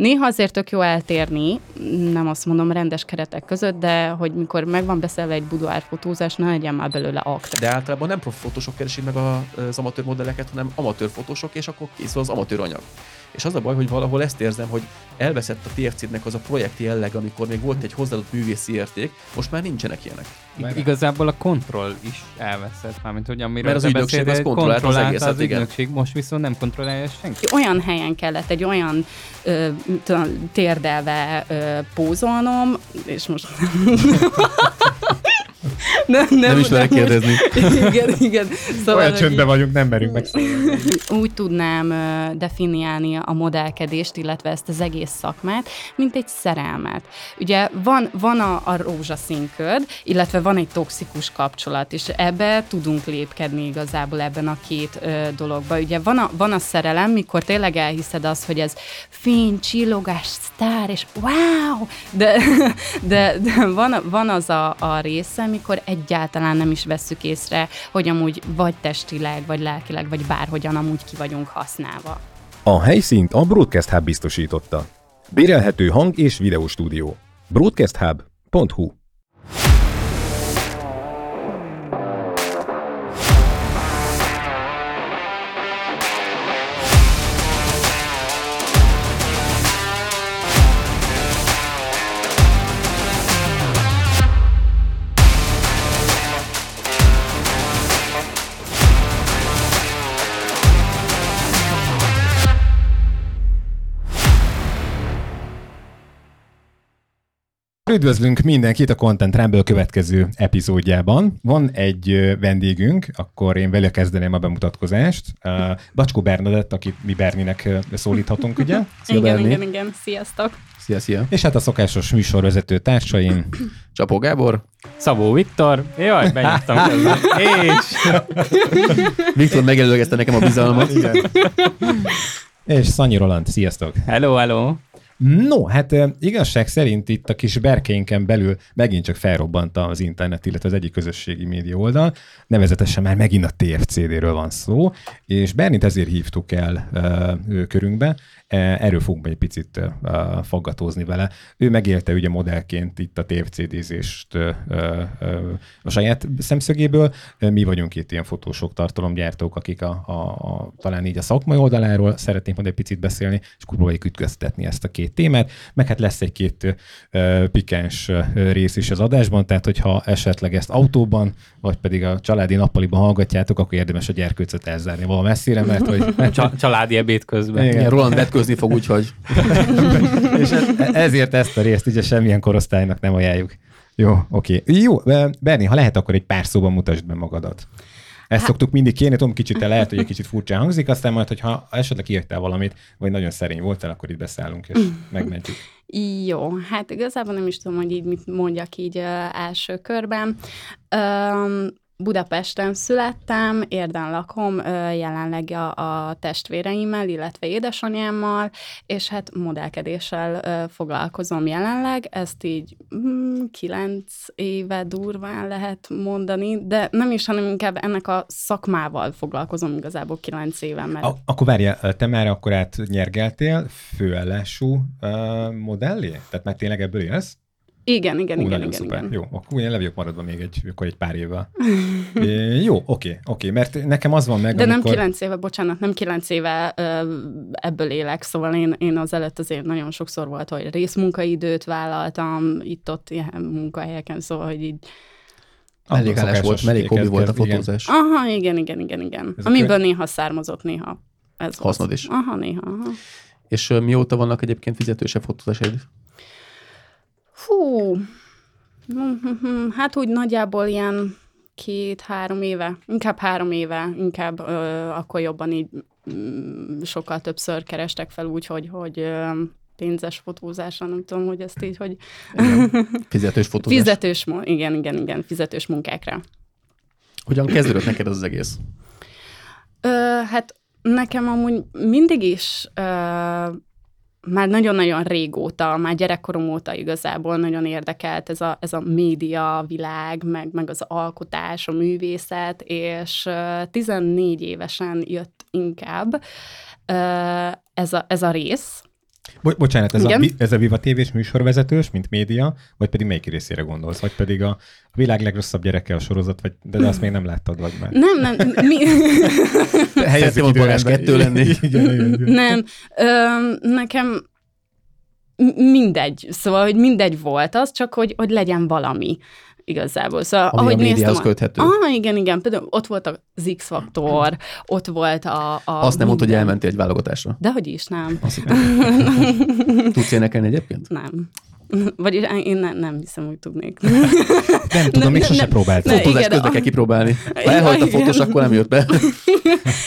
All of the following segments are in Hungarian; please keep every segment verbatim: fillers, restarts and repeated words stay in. Néha azért tök jó eltérni, nem azt mondom rendes keretek között, de hogy mikor meg van beszélve egy buduár fotózás, ne legyen már belőle akt. De általában nem profi fotósok keresik meg az amatőr modelleket, hanem amatőr fotósok, és akkor készül az amatőr anyag. És az a baj, hogy valahol ezt érzem, hogy elveszett a té ef cé-nek az a projekt jelleg, amikor még volt egy hozzáadott művészi érték, most már nincsenek ilyenek. Ig- igazából a kontroll is elveszett, mármint hogy amiről az ügynökség az kontrollálta az egészet, az ügynökség, most viszont nem kontrollálja senki. Olyan helyen kellett egy olyan ö, tudom, térdelve ö, pózolnom, és most... Nem, nem, nem is lehet kérdezni. Igen, igen. Szóval olyan csöndben vagyunk, nem merünk meg szólni. Úgy tudnám definiálni a modellkedést, illetve ezt az egész szakmát, mint egy szerelmet. Ugye van, van a, a rózsaszínköd, illetve van egy toxikus kapcsolat, és ebbe tudunk lépkedni igazából ebben a két ö, dologba. Ugye van a, van a szerelem, mikor tényleg elhiszed azt, hogy ez fény, csillogás, sztár, és wow! De, de, de van, van az a, a része, amikor egyáltalán nem is vesszük észre, hogy amúgy vagy testileg, vagy lelkileg, vagy bárhogyan amúgy ki vagyunk használva. A helyszínt a Broadcast Hub biztosította. Bérelhető hang- és videóstúdió. broadcast hub pont hu Üdvözlünk mindenkit a Content Rumble következő epizódjában. Van egy vendégünk, akkor én vele kezdeném a bemutatkozást. Bacskó Bernadett, akit mi Berninek szólíthatunk, ugye? Szia, igen, Berni. igen, igen. Sziasztok! Szia, szia! És hát a szokásos műsorvezető társaim. Csapó Gábor. Szabó Viktor. Jaj, benyittam közben. És... Viktor megelőlegezte nekem a bizalmat. Igen. És Szanyi Roland. Sziasztok! Hello, hello! No, hát igazság szerint itt a kis berkeinken belül megint csak felrobbant az internet, illetve az egyik közösségi média oldal, nevezetesen már megint a té ef cé dé-ről van szó, és Bernit ezért hívtuk el uh, körünkbe, erről fogunk egy picit uh, faggatózni vele. Ő megélte ugye modellként itt a té ef cé dé-zést uh, uh, a saját szemszögéből, mi vagyunk itt ilyen fotósok, tartalomgyártók, akik a, a, a, talán így a szakmai oldaláról szeretnénk majd egy picit beszélni, és akkor próbáljuk ütköztetni ezt a két témát, meg hát lesz egy-két uh, pikáns uh, rész is az adásban, tehát hogyha esetleg ezt autóban, vagy pedig a családi nappaliban hallgatjátok, akkor érdemes a gyerkőcöt elzárni valahol messzire, mert hogy... Csa- családi ebéd közben. Igen, igen. Roland vetközni fog, úgyhogy... És ezért ezt a részt ugye semmilyen korosztálynak nem ajánljuk. Jó, oké. Okay. Jó, Berni, ha lehet, akkor egy pár szóban mutasd be magadat. Ezt szoktuk mindig kérni, tudom, kicsit lehet, hogy egy kicsit furcsán hangzik, aztán majd, hogyha esetleg kihagytál valamit, vagy nagyon szerény voltál, akkor itt beszállunk, és megmentjük. Jó, hát igazából nem is tudom, hogy így mit mondjak így első körben. Budapesten születtem, Érden lakom, jelenleg a, a testvéreimmel, illetve édesanyámmal, és hát modellkedéssel foglalkozom jelenleg, ezt így kilenc éve durván lehet mondani, de nem is, hanem inkább ennek a szakmával foglalkozom igazából kilenc éve. Mert... A, akkor várjál, te már akkor átnyergeltél főállású uh, modellé? Tehát már tényleg ebből élsz? Igen, igen, Ú, igen, igen, igen. Jó, akkor én le vagyok maradva még egy, akkor egy pár évvel. É, jó, oké, oké, mert nekem az van meg, De amikor... nem kilenc éve, bocsánat, nem kilenc éve ebből élek, szóval én, én azelőtt azért nagyon sokszor volt, hogy részmunkaidőt vállaltam, itt-ott ilyen munkahelyeken, szóval, hogy így... Mellékállás volt, mellék hobbi volt a fotózás. Igen. Aha, igen, igen, igen, igen. Ez amiből kö... néha származott, néha ez hasznod is. Aha, néha, aha. És uh, mióta vannak egyébként fizetősebb fotózásaid? Hú, hát úgy nagyjából ilyen két-három éve, inkább három éve, inkább ö, akkor jobban így m- sokkal többször kerestek fel úgy, hogy, hogy ö, pénzes fotózásra, nem tudom, hogy ezt így, hogy... Igen. Fizetős fotózás. Fizetős, igen, igen, igen, fizetős munkákra. Hogyan kezdődött neked az egész? Ö, hát nekem amúgy mindig is... Ö, Már nagyon-nagyon régóta, már gyerekkorom óta igazából nagyon érdekelt ez a, ez a média világ, meg, meg az alkotás, a művészet, és tizennégy évesen jött inkább ez a, ez a rész. Bo- bocsánat, ez igen? a, ez a Viva té vés műsorvezetős, mint média, vagy pedig melyik részére gondolsz? Vagy pedig a, a világ legrosszabb gyereke a sorozat, vagy, de, de azt még nem láttad, vagy már. Nem, nem. Mi... Helyezzük időrendben. Kettő lenni. Igen, igen, igen. Nem. Ö, nekem mindegy. Szóval, hogy mindegy volt az, csak hogy, hogy legyen valami. Igazából. Szóval, ami ahogy a médiához a... köthető. Ah, igen, igen. Például ott volt az X-faktor, ott volt a... a Azt nem minden... mondta, hogy elmentél egy válogatásra. Dehogy is, nem. Tudsz énekelni egyébként? Nem. Vagyis én ne, nem hiszem, hogy tudnék. Nem tudom, még sose próbáltam. Fotózás közbe a... kell kipróbálni. Ha elhagyt a fotós, akkor nem jött be.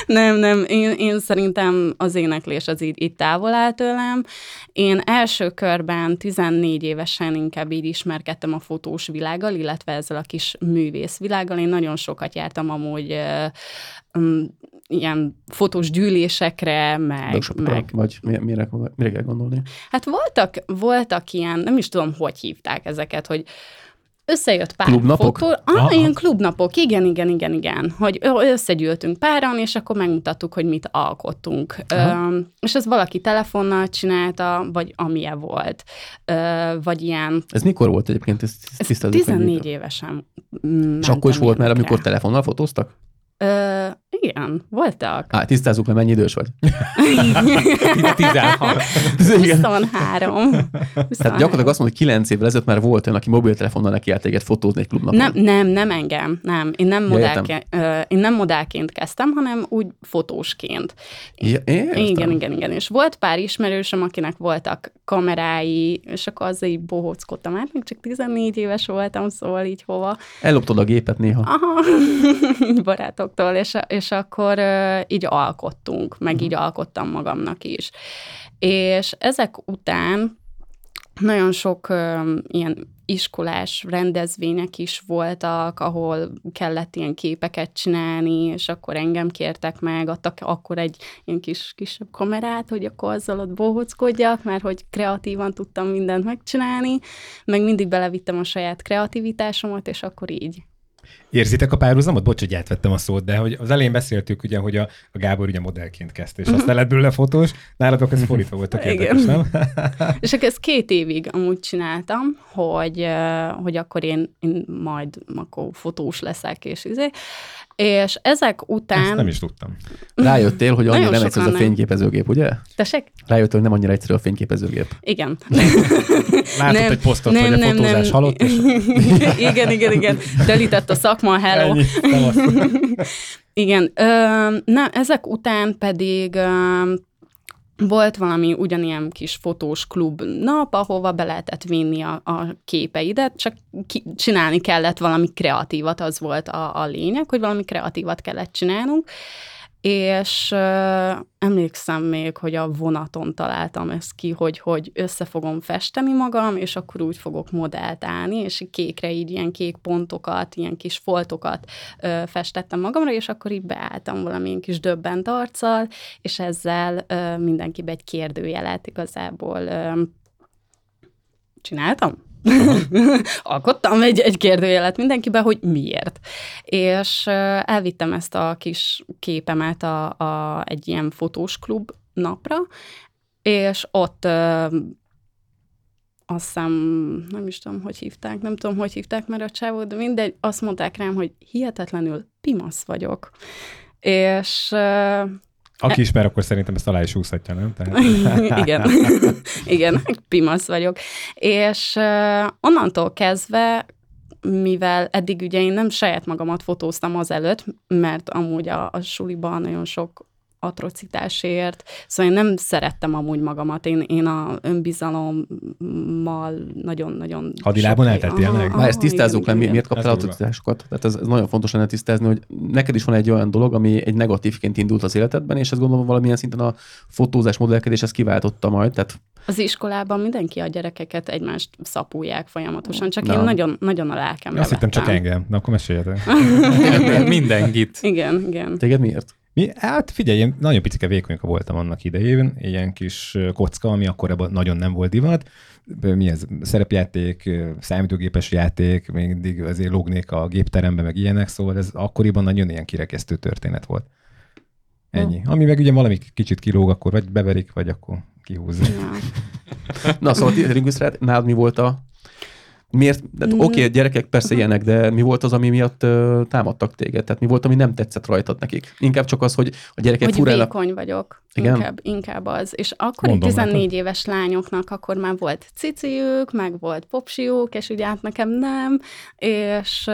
nem, nem. Én, én szerintem az éneklés az így, így távol áll tőlem. Én első körben tizennégy évesen inkább így ismerkedtem a fotós világgal, illetve ezzel a kis művész világgal. Én nagyon sokat jártam amúgy ilyen fotós gyűlésekre, meg... meg... Vagy mire, mire kell gondolni? Hát voltak, voltak ilyen, nem is tudom, hogy hívták ezeket, hogy összejött pár klubnapok? fotó... Ah, ah, ilyen klubnapok, igen, igen, igen, igen. Hogy összegyűltünk páran, és akkor megmutattuk, hogy mit alkottunk. Ö, és ez valaki telefonnal csinálta, vagy amilyen volt. Ö, vagy ilyen... Ez mikor volt egyébként? Ezt, ezt ez tizennégy évesen. És akkor is volt már, amikor telefonnal fotóztak? Ö, igen, voltak. Á, tisztázzuk le, mennyi idős vagy? tizenhat huszonhárom Tehát gyakorlatilag azt mondom, hogy kilenc évvel ezelőtt már volt olyan, aki mobiltelefonnal nekiállt téged fotózni egy klubnapon. Nem, nem, nem engem, nem. Én nem, modellke, ö, én nem modellként kezdtem, hanem úgy fotósként. Ja, igen, igen, igen. És volt pár ismerősöm, akinek voltak kamerái, és akkor azzal így bohóckodtam át, még csak tizennégy éves voltam, szóval így hova. Elloptod a gépet néha. Aha, barátoktól, és, és akkor uh, így alkottunk, meg uh-huh. így alkottam magamnak is. És ezek után nagyon sok um, ilyen iskolás rendezvények is voltak, ahol kellett ilyen képeket csinálni, és akkor engem kértek meg, adtak akkor egy ilyen kis, kisebb kamerát, hogy akkor azzal ott bohóckodjak, mert hogy kreatívan tudtam mindent megcsinálni, meg mindig belevittem a saját kreativitásomat, és akkor így. Érzitek a párhuzamot? Bocs, hogy átvettem a szót, de hogy az elején beszéltük ugye, hogy a, a Gábor ugye modellként kezdte, és aztán lett belőle fotós, nálatok ez fordítva volt a kérdés, nem? És akkor ezt két évig amúgy csináltam, hogy, hogy akkor én, én majd akkor fotós leszek, és izé. És ezek után... Ezt nem is tudtam. Rájöttél, hogy annyira nem egyszerű a fényképezőgép, ugye? Tessék? Rájöttél, hogy nem annyira egyszerű a fényképezőgép. Igen. Látod egy posztot, nem, hogy nem, a fotózás nem. halott? És... igen, igen, igen. Delített a szakma, hello. Ennyi, igen. Ö, na, ezek után pedig... Ö, volt valami ugyanilyen kis fotós klub nap, ahova be lehetett vinni a, a képeidet, csak ki, csinálni kellett valami kreatívat, az volt a, a lényeg, hogy valami kreatívat kellett csinálnunk, és ö, emlékszem még, hogy a vonaton találtam ezt ki, hogy, hogy össze fogom festeni magam, és akkor úgy fogok modellt állni, és kékre így ilyen kék pontokat, ilyen kis foltokat ö, festettem magamra, és akkor így beálltam valamilyen kis döbbent arccal, és ezzel ö, mindenkibe egy kérdőjelet igazából ö, csináltam. Alkottam egy, egy kérdőjelet mindenkiben, hogy miért. És elvittem ezt a kis képemet a, a, egy ilyen fotós klub napra, és ott ö, azt hiszem, nem is tudom, hogy hívták, nem tudom, hogy hívták már a csávót, de mindegy, azt mondták rám, hogy hihetetlenül pimasz vagyok. És... Ö, aki ismer, akkor szerintem ezt alá is úszhatja, nem? Tehát... Igen, igen, pimasz vagyok. És uh, onnantól kezdve, mivel eddig ugye én nem saját magamat fotóztam azelőtt, mert amúgy a, a suliban nagyon sok atrocitásért, szóval én nem szerettem amúgy magamat, én, én a önbizalommal nagyon-nagyon... Hadilábon eltettél meg? Már ezt tisztázzuk le, mi, miért kaptál atrocitásokat? Tehát ez, ez nagyon fontos lenne tisztázni, hogy neked is van egy olyan dolog, ami egy negatívként indult az életedben, és ezt gondolom valamilyen szinten a fotózás, modellkedés ezt kiváltotta majd, tehát... Az iskolában mindenki a gyerekeket egymást szapulják folyamatosan, csak Na. én nagyon, nagyon a lelkemre Azt vettem. Hittem csak engem. Na, akkor meséljetek. Mindenkit. Igen, igen. Téged miért? Mi, hát figyelj, én nagyon picike vékonyka voltam annak idején, ilyen kis kocka, ami akkoriban nagyon nem volt divat. Mi ez? Szerepjáték, számítógépes játék, mindig azért lógnék a gépterembe, meg ilyenek, szóval ez akkoriban nagyon ilyen kirekesztő történet volt. Ennyi. Hm. Ami meg ugye valami kicsit kilóg, akkor vagy beverik, vagy akkor kihúzza. Na, szóval Ringusztrát, nálad mi volt a... Miért? Hát, mm. Oké, okay, gyerekek persze ilyenek, de mi volt az, ami miatt uh, támadtak téged? Tehát mi volt, ami nem tetszett rajtad nekik? Inkább csak az, hogy a gyerekek furán... Hogy furella... vékony vagyok. Igen? Inkább, inkább az. És akkor Mondom, tizennégy hát. éves lányoknak akkor már volt ciciük, meg volt popsiuk, és ugye hát nekem nem, és uh,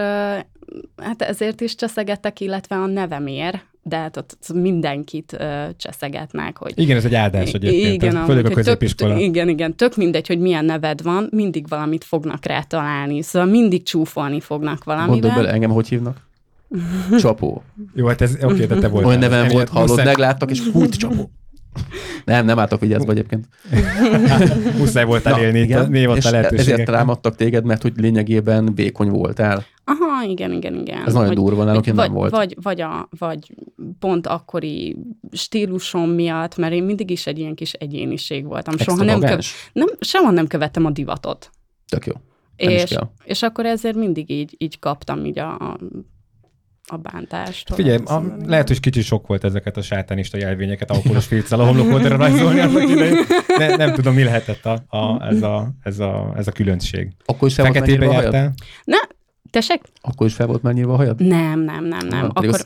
hát ezért is cseszegettek, illetve a nevemért. De hát ott mindenkit ö, cseszegetnek, hogy... Igen, ez egy áldás egyébként, igen, főleg a középiskola. Tök, igen, igen, tök mindegy, hogy milyen neved van, mindig valamit fognak rá találni, szóval mindig csúfolni fognak valamivel. Mondod bele, engem hogy hívnak? Csapó. Jó, hát ez oké, okay, de te voltál. Olyan nevem volt, volt hallott, megláttak, és húgy Csapó. Nem, nem álltak vigyázba egyébként. Muszáj voltál élni, név adta lehetőségek. Ezért támadtak téged, mert hogy lényegében vékony voltál. Aha, igen, igen, igen. Ez nagyon vagy, durva, nálunk én nem volt. Vagy, vagy, a, vagy pont akkori stílusom miatt, mert én mindig is egy ilyen kis egyéniség voltam. Soha nem, köv, nem Sehol nem követtem a divatot. Tök jó. És, és akkor ezért mindig így, így kaptam így a... a a bántást. Figyelj, a, lehet, hogy kicsit sok volt ezeket a sátánista jelvényeket, alkoholos filccel a homlokodra rajzolni annak idején. Ne, nem tudom, mi lehetett a, a, ez, a, ez, a, ez a különbség. Akkor is fel volt megnyírva a hajad? Ne, tessék? Akkor is fel volt megnyírva a hajad? Nem, nem, nem, nem. Ah, akkor,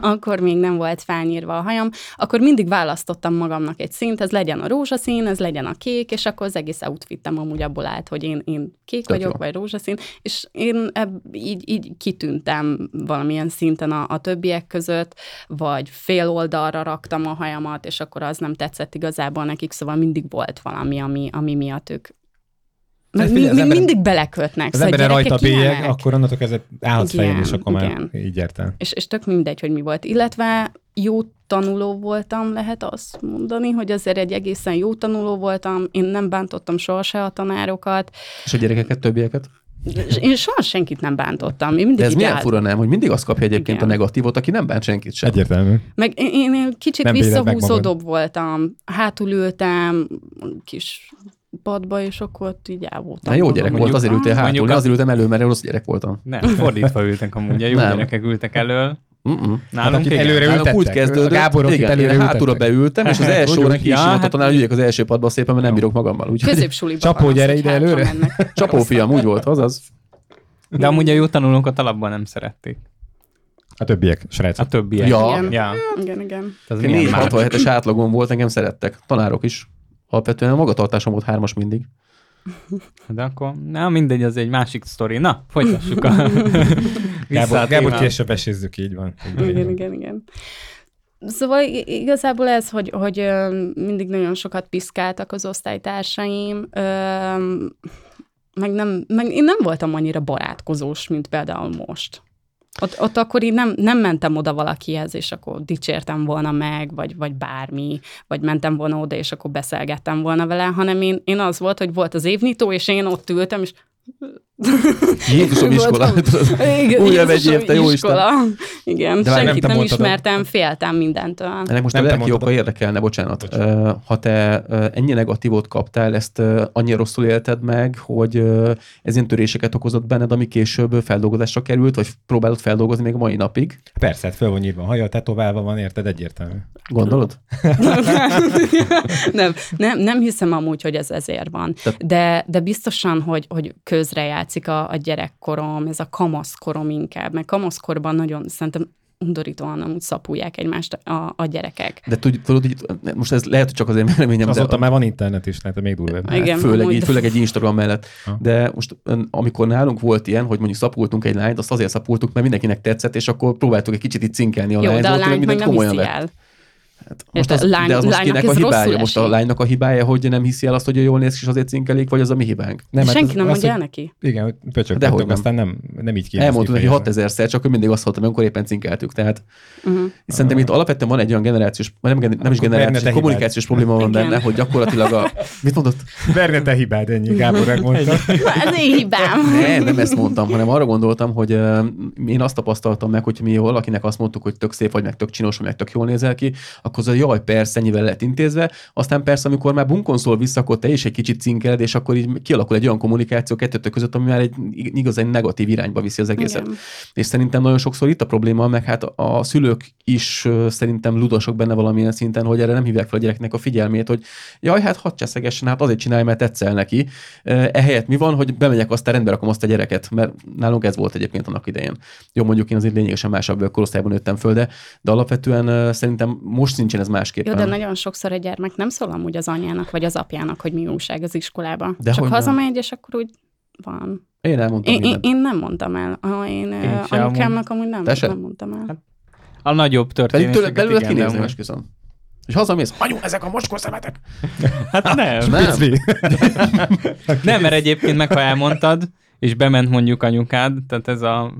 akkor még nem volt felnyírva a hajam. Akkor mindig választottam magamnak egy színt, ez legyen a rózsaszín, ez legyen a kék, és akkor az egész outfitem amúgy abból állt, hogy én, én kék Tök vagyok, jó. vagy rózsaszín, és én ebb, így, így kitűntem valamilyen szinten a, a többiek között, vagy fél oldalra raktam a hajamat, és akkor az nem tetszett igazából nekik, szóval mindig volt valami, ami, ami miatt ők Meg mi, mi, mindig belekötnek. Az szóval emberre rajta bélyeg, akkor annatok ez állhatsz fején, és akkor igen. már így értem. És, és tök mindegy, hogy mi volt. Illetve jó tanuló voltam, lehet azt mondani, hogy azért egy egészen jó tanuló voltam, én nem bántottam sohasem a tanárokat. És a gyerekeket, többieket? Én soha senkit nem bántottam. Én mindig ez milyen fura, nem, hogy mindig azt kapja egyébként igen. a negatívot, aki nem bánt senkit sem. Egyértelmű. Meg én, én kicsit nem visszahúzódóbb voltam. Hátul ültem, kis... padba, és akkor ott így elvoltam. Na, jó gyerek mondjuk, volt, azért ültél hátul, azért ültem elő, mert rossz gyerek voltam. Nem, fordítva ültek amúgy, a jó nem. gyerekek ültek elől. Nálunk, hát, előre nálunk úgy kezdődött, Gábor, igen, előre én hátulra beültem, és az első óra kisírhatatlan, hogy üljek az első padba szépen, mert nem bírok magammal. Csapó, gyere ide előre. Csapó fiam, úgy volt, azaz. De amúgy a jó tanulókat alapban nem szerették. A többiek, srácok. A többiek. Ja. Igen, igen. négy egész hatvanhetes átlagom volt, engem szerettek. Tanárok is. Alapvetően a magatartásom volt hármas mindig. De akkor, na mindegy, az egy másik sztori. Na, folytassuk a Gábor, Gábor később esézzük, így van. Így van igen, így van. igen, igen. Szóval igazából ez, hogy, hogy mindig nagyon sokat piszkáltak az osztálytársaim, meg, nem, meg én nem voltam annyira barátkozós, mint például most. Ott, ott akkor így nem, nem mentem oda valakihez, és akkor dicsértem volna meg, vagy, vagy bármi, vagy mentem volna oda, és akkor beszélgettem volna vele, hanem én, én az volt, hogy volt az évnyitó, és én ott ültem, és... Jézusom iskola. Újra megérte, jó Isten. Igen, de senkit nem, nem ismertem, féltem mindentől. Ennek most nem a lelki oka érdekelne, bocsánat. bocsánat. Uh, ha te uh, ennyi negatívot kaptál, ezt uh, annyira rosszul élted meg, hogy uh, ez ilyen töréseket okozott benned, ami később feldolgozásra került, vagy próbálod feldolgozni még a mai napig? Persze, hát föl van nyírva a haja, tetoválva van, érted, egyértelmű. Gondolod? nem, nem, nem hiszem amúgy, hogy ez ezért van. De, de biztosan, hogy, hogy közrejátszik a, a gyerekkorom, ez a kamaszkorom inkább, mert kamaszkorban nagyon szerintem undorítóan amúgy szapulják egymást a, a gyerekek. De tudod, most ez lehet, hogy csak azért reményem. Azóta de, már van internet is, lehet, még durvább. Igen, főleg, így, főleg egy Instagram mellett. Ha. De most amikor nálunk volt ilyen, hogy mondjuk szapultunk egy lányt, azt azért szapultuk, mert mindenkinek tetszett, és akkor próbáltuk egy kicsit itt cinkelni a lányt. Jó, de a lányt meg nem hiszi el. Hát most az, lány, de az most kinek a hibája? Most a lánynak a hibája, hogy nem hiszi el azt, hogy jól néz ki, és azért cinkelik, vagy az a mi hibánk? Nem, senki hát az, nem mondja el neki? Igen, hogy pöcsögtettük, aztán nem, nem így kérdezik. Elmondtuk neki hatezerszer, csak ő mindig azt hallottam, amikor éppen cinkeltük. Tehát uh-huh. szerintem itt alapvetően van egy olyan generációs, nem, nem akkor is generációs, kommunikációs probléma van igen. benne, hogy gyakorlatilag a... Mit mondott? Verne, te hibád, ennyi, Gábor megmondta. Az én hibám. Nem, nem ezt mondtam, hanem arra gondoltam, hogy én azt tapasztaltam meg, hogy mi valakinek azt mondtuk, hogy tök szép vagy, meg tök csinos, meg tök jól nézel ki, szórakozol, jaj, persze, ennyivel lett intézve, aztán persze, amikor már bunkon szól vissza, akkor te is egy kicsit cinkeled, és akkor így kialakul egy olyan kommunikáció kettőtök között, ami már egy igazán negatív irányba viszi az egészet. Igen. És szerintem nagyon sokszor itt a probléma, meg hát a szülők is szerintem ludosok benne valamilyen szinten, hogy erre nem hívják fel a gyereknek a figyelmét, hogy jaj, hát hadd cseszegessen, hát azért csinálj, mert tetszel neki. Ehelyett mi van, hogy bemegyek, aztán rendbe rakom azt a gyereket, mert nálunk ez volt egyébként annak idején. Jó, mondjuk én azért lényegesen másabb korosztályban nőttem föl, de, de alapvetően szerintem most nincsen ez másképpen. Jó, de nagyon sokszor a gyermek nem szól amúgy az anyjának vagy az apjának, hogy mi újság az iskolába. De csak hazamegy, és akkor úgy van. Én elmondtam. Én, én, én nem mondtam el. Ha én, én anyukámnak amúgy nem, nem mondtam el. A nagyobb történéseket. Belőled kinézni, esküszöm. És hazamész, anyu, ezek a mocskos szemetek. Hát nem. Nem. nem, mert egyébként meg, ha elmondtad, és bement mondjuk anyukád, tehát ez, a,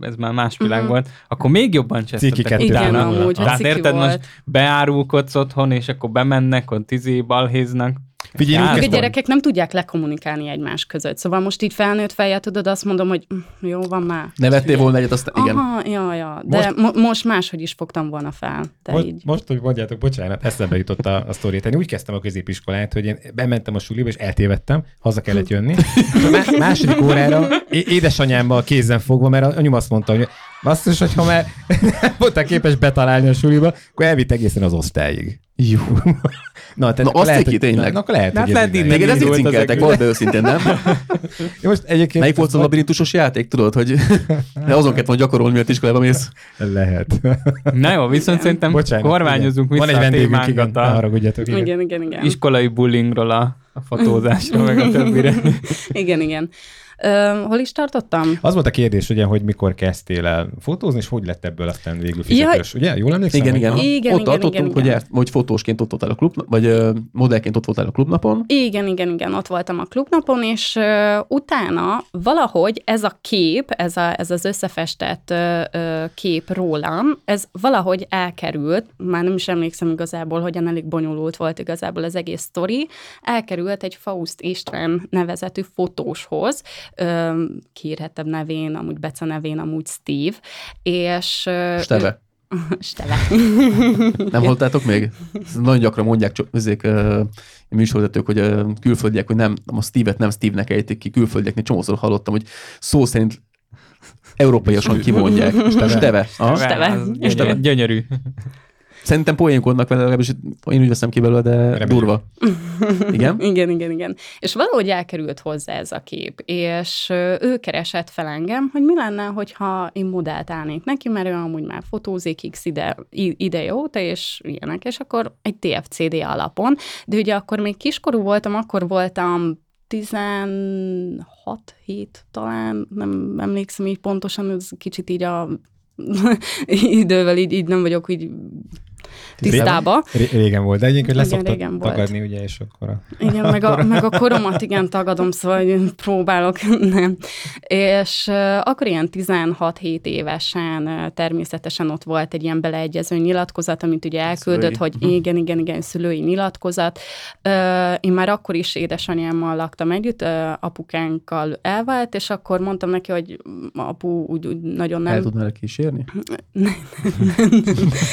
ez már más világ uh-huh. volt, akkor még jobban csesztetek utána. Igen, amúgy. Tehát érted, volt. Most beárulkodsz otthon, és akkor bemennek, ott izé balhéznak. Figyelj, a gyerekek nem tudják lekommunikálni egymás között. Szóval most így felnőtt fejjel tudod, azt mondom, hogy jó, van már. Nevettél volna egyet, aztán igen. Aha, ja, ja. De most, mo- most máshogy is fogtam volna fel. De most, így. most, hogy mondjátok, bocsánat, eszembe jutott a, a sztorét. Én úgy kezdtem a középiskolát, hogy én bementem a suliba, és eltévedtem, haza kellett jönni. Más, második órára édesanyámmal kézen fogva, mert a anyum azt mondta, hogy basszus, hogyha már nem voltál képes betalálni a suliba, akkor elvitt egészen az osztályig. Jó. Na, te Na azt lehet, tényleg. Hogy, na, akkor lehet, Na, hogy lehet, ez így. Neked ezért cinkeltek, volt, de őszintén nem. Most egyébként... Melyik volt a labirintusos játék, tudod, hogy azon kellett volna gyakorolni, miért iskolába mész? Lehet. Na jó, viszont igen. Szerintem Bocsánat, kormányozunk igen. vissza van egy a témánkat a haragudjatok, igen. Igen, igen, igen. iskolai bullingról, a, a fotózásról, meg a többire. Igen, igen. Uh, hol is tartottam? Az volt a kérdés, ugye, hogy mikor kezdtél el fotózni, és hogy lett ebből aztán végül fizetős, ja, ugye? Jól emlékszem? Igen, igen. igen. Ott tartottunk, hogy, hogy fotósként ott voltál a klub, vagy uh, modellként ott voltál a klubnapon. Igen, igen, igen, ott voltam a klubnapon, és uh, utána valahogy ez a kép, ez, a, ez az összefestett uh, kép rólam, ez valahogy elkerült, már nem is emlékszem igazából, hogyan elég bonyolult volt igazából az egész sztori, elkerült egy Faust István nevezetű fotóshoz, kiírhettebb nevén, amúgy Beca nevén, amúgy Steve, és... Steve. Steve. Nem hallottátok még? Nagyon gyakran mondják ezek uh, műsorvezetők, hogy uh, külföldiek, hogy nem, a Steve-et nem Steve-nek ejtik ki, külföldieknél csomószor hallottam, hogy szó szerint európaiasan kimondják. Steve. Steve. Steve. Steve. Steve. Gyönyörű. Szerintem poénkodnak vele, legalábbis én úgy veszem ki belőle, de Remélem. durva. Igen? igen, igen, igen. És valahogy elkerült hozzá ez a kép, és ő keresett fel engem, hogy mi lenne, hogyha én modellt állnék neki, mert ő amúgy már fotózik X ide, ideje óta, és ilyenek, és akkor egy té ef cé dé alapon. De ugye akkor még kiskorú voltam, akkor voltam tizenhat hét talán, nem emlékszem így pontosan, ez kicsit így a... idővel így, így nem vagyok így tisztába. Régen volt, de egyébként leszoktad tagadni, volt. Ugye, és akkor a... Igen, meg a, meg a koromat, igen, tagadom, szóval próbálok, nem. És uh, akkor ilyen tizenhat-hét évesen uh, természetesen ott volt egy ilyen beleegyező nyilatkozat, amit ugye elküldött, szülői. Hogy igen, igen, igen, szülői nyilatkozat. Uh, én már akkor is édesanyámmal laktam együtt, uh, apukánkkal elvált, és akkor mondtam neki, hogy apu úgy, úgy nagyon nem... El tudnál kísérni? nem,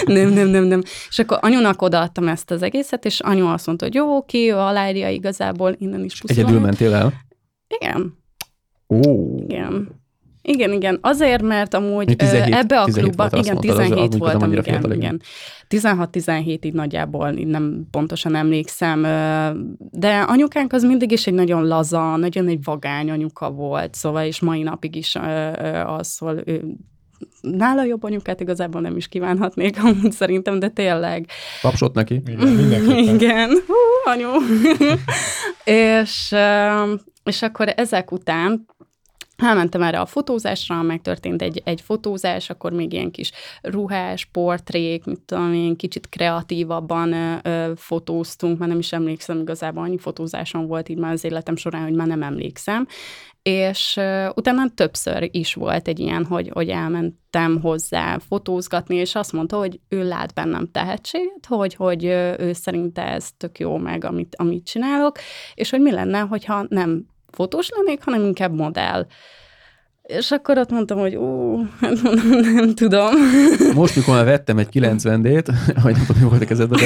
nem, nem, nem, nem. És akkor anyunak odaadtam ezt az egészet, és anyu azt mondta, hogy jó, oké, ő aláírja igazából, innen is puszolom. Egyedül mentél el? Igen. Ó. Oh. Igen. Igen, igen. Azért, mert amúgy tizenhét, ebbe a klubban... Igen, mondtad, tizenhét az, voltam, az igen, igen. tizenhat-tizenhét így nagyjából, így nem pontosan emlékszem, de anyukánk az mindig is egy nagyon laza, nagyon egy vagány anyuka volt, szóval és mai napig is az, szóval ő, nála jobb anyukát igazából nem is kívánhatnék, amúgy szerintem, de tényleg. Tapsott neki. Igen, igen. Hú, anyu. és, és akkor ezek után elmentem erre a fotózásra, megtörtént egy, egy fotózás, akkor még ilyen kis ruhás, portrék, mit tudom én, kicsit kreatívabban ö, ö, fotóztunk, már nem is emlékszem igazából, annyi fotózásom volt így már az életem során, hogy már nem emlékszem. És uh, utána többször is volt egy ilyen, hogy, hogy elmentem hozzá fotózgatni, és azt mondta, hogy ő lát bennem tehetséget, hogy, hogy ő szerinte ez tök jó meg, amit, amit csinálok, és hogy mi lenne, hogyha nem fotós lennék, hanem inkább modell. És akkor ott mondtam, hogy ó, hát mondom, nem tudom. Most, mikor már vettem egy kilencven dét, hogy nem tudom, mi volt a kezedben.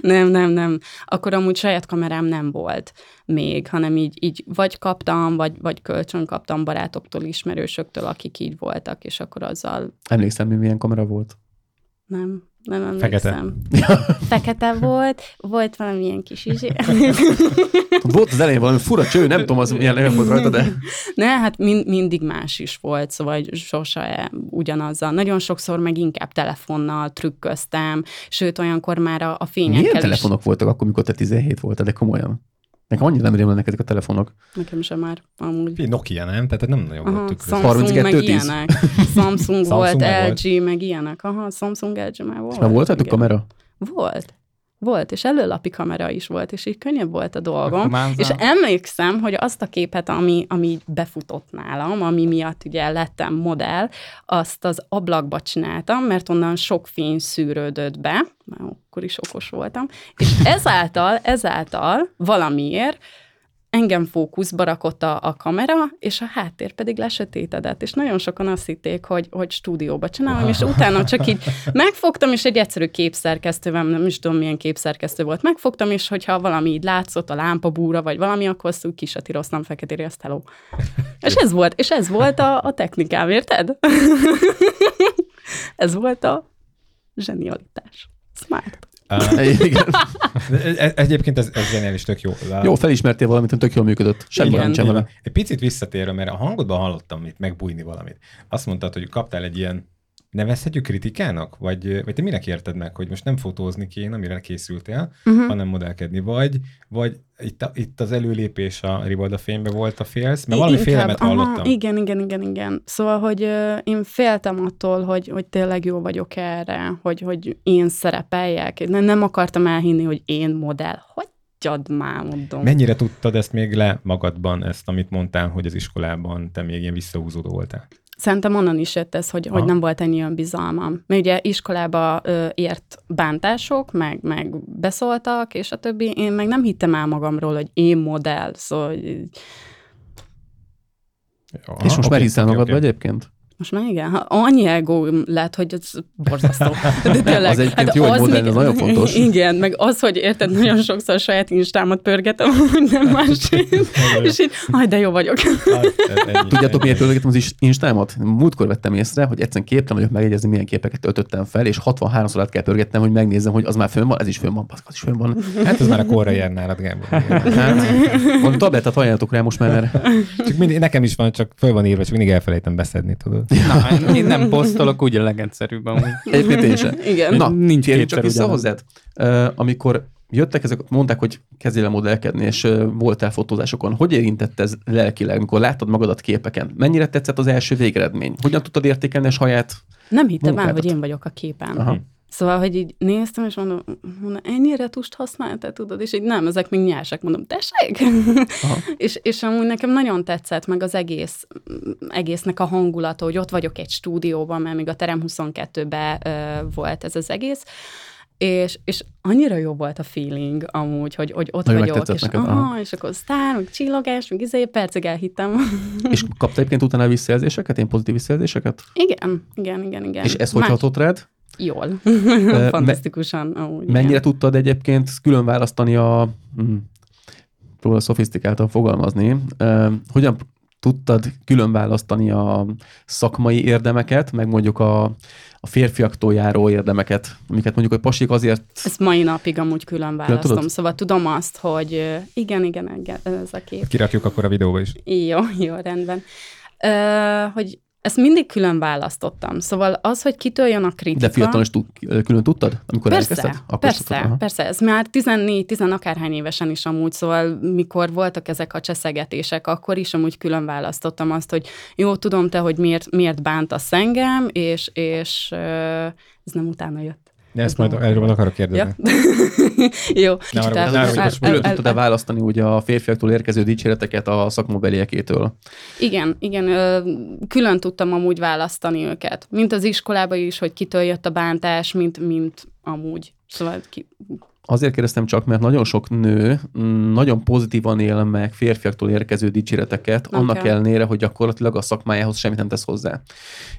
Nem, nem, nem. Akkor amúgy saját kamerám nem volt még, hanem így, így vagy kaptam, vagy, vagy kölcsön kaptam barátoktól, ismerősöktől, akik így voltak, és akkor azzal... Emlékszem, mi milyen kamera volt? Nem, nem emlékszem. Fekete. Fekete volt, volt valami ilyen kis izsé. Volt az elején valami fura cső, nem tudom, az milyen nem volt rajta, de... Ne, hát min- mindig más is volt, szóval sose ugyanazzal. Nagyon sokszor meg inkább telefonnal trükköztem, sőt, olyankor már a, a fényekkel milyen is... telefonok voltak akkor, mikor te tizenhét voltál, de komolyan? Nekem annyira nem rémlenek ezek a telefonok. Nekem sem már, amúgy. Nokia, nem? Tehát nem nagyon aha, volt tükröz. Samsung meg ilyenek. Samsung volt, el gé meg ilyenek. Aha, Samsung, el gé már volt. És már voltatok kamera? Volt. Volt, és előlapi kamera is volt, és így könnyebb volt a dolgom. A és emlékszem, hogy azt a képet, ami, ami befutott nálam, ami miatt ugye lettem modell, azt az ablakba csináltam, mert onnan sok fény szűrődött be, már akkor is okos voltam, és ezáltal, ezáltal valamiért engem fókuszba rakott a, a kamera, és a háttér pedig lesötétedett, és nagyon sokan azt hitték, hogy, hogy stúdióba csinálom, és utána csak így megfogtam, és egy egyszerű képszerkesztővel, nem is tudom, milyen képszerkesztő volt, megfogtam, és hogyha valami így látszott, a lámpabúra, vagy valami, akkor azt úgy kisatíroztam feketére, azt hello. És ez volt, és ez volt a, a technikám, érted? Ez volt a zsenialitás. Smart. Egyébként ez, ez zseniális, tök jó. Jó, felismertél valamit, tök jól működött. Semmi nincsen valami. Egy picit visszatérve, mert a hangodban hallottam itt megbújni valamit. Azt mondtad, hogy kaptál egy ilyen, nevezhetjük kritikának? Vagy, vagy te minek érted meg, hogy most nem fotózni kéne, amire készültél, uh-huh. hanem modellkedni vagy, vagy itt, a, itt az előlépés a Ribolda fénybe volt a félsz, mert valami inkább, félelmet hallottam. Aha, igen, igen, igen, igen. Szóval, hogy ö, én féltem attól, hogy, hogy tényleg jó vagyok erre, hogy, hogy én szerepeljek. Nem, nem akartam elhinni, hogy én modell. Hagyjad már, mondom. Mennyire tudtad ezt még le magadban, ezt, amit mondtál, hogy az iskolában te még ilyen visszahúzódó voltál? Szerintem onnan is jött ez, hogy, hogy nem volt ennyi önbizalmam. Mert ugye iskolába ö, ért bántások, meg, meg beszóltak, és a többi. Én meg nem hittem el magamról, hogy én modell, szóval... Aha, és most okay, már hiszel okay, magadba okay. egyébként? Most már igen. Ha annyi ego lett, hogy ez borzasztó. De tényleg, az egyébként hát jó, hogy modell, ez nagyon fontos. Igen, meg az, hogy érted, nagyon sokszor saját instámat pörgetem, hogy nem más. És így, aj, de jó vagyok. Hát, ennyi, tudjátok, miért pörgetem az instámat? Múltkor vettem észre, hogy egyszerűen képtelen vagyok megjegyezni, milyen képeket öltöttem fel, és hatvanháromszor át kell pörgetnem, hogy megnézzem, hogy az már fönn van, ez is fönn van, az is fönn van. Hát ez már a korra jár nálad, Gábor. Hát, tabletet ajánlatok rá most már, mert... Csak mindig, nekem is van, csak föl van írva, csak mindig elfelejtem beszedni, tudod. Na, én nem posztolok, úgy a legegyszerűbb amúgy. Egyébként én sem. Igen. Na, nincs én csak vissza hozzád. Uh, amikor jöttek ezek, mondták, hogy kezdjél el modellkedni, és uh, voltál fotózásokon. Hogy érintett ez lelkileg, amikor láttad magadat képeken? Mennyire tetszett az első végeredmény? Hogyan tudtad értékelni a saját nem hittem el, hogy én vagyok a képen. Aha. Szóval, hogy így néztem, és mondom, mondom ennyire tust használtál, tudod? És így nem, ezek még nyersak, mondom, tessék! és, és amúgy nekem nagyon tetszett meg az egész, egésznek a hangulata, hogy ott vagyok egy stúdióban, mert még a Terem huszonkettőben ö, volt ez az egész, és, és annyira jó volt a feeling amúgy, hogy, hogy ott nagyon vagyok, és, neked, aha, és akkor sztár, meg csillogás, meg izé, percig elhittem. És kaptál egyébként utána visszajelzéseket, én pozitív visszajelzéseket? Igen, igen, igen, igen. És ez hogy hatott rád? Jól. Fantasztikusan. Me- oh, mennyire tudtad egyébként külön választani a... Hm, próbálok szofisztikáltan fogalmazni. Uh, hogyan tudtad külön választani a szakmai érdemeket, meg mondjuk a, a férfiaktól járó érdemeket, amiket mondjuk, hogy pasik azért... Ezt mai napig amúgy külön választom. Külön, szóval tudom azt, hogy igen, igen, igen, ez a kép. Kirakjuk akkor a videóba is. Jó, jó, rendben. Uh, hogy ezt mindig külön választottam. Szóval az, hogy kitől jön a kritika... De fiatalon is t- külön tudtad, amikor elkezdted? Persze, persze, persze. Ez már tizennégy-tizen akárhány évesen is amúgy, szóval mikor voltak ezek a cseszegetések, akkor is amúgy külön választottam azt, hogy jó, tudom te, hogy miért, miért bántasz engem, és, és ez nem utána jött. De ezt majd erről akarok kérdezni. Ja. Jó. Külön tudtad-e választani ugye a férfiaktól érkező dicséreteket a szakmabeliekétől? Igen, igen. Külön tudtam amúgy választani őket. Mint az iskolában is, hogy kitől jött a bántás, mint, mint amúgy. Szóval ki... Azért kérdeztem csak, mert nagyon sok nő nagyon pozitívan él meg férfiaktól érkező dicséreteket, okay. annak ellenére, hogy gyakorlatilag a szakmájához semmit nem tesz hozzá.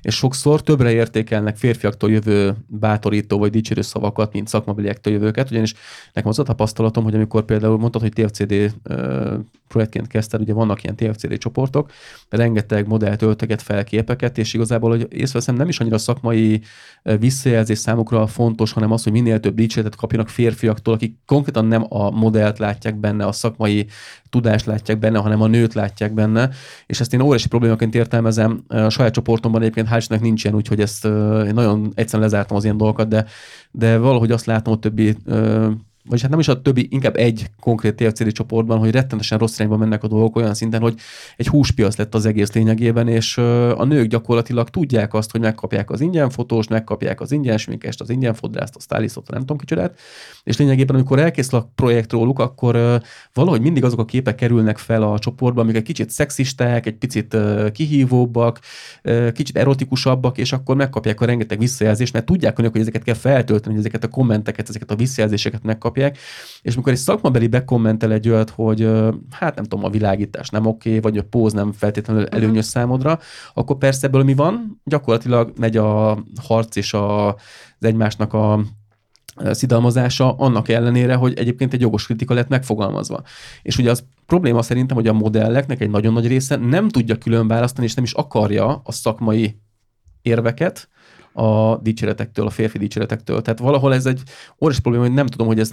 És sokszor többre értékelnek férfiaktól jövő bátorító vagy dicsérő szavakat, mint szakmabiliektől jövőket, ugyanis nekem az a tapasztalatom, hogy amikor például mondtad, hogy té ef cé dé projektként kezdted, ugye vannak ilyen té ef cé dé csoportok, rengeteg modellt öltöget fel képeket, és igazából, hogy észreveszem, nem is annyira szakmai visszajelzés számukra fontos, hanem az, hogy minél több dicséretet kapjanak férfiak, akik konkrétan nem a modellt látják benne, a szakmai tudást látják benne, hanem a nőt látják benne, és ezt én óriási problémaként értelmezem. A saját csoportomban egyébként hálásnak nincs ilyen, úgyhogy ezt én nagyon egyszerűen lezártam az ilyen dolgokat, de, de valahogy azt látom a többi, vagyis hát nem is a többi, inkább egy konkrét té ef cé dé csoportban, hogy rettenetesen rossz irányba mennek a dolgok olyan szinten, hogy egy húspiac lett az egész lényegében, és a nők gyakorlatilag tudják azt, hogy megkapják az ingyen fotós, megkapják az ingyen sminkest, az ingyen fodrászt, a stylistot, nem tudom kicsodát, és lényegében amikor elkészül a projekt róluk, akkor valahogy mindig azok a képek kerülnek fel a csoportban, amik egy kicsit szexisták, egy picit kihívóbbak, kicsit erotikusabbak, és akkor megkapják a rengeteg visszajelzést, mert tudják önök, hogy ezeket kell feltölteni, hogy ezeket a kommenteket, ezeket a visszajelzéseket megkapják. És mikor egy szakmabeli bekommentel egy olyat, hogy hát nem tudom, a világítás nem oké, okay, vagy a póz nem feltétlenül előnyös uh-huh. számodra, akkor persze ebből mi van? Gyakorlatilag megy a harc és a, az egymásnak a szidalmazása annak ellenére, hogy egyébként egy jogos kritika lett megfogalmazva. És ugye az probléma szerintem, hogy a modelleknek egy nagyon nagy része nem tudja külön választani, és nem is akarja a szakmai érveket, a dicséretektől, a férfi dicséretektől. Tehát valahol ez egy óriási probléma, hogy nem tudom, hogy ez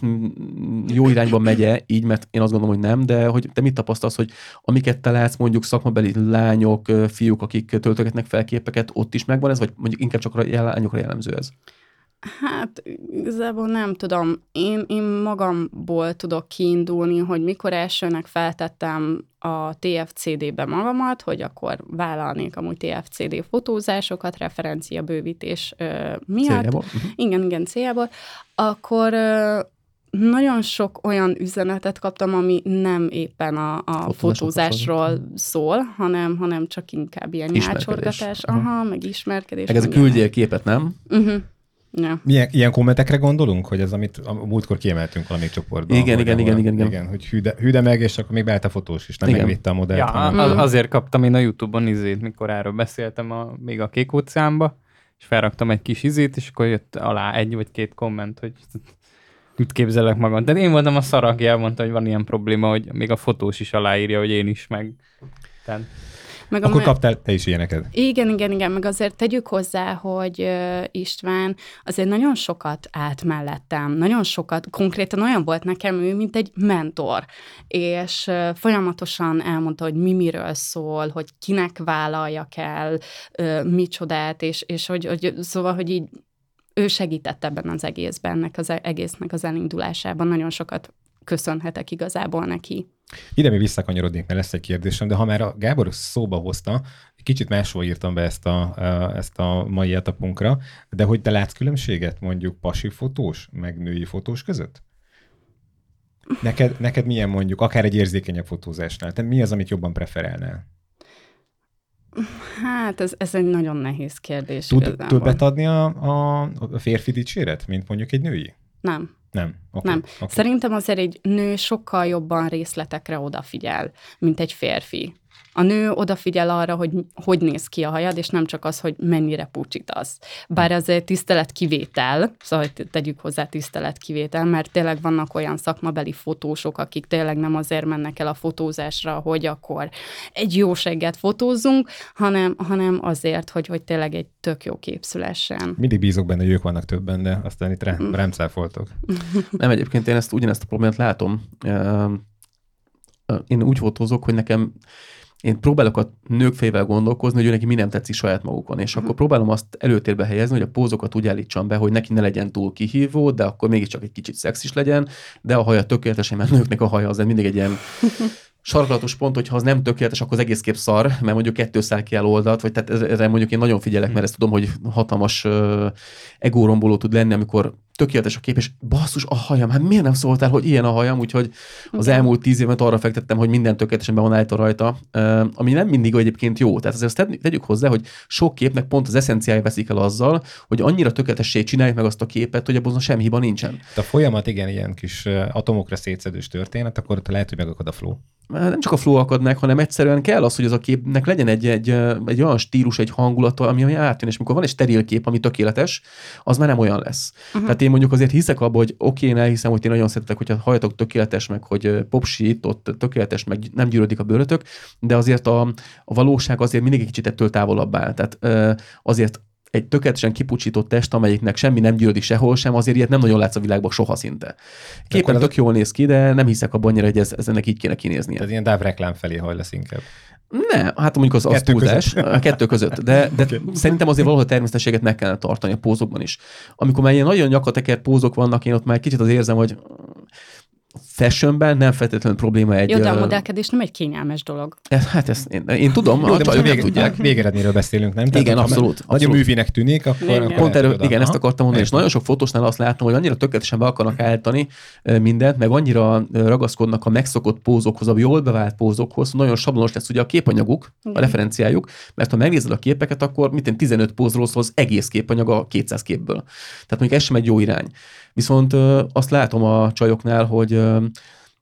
jó irányba megy-e így, mert én azt gondolom, hogy nem, de hogy te mit tapasztalsz, hogy amiket te látsz, mondjuk szakmabeli lányok, fiúk, akik töltögetnek fel képeket, ott is megvan ez, vagy mondjuk inkább csak a lányokra jellemző ez? Hát igazából nem tudom. Én, én magamból tudok kiindulni, hogy mikor elsőnek feltettem a té ef cé dé-be magamat, hogy akkor vállalnék amúgy té ef cé dé fotózásokat, referencia bővítés ö, miatt. Céljából. Igen, igen, céljából. Akkor ö, nagyon sok olyan üzenetet kaptam, ami nem éppen a, a fotózásról szól, hanem, hanem csak inkább ilyen nyálcsorgatás, aha, meg ismerkedés. Meg ez a küldjél képet, nem? Uh-huh. Ja. Ilyen, ilyen kommentekre gondolunk, hogy ez, amit a múltkor kiemeltünk valamelyik csoportban. Igen, igen, igen, igen, igen. Igen, hogy hűde, hűde meg, és akkor még beállt a fotós is, nem igen. megvédte a modellt. Ja, hanem... Azért kaptam én a YouTube-on izét, mikor erről beszéltem a, még a Kék óceánba, és felraktam egy kis izét, és akkor jött alá egy vagy két komment, hogy mit képzelek magam. De én voltam a szar, aki elmondta, hogy van ilyen probléma, hogy még a fotós is aláírja, hogy én is meg... Tehát... Meg Akkor me- kaptál te is ilyeneket. Igen, igen, igen, meg azért tegyük hozzá, hogy uh, István azért nagyon sokat állt mellettem, nagyon sokat, konkrétan olyan volt nekem ő, mint egy mentor, és uh, folyamatosan elmondta, hogy mi miről szól, hogy kinek vállaljak el, uh, micsodát, és, és hogy, hogy szóval, hogy így ő segített ebben az egészben, ennek az egésznek az elindulásában, nagyon sokat köszönhetek igazából neki. Ide mi visszakanyarodnék, mert lesz egy kérdésem, de ha már a Gábor szóba hozta, kicsit máshol írtam be ezt a, ezt a mai etapunkra, de hogy te látsz különbséget mondjuk pasi fotós, meg női fotós között? Neked, neked milyen mondjuk, akár egy érzékenyebb fotózásnál? Te mi az, amit jobban preferálnál? Hát ez, ez egy nagyon nehéz kérdés. Tud többet adni a, a, a férfi dicséret, mint mondjuk egy női? Nem. Nem. Okay, nem. Okay. Szerintem azért egy nő sokkal jobban részletekre odafigyel, mint egy férfi. A nő odafigyel arra, hogy hogy néz ki a hajad, és nem csak az, hogy mennyire pucsítasz. Bár ez egy tiszteletkivétel, szóval tegyük hozzá tiszteletkivétel, mert tényleg vannak olyan szakmabeli fotósok, akik tényleg nem azért mennek el a fotózásra, hogy akkor egy jó segget fotózzunk, hanem, hanem azért, hogy, hogy tényleg egy tök jó kép szülessen. Mindig bízok benne, hogy ők vannak többen, de aztán itt rám, rám cáfoltok. Nem, egyébként én ezt ugyanezt a problémát látom. Én úgy fotózok, hogy nekem én próbálok a nők fejével gondolkozni, hogy ő neki mi nem tetszik saját magukon, és uh-huh. akkor próbálom azt előtérbe helyezni, hogy a pózokat úgy állítsam be, hogy neki ne legyen túl kihívó, de akkor mégiscsak egy kicsit szexis legyen, de a haja tökéletesen, mert nőknek a haja azért mindig egy ilyen sarkalatos pont, hogy ha az nem tökéletes, akkor az egész kép szar, mert mondjuk kettőszál kell oldalt, vagy tehát erre mondjuk én nagyon figyelek, mert ezt tudom, hogy hatalmas uh, egóromboló tud lenni, amikor tökéletes a kép, és basszus, a hajam, hát miért nem szóltál, hogy ilyen a hajam, úgyhogy az elmúlt tíz évet arra fektettem, hogy minden tökéletesen be van állítva rajta, uh, ami nem mindig egyébként jó. Tehát azért tegyük hozzá, hogy sok képnek pont az eszenciája veszik el azzal, hogy annyira tökéletessé csinálják meg azt a képet, hogy abban semmi hiba nincsen. De a folyamat igen, ilyen kis atomokra szétszedős történet, akkor lehet, hogy megakad a flow. Nem csak a flow akad meg, hanem egyszerűen kell az, hogy az a képnek legyen egy, egy, egy olyan stílus, egy hangulata, ami, ami átjön, és mikor van egy steril kép, ami tökéletes, az már nem olyan lesz. Uh-huh. Tehát én mondjuk azért hiszek abba, hogy oké, én elhiszem, hogy ti nagyon szeretitek, hogyha hajatok tökéletes, meg hogy popsít, ott tökéletes, meg nem gyűrődik a bőrötök, de azért a, a valóság azért mindig egy kicsit ettől távolabb áll. Tehát azért egy tökéletesen kipucsított test, amelyiknek semmi nem gyűrődik sehol sem, azért ilyet nem nagyon látsz a világban soha szinte. Képen tök az... jól néz ki, de nem hiszek abban annyira, hogy ez, ez ennek így kéne kinéznie. Tehát ilyen dáv reklám felé hajlasz inkább. Ne, hát mondjuk az, az túlzás, a kettő között, de, de okay. Szerintem azért valahol természetességet meg kellene tartani a pózokban is. Amikor már ilyen nagyon nyakateker pózok vannak, én ott már kicsit az érzem, hogy fashionben nem feltétlenül probléma egy... Jó, de a modellkedés nem egy kényelmes dolog. Ez, hát ezt én, én tudom, jó, a csajok nem tudják. Végeredményről beszélünk, nem? Tehát igen, abszolút. Nagyon művinek tűnik, akkor... Igen, akkor pont erről, igen, ezt akartam mondani, és nagyon sok fotósnál azt látom, hogy annyira tökéletesen be akarnak állítani mindent, meg annyira ragaszkodnak a megszokott pózokhoz, a jól bevált pózokhoz, nagyon sablonos lesz ugye a képanyaguk, igen. A referenciájuk, mert ha megnézed a képeket, akkor mint tizenöt pózról szól az egész képanyag a kétszáz képből. Tehát mondjuk ez sem egy jó irány. Viszont azt látom a csajoknál, hogy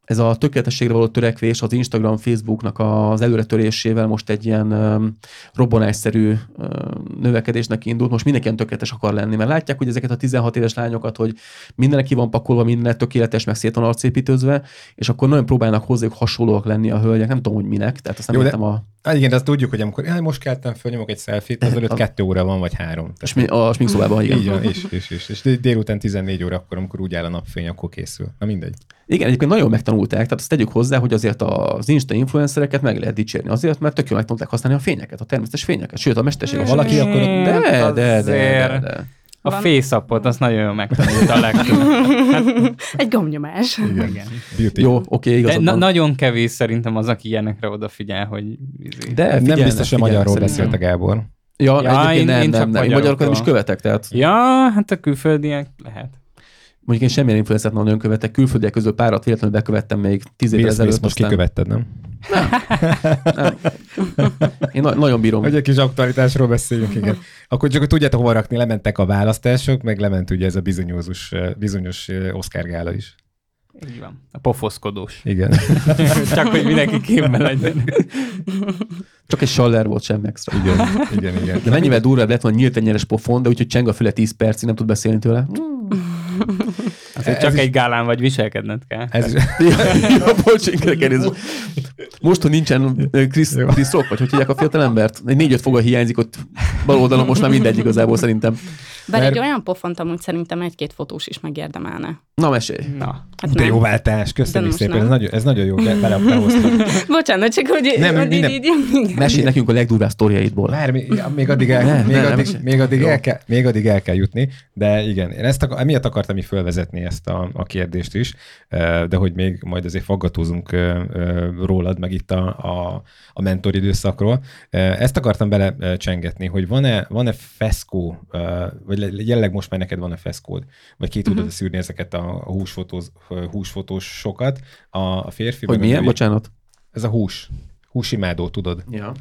ez a tökéletességre való törekvés az Instagram, Facebooknak az előretörésével most egy ilyen robbanásszerű növekedésnek indult. Most mindenki ilyen tökéletes akar lenni, mert látják, hogy ezeket a tizenhat éves lányokat, hogy mindenek ki van pakolva, minden tökéletes, meg szét van arcépítőzve, és akkor nagyon próbálnak hozzájuk hasonlóak lenni a hölgyek, nem tudom, hogy minek, tehát ezt nem értem a... Hát igen, de azt tudjuk, hogy amikor jaj, most keltem, fölnyomok egy selfie-t, azelőtt kettő óra van, vagy három. És mi, a sminkszobában, igen. Igen, és, és, és, és délután tizennégy óra, akkor, amikor úgy áll a napfény, akkor készül. Na mindegy. Igen, egyébként nagyon megtanulták, tehát azt tegyük hozzá, hogy azért az Insta influencereket meg lehet dicsérni azért, mert tök jól meg tudták használni a fényeket, a természetes fényeket, sőt a mesterség. Ha valaki, akkor ott... De, de, de, de, de. A face-appot, azt nagyon jól megtanult a legtöbb. Hát... Egy gombnyomás. Igen. Igen. Jó, oké, okay, na- Nagyon kevés szerintem az, aki ilyenekre odafigyel, hogy... Izé. De figyelnek, nem biztos, hogy magyarról beszélt a Gábor. Ja, ja én, nem, én nem, nem. Én magyarokat is követek, tehát... Ja, hát a külföldiek lehet. Mondjuk én semmilyen influencert nem nagyon követek, külföldiek közül párat véletlenül bekövettem még tíz évvel ezelőtt. Most kikövetted, nem? Nem. nem. Én na- nagyon bírom. Hogy egy kis aktualitásról beszéljünk, igen. Akkor csak tudjátok hova rakni, lementek a választások, meg lement ugye ez a bizonyos, bizonyos Oscar gála is. Így van. A pofoszkodós. Igen. Csak, hogy mindenki képben legyen. Csak egy saller volt sem extra. Igen, igen, igen. De mennyivel durvább lett van nyílt tenyéres pofon, de úgyhogy cseng a füle tíz percig, nem tud beszélni tőle. Azért csak is... egy gálán vagy, viselkedned kell. Ez is... ja, bocsánat, most, hogy nincsen Chris Rock, vagy hogy hívják a fiatal embert, egy négy-öt foga hiányzik ott bal oldalon, most már mindegy igazából szerintem. Bár mert... egy olyan pofont amúgy szerintem egy-két fotós is megérdemelne. Na, mesélj. Na. Hát de jó váltás, köszönjük szépen. Ez nagyon, ez nagyon jó, de bele behoztam. Bocsánat, csak hogy... Nem, hogy minden... így, így, mesélj nekünk a legdurvább sztoriaidból. Már még addig el kell jutni, de igen, én ezt akar, miatt akartam így fölvezetni ezt a, a kérdést is, de hogy még majd azért faggatózunk rólad, meg itt a, a, a mentor időszakról. Ezt akartam bele csengetni, hogy van-e, van-e feszkó, vagy jelenleg most már neked van a feszkód, vagy ki tudod uh-huh. szűrni ezeket a húsfotós, húsfotósokat. A, a férfi... Hogy milyen? Bocsánat? Ez a hús. Húsimádó, tudod. Ja.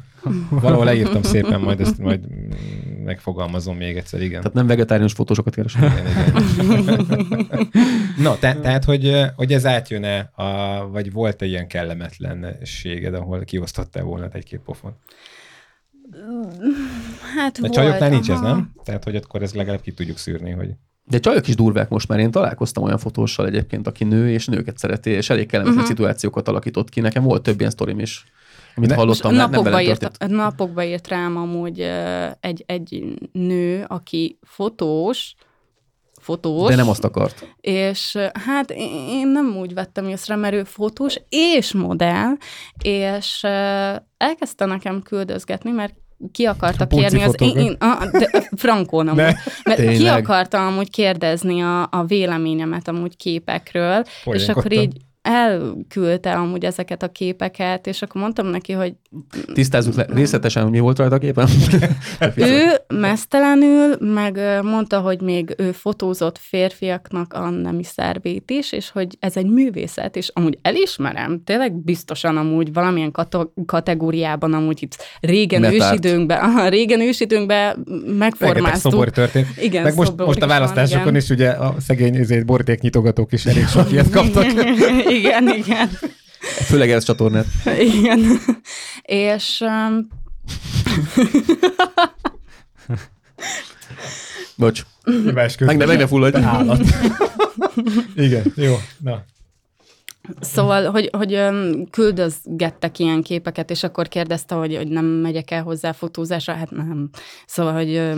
Valahol leírtam szépen, majd ezt majd megfogalmazom még egyszer, igen. Tehát nem vegetáriánus fotósokat keresem. Igen, igen. Na, te, tehát, hogy, hogy ez átjön-e, a, vagy volt-e ilyen kellemetlenséged, ahol kiosztottál volna egy-két pofon? Hát de csajoknál nincs ez, nem? Tehát, hogy akkor ez legalább ki tudjuk szűrni, hogy... De csajok is durvák most már. Én találkoztam olyan fotóssal egyébként, aki nő, és nőket szereti, és elég kellemetlen uh-huh. szituációkat alakított ki. Nekem volt több ilyen sztorim is, amit ne, hallottam, mert nem velem történt. Napokba írt rám amúgy egy, egy nő, aki fotós, fotós. De nem azt akart. És hát én nem úgy vettem észre, mert ő fotós és modell, és elkezdte nekem küldözgetni, mert ki akarta kérni az... Én, a, de, frankón amúgy. Mert tényleg. Ki akarta amúgy kérdezni a, a véleményemet amúgy képekről, és akkor így elküldte amúgy ezeket a képeket, és akkor mondtam neki, hogy... Tisztázzuk le részletesen, hogy mi volt rajta a képen? Ő meztelenül, meg mondta, hogy még ő fotózott férfiaknak a nemi szervét is, és hogy ez egy művészet, és amúgy elismerem, tényleg biztosan amúgy valamilyen kato- kategóriában amúgy itt régen Betárt. ősidőnkben, aha, régen ősidőnkben megformáztuk. Rengeteg szobor történt. Igen, meg most, most a választásokon van, is ugye a szegény ezért bortéknyitogatók is elég sok ilyet kaptak. Igen, igen. Főleg ez csatornát. Igen. És... Um... Bocs. Meg ne, meg ne fulladj. Állat. Igen, jó. Na. Szóval, hogy, hogy küldözgettek ilyen képeket, és akkor kérdezte, hogy, hogy nem megyek el hozzá fotózásra, hát nem. Szóval, hogy...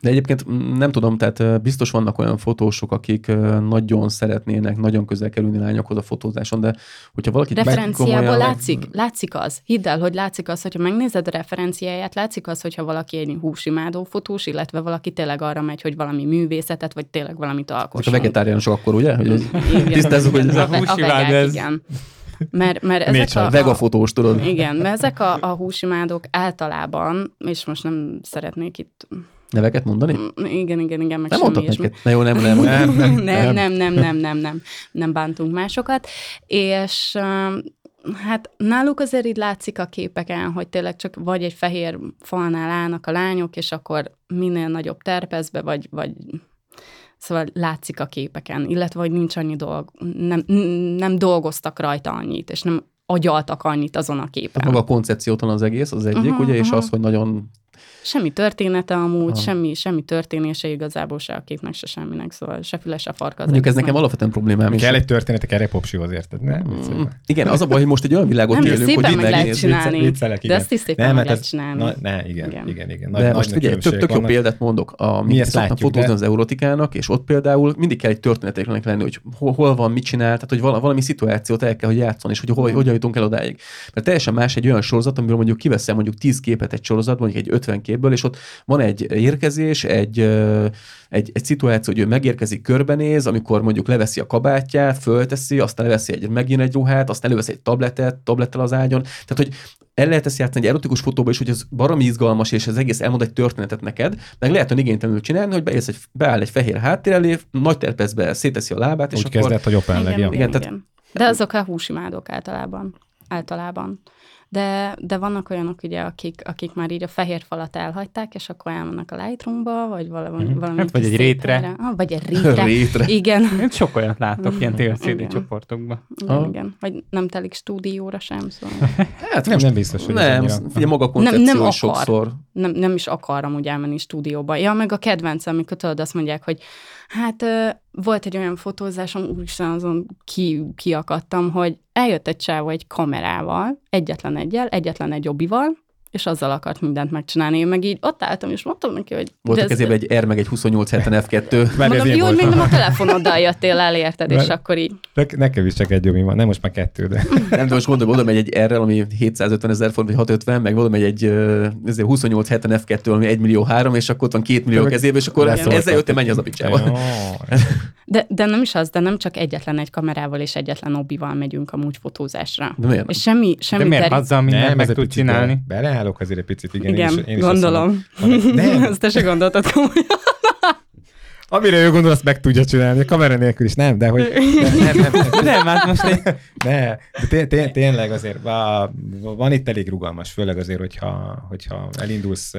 De egyébként nem tudom, tehát biztos vannak olyan fotósok, akik nagyon szeretnének, nagyon közel kerülni lányokhoz a fotózáson, de hogyha valaki... Referenciából látszik, meg... látszik az. Hidd el, hogy látszik az, hogyha megnézed a referenciáját, látszik az, hogyha valaki egy húsimádó fotós, illetve valaki tényleg arra megy, hogy valami művészetet, vagy tényleg valamit alkosson. A vegetáriánusok akkor, ugye? Hogy tisztázzuk, hogy ez a húsimád. A vegák, igen. Mert, mert ezek a, a vegafotós, tudod. Igen, mert ezek a, a húsimádók általában, és most nem szeretnék itt neveket mondani? Igen, igen, igen. Meg nem mondtak neked? Na jó, nem, nem, nem, nem, nem, nem, nem, nem, nem, nem, nem bántunk másokat, és hát náluk azért így látszik a képeken, hogy tényleg csak vagy egy fehér falnál állnak a lányok, és akkor minél nagyobb terpezbe, vagy, vagy szóval látszik a képeken, illetve, hogy nincs annyi dolg, nem, nem dolgoztak rajta annyit, és nem agyaltak annyit azon a képen. Tehát maga a koncepciótalan az egész, az egyik, uh-huh, ugye, uh-huh. és az, hogy nagyon... Semmi története amúgy, ah. semmi, semmi történése igazából se a képnek, se semminek, szóval se füle, se farka. Mondjuk ez nekem alapvetően problémám is. Kell egy történetek, erre popsihoz, érted? Nem? Mm. Igen, az a baj, hogy most egy olyan világot élünk, hogy így megnéz, viccelek, igen. De ezt tisztében meg lehet csinálni. Na, ne, igen, igen, igen. igen. Nagy, de nagy most ugye tök jó példát mondok, amit szoktam fotózni az erotikának, és ott például mindig kell egy történeteknek lenni, hogy hol van, mit csinál, tehát hogy valami szituációt el kell, hogy játszon, és hogy hogyan jutunk el odáig. Mert teljesen más egy olyan sorozat, amiből mondjuk kiveszem mondjuk tíz képet egy sorozatban, mondjuk egy ötven képből, és ott van egy érkezés, egy, egy, egy szituáció, hogy ő megérkezik, körbenéz, amikor mondjuk leveszi a kabátját, fölteszi, aztán leveszi egy, megint egy ruhát, aztán leveszi egy tabletet, tablettel az ágyon. Tehát, hogy el lehet ezt játszani egy erotikus fotóba is, hogy ez baromi izgalmas, és ez egész elmond egy történetet neked, meg lehet ön igénytelenül csinálni, hogy beérsz egy, beáll egy fehér háttér elé, nagy terpezbe széteszi a lábát, és úgy akkor... Úgy kezdett, hogy opán legyen. Igen, tehát... De azok a húsimádok általában. általában. De, de vannak olyanok, ugye, akik, akik már így a fehér falat elhagyták, és akkor elmennek a Lightroomba, vagy valami... Mm. valami hát, vagy egy rétre. Ah, vagy egy rétre. rétre. Igen. Én sok olyat látok ilyen té el cé dé csoportokban. Ah. Igen. Vagy nem telik stúdióra sem, szóval. Hát nem, nem biztos, hogy nem, ez ugye maga koncepció nem, nem sokszor. Nem, nem is akarom úgy elmenni stúdióba. Ja, meg a kedvencem, amikor tudod, azt mondják, hogy hát volt egy olyan fotózásom, úristen azon ki, kiakadtam, hogy eljött egy csávó egy kamerával, egyetlen egyel, egyetlen egy jobbival, és azzal akart mindent megcsinálni. Én meg így ott álltam, és mondtam neki, hogy... Volt a kezében egy R, meg egy huszonnyolc hetven ef kettő. Mondom, jó, hogy minden a telefonoddal jöttél el, érted, és akkor így... Nekem is csak egy jobbi van, nem most már kettő, de... Nem, de most gondolom, oda megy egy R-rel, ami hétszázötven ezer forint, vagy hatszázötven, meg oda megy egy huszonnyolc hetven ef kettő, ami egy millió három, és akkor ott van két millió kezében, és akkor ezzel jöttél, menj az a picsába. De, de nem is az, de nem csak egyetlen egy kamerával és egyetlen obival megyünk amúgy fotózásra. De miért? És semmi, semmi de miért? Teri... Azzal mindent nem, meg tud csinálni? Beleállok azért egy picit, igen. Igen, én is, én is gondolom. Ezt te se gondoltad komolyan. Amire ő gondol, azt meg tudja csinálni. A kamera nélkül is nem, de hogy... Nem, nem, nem. Nem, hát most én... Ne, de tényleg azért van itt elég rugalmas, főleg azért, hogyha, hogyha elindulsz,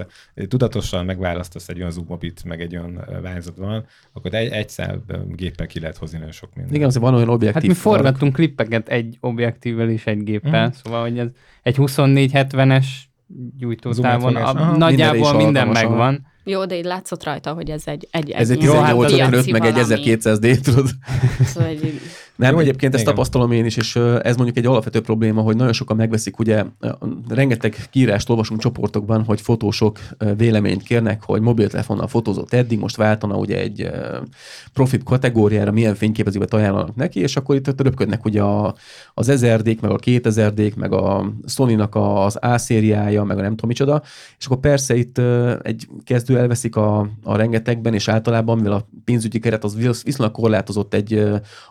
tudatosan megválasztasz egy olyan zoomobit, meg egy olyan ványzat van, akkor egy, egy szál géppel ki lehet hozni nagyon sok mindent. Igen, azért van olyan objektív. Hát mi forgattunk klippeket egy objektívvel és egy géppel, mm. szóval hogy ez egy huszonnégy hetvenes gyújtótávon a, nagyjából minden megvan. Jó, de így látszott rajta, hogy ez egy egy ez egy ezernyolcszázötvenöt, meg egy ezerkétszáz dé, tudod? Szóval egy... Nem, jó, egyébként ezt igen. tapasztalom én is, és ez mondjuk egy alapvető probléma, hogy nagyon sokan megveszik, ugye rengeteg kiírást olvasunk csoportokban, hogy fotósok véleményt kérnek, hogy mobiltelefonnal fotózott eddig, most váltana ugye egy profi kategóriára, milyen fényképezőket ajánlanak neki, és akkor itt röpködnek ugye az ezerdék, meg a kétezerdék, meg a Sony-nak az A szériája, meg a nem tudom micsoda, és akkor persze itt egy kezdő kettő elveszik a, a rengetegben, és általában, mivel a pénzügyi keret az viszonylag korlátozott egy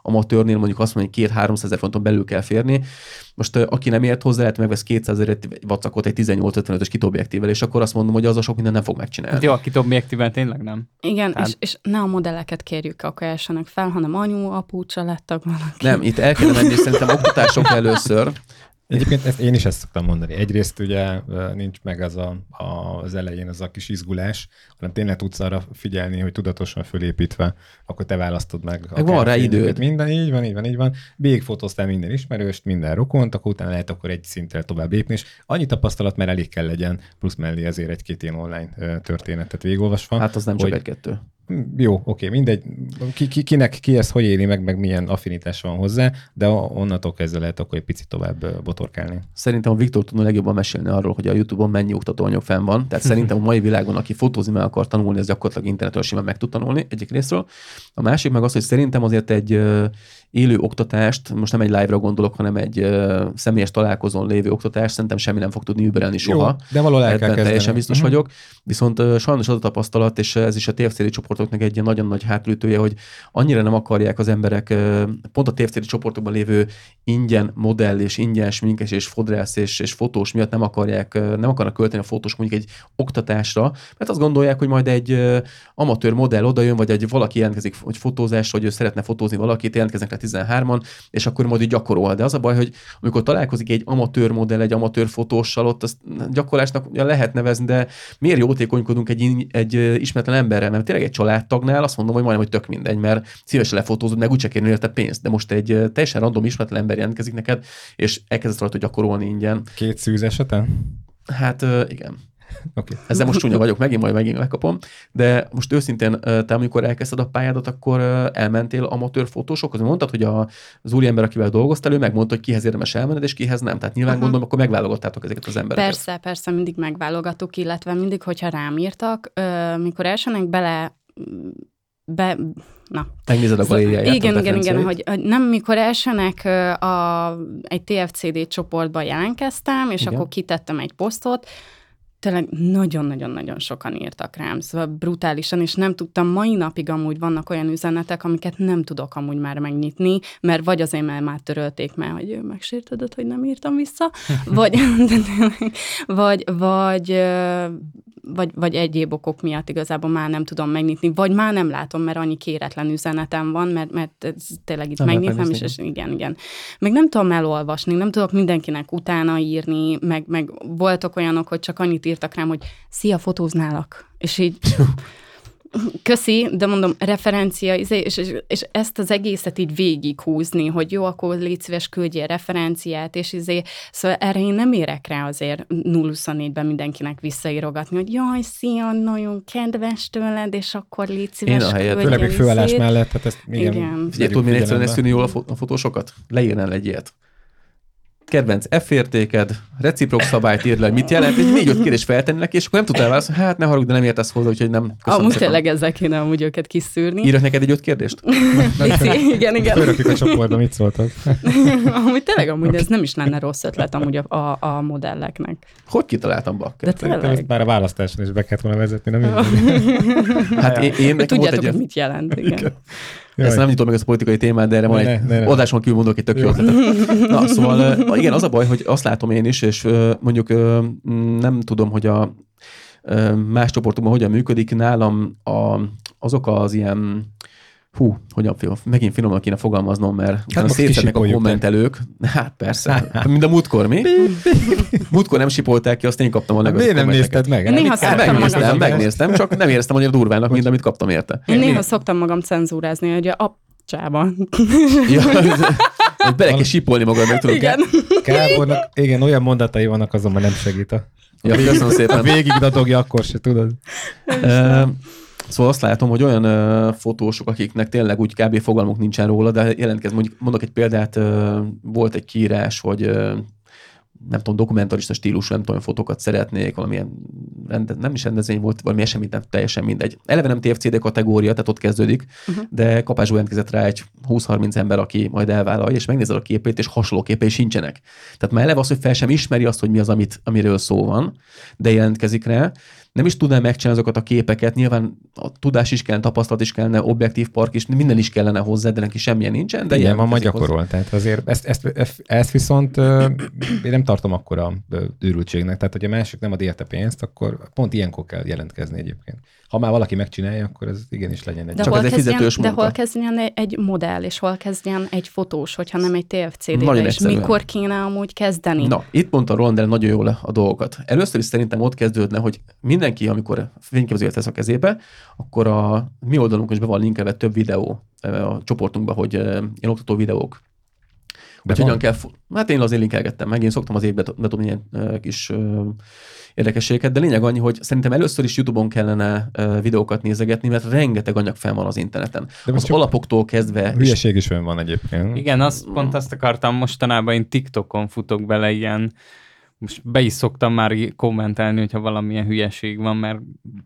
amatőrnél, mondjuk azt mondja, hogy két-háromszázezer fonton belül kell férni. Most aki nem ért hozzá, lehet megvesz kétszázezer vacakot egy tizennyolc ötvenötös kitobjektível, és akkor azt mondom, hogy az a sok mindent nem fog megcsinálni. Jó, a kitobjektível tényleg nem. Igen, Tehát... és, és ne a modelleket kérjük a kajássanak fel, hanem anyu, apu, családtag valaki. Nem, itt el kell menni, és szerintem oktatások először. Egyébként ezt, én is ezt szoktam mondani. Egyrészt ugye nincs meg az, a, az elején az a kis izgulás, hanem tényleg tudsz arra figyelni, hogy tudatosan fölépítve, akkor te választod meg. Meg van rá időd. Minden, így van, így van, így van. Végigfotóztál minden ismerőst, minden rokont, akkor utána lehet akkor egy szinttel tovább lépni, és annyi tapasztalat már elég kell legyen, plusz mellé azért egy-két ilyen online történetet végigolvasva. Hát az nem csak egy-kettő. Jó, oké, mindegy, ki, ki, kinek ki ezt hogy éli meg, meg milyen affinitás van hozzá, de onnantól kezdve lehet akkor egy picit tovább botorkálni. Szerintem a Viktor tudna legjobban mesélni arról, hogy a YouTube-on mennyi oktatóanyag fenn van, tehát szerintem a mai világon, aki fotózni meg akar tanulni, ez gyakorlatilag internetről simán meg tud tanulni egyik részről. A másik meg az, hogy szerintem azért egy élő oktatást, most nem egy live-ra gondolok, hanem egy személyes találkozón lévő oktatást, szerintem semmi nem fog tudni überelni soha. Jó, de valahol el kell teljesen biztos uh-huh. vagyok, viszont sajnos az a tapasztalat, és ez is a té ef cé-i csoportoknak egy ilyen nagyon nagy hátulütője, hogy annyira nem akarják az emberek, pont a té ef cé-i csoportokban lévő ingyen modell és ingyen sminkes és fodrász és, és fotós miatt nem akarják, nem akarnak költeni a fotós mondjuk egy oktatásra, mert azt gondolják, hogy majd egy amatőr modell odajön, vagy egy valaki jelentkezik hogy fotózásra, hogy ő szeretne fotózni valakit, jelentkeznek rá tizenhárman, és akkor majd így gyakorol. De az a baj, hogy amikor találkozik egy amatőr modell, egy amatőr fotóssal, ott azt gyakorlásnak lehet nevezni, de miért jótékonykodunk egy, egy ismeretlen emberrel? Mert tényleg egy családtagnál azt mondom, hogy majdnem, hogy tök mindegy, mert szívesen lefotózod, meg úgyse kérni érte pénzt. De most egy teljesen random ismeretlen ember jelentkezik neked, és elkezdett rajta gyakorolni ingyen. Két szűz esete? Hát igen. Okay. Ezzel most csúnya vagyok, megint majd megint megkapom, de most őszintén, te amikor elkezdted a pályádat, akkor elmentél amatőr fotósokhoz. Mondtad, hogy az úriember, akivel dolgoztál, ő megmondta, hogy kihez érdemes elmenned, és kihez nem. Tehát nyilván uh-huh. gondolom, akkor megválogattátok ezeket az embereket. Persze, persze, mindig megválogatok, illetve mindig, hogyha rám írtak, mikor elsőnek bele... Be, na. Megnézed a galériáját. Igen, igen, igen, hogy nem, mikor elsőnek a, egy té ef cé dé csoportban jelentkeztem, és igen. akkor kitettem egy posztot, tényleg nagyon-nagyon-nagyon sokan írtak rám, szóval brutálisan, és nem tudtam, mai napig amúgy vannak olyan üzenetek, amiket nem tudok amúgy már megnyitni, mert vagy azért, mert már törölték már, hogy megsértődött, hogy nem írtam vissza, vagy, vagy, vagy, vagy, vagy egyéb okok miatt igazából már nem tudom megnyitni, vagy már nem látom, mert annyi kéretlen üzenetem van, mert, mert ez tényleg itt nem megnyitnám, és, és igen, igen. Meg nem tudom elolvasni, nem tudok mindenkinek utána írni, meg, meg voltak olyanok, hogy csak annyit írtak rám, hogy szia, fotóználak. És így köszi, de mondom, referencia, és, és, és ezt az egészet így végighúzni, hogy jó, akkor légy szíves, küldjél referenciát, és izé, szóval erre én nem érek rá azért nulla huszonnégyben mindenkinek visszaírogatni, hogy jaj, szia, nagyon kedves tőled, és akkor légy szíves, küldjél visszét. Én a helyet, főleg főállás mellett, hát ezt igen. igen. Tudod, miért egyszerűen ezt tűnni jól a fotósokat? Leírnál egy ilyet. Kedvenc F-értéked, reciprok szabályt írd le, mit jelent, és négy-öt kérdés feltenni neki, és akkor nem tudtál válaszolni, hát ne haragudj, de nem értesz hozzá, úgyhogy nem. Amúgy tényleg ezzel kéne amúgy őket kiszűrni. Írok neked egy öt kérdést? Igen, igen. Fölrakjuk a csoportba, mit szóltak? Amúgy tényleg, amúgy ez nem is lenne rossz ötlet amúgy a, a, a modelleknek. Hogy kitaláltam bakkert? Szerintem ezt már a választáson is be kellett volna vezetni, nem így. Hát én, én nekem volt egy... mit jelent, igen. Jaj. Ezt nem nyitom meg ezt a politikai témát, de erre van ne, egy ne, ne, adáson kívül mondok egy tök jó ötletet. Na, szóval igen, az a baj, hogy azt látom én is, és mondjuk nem tudom, hogy a más csoportokban hogyan működik. Nálam a, azok az ilyen hú, hogyan, megint finoman kéne fogalmaznom, mert hát szétszednek a kommentelők. Te. Hát persze, mint a múltkor, mi? Múltkor nem sipolták ki, azt én kaptam a legjobb kommenteket. Nem nézted meg? Néha megnéztem, megnéztem, csak nem éreztem annyira durvának, mint amit kaptam érte. Én néha szoktam magam cenzúrázni, hogy a csában. Bele kell sipolni magad, meg tudod. Igen. Kábornak, igen, olyan mondatai vannak, azonban nem segít a... Ja, köszönöm szépen. Végig dadogja, akkor se tudod. Szóval azt látom, hogy olyan ö, fotósok, akiknek tényleg úgy kb. Fogalmuk nincsen róla, de jelentkez, mondjuk, mondok egy példát, ö, volt egy kiírás, hogy ö, nem tudom, dokumentarista stílusú, nem tudom, fotókat szeretnék, valamilyen rende, nem is rendezvény volt, valami esemény, nem teljesen mindegy. Eleve nem té ef cé dé kategória, tehát ott kezdődik, uh-huh. de kapásból jelentkezett rá egy húsz-harminc ember, aki majd elvállalja, és megnézed a képét, és hasonló képei sincsenek. Tehát már eleve az, hogy fel sem ismeri azt, hogy mi az, amit, amiről szó van, de jelentkezik rá. nem is tudnám megcsinálni azokat a képeket, nyilván a tudás is kellene, tapasztalat is kellene, objektív park is, minden is kellene hozzá, de neki semmilyen nincsen. De ilyen van, majd gyakorol. Tehát azért ezt, ezt, ezt, ezt viszont én nem tartom akkora őrültségnek. Tehát, hogy a másik nem ad érte pénzt, akkor pont ilyenkor kell jelentkezni egyébként. Ha már valaki megcsinálja, akkor ez igenis legyen egy. De csak hol kezdjen, de hol kezdjen egy modell, és hol kezdjen egy fotós, hogyha nem egy té ef cé dé-be, és mikor kéne amúgy kezdeni? Na, itt mondta Roland nagyon jól a dolgokat. Először is szerintem ott kezdődne, hogy mindenki, amikor fényképzőjét tesz a kezébe, akkor a mi oldalunkon is be van linkelve több videó a csoportunkban, hogy ilyen oktató videók. Hogy hogyan kell, hát én azért linkelgettem meg, én szoktam azért betudni ilyen kis érdekességeket, de lényeg annyi, hogy szerintem először is YouTube-on kellene videókat nézegetni, mert rengeteg anyag fel van az interneten. De az alapoktól kezdve... Hülyeség is fenn van egyébként. Igen, azt, pont azt akartam mostanában, én TikTokon futok bele ilyen. Most be is szoktam már kommentelni, hogyha valamilyen hülyeség van, mert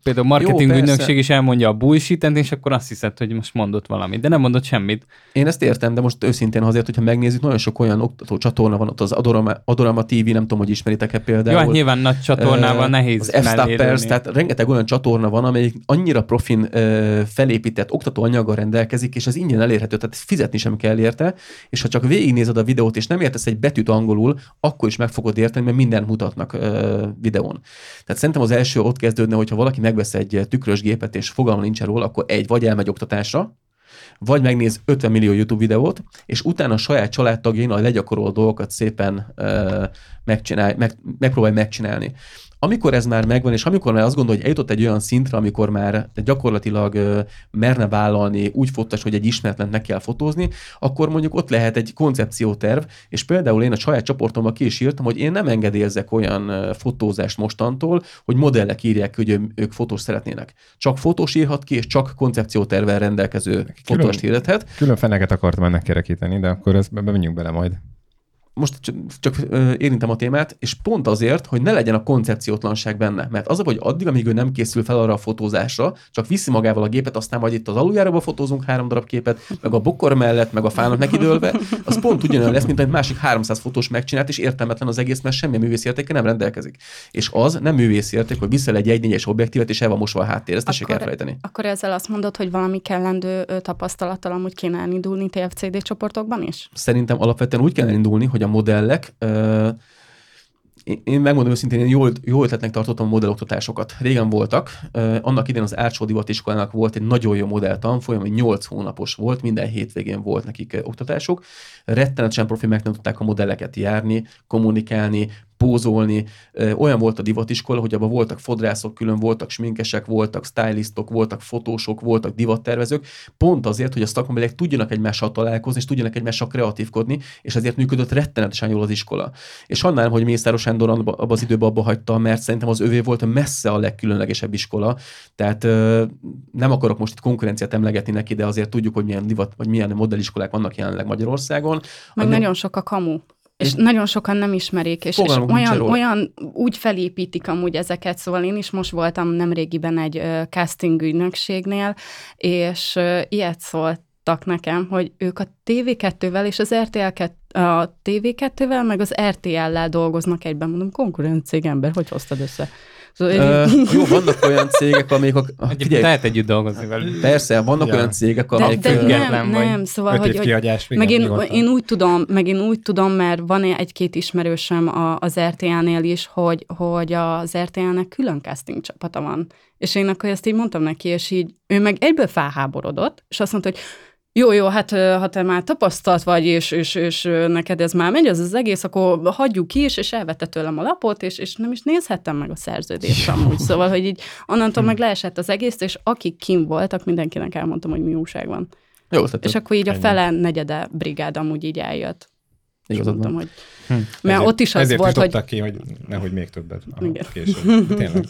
például a marketing ügynökség is elmondja a bullshit-et, és akkor azt hiszed, hogy most mondott valamit, de nem mondott semmit. Én ezt értem, de most őszintén azért, hogyha megnézzük, nagyon sok olyan oktató csatorna van, ott az Adorama, Adorama té vé, nem tudom, hogy ismeritek-e például. Jó, hát nyilván nagy csatornával uh, nehéz mellérülni. Tehát rengeteg olyan csatorna van, amelyik annyira profin uh, felépített oktatóanyaggal rendelkezik, és az ingyen elérhető, tehát fizetni sem kell érte, és ha csak végignézed a videót, és nem értesz egy betűt angolul, akkor is meg fogod érteni, mert mindent mutatnak ö, videón. Tehát szerintem az első ott kezdődne, hogyha valaki megvesz egy tükrös gépet, és fogalma nincs róla, akkor egy, vagy elmegy oktatásra, vagy megnéz ötven millió YouTube videót, és utána a saját családtagjain a legyakorol dolgokat szépen ö, megcsinál, meg, megpróbálj megcsinálni. Amikor ez már megvan, és amikor már azt gondolja, hogy eljutott egy olyan szintre, amikor már gyakorlatilag ö, merne vállalni úgy fotós, hogy egy ismeretlent meg kell fotózni, akkor mondjuk ott lehet egy koncepcióterv, és például én a saját csoportomban ki is írtam, hogy én nem engedélyezek olyan fotózást mostantól, hogy modellek írják, hogy ők fotós szeretnének. Csak fotós írhat ki, és csak koncepciótervvel rendelkező fotóst hirdethet. Külön feneket akartam ennek kerekíteni, de akkor ezt menjünk bele majd. Most csak érintem a témát, és pont azért, hogy ne legyen a koncepciótlanság benne. Mert az, hogy addig, amíg ő nem készül fel arra a fotózásra, csak viszi magával a gépet, aztán majd itt az aluljáróba fotózunk három darab képet, meg a bokor mellett, meg a fának nekidőlve, az pont ugyanolyan lesz, mint egy másik háromszáz fotós megcsinált, és értelmetlen az egész, mert semmi művészértéke nem rendelkezik. És az nem művészérték, hogy viszel egy egy négyes objektívet, és el van mosva a háttér. Ezt tessék elfelejteni. Akkor ezzel azt mondod, hogy valami kellendő tapasztalattal amúgy kéne elindulni té ef cé dé csoportokban is? Szerintem alapvetően úgy kell indulni, hogy a modellek, euh, én megmondom őszintén, én jól, jól ötletnek tartottam a modelloktatásokat. Régen voltak, euh, annak idején az Árcsó Divatiskolának volt egy nagyon jó modelltanfolyam, ami nyolc hónapos volt, minden hétvégén volt nekik euh, oktatások. Rettenetesen profi meg nem tudták a modelleket járni, kommunikálni, pózolni. Olyan volt a divatiskola, hogy abban voltak fodrászok külön, voltak sminkesek, voltak stylistok, voltak fotósok, voltak divattervezők, pont azért, hogy a szakmabeliek tudjanak egymással találkozni, és tudjanak egymással kreatívkodni, és ezért működött rettenetesen jól az iskola. És sajnálom, hogy Mészáros Sándor abban az időben abba hagyta, mert szerintem az övé volt messze a legkülönlegesebb iskola. Tehát nem akarok most itt konkurenciát emlegetni neki, de azért tudjuk, hogy milyen divat, vagy milyen modelliskolák vannak jelenleg Magyarországon. Meg ami... nagyon sok a kamu. És nagyon sokan nem ismerik, és, és olyan, olyan úgy felépítik amúgy ezeket, szóval én is most voltam nemrégiben egy uh, casting ügynökségnél, és uh, ilyet szóltak nekem, hogy ők a té vé kettővel és az er té el kettővel, a té vé kettővel, meg az er té el-lel dolgoznak egyben, mondom, konkurens cégember, hogy hoztad össze? Ö, jó, vannak olyan cégek, amelyek... A, figyelj, lehet együtt dolgozni velük. Persze, vannak ja. olyan cégek, amelyek... De, de nem, nem, szóval, hogy... Kiadás, hogy meg én, én úgy tudom, meg én úgy tudom, mert van egy-két ismerősöm az er té el-nél is, hogy, hogy az er té el-nek külön casting csapata van. És én akkor ezt így mondtam neki, és így ő meg egyből felháborodott, és azt mondta, hogy jó, jó, hát ha te már tapasztalt vagy, és, és, és neked ez már megy, az az egész, akkor hagyjuk ki is, és elvette tőlem a lapot, és, és nem is nézhettem meg a szerződést amúgy. Szóval, hogy így onnantól meg leesett az egész, és akik kim voltak, mindenkinek elmondtam, hogy mi újság van. Jó, és akkor így a fele negyede brigád amúgy így eljött. Igazad mondtam, hogy... Hm. Mert ezért, ott is az volt, is hogy... ki, hogy nehogy még többet. Aha, igen. Később. Tényleg.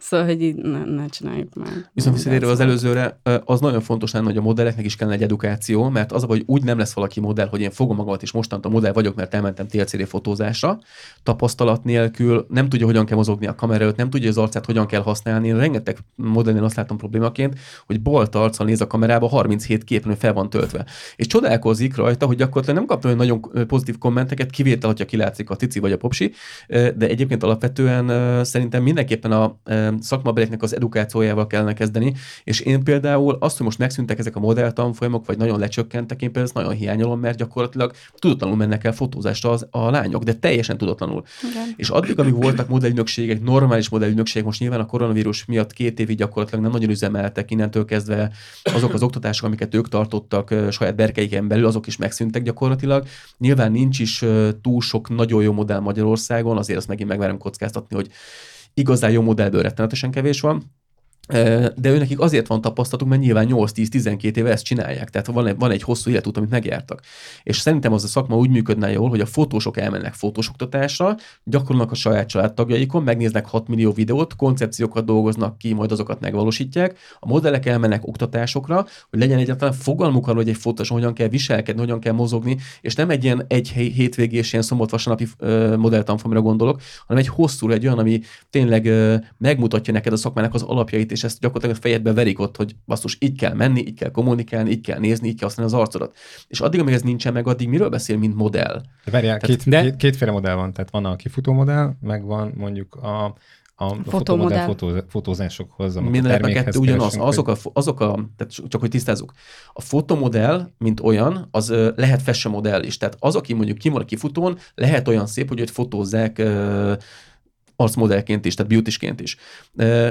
Szóval, hogy így ne, ne csináljuk már. Viszont visszatérve az előzőre, az nagyon fontos lenne, hogy a modelleknek is kellene egy edukáció, mert az, hogy úgy nem lesz valaki modell, hogy én fogom magamat, és mostantól modell vagyok, mert elmentem té el cé dé fotózásra, tapasztalat nélkül, nem tudja, hogyan kell mozogni a kamera előtt, nem tudja, az arcát hogyan kell használni. Én rengeteg modellnél azt látom problémaként, hogy balta arccal néz a kamerába, harminchét képen fel van töltve. És csodálkozik rajta, hogy gyakorlatilag nem kap nagyon pozitív kommenteket, kivétel, hogyha kilátszik a tici vagy a popsi, de egyébként alapvetően szerintem mindenképpen a szakmabelieknek az edukációjával kellene kezdeni, és én például azt, hogy most megszűntek ezek a modell tanfolyamok, vagy nagyon lecsökkentek, én például ezt nagyon hiányolom, mert gyakorlatilag tudatlanul mennek el fotózásra az, a lányok, de teljesen tudatlanul. Igen. És addig, amíg voltak modellügynökségek, normális modellügynökségek, most nyilván a koronavírus miatt két évig gyakorlatilag nem nagyon üzemeltek, innentől kezdve azok az oktatások, amiket ők tartottak saját berkeiken belül, azok is megszűntek gyakorlatilag. Nyilván nincs is túl sok nagyon jó modell Magyarországon, azért azt megint megmerem kockáztatni, hogy igazán jó modellből rettenetesen kevés van. De őnekik azért van tapasztalatuk, mert nyilván nyolc-tíz-tizenkét éve ezt csinálják. Tehát van egy, van egy hosszú életút, amit megjártak. És szerintem az a szakma úgy működne jól, hogy a fotósok elmennek fotósoktatásra, gyakorolnak a saját családtagjaikon, megnéznek hat millió videót, koncepciókat dolgoznak ki, majd azokat megvalósítják. A modellek elmennek oktatásokra, hogy legyen egyáltalán fogalmuk arról, hogy egy fotóson hogyan kell viselkedni, hogyan kell mozogni, és nem egy ilyen egy hétvégés, ilyen szombat vasárnapi modelltanfolyamra gondolok, hanem egy hosszú, egy olyan, ami tényleg megmutatja neked a szakmának az alapjait, és ezt gyakorlatilag fejedbe verik ott, hogy basszus, így kell menni, így kell kommunikálni, így kell nézni, így kell használni az arcodat. És addig, amíg ez nincsen meg, addig miről beszél, mint modell? De várjál, tehát, két, de... kétféle modell van, tehát van a kifutó modell, meg van mondjuk a, a fotomodell fotó, fotózásokhoz, a termékhez. Ugyanaz, azok a, azok a, tehát csak hogy tisztázzuk, a fotomodell, mint olyan, az lehet fashion modell is. Tehát az, aki mondjuk kimar a kifutón, lehet olyan szép, hogy őt fotózzák arcmodellként is, tehát beautysként is.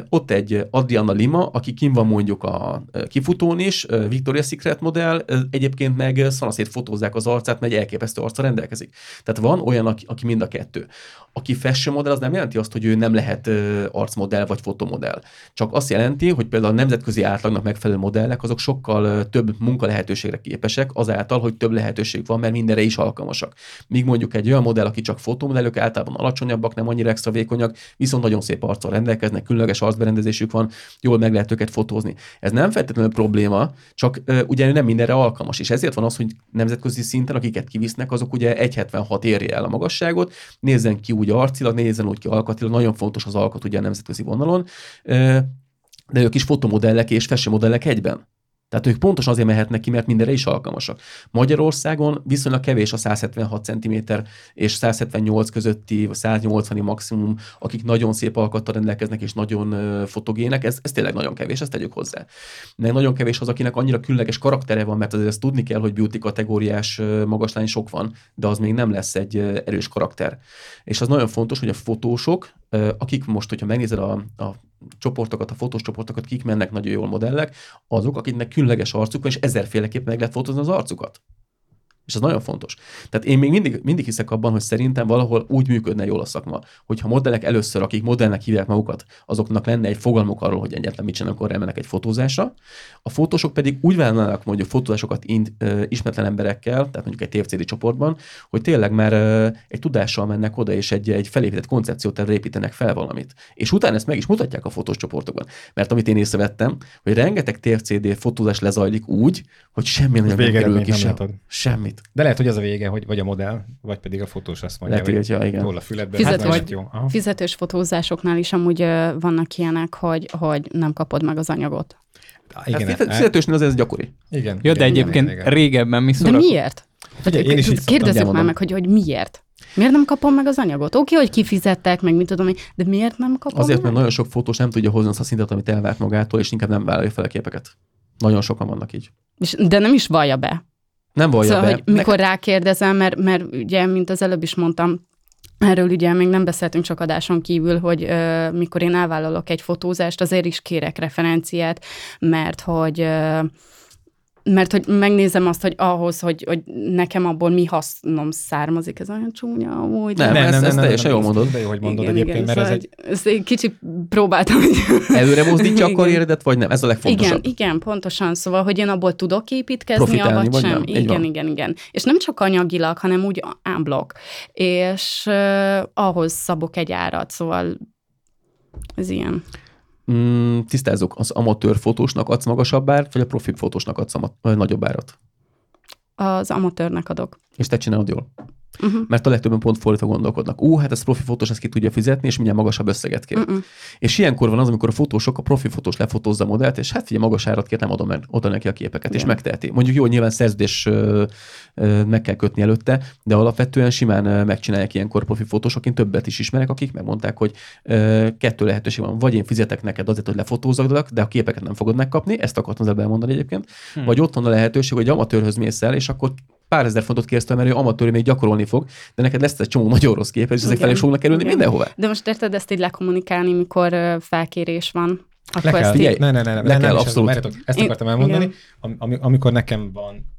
Ott egy Adriana Lima, aki kim van mondjuk a kifutón is, Victoria's Secret modell, egyébként meg szanaszét fotózzák az arcát, mert egy elképesztő arccal rendelkezik. Tehát van olyan, aki, aki mind a kettő. Aki fashion modell, az nem jelenti azt, hogy ő nem lehet arcmodell vagy fotomodell. Csak azt jelenti, hogy például a nemzetközi átlagnak megfelelő modellek, azok sokkal több munkalehetőségre képesek, azáltal, hogy több lehetőség van, mert mindenre is alkalmasak. Míg mondjuk egy olyan modell, aki csak fotomodell, ők általában alacsonyabbak, nem annyira extra vékony, viszont nagyon szép arccal rendelkeznek, különleges arcberendezésük van, jól meg lehet őket fotózni. Ez nem feltétlenül probléma, csak uh, ugye nem mindenre alkalmas, és ezért van az, hogy nemzetközi szinten, akiket kivisznek, azok ugye egy hetvenhat érje el a magasságot, nézzen ki úgy arcilag, nézzen úgy ki alkatilag, nagyon fontos az alkat ugye a nemzetközi vonalon, uh, de ők is fotomodellek és fashion modellek egyben. Tehát ők pontosan azért mehetnek ki, mert mindenre is alkalmasak. Magyarországon viszonylag kevés a száz hetvenhat centiméter és száz hetvennyolc közötti, vagy száz nyolcvan maximum, akik nagyon szép alkattal rendelkeznek, és nagyon fotogének. Ez, ez tényleg nagyon kevés, ezt tegyük hozzá. De nagyon kevés az, akinek annyira különleges karaktere van, mert azért ezt tudni kell, hogy beauty kategóriás magaslány sok van, de az még nem lesz egy erős karakter. És az nagyon fontos, hogy a fotósok, akik most, hogyha megnézed a, a csoportokat, a fotós csoportokat, kik mennek nagyon jól modellek, azok, akiknek különleges arcuk van, és ezerféleképpen meg lehet fotózni az arcukat. És ez nagyon fontos. Tehát én még mindig, mindig hiszek abban, hogy szerintem valahol úgy működne jól a szakma, hogyha modellek először, akik modellnek hívják magukat, azoknak lenne egy fogalmuk arról, hogy egyáltalán mit csinálnak, akkor elmennek egy fotózásra. A fotósok pedig úgy vállalnak mondjuk fotózásokat ind, ö, ismeretlen emberekkel, tehát mondjuk egy té ef cé dé csoportban, hogy tényleg már ö, egy tudással mennek oda, és egy, egy felépített koncepciót építenek fel valamit. És utána ezt meg is mutatják a fotós csoportokban. Mert amit én észrevettem, hogy rengeteg té ef cé dé fotózás lezajlik úgy, hogy semmi nagyon nem kerül ki sem. Semmit. De lehet, hogy az a vége, hogy vagy a modell, vagy pedig a fotós azt mondja, lehet, hogy, hogy jól a füledben. Fizetős, hát, jó. Fizetős fotózásoknál is amúgy ö, vannak ilyenek, hogy, hogy nem kapod meg az anyagot. Fizetősnél azért ez gyakori. Igen. Jó, de egyébként igen, régebben mi szórakozott. De miért? Hát, kérdezzük már meg, hogy, hogy miért. Miért nem kapom meg az anyagot? Oké, okay, hogy kifizettek, meg mit tudom én, de miért nem kapom Azért, meg? Mert nagyon sok fotós nem tudja hozni azt a szintet, amit elvárt magától, és inkább nem vállalja fel a képeket. Nagyon sokan vannak így. De nem is vallja be. Nem volja szóval, be. Hogy mikor Neked... rákérdezem, mert, mert ugye, mint az előbb is mondtam, erről ugye még nem beszéltünk sok adáson kívül, hogy uh, mikor én elvállalok egy fotózást, azért is kérek referenciát, mert hogy... Uh, Mert hogy megnézem azt, hogy ahhoz, hogy, hogy nekem abból mi hasznom származik, ez olyan csúnya amúgy. Nem, nem, nem, ez teljesen jól mondod. De jó, hogy mondod igen, egyébként, igen, mert szóval ez egy... Ezt egy kicsit próbáltam. Előre mozdítja a karrieredet, vagy nem? Ez a legfontosabb. Igen, igen, pontosan. Szóval, hogy én abból tudok építkezni, avagy sem. Nem? Igen, igen, igen, igen. És nem csak anyagilag, hanem úgy ámblok. És uh, ahhoz szabok egy árat, szóval ez ilyen... Mm, tisztázzuk, az amatőr fotósnak adsz magasabb árat, vagy a profi fotósnak adsz ama- nagyobb árat? Az amatőrnek adok. És te csinálod jól? Uh-huh. Mert a legtöbben pont fordítva gondolkodnak. Ú, hát ez profi fotós, ezt ki tudja fizetni, és mindjárt magasabb összeget kér. Uh-uh. És ilyenkor van az, amikor a fotósok, a profi fotós lefotózza a modellt, és hát figyelj, magas árat kér, nem adom el, oda neki a képeket, igen. És megteheti. Mondjuk jó, nyilván szerződés ö, ö, meg kell kötni előtte, de alapvetően simán megcsinálják ilyenkor profi fotósok. Én többet is ismerek, akik megmondták, hogy ö, kettő lehetőség van, vagy én fizetek neked azért, hogy lefotózzak, de a képeket nem fogod megkapni, ezt akartam ezzel elmondani egyébként, hmm. vagy ott van a lehetőség, hogy amatőrhöz mész el, és akkor pár ezer fontot kértem, mert ő amatőr még gyakorolni fog, de neked lesz egy csomó nagyon rossz kép, és ezek felé is fognak kerülni mindenhova. De most érted ezt így lekommunikálni, mikor felkérés van? Akkor le kell, ezt így... Ne, ne, ne, ne, le nem kell, nem abszolút. Ez, ezt akartam elmondani, am, am, amikor nekem van...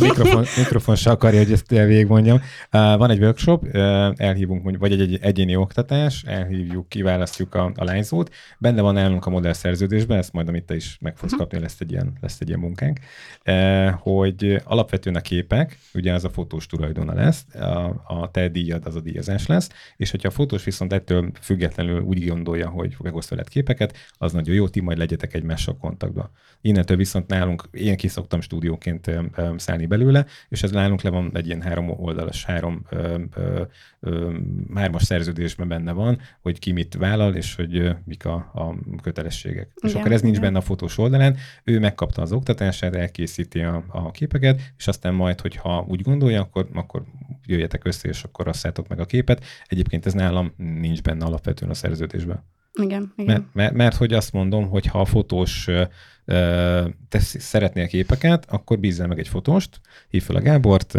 mikrofon, mikrofon se akarja, hogy ezt végigmondjam. Uh, van egy workshop, uh, elhívunk, vagy egy, egy egyéni oktatás, elhívjuk, kiválasztjuk a, a lányzót. Benne van nálunk a modellszerződésben, ezt majd amit te is meg fogsz kapni, lesz egy ilyen, lesz egy ilyen munkánk, uh, hogy alapvetően a képek, ugye az a fotós tulajdona lesz, a, a te díjad az a díjazás lesz, és hogyha a fotós viszont ettől függetlenül úgy gondolja, hogy megoszt veled képeket, az nagyon jó, ti majd legyetek egymással kontaktban. Innentől viszont nálunk, én ki szoktam stúdióként szállni belőle, és ez nálunk le van egy ilyen három oldalas, három ö, ö, ö, hármas szerződésben benne van, hogy ki mit vállal, és hogy ö, mik a, a kötelességek. Igen, és akkor ez nincs benne a fotós oldalán, ő megkapta az oktatását, elkészíti a, a képeket, és aztán majd, hogyha úgy gondolja, akkor, akkor jöjjetek össze, és akkor asszátok meg a képet. Egyébként ez nálam nincs benne alapvetően a szerződésben. Igen, igen. Mert, mert, mert hogy azt mondom, hogy ha a fotós te szeretnél képeket, akkor bízzál meg egy fotóst, hívj fel a Gábort,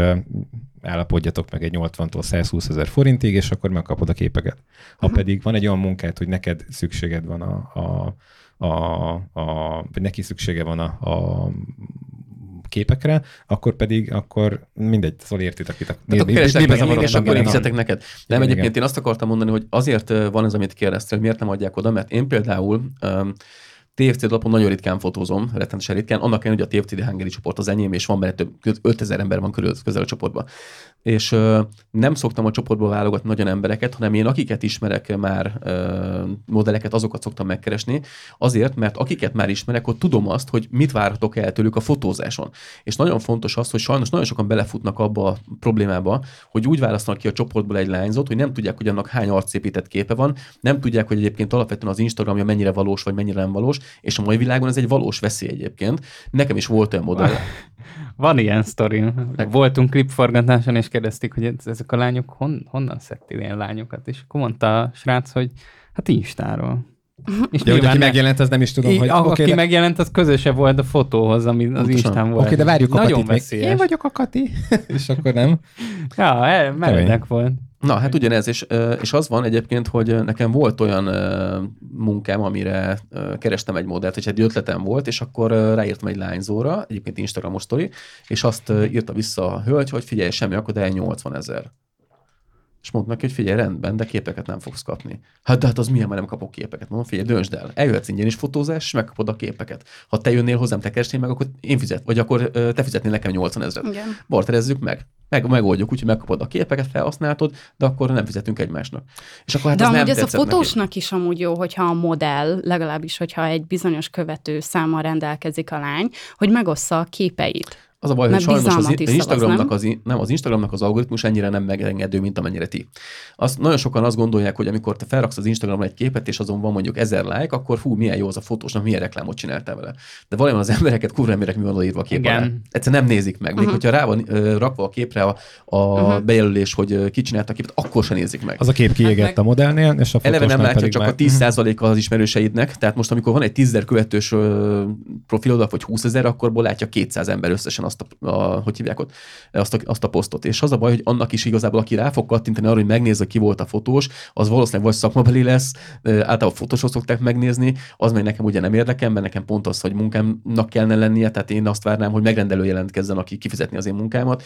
állapodjatok meg egy nyolcvantól százhúszezer forintig, és akkor megkapod a képeket. Ha uh-huh. pedig van egy olyan munkát, hogy neked szükséged van a, a, a, a vagy neki szüksége van a, a képekre, akkor pedig, akkor mindegy, szóval értitek itt. Tehát mi, mi, mi még, és akkor én fizetek neked. Nem, igen, egyébként igen. Én azt akartam mondani, hogy azért van ez, amit kérdeztél, hogy miért nem adják oda, mert én például um, té ef cé lapon nagyon ritkán fotózom, rettenesen ritkán, annak ellenére, hogy a té ef cé Hungary csoport az enyém, és van benne több, ötezer ember van körül közel a csoportban. És ö, nem szoktam a csoportba válogatni nagyon embereket, hanem én akiket ismerek már ö, modelleket, azokat szoktam megkeresni, azért, mert akiket már ismerek, ott tudom azt, hogy mit várhatok el tőlük a fotózáson. És nagyon fontos az, hogy sajnos nagyon sokan belefutnak abba a problémába, hogy úgy választanak ki a csoportból egy lányzót, hogy nem tudják, hogy annak hány arcépített képe van, nem tudják, hogy egyébként alapvetően az Instagramja mennyire valós, vagy mennyire nem valós, és a mai világon ez egy valós veszély egyébként. Nekem is volt olyan modell. Van ilyen sztorim. Voltunk klipforgatáson, és kérdezték, hogy ezek a lányok hon, honnan szedtél ilyen lányokat, és akkor mondta a srác, hogy hát Instáról. És de, hogy aki megjelent, az nem is tudom, í, hogy... Aki okay, de... megjelent, az közösebb volt a fotóhoz, ami az Instán volt. Oké, okay, de várjuk a Katit. Nagyon veszélyes. Én vagyok a Kati. És akkor nem. Ja, el, meredek volt. Na, hát ugyanez, és, és az van egyébként, hogy nekem volt olyan munkám, amire kerestem egy modellt, hogy egy ötletem volt, és akkor ráírtam egy lányzóra, egyébként Instagramos sztori, és azt írta vissza a hölgy, hogy figyelj, semmi, akkor de nyolcvanezer. És mondnak, hogy figyelj, rendben, de képeket nem fogsz kapni. Hát de hát az milyen, már nem kapok képeket. Mondom, figyelj, döntsd el. Eljöhetsz ingyen is fotózás, és megkapod a képeket. Ha te jönnél hozzám, te keresnél meg, akkor én fizet, vagy akkor te fizetnél nekem nyolcvanezret. Barterezzük meg. meg. Megoldjuk, úgyhogy megkapod a képeket, felhasználtod, de akkor nem fizetünk egymásnak. És akkor hát de ez amúgy nem ez a fotósnak neki is amúgy jó, hogyha a modell, legalábbis, hogyha egy bizonyos követő számmal rendelkezik a lány, hogy megossza a képeit. Az a baj, hogy sajnos az, az Instagramnak az, nem, az Instagramnak az algoritmus ennyire nem megengedő, mint amennyire ti. Azt, nagyon sokan azt gondolják, hogy amikor te felraksz az Instagramra egy képet, és azon van mondjuk ezer like, akkor hú, milyen jó az a fotósnak, milyen reklámot csináltál vele. De valójában az embereket kurva emberek mi van odaírva a kép alá. Egyszerűen nem nézik meg. Még uh-huh. hogyha rá van uh, rakva a képre a, a uh-huh. bejelölés, hogy ki csinálta a képet, akkor sem nézik meg. Az a kép kiégett hát a modellnél, és a fotósnál eleve nem látja csak már... a tíz százalék az ismerőseidnek, tehát most amikor van egy tízezer követős uh, profilod, vagy húszezer, akkorból látja kétszáz ember összesen azt a, a, hogy hívják ott, azt a, azt a posztot. És az a baj, hogy annak is igazából, aki rá fog kattintani arra, hogy megnézze, ki volt a fotós, az valószínűleg vagy szakmabeli lesz, általában fotósot szokták megnézni, az meg nekem ugye nem érdekel, mert nekem pont az, hogy munkámnak kellene lennie, tehát én azt várnám, hogy megrendelő jelentkezzen, aki kifizetni az én munkámat,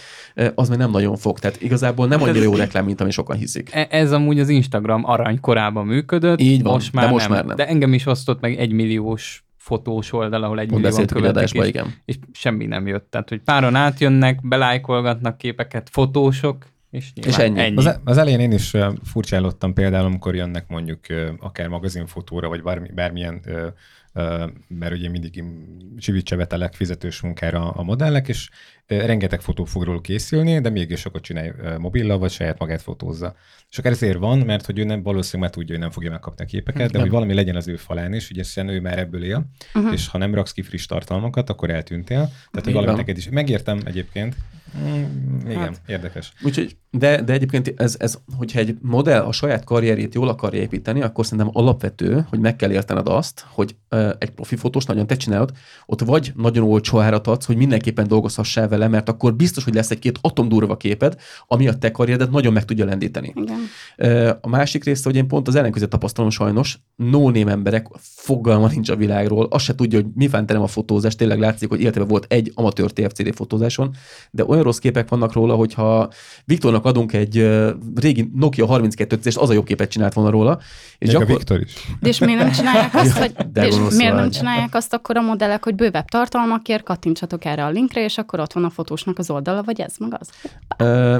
az meg nem nagyon fog. Tehát igazából nem annyira jó reklám, mint ami sokan hiszik. Ez amúgy az Instagram arany korában működött, így van, most, már, de most nem. már nem. De engem is osztott meg egymilliós fotós oldal, ahol egy millió követek, és, és semmi nem jött. Tehát, hogy páran átjönnek, belájkolgatnak képeket, fotósok, és, és ennyi. ennyi. Az, az elején én is furcsálottam például, amikor jönnek mondjuk akár magazinfotóra, vagy bármi, bármilyen mert ugye mindig zsivicse vetelek fizetős munkára a modellek, és rengeteg fotó fog róla készülni, de mégis sokat csinálj mobillal, vagy saját magát fotózza. És akár ezért van, mert hogy ő nem, valószínűleg már tudja, hogy nem fogja megkapni a képeket, nem. De hogy valami legyen az ő falán is, ugye hiszen ő már ebből él, uh-huh. és ha nem raksz ki friss tartalmakat, akkor eltűntél. Tehát, hogy igen. valami neked is. Megértem egyébként. Mm, igen, hát, érdekes. Úgyhogy, de, de egyébként ez, ez, hogyha egy modell a saját karrierét jól akarja építeni, akkor szerintem alapvető, hogy meg kell értened azt, hogy uh, egy profi fotós, nagyon te csinálod, ott vagy nagyon olcsó árat adsz, hogy mindenképpen dolgozhassál vele, mert akkor biztos, hogy lesz egy-két atomdurva képed, ami a te karrieredet nagyon meg tudja lendíteni. Igen. Uh, a másik része, hogy én pont az ellenkezőt tapasztalom sajnos, no-name emberek fogalma nincs a világról, azt se tudja, hogy mi fánterem a fotózás, tényleg látszik, hogy életében volt egy amatőr té ef cé dé fotózáson, de olyan rossz képek vannak róla, hogyha Viktornak adunk egy régi Nokia harminckettőt, és az a jobb képet csinált volna róla. És gyakor... a Viktor is. De és miért nem csinálják azt, hogy, és miért nem csinálják azt akkor a modellek, hogy bővebb tartalmakért kattintsatok erre a linkre, és akkor ott van a fotósnak az oldala, vagy ez maga az?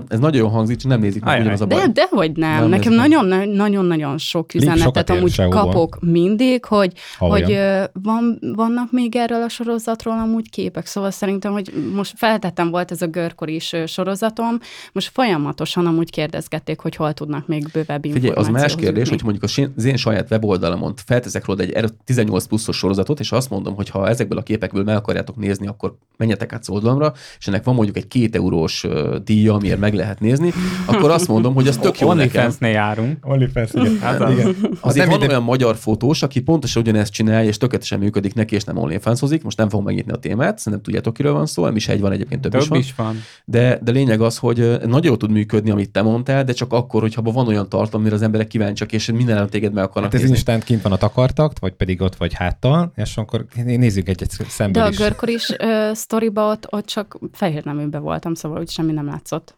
Ez nagyon jól hangzik, csak nem nézik meg ugyanaz a baj. De, de hogy nem. nem Nekem nagyon-nagyon sok üzenetet amúgy kapok mindig, hogy, hogy van, vannak még erről a sorozatról amúgy képek. Szóval szerintem, hogy most feltettem volt ez a görkor is sorozatom, most folyamatosan amúgy kérdezgették, hogy hol tudnak még bővebb információhoz. Figyelj, az más kérdés, hogy mondjuk az én saját weboldalamon felteszek róla egy tizennyolc pluszos sorozatot, és azt mondom, hogy ha ezekből a képekből meg akarjátok nézni, akkor menjetek át az oldalamra, és ennek van mondjuk egy két eurós díja, amiért meg lehet nézni, akkor azt mondom, hogy az tök jó nekem. OnlyFans-nél járunk. OnlyFans-nél. Hát az. Igen. Azért van olyan magyar fotós, aki pontosan ugyanezt csinál, és tökéletesen működik neki, és nem OnlyFans-ozik. Most nem fogom megnyitni a témát, szerintem tudjátok, kiről van szó, nem is egy van egyébként, több, több is van. Is van. De, de lényeg az, hogy nagyon tud működni, amit te mondtál, de csak akkor, hogyha van olyan tartalom, amire az emberek kíváncsiak, és minden téged meg akarnak hát ez nézni. Instant kint van a takartakt, vagy pedig ott vagy háttal, és akkor nézzük egy-egy szemből de is. De a görkor is uh, sztoriba ott, ott csak fehér neműben voltam, szóval úgy semmi nem látszott.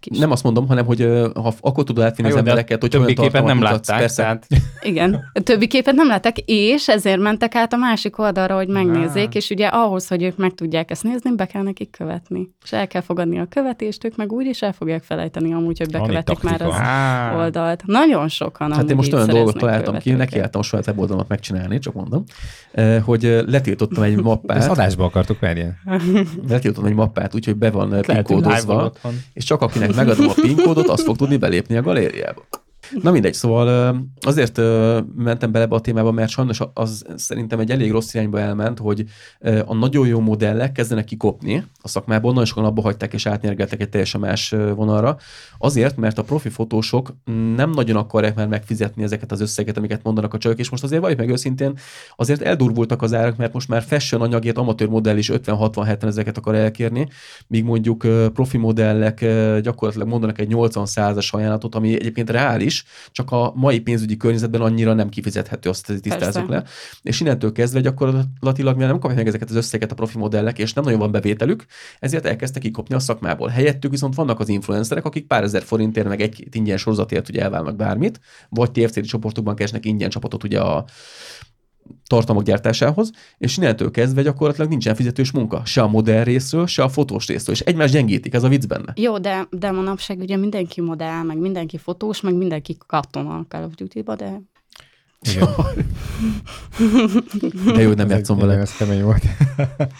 Kis. Nem azt mondom, hanem, hogy ha akkor tudod átvinni az embereket, hogy többi képet nem látták. Tehát... Igen, többi képet nem látták, és ezért mentek át a másik oldalra, hogy megnézzék, és ugye ahhoz, hogy ők meg tudják ezt nézni, be kell nekik követni. És el kell fogadni a követést, ők meg úgy is el fogják felejteni amúgy, hogy bekövetik már az Á. oldalt. Nagyon sokan hát én most olyan dolgot találtam ki, nekiálltam a saját weboldalamat megcsinálni, csak mondom, hogy letiltottam egy mappát. Ezt adásba akartuk verni. Letiltottam egy mappát, úgyhogy be van pinkódozva, és csak akinek megadom a pin kódot, az fog tudni belépni a galériába. Na mindegy, szóval azért mentem bele a témába, mert sajnos az szerintem egy elég rossz irányba elment, hogy a nagyon jó modellek kezdenek kikopni a szakmából, nagyon sokan abba hagyták és átnyergeltek egy teljesen más vonalra. Azért, mert a profi fotósok nem nagyon akarják már megfizetni ezeket az összeget, amiket mondanak a csajok, és most azért valljuk meg őszintén, azért eldurvultak az árak, mert most már fashion anyagért amatőr modell is ötven-hatvan-hetven ezeket akar elkérni, míg mondjuk profi modellek gyakorlatilag mondanak egy nyolcvan százalékos ajánlatot, ami egyébként reális, csak a mai pénzügyi környezetben annyira nem kifizethető, azt tisztázzuk le. És innentől kezdve gyakorlatilag, mivel nem kapják meg ezeket az összeget a profi modellek, és nem nagyon van bevételük, ezért elkezdtek kikopni a szakmából. Helyettük viszont vannak az influencerek, akik pár ezer forintért, meg egy ingyen sorozatért ugye elválnak bármit, vagy té ef cé dé csoportokban keresnek ingyen csapatot ugye a tartalmak gyártásához, és innentől kezdve gyakorlatilag nincsen fizetős munka, se a modell részről, se a fotós részről, és egymást gyengítik, ez a vicc benne. Jó, de, de manapság ugye mindenki modell, meg mindenki fotós, meg mindenki katona Call of Duty-ba, de... Igen. De jó, nem játszom vele. Ez kemény volt.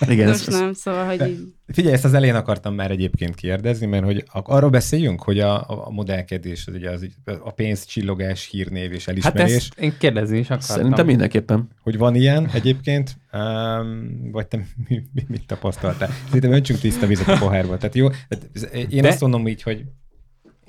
Igen, most nem, szóval, hogy így... Figyelj, ezt az elején akartam már egyébként kérdezni, mert hogy arról beszéljünk, hogy a, a modellkedés, az ugye az, a pénzcsillogás, hírnév és elismerés. Hát ezt én kérdezni is akartam. Szerintem mindenképpen. Hogy van ilyen egyébként, um, vagy te mi, mi, mit tapasztaltál? Szerintem öntsünk tiszta vizet a pohárba. Tehát jó, én De... azt mondom így, hogy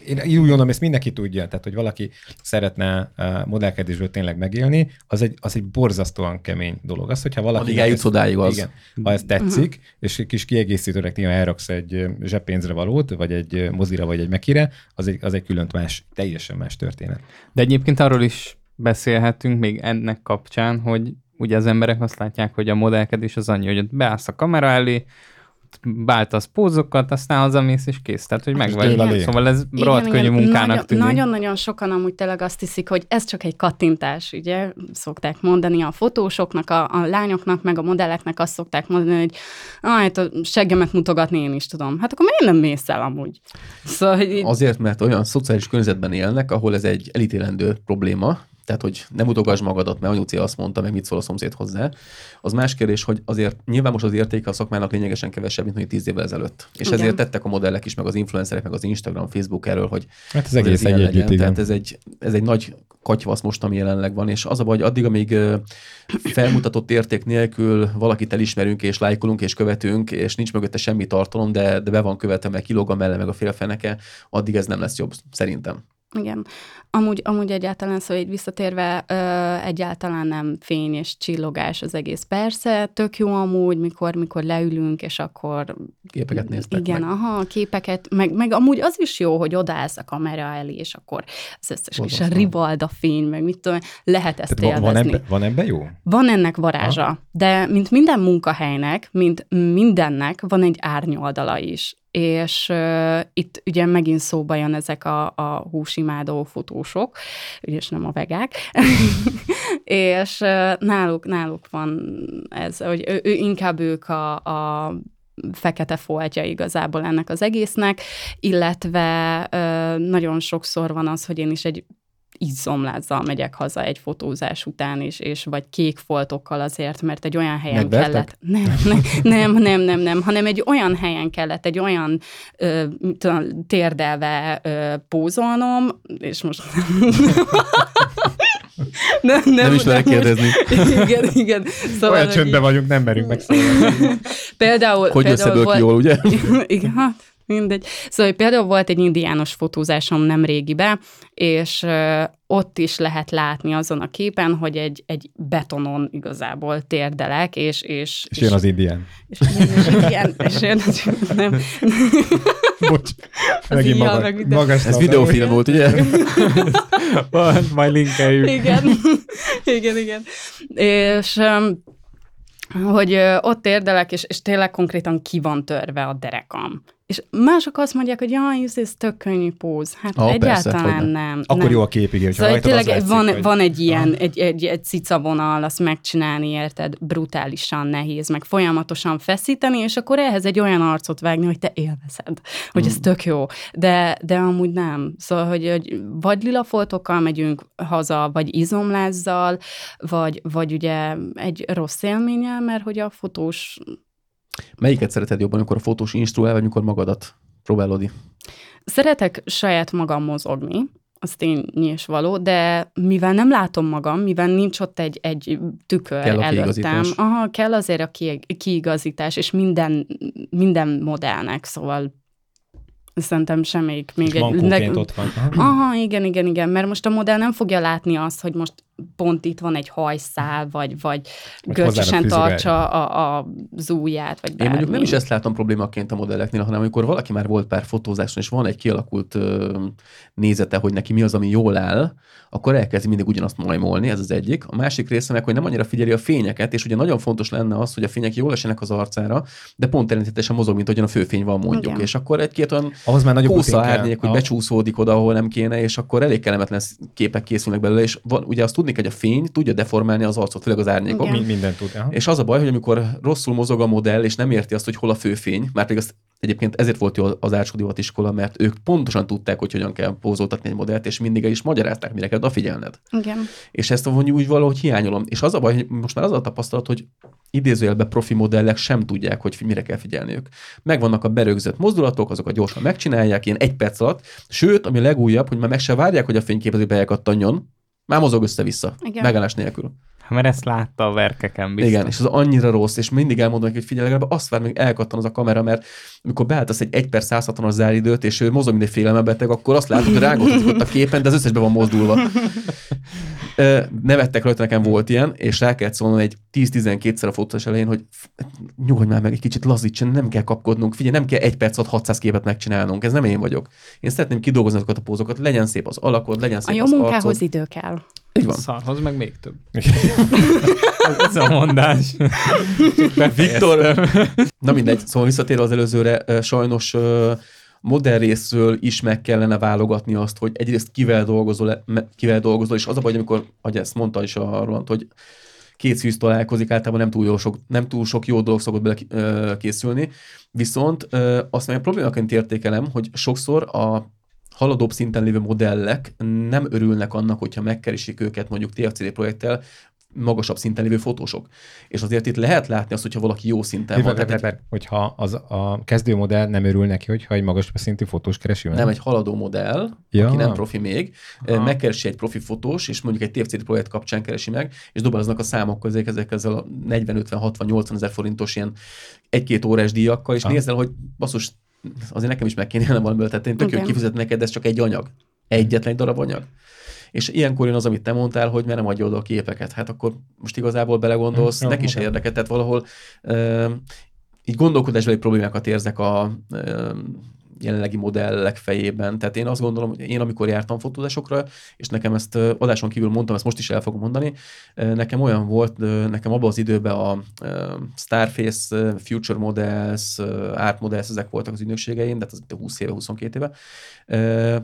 én úgy gondolom, ezt mindenki tudja, tehát, hogy valaki szeretne uh, modellkedésből tényleg megélni, az egy, az egy borzasztóan kemény dolog. Az, hogyha valaki... Alig eljutsz odáig az. Igen, ha ez tetszik, uh-huh. és egy kis kiegészítőnek néha elraksz egy zseppénzre valót, vagy egy mozira, vagy egy mekire, az egy, az egy külön más, teljesen más történet. De egyébként arról is beszélhetünk még ennek kapcsán, hogy ugye az emberek azt látják, hogy a modellkedés az annyi, hogy beállsz a kamera elé, báltasz pózokat, aztán hazamész, és kész. Tehát, hogy megvagy. Szóval ez rohadt könnyű munkának tűnik. Nagyon-nagyon sokan amúgy tényleg azt hiszik, hogy ez csak egy kattintás, ugye? Szokták mondani a fotósoknak, a, a lányoknak, meg a modelleknek azt szokták mondani, hogy hát a seggemet mutogatni én is tudom. Hát akkor miért nem mész el amúgy? Szóval, így... Azért, mert olyan szociális környezetben élnek, ahol ez egy elítélendő probléma, Tehát, hogy nem utogass magadat, mert anyuci azt mondta, meg mit szól a szomszéd hozzá. Az más kérdés, hogy azért nyilván most az értéke a szakmának lényegesen kevesebb, mint mondjuk tíz évvel ezelőtt. És igen. Ezért tettek a modellek is, meg az influencerek, meg az Instagram, Facebook erről, hogy hát ez, egész ez, egy együtt, tehát ez egy ez egy nagy katyvasz most, ami jelenleg van, és az a baj, hogy addig, amíg felmutatott érték nélkül valakit elismerünk, és lájkolunk, és követünk, és nincs mögötte semmi tartalom, de, de be van követve, meg kilóg a melle, meg a félfeneke, addig ez nem lesz jobb, szerintem. Igen. Amúgy, amúgy egyáltalán, szóval így visszatérve, ö, egyáltalán nem fény és csillogás az egész. Persze, tök jó amúgy, mikor, mikor leülünk, és akkor... Képeket néztek igen, meg. Aha, képeket, meg, meg amúgy az is jó, hogy odaállsz a kamera elé, és akkor az összes kis a ribalda fény, meg mit tudom, lehet ezt élvezni. Van ebben van ebbe jó? Van ennek varázsa, ha? De mint minden munkahelynek, mint mindennek van egy árnyoldala is. És uh, itt ugye megint szóba jön ezek a, a húsimádó fotósok, és nem a vegák, és uh, náluk, náluk van ez, hogy ő, ő, inkább ők a, a fekete foltja igazából ennek az egésznek, illetve uh, nagyon sokszor van az, hogy én is egy izzomlázzal megyek haza egy fotózás után is, és vagy kék foltokkal azért, mert egy olyan helyen Megvertek? kellett... Nem, nem, nem, nem, nem, hanem egy olyan helyen kellett, egy olyan ö, tudom, térdelve ö, pózolnom, és most... Nem, nem, nem is lehet kérdezni. Igen, igen. Szóval olyan csöndben vagyunk, nem merünk megszólalni. Például... Hogy összedől ki jól, ugye? Igen, hát... Mindegy. Szóval például volt egy indiános fotózásom nem régibe, és ott is lehet látni azon a képen, hogy egy, egy betonon igazából térdelek, és... És, és jön az indián. És, igen, és jön az indián. Bocs, megint maga, meg magas. Ez videófilm volt, ugye? Van, majd linkeljük. Igen, igen, igen. És... hogy ott érdelek, és, és tényleg konkrétan ki van törve a derekam. És mások azt mondják, hogy jaj, ez tök könnyű póz. Hát ah, egyáltalán persze, nem. nem. Akkor jó a képig, hogyha szóval rajtad az tényleg van, hogy... van egy ilyen, ah. egy, egy, egy cica vonal, azt megcsinálni, érted, brutálisan nehéz, meg folyamatosan feszíteni, és akkor ehhez egy olyan arcot vágni, hogy te élvezed, hogy hmm. ez tök jó. De, de amúgy nem. Szóval, hogy, hogy vagy lilafoltokkal megyünk haza, vagy izomlázzal, vagy, vagy ugye egy rossz élménnyel, mert hogy a fotós... Melyiket szereted jobban, amikor a fotós instruál, vagy amikor magadat próbálod? Szeretek saját magam mozogni, az tényi és való, de mivel nem látom magam, mivel nincs ott egy, egy tükör kell előttem, aha, kell azért a kiigazítás, és minden, minden modellnek, szóval szerintem semmelyik. Még egy mankóként ott van. Aha, igen, igen, igen, mert most a modell nem fogja látni azt, hogy most pont itt van egy hajszál, vagy, vagy görcsösen tartsa a, a, az ujját, vagy bármi. Én mondjuk nem is ezt látom problémaként a modelleknél, hanem amikor valaki már volt pár fotózáson, és van egy kialakult ö, nézete, hogy neki mi az, ami jól áll, akkor elkezdi mindig ugyanazt majmolni, ez az egyik. A másik része meg, hogy nem annyira figyeli a fényeket, és ugye nagyon fontos lenne az, hogy a fények jól esenek az arcára, de pont ellentétesen mozog, mint ahogyan a főfény van, mondjuk. Igen. És akkor egy-két olyan kósza árnyék, hogy becsúszódik oda, ahol nem kéne, és akkor elég kellemetlen képek készülnek belőle, és van, ugye azt tudni, hogy a fény tudja deformálni az arcot, főleg az árnyékok. Mind, minden tud. Aha. És az a baj, hogy amikor rosszul mozog a modell, és nem érti azt, hogy hol a főfény, mert azt egyébként ezért volt jó az Ács Divatiskola, mert ők pontosan tudták, hogy hogyan kell pózoltatni egy modellt, és mindig el is magyarázták, mire kell odafigyelned. Igen. És ezt mondjuk úgy valahogy hiányolom. És az a baj, hogy most már az a tapasztalat, hogy idézőjelben profi modellek sem tudják, hogy mire kell figyelniük. Megvannak a berögzött mozdulatok, azokat gyorsan megcsinálják, ilyen egy perc alatt, sőt, ami legújabb, hogy már meg se várják, hogy a fényképezőbe elkattanjon, már mozog össze-vissza, igen, megállás nélkül. Mert ezt látta a verkeken biztos. Igen, és az annyira rossz, és mindig elmondom neki, hogy figyelj, legalább azt vár, még elkattan az a kamera, mert amikor beálltasz egy egy perc száz hatvanas záridőt, és ő mozog mindegy félelmebeteg, akkor azt látod, hogy rágódtatok ott a képen, de az összesben van mozdulva. Nevettek rajta, nekem volt ilyen, és rá kellett szólnom egy tíz-tizenkétszer a fotózás elején, hogy nyugodj már meg, egy kicsit lazítson, nem kell kapkodnunk, figyelj, nem kell egy perc alatt hatszáz képet megcsinálnunk, ez nem én vagyok. Én szeretném kidolgozni azokat a pózokat, legyen szép az alakod, legyen szép a az arcod. A jó munkához idő kell. Így van. Szarhoz meg még több. Ez a mondás. Viktor. Na mindegy, szóval visszatérve az előzőre, sajnos modellrészről is meg kellene válogatni azt, hogy egyrészt kivel dolgozol, kivel dolgozol, és az a baj, amikor, ahogy ezt mondta is a Roland, hogy két szűz találkozik, általában nem túl, jó sok, nem túl sok jó dolog szokott bele készülni, viszont azt meg problémaként értékelem, hogy sokszor a haladóbb szinten lévő modellek nem örülnek annak, hogyha megkeresik őket mondjuk té ef cé dé projekttel magasabb szinten lévő fotósok. És azért itt lehet látni azt, hogyha valaki jó szinten van. Tehát egy... hogyha az a kezdő modell nem örül neki, hogyha egy magasabb szintű fotós keresi meg. Nem, egy haladó modell, ja. aki nem profi még, ha. megkeresi egy profi fotós, és mondjuk egy té ef cé dé projekt kapcsán keresi meg, és dobáloznak a számok közé, ezek ezzel a negyven, ötven, hatvan, nyolcvan ezer forintos ilyen egy-két órás díjakkal, és ha. nézzel, hogy basszus, azért nekem is meg kéne nem valamiből, tehát én tök okay. jó kifizet neked, ez csak egy anyag. Egyetlen egy darab anyag. És ilyenkor jön az, amit te mondtál, hogy mert nem adja oda a képeket. Hát akkor most igazából belegondolsz, neki se érdeke. Tehát valahol e, így gondolkodásbeli problémákat érzek a e, jelenlegi modellek fejében. Tehát én azt gondolom, hogy én amikor jártam fotózásokra, és nekem ezt adáson kívül mondtam, ezt most is el fogom mondani, nekem olyan volt, nekem abban az időben a Starface, Future Models, Art Models, ezek voltak az ügynökségeim, tehát az húsz éve, huszonkét éve. E,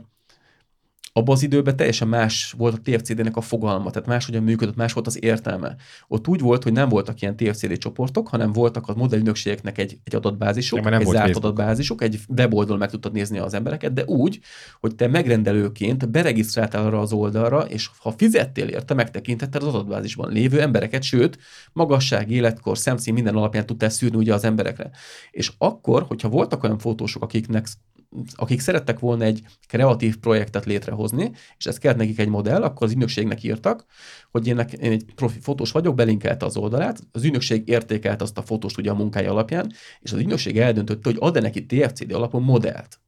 Abban az időben teljesen más volt a té ef cé dének a fogalma, tehát máshogyan működött, más volt az értelme. Ott úgy volt, hogy nem voltak ilyen té ef cé dé csoportok, hanem voltak a modellügynökségeknek egy, egy adatbázisuk, nem, nem egy zárt adatbázisuk, egy weboldalon meg tudtad nézni az embereket, de úgy, hogy te megrendelőként beregisztráltál arra az oldalra, és ha fizettél érte, megtekintetted az adatbázisban lévő embereket, sőt, magasság, életkor, szemszín, minden alapján tudtál szűrni ugye az emberekre. És akkor, hogyha voltak olyan fotósok, akiknek akik szerettek volna egy kreatív projektet létrehozni, és ez kellett nekik egy modell, akkor az ügynökségnek írtak, hogy én egy profi fotós vagyok, belinkelte az oldalát, az ügynökség értékelt azt a fotóst ugye a munkája alapján, és az ügynökség eldöntötte, hogy ad-e neki té ef cé dé alapon modellt.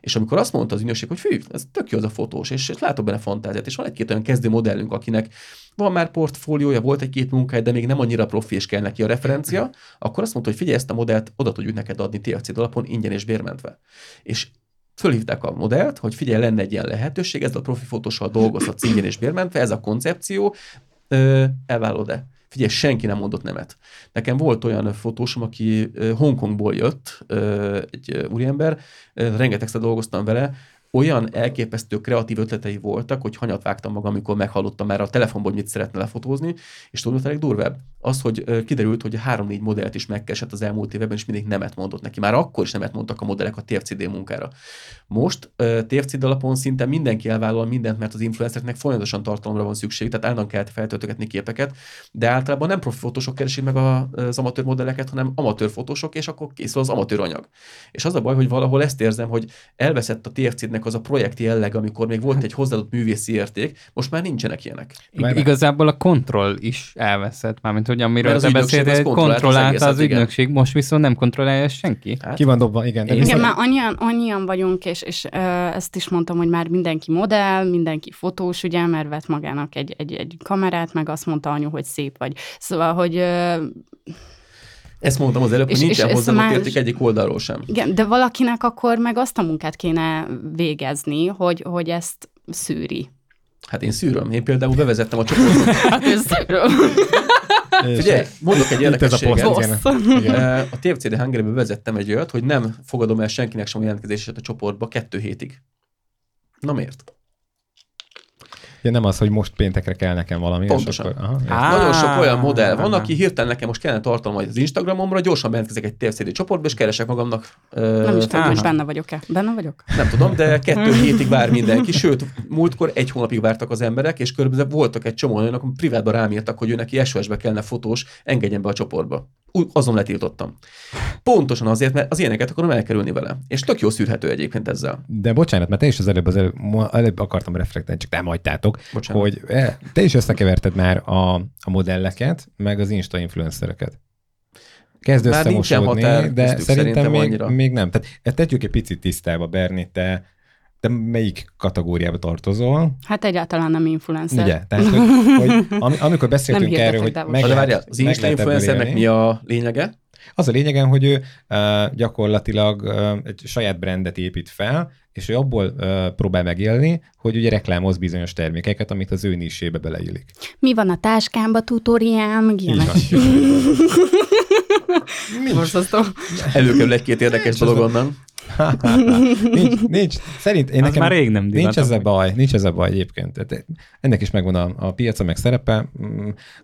És amikor azt mondta az ügynökség, hogy fű, ez tök jó az a fotós, és, és látok benne fantáziát, és van egy-két olyan kezdő modellünk, akinek van már portfóliója, volt egy-két munkája, de még nem annyira profi, és kell neki a referencia, akkor azt mondta, hogy figyelj, ezt a modellt oda tudjuk neked adni té ef cé dé alapon, ingyen és bérmentve. És fölhívták a modellt, hogy figyelj, lenne egy ilyen lehetőség, ez a profi fotóssal dolgozhatsz ingyen és bérmentve, ez a koncepció, elvállalod-e? Figyelj, senki nem mondott nemet. Nekem volt olyan fotósom, aki Hongkongból jött, egy úriember, rengetegszer dolgoztam vele, olyan elképesztő kreatív ötletei voltak, hogy hanyat vágtam magam, amikor meghallottam már a telefonból, hogy mit szeretne lefotózni, és tudod, hogy durvább. Az, hogy kiderült, hogy három-négy modellt is megkeresett az elmúlt években, és mindig nemet mondott neki. Már akkor is nemet mondtak a modellek a té ef cé dé munkára. Most té ef cé dé alapon szinte mindenki elvállal mindent, mert az influencereknek folyamatosan tartalomra van szükség, tehát állandóan kell feltöltögetni képeket, de általában nem profi fotósok keresik meg az amatőr modelleket, hanem amatőr fotósok, és akkor készül az amatőr anyag. És az a baj, hogy valahol ezt érzem, hogy elveszett a té ef cé dének az a projekt jelleg, amikor még volt egy hozzáadott művészi érték, most már nincsenek ilyenek. Ig- igazából a kontroll is elveszett, mármint hogy amiről te beszéltél, kontrollálta az, az ügynökség, most viszont nem kontrollálja senki. Hát, ki van dobva, igen. Igen, viszont... már annyian, annyian vagyunk, és, és ö, ezt is mondtam, hogy már mindenki modell, mindenki fotós, ugye, mert vett magának egy, egy, egy kamerát, meg azt mondta anyu, hogy szép vagy. Szóval, hogy... Ö, Ezt mondtam az előbb, és, hogy nincsen hozzá érték egyik oldalról sem. Igen, de valakinek akkor meg azt a munkát kéne végezni, hogy, hogy ezt szűri. Hát én szűröm. Én például bevezettem a csoportot. Hát én szűröm. Figyelj, mondok egy érdekességet. A, a té ef cé dé Hungary-be vezettem egy olyat, hogy nem fogadom el senkinek sem a jelentkezését a csoportba kettő hétig. Na miért? Ja, nem az, hogy most péntekre kell nekem valami. Pontosan. Akkor, aha, Á, nagyon sok olyan modell van, nem. aki hirtelen nekem most kellene tartalom az Instagramomra, gyorsan bejelentkezek egy té ef cé dé csoportba, és keresek magamnak. Ö, nem is tudom, hogy benne vagyok-e. Benne vagyok? Nem tudom, de kettő hétig vár mindenki. Sőt, múltkor egy hónapig vártak az emberek, és körülbelül voltak egy csomó olyanok, akik privátban rám írtak, hogy ő neki es o es-be kellene fotós, engedjen be a csoportba. Azon letiltottam. Pontosan azért, mert az ilyeneket akarom elkerülni vele. És tök jó szűrhető egyébként ezzel. De bocsánat, mert te is az előbb, az előbb, előbb akartam reflektálni, csak nem hagytátok, bocsánat. Hogy te is összekeverted már a, a modelleket, meg az Insta-influencereket. Kezd összemosódni, de szerintem, szerintem még, még nem. Tehát tegyük egy picit tisztába, Berni, te Te melyik kategóriába tartozol? Hát egyáltalán nem influencer. Ugye, tehát, hogy, hogy am, amikor beszéltünk erről, hogy meg lehet, az Insta influencernek mi a lényege? Az a lényegen, hogy ő uh, gyakorlatilag uh, egy saját brandet épít fel, és ő abból uh, próbál megélni, hogy ugye reklámoz bizonyos termékeket, amit az ő nisébe beleillik. Mi van a táskámba, tutoriám, ilyenek. Most aztán... Előkerül egy-két érdekes dolog onnan. nincs, nincs, szerint én az nekem már rég nem nincs ez a baj, nincs ez a baj egyébként. Tehát ennek is megvan a, a piaca, meg szerepe.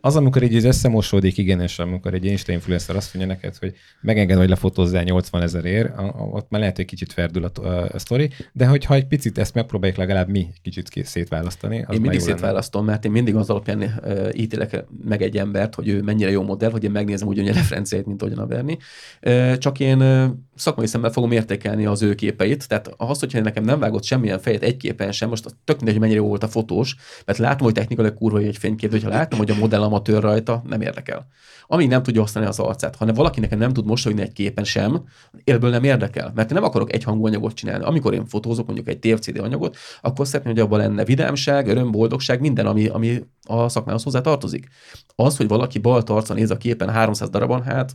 Az, amikor így összemosódik, igen, és amikor egy Insta-influencer azt mondja neked, hogy megenged, hogy lefotózzál nyolcvan ezerért, ott már lehet, hogy kicsit verdül a, a sztori, de hogyha egy picit ezt megpróbáljuk legalább mi kicsit szétválasztani. Az én mindig szétválasztom, mert én mindig az alapján ítélek meg egy embert, hogy ő mennyire jó modell, hogy én megnézem ugyanilyen referenciáit, mint ahogyan a Berni. Csak én szakmai szemmel fogom értékelni az ő képeit, tehát az, hogyha nekem nem vágott semmilyen fejet egy képen sem, most tök mindegy, hogy mennyire jó volt a fotós, mert látom, hogy technikai kurva egy fénykép, de hogyha látom, hogy a modell amatőr rajta, nem érdekel. Amíg nem tudja használni az arcát, hanem valaki nekem nem tud mosolyogni egy képen sem, élből nem érdekel, mert én nem akarok egy hangú anyagot csinálni. Amikor én fotózok mondjuk egy té ef cé dé anyagot, akkor szeretném, hogy abban lenne vidámság, öröm, boldogság, minden, ami, ami a szakmához hozzá tartozik. Az, hogy valaki balt arca néz a képen háromszáz darabon, hát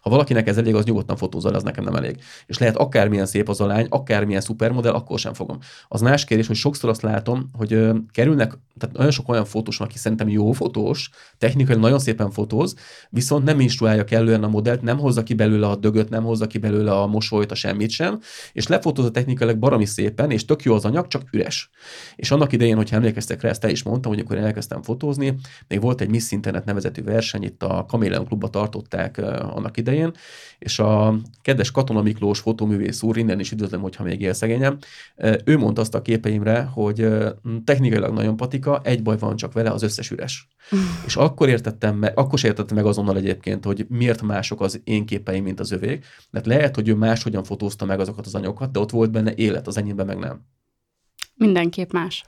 ha valakinek ez elég, az nyugodtan fotózzal, az nekem nem elég. És lehet akármilyen szép az a lány, akármilyen szupermodell, akkor sem fogom. Az más kérdés, hogy sokszor azt látom, hogy ö, kerülnek, tehát nagyon sok olyan fotós van, aki szerintem jó fotós, technikai nagyon szépen fotóz, viszont nem instruálja kellően a modellt, nem hozza ki belőle a dögöt, nem hozza ki belőle a mosolyt, a semmit sem, és lefotóz a technikailag baromi szépen, és tök jó az anyag, csak üres. És annak idején, hogyha emlékeztek rá, ezt te is mondtam, hogy akkor én elkezdtem fotózni, még volt egy Miss Internet nevezetű verseny, itt a Kaméleon Klubba tartották annak idején, és a kedves Katona Miklós fotóművész úr, innen is üdvözlöm, hogyha még él szegényem, ő mondta azt a képeimre, hogy technikailag nagyon patika, egy baj van csak vele, az összes üres. És akkor értettem meg, akkor sem értettem meg azonnal egyébként, hogy miért mások az én képeim, mint az övék, mert lehet, hogy ő máshogyan fotózta meg azokat az anyagokat, de ott volt benne élet, az enyémben meg nem. Mindenképp más.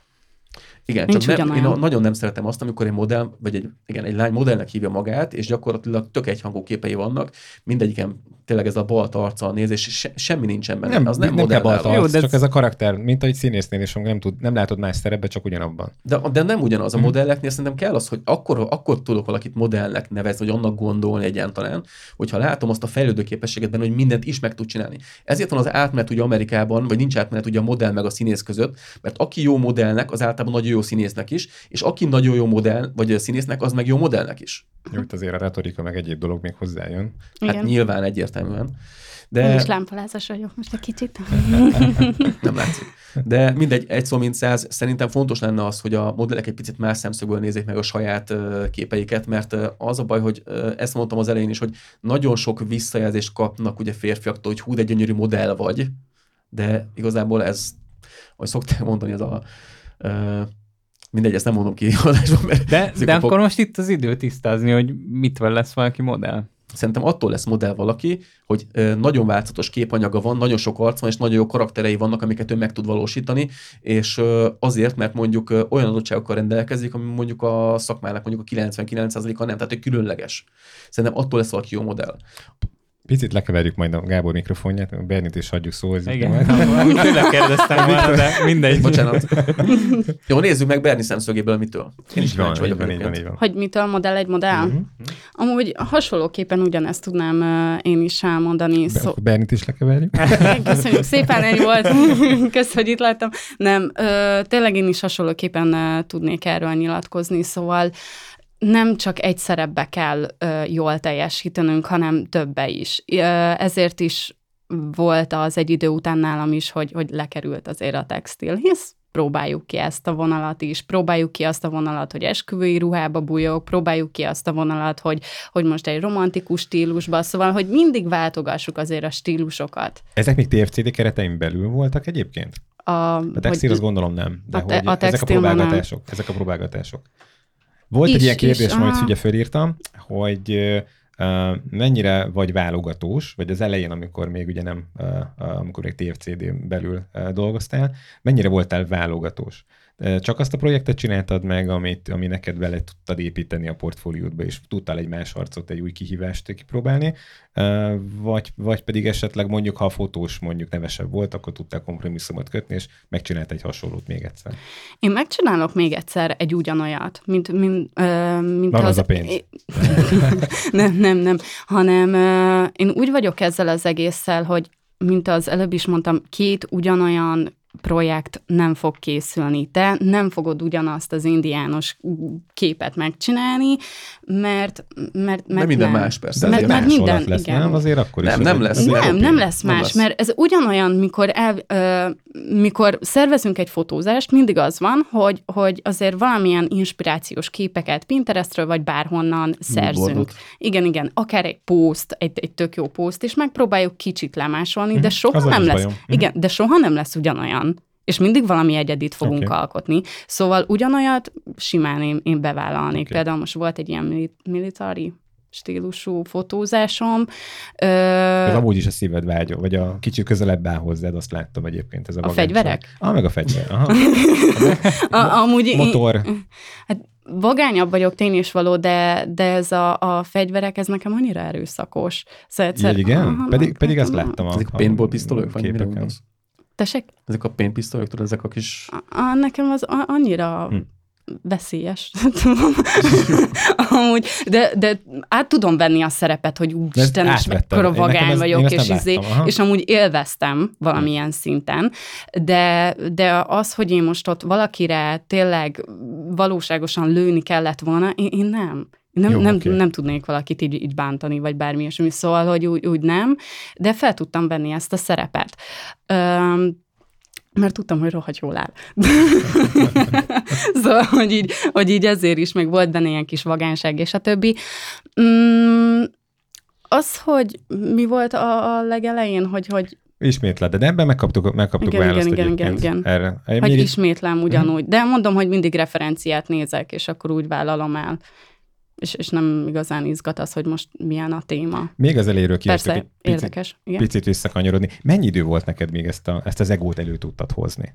Igen, nincs csak nem, én nagyon nem szeretem azt, amikor egy modell, vagy egy, igen, egy lány modellnek hívja magát, és gyakorlatilag tök egyhangú képei vannak, mindegyiken tényleg ez a balt arccal néz, és se, semmi nincsen benne. Nem, az nem, nem modell balt arc, csak ez... ez a karakter, mint ahogy színésznél is, nem, tud, nem látod más szerepbe, csak ugyanabban. De, de nem ugyanaz a modelleknél, szerintem kell az, hogy akkor, akkor tudok valakit modellnek nevezni, vagy annak gondolni egyáltalán, hogyha látom azt a fejlődő képességet benne, hogy mindent is meg tud csinálni. Ezért van az átmenet ugye Amerikában, vagy nincs átmenet ugye a modell meg a színész között, mert aki jó modellnek, az általában nagyon jó színésznek is, és aki nagyon jó modell, vagy színésznek, az meg jó modellnek is. Jó, itt azért a retorika meg egyéb dolog még hozzájön. Igen. Hát nyilván egyértelműen. De... Én is lámpalázas vagyok most egy kicsit. Nem látszik. De mindegy, egy szó mint száz, szerintem fontos lenne az, hogy a modellek egy picit más szemszögből nézzék meg a saját képeiket, mert az a baj, hogy ezt mondtam az elején is, hogy nagyon sok visszajelzést kapnak ugye férfiaktól, hogy hú, de gyönyörű modell vagy. De igazából ez, ahogy szokták mondani, ez a mindegy, ezt nem mondom ki adásban, mert... De, de akkor fog... most itt az idő tisztázni, hogy mitől lesz valaki modell. Szerintem attól lesz modell valaki, hogy nagyon változatos képanyaga van, nagyon sok arc van, és nagyon jó karakterei vannak, amiket ő meg tud valósítani, és azért, mert mondjuk olyan adottságokkal rendelkezik, ami mondjuk a szakmának mondjuk a kilencvenkilenc százaléka nem, tehát ő különleges. Szerintem attól lesz valaki jó modell. Picit lekeverjük majd a Gábor mikrofonját, Bernit is hagyjuk szózni. Igen, úgy tőle kérdeztem már, de mindegy. Bocsánat. Jó, nézzük meg Berni szemszögéből, mitől. Én is kíváncsi vagyok. Van, így van, így van. Hogy mitől modell egy modell? Uh-huh. Amúgy hasonlóképpen ugyanezt tudnám uh, én is elmondani. Be- szó... Bernit is lekeverjük. Köszönjük szépen, ennyi volt. Kösz, hogy itt láttam. Nem, uh, tényleg én is hasonlóképpen uh, tudnék erről nyilatkozni, szóval nem csak egy szerepbe kell ö, jól teljesítenünk, hanem többe is. Ö, ezért is volt az egy idő után nálam is, hogy, hogy lekerült azért a textil, hisz próbáljuk ki ezt a vonalat is, próbáljuk ki azt a vonalat, hogy esküvői ruhába bújok, próbáljuk ki azt a vonalat, hogy, hogy most egy romantikus stílusba, szóval, hogy mindig váltogassuk azért a stílusokat. Ezek még té ef cé dé keretein belül voltak egyébként? A, a textil, azt gondolom nem, de a te, hogy a ezek a próbálgatások. Nem. Ezek a próbálgatások. Volt is, egy ilyen kérdés, majd ugye fölírtam, hogy uh, mennyire vagy válogatós, vagy az elején, amikor még ugye nem, uh, amikor még té ef cé dé belül uh, dolgoztál, mennyire voltál válogatós? Uh, csak azt a projektet csináltad meg, amit, ami neked vele tudtad építeni a portfóliódba, és tudtál egy más arcot, egy új kihívást kipróbálni, uh, vagy, vagy pedig esetleg mondjuk, ha a fotós mondjuk nevesebb volt, akkor tudtál kompromisszumot kötni, és megcsinált egy hasonlót még egyszer. Én megcsinálok még egyszer egy ugyanolyat, mint... mint, uh, mint van az, az a pénz. É... nem, nem, nem. Hanem uh, én úgy vagyok ezzel az egésszel, hogy mint az előbb is mondtam, két ugyanolyan projekt nem fog készülni. Te nem fogod ugyanazt az indiános képet megcsinálni, mert, mert, mert nem. minden nem. más, persze. Mert, mert más minden, lesz, igen. Nem, azért akkor is. Nem, nem lesz. Nem, nem, nem lesz más, nem lesz. Mert ez ugyanolyan, mikor, el, ö, mikor szervezünk egy fotózást, mindig az van, hogy, hogy azért valamilyen inspirációs képeket Pinterestről vagy bárhonnan szerzünk. Bordot. Igen, igen, akár egy pószt, egy, egy tök jó pószt, és megpróbáljuk kicsit lemásolni, mm-hmm. de soha Azzal nem lesz. Bajom. Igen, de soha nem lesz ugyanolyan. És mindig valami egyedit fogunk okay. alkotni. Szóval ugyanolyat simán én, én bevállalnék. Okay. Például most volt egy ilyen militári stílusú fotózásom. Ö... Ez amúgy is a szíved vágya, vagy a kicsit közelebb áll hozzád, azt láttam egyébként. Ez a, a fegyverek? Ah, meg a fegyver. Aha. a, amúgy motor. Én, hát vagányabb vagyok, tény és való, de, de ez a, a fegyverek, ez nekem annyira erőszakos. Szóval egyszer, igen, aha, pedig, meg, pedig ezt láttam. Ezek a paintball pisztolyok vagy mire az? Tessék? Ezek a paintpisztolyok, tudod, ezek a kis... A, a, nekem az a, annyira... Hm. veszélyes. Amúgy, de, de át tudom venni a szerepet, hogy úristen, és mekkora vagány vagyok, és, izé, és amúgy élveztem valamilyen szinten, de, de az, hogy én most ott valakire tényleg valóságosan lőni kellett volna, én, én nem. Nem, Jó, nem, okay. nem tudnék valakit így, így bántani, vagy bármi ilyesmi, szóval, hogy úgy, úgy nem, de fel tudtam venni ezt a szerepet. Um, Mert tudtam, hogy rohadt jól áll. Szóval, hogy így, hogy így ezért is, meg volt benne ilyen kis vagánság, és a többi. Mm, az, hogy mi volt a, a legelején, hogy... hogy ismétled, de ebben megkaptuk, megkaptuk igen, választ. Igen, igen, igen. Erre. Hogy még ismétlem ugyanúgy. De mondom, hogy mindig referenciát nézek, és akkor úgy vállalom el. És, és nem igazán izgat az, hogy most milyen a téma. Még az eléről kértük, hogy picit, picit visszakanyarodni. Mennyi idő volt neked még ezt, a, ezt az egót elő tudtad hozni?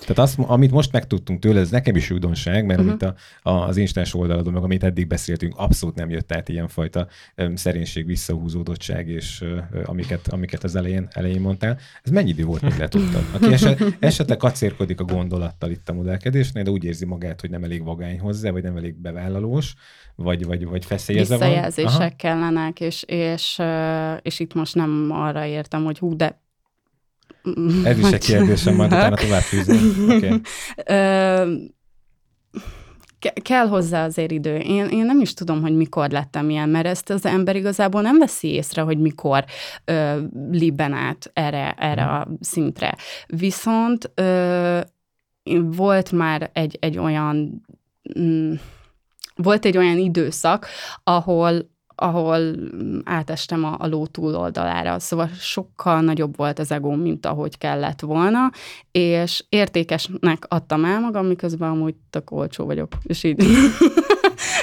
Tehát azt, amit most megtudtunk tőle, ez nekem is újdonság, mert uh-huh. amit a, a, az instás oldaladon, meg amit eddig beszéltünk, abszolút nem jött át ilyenfajta um, szerénység, visszahúzódottság, és uh, amiket, amiket az elején, elején mondtál. Ez mennyi idő volt, mint letudtad? Aki eset, esetleg kacérkodik a gondolattal itt a modellkedésnél, de úgy érzi magát, hogy nem elég vagány hozzá, vagy nem elég bevállalós, vagy, vagy, vagy feszélyezve van. Visszajelzések kellenek, és, és, és itt most nem arra értem, hogy hú, de ez is egy kérdésem, majd utána tovább fűzöm. Okay. Ke- kell hozzá azért idő. Én, én nem is tudom, hogy mikor lettem ilyen, mert ezt az ember igazából nem veszi észre, hogy mikor ö, libben át erre, erre a szintre. Viszont ö, volt már egy, egy olyan m- volt egy olyan időszak, ahol ahol átestem a, a ló túloldalára. Szóval sokkal nagyobb volt az egóm, mint ahogy kellett volna, és értékesnek adtam el magam, miközben amúgy tök olcsó vagyok. És így...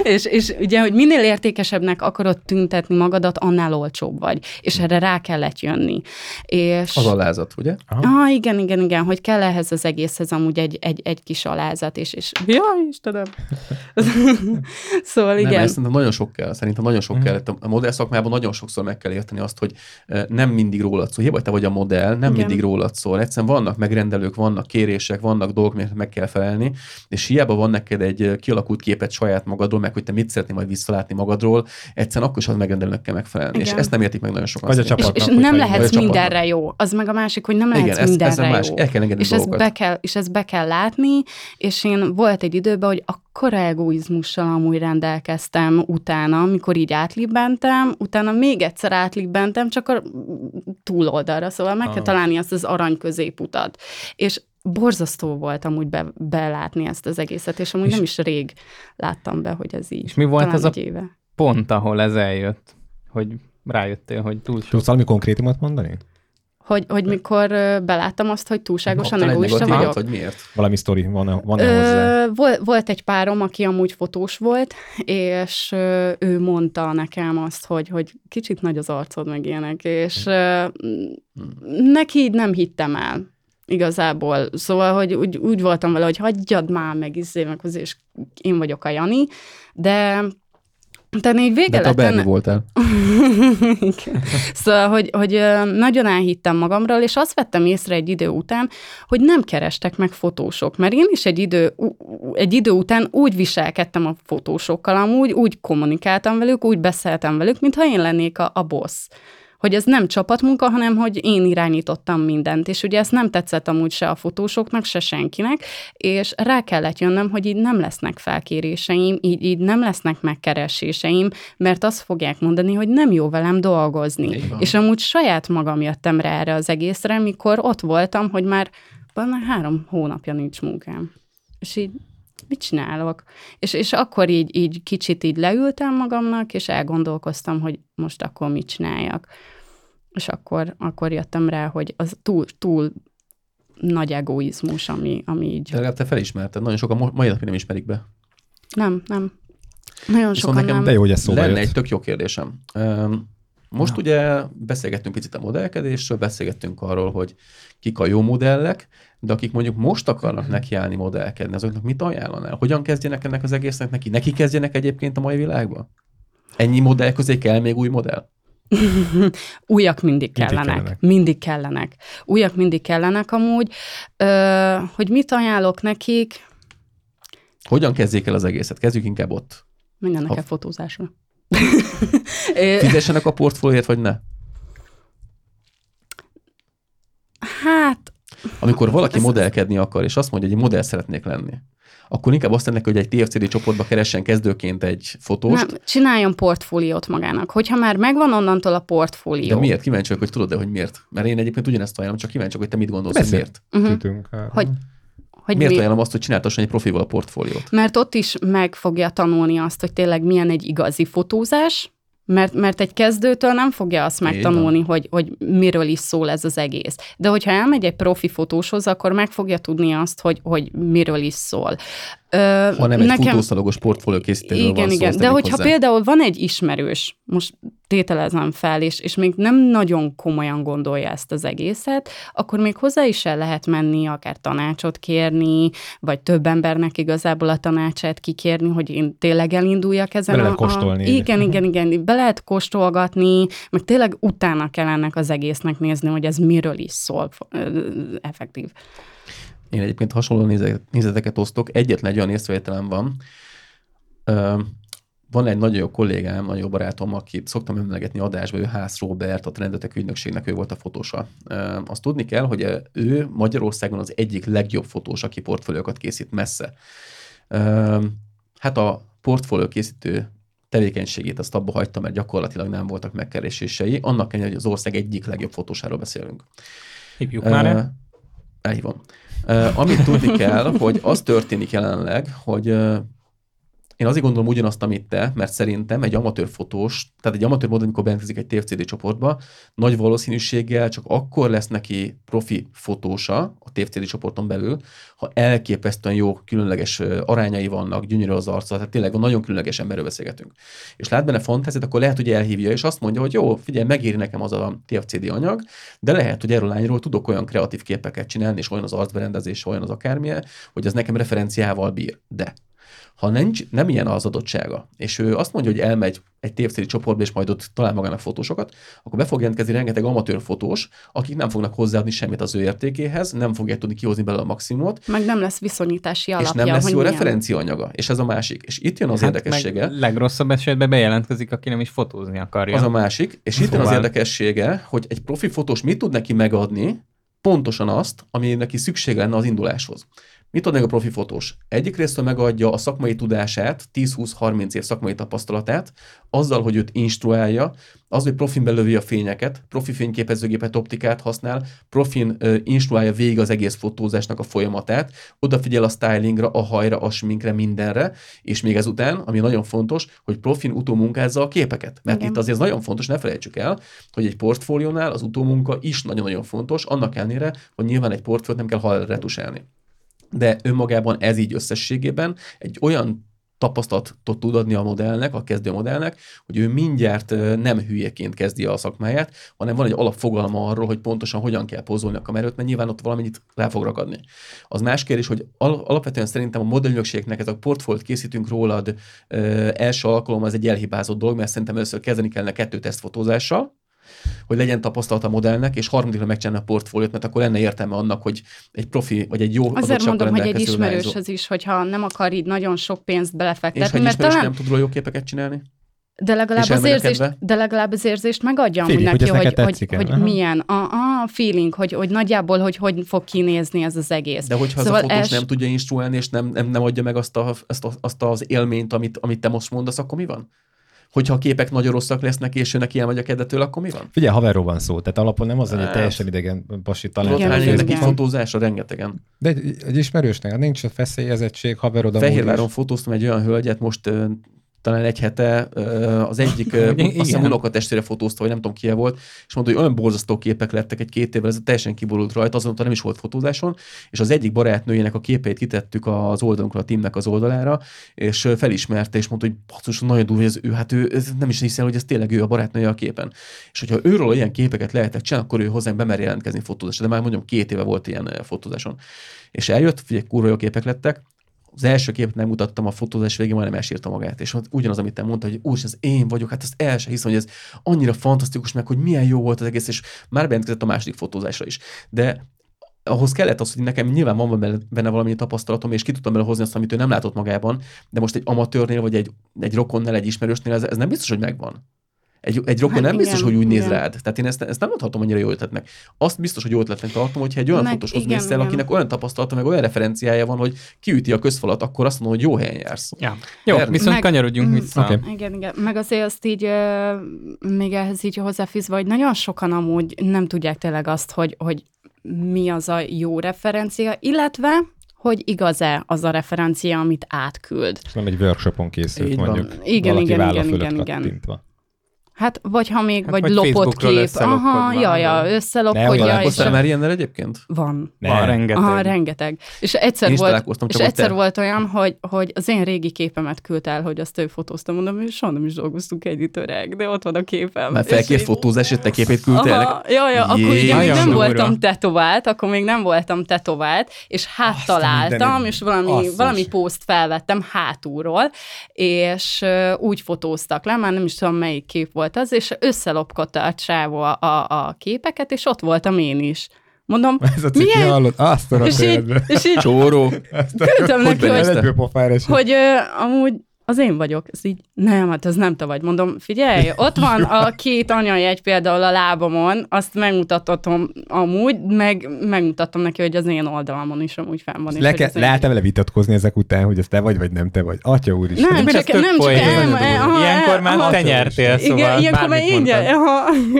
És, és ugye, hogy minél értékesebbnek akarod tüntetni magadat, annál olcsóbb vagy. És erre rá kellett jönni. És... Az alázat, ugye? Aha. Ah, igen, igen, igen, hogy kell ehhez az egészhez amúgy egy, egy, egy kis alázat, és, és... jaj, Istenem! Szóval igen. Nem, szerintem nagyon sok kell, szerintem nagyon sok kell. A modell szakmában nagyon sokszor meg kell érteni azt, hogy nem mindig rólad szól. Hiába te vagy a modell, nem igen. mindig rólad szól. Egyszerűen vannak megrendelők, vannak kérések, vannak dolgok, miért meg kell felelni, és hiába van neked egy kialakult képet saját magadról, meg hogy te mit szeretnél majd visszalátni magadról, egyszerűen akkor is az megrendelőnek kell megfelelni. Igen. És ezt nem értik meg nagyon sokan. És, és nem lehetsz mindenre jó. Az meg a másik, hogy nem lehetsz igen, mindenre ez, ez jó. El kell engedni és, ezt be kell, és ezt be kell látni, és én volt egy időben, hogy akkora egoizmussal amúgy rendelkeztem utána, amikor így átlibbentem, utána még egyszer átlibbentem, csak a túloldalra, szóval meg ah. kell találni azt az arany középutat. És borzasztó volt amúgy be, belátni ezt az egészet, és amúgy és nem is rég láttam be, hogy ez így. És mi volt ez a éve. pont, ahol ez eljött? Hogy rájöttél, hogy túl sok. Tudsz valami konkrétumot mondani? Hogy, hogy mikor beláttam azt, hogy túlságosan egoista vagyok. Hogy miért? Valami sztori van-e hozzá? Volt, volt egy párom, aki amúgy fotós volt, és ő mondta nekem azt, hogy, hogy kicsit nagy az arcod meg ilyenek, és hmm. neki így nem hittem el. Igazából. Szóval, hogy úgy, úgy voltam vele, hogy hagyjad már meg, izé, meg hozzá, és én vagyok a Jani, de utána így vége lett. De te a Berni voltál. Szóval, hogy, hogy nagyon elhittem magamról, és azt vettem észre egy idő után, hogy nem kerestek meg fotósok, mert én is egy idő, egy idő után úgy viselkedtem a fotósokkal amúgy, úgy kommunikáltam velük, úgy beszéltem velük, mintha én lennék a, a boss. hogy ez nem csapatmunka, hanem hogy én irányítottam mindent, és ugye ezt nem tetszett amúgy se a fotósoknak, se senkinek, és rá kellett jönnöm, hogy így nem lesznek felkéréseim, így, így nem lesznek megkereséseim, mert azt fogják mondani, hogy nem jó velem dolgozni. És amúgy saját magam jöttem rá erre az egészre, mikor ott voltam, hogy már, már három hónapja nincs munkám. És így mit csinálok? És, és akkor így, így kicsit így leültem magamnak, és elgondolkoztam, hogy most akkor mit csináljak. És akkor, akkor jöttem rá, hogy az túl, túl nagy egoizmus, ami, ami így... De legalább te felismerted. Nagyon sokan mai napig nem ismerik be. Nem, nem. Nagyon viszont sokan nekem nem. De jó, hogy ez szóba lenne jött. Egy tök jó kérdésem. Most na, ugye beszélgettünk picit a modellkedésről, beszélgettünk arról, hogy kik a jó modellek, de akik mondjuk most akarnak nekiállni modellkedni, azoknak mit ajánlanál? Hogyan kezdjenek ennek az egésznek neki? Neki kezdjenek egyébként a mai világban? Ennyi modell közé kell még új modell? Újak mindig kellenek. mindig kellenek. Mindig kellenek. Újak mindig kellenek amúgy. Ö, hogy mit ajánlok nekik? Hogyan kezdjék el az egészet? Kezdjük inkább ott. Mindennek ha... el fotózásra. Fizessenek a portfólióért, vagy ne? Hát... Amikor valaki ez modellkedni akar, és azt mondja, hogy egy modell szeretnék lenni, akkor inkább azt ennek, hogy egy té ef cé dé csoportba keressen kezdőként egy fotóst. Nem, csináljon portfóliót magának. Hogyha már megvan onnantól a portfólió. De miért? Kíváncsi vagyok, hogy tudod-e, hogy miért? Mert én egyébként ugyanezt ajánlom, csak kíváncsi vagyok, hogy te mit gondolsz, miért? Uh-huh. Hogy... Hogy miért mi... ajánlom azt, hogy csináltasson egy profival a portfóliót? Mert ott is meg fogja tanulni azt, hogy tényleg milyen egy igazi fotózás, mert, mert egy kezdőtől nem fogja azt megtanulni, hogy, hogy miről is szól ez az egész. De hogyha elmegy egy profi fotóshoz, akkor meg fogja tudni azt, hogy, hogy miről is szól. Ö, ha nem nekem... egy futószalogos portfóliókészítőről van szó. Igen, igen, de hogyha hozzá. Például van egy ismerős, most tételezem fel, és, és még nem nagyon komolyan gondolja ezt az egészet, akkor még hozzá is el lehet menni, akár tanácsot kérni, vagy több embernek igazából a tanácsát kikérni, hogy én tényleg elinduljak ezen. Be lehet kóstolni. A... Igen, igen, igen, be lehet kóstolgatni, meg tényleg utána kell ennek az egésznek nézni, hogy ez miről is szól effektív. Én egyébként hasonló nézeteket osztok. Egyetlen egy olyan észrevételem van. Ö, van egy nagyon jó kollégám, nagyon jó barátom, akit szoktam emlegetni adásba, ő Hász Róbert, a Trendetek ügynökségnek ő volt a fotósa. Ö, azt tudni kell, hogy ő Magyarországon az egyik legjobb fotós, aki portfóliókat készít messze. Ö, hát a portfólió készítő tevékenységét azt abba hagyta, mert gyakorlatilag nem voltak megkeresései. Annak ellenére, hogy az ország egyik legjobb fotósáról beszélünk. Hívjuk már el? Elhívom. Uh, amit tudni kell, hogy az történik jelenleg, hogy uh, én azért gondolom ugyanazt, amit te, mert szerintem egy amatőr fotós, tehát egy amatőr modell, amikor bejelentkezik egy té ef cé dé csoportba, nagy valószínűséggel csak akkor lesz neki profi fotósa a té ef cé dé csoporton belül, ha elképesztően jó, különleges arányai vannak, gyönyörű az arca, tehát tényleg nagyon különleges emberről beszélgetünk. És lát benne fantáziát, akkor lehet, hogy elhívja, és azt mondja, hogy jó, figyelj, megéri nekem az a té ef cé dé anyag, de lehet, hogy erről lányról tudok olyan kreatív képeket csinálni, és olyan az arcberendezés, olyan az akármilyen, hogy ez nekem referenciával bír. De ha nincs, nem ilyen az adottsága, és ő azt mondja, hogy elmegy egy té ef cé dé csoportba, és majd ott talál magának fotósokat, akkor be fog jelentkezni rengeteg amatőr fotós, akik nem fognak hozzáadni semmit az ő értékéhez, nem fogják tudni kihozni belőle a maximumot. Meg nem lesz viszonyítási alapja. És nem lesz jó referenciaanyaga, és ez a másik. És itt jön az hát érdekessége. Legrosszabb esetben bejelentkezik, aki nem is fotózni akarja. Az a másik, és szóval... itt jön az érdekessége, hogy egy profi fotós mit tud neki megadni, pontosan azt, ami neki szüksége lenne az induláshoz. Mit ad meg a profi fotós? Egyik részről megadja a szakmai tudását, tíz-húsz-harminc év szakmai tapasztalatát, azzal, hogy őt instruálja, az, hogy profin belövi a fényeket, profi fényképezőgépet, optikát használ, profin uh, instruálja végig az egész fotózásnak a folyamatát, odafigyel a stylingra, a hajra, a sminkre, mindenre, és még ezután, ami nagyon fontos, hogy profin utómunkázza a képeket. Mert igen, itt azért nagyon fontos, ne felejtsük el, hogy egy portfóliónál az utómunka is nagyon-nagyon fontos, annak ellenére, hogy nyilván egy portfóliót nem kell halálra retusálni. De önmagában ez így összességében egy olyan tapasztalatot tud adni a modellnek, a kezdő modellnek, hogy ő mindjárt nem hülyeként kezdi a szakmáját, hanem van egy alapfogalma arról, hogy pontosan hogyan kell pozolni a kamerát, mert nyilván ott valamennyit rá fog ragadni. Az más kérdés, hogy alapvetően szerintem a modellügynökségnek ez a portfóliót készítünk rólad első alkalommal, ez egy elhibázott dolog, mert szerintem először kezdeni kellene kettő tesztfotózással, hogy legyen tapasztalat a modellnek, és harmadikra megcsinálni a portfóliót, mert akkor lenne értelme annak, hogy egy profi, vagy egy jó adottsággal rendelkező. Azért mondom, hogy egy ismerős az is, hogyha nem akar így nagyon sok pénzt belefektetni. És ha egy ismerős talán... nem tud róla jó képeket csinálni? De legalább, az érzést, de legalább az érzést megadjam feeling, neki, hogy, hogy, hogy, hogy uh-huh. milyen a, a feeling, hogy, hogy nagyjából, hogy hogy fog kinézni ez az egész. De hogyha szóval ez a fotós es... nem tudja instruálni, és nem, nem, nem adja meg azt, a, azt, a, azt az élményt, amit, amit te most mondasz, akkor mi van? Hogyha a képek nagyon rosszak lesznek, és jönnek ilyen vagy a kedvetől, akkor mi van? Figyelj, haverról van szó. Tehát alapon nem az, hogy teljesen idegen pasi talán. Ennek így fotózásra rengetegen. De egy, egy ismerősnek, nincs a feszélyezettség, haverod amúgy is. Fehérváron fotóztam egy olyan hölgyet most talán egy hete, az egyik azt hiszem unokatestvére fotózta, vagy nem tudom ki volt, és mondta, hogy olyan borzasztó képek lettek egy két évvel, ez teljesen kiborult rajta, azonban nem is volt fotózáson, és az egyik barátnőjének a képeit kitettük az oldalunkra, a teamnek az oldalára, és felismerte, és mondta, hogy basszus, nagyon durva, hogy ez ő, hát ő ez nem is hiszel, hogy ez tényleg ő a barátnője a képen. És hogyha őről ilyen képeket lehetek csinálni, akkor ő hozzánk bemer jelentkezni fotózásra, de már mondjam, két éve volt ilyen fotózáson. És eljött, figyelj, kurva jó képek lettek. Az első képet nem mutattam, a fotózás végén majdnem elsírta magát, és ugyanaz, amit te mondta, hogy úr, ez én vagyok, hát ezt el sem hiszem, hogy ez annyira fantasztikus, meg hogy milyen jó volt az egész, és már bejelentkezett a második fotózásra is. De ahhoz kellett az, hogy nekem nyilván van benne valami tapasztalatom, és ki tudtam belőle hozni azt, amit ő nem látott magában, de most egy amatőrnél, vagy egy, egy rokonnál, egy ismerősnél, ez, ez nem biztos, hogy megvan. Egy, egy rokon hát nem igen, biztos, hogy úgy igen. néz rád. Tehát én ezt, ezt nem mondhatom annyira jó ötletnek. Azt biztos, hogy jó ötletnek tartom, hogyha egy olyan fotóshoz mész el, akinek olyan tapasztalata, meg olyan referenciája van, hogy kiüti a közfalat, akkor azt mondom, hogy jó helyen jársz. Ja. Jó, Erre? viszont meg, kanyarodjunk vissza. Okay. Igen, igen. Meg azért azt így euh, még ehhez így hozzáfűzve, hogy nagyon sokan amúgy nem tudják tényleg azt, hogy, hogy mi az a jó referencia, illetve hogy igaz-e az a referencia, amit átküld. És nem egy workshopon készült, így mondjuk. Igen, igen, igen, igen, igen. Hát, vagy ha még, hát, vagy, vagy lopott kép. Aha, jaja, ja, összelopkodja. Találkoztál már ilyennel egyébként? Van. Ne. Van, rengeteg. Aha, rengeteg. És egyszer, volt, és egyszer volt olyan, hogy, hogy az én régi képemet küldt el, hogy azt ő fotóztam, mondom, hogy soha nem is dolgoztunk együtt öreg, de ott van a képem. Már felkért fotózás, és te képét küldtél el? Jaja, akkor ugye még nem voltam tetovált, akkor még nem voltam tetovált, és hát találtam, és valami pószt felvettem hátulról, és úgy fotóztak le, már nem is tudom, melyik kép volt az, és összelopkodta a csávó a, a képeket, és ott voltam én is. Mondom, ez a cik, milyen? Hallott? Azt a Csóró. Küldtem neki, hogy, hogy uh, amúgy az én vagyok. Ez így, nem, hát az nem te vagy. Mondom, figyelj, ott van a két anyajegy például a lábamon, azt megmutatom amúgy, meg megmutatom neki, hogy az én oldalamon is amúgy fenn van. Leállt-e vele vitatkozni ezek után, hogy ez te vagy, vagy nem te vagy? Atya úr is. Nem, csak nem csak ilyenkor már te nyertél, szóval bármit mondtad.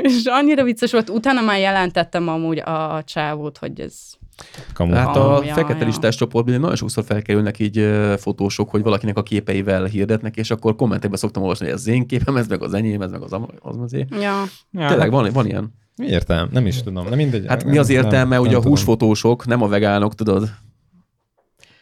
És annyira vicces volt. Utána már jelentettem amúgy a csávót, hogy ez... Kamu. Hát a oh, fekete ja, listás ja. csoportban nagyon sokszor felkerülnek így uh, fotósok, hogy valakinek a képeivel hirdetnek, és akkor kommentekben szoktam olvasni, hogy ez én képem, ez meg az enyém, ez meg az az mazé. Ja. Ja. Tényleg van, van ilyen. Mi értelme? Nem is tudom. Nem mindegy. Hát nem, mi az értelme, ugye a húsfotósok, nem a vegánok, tudod?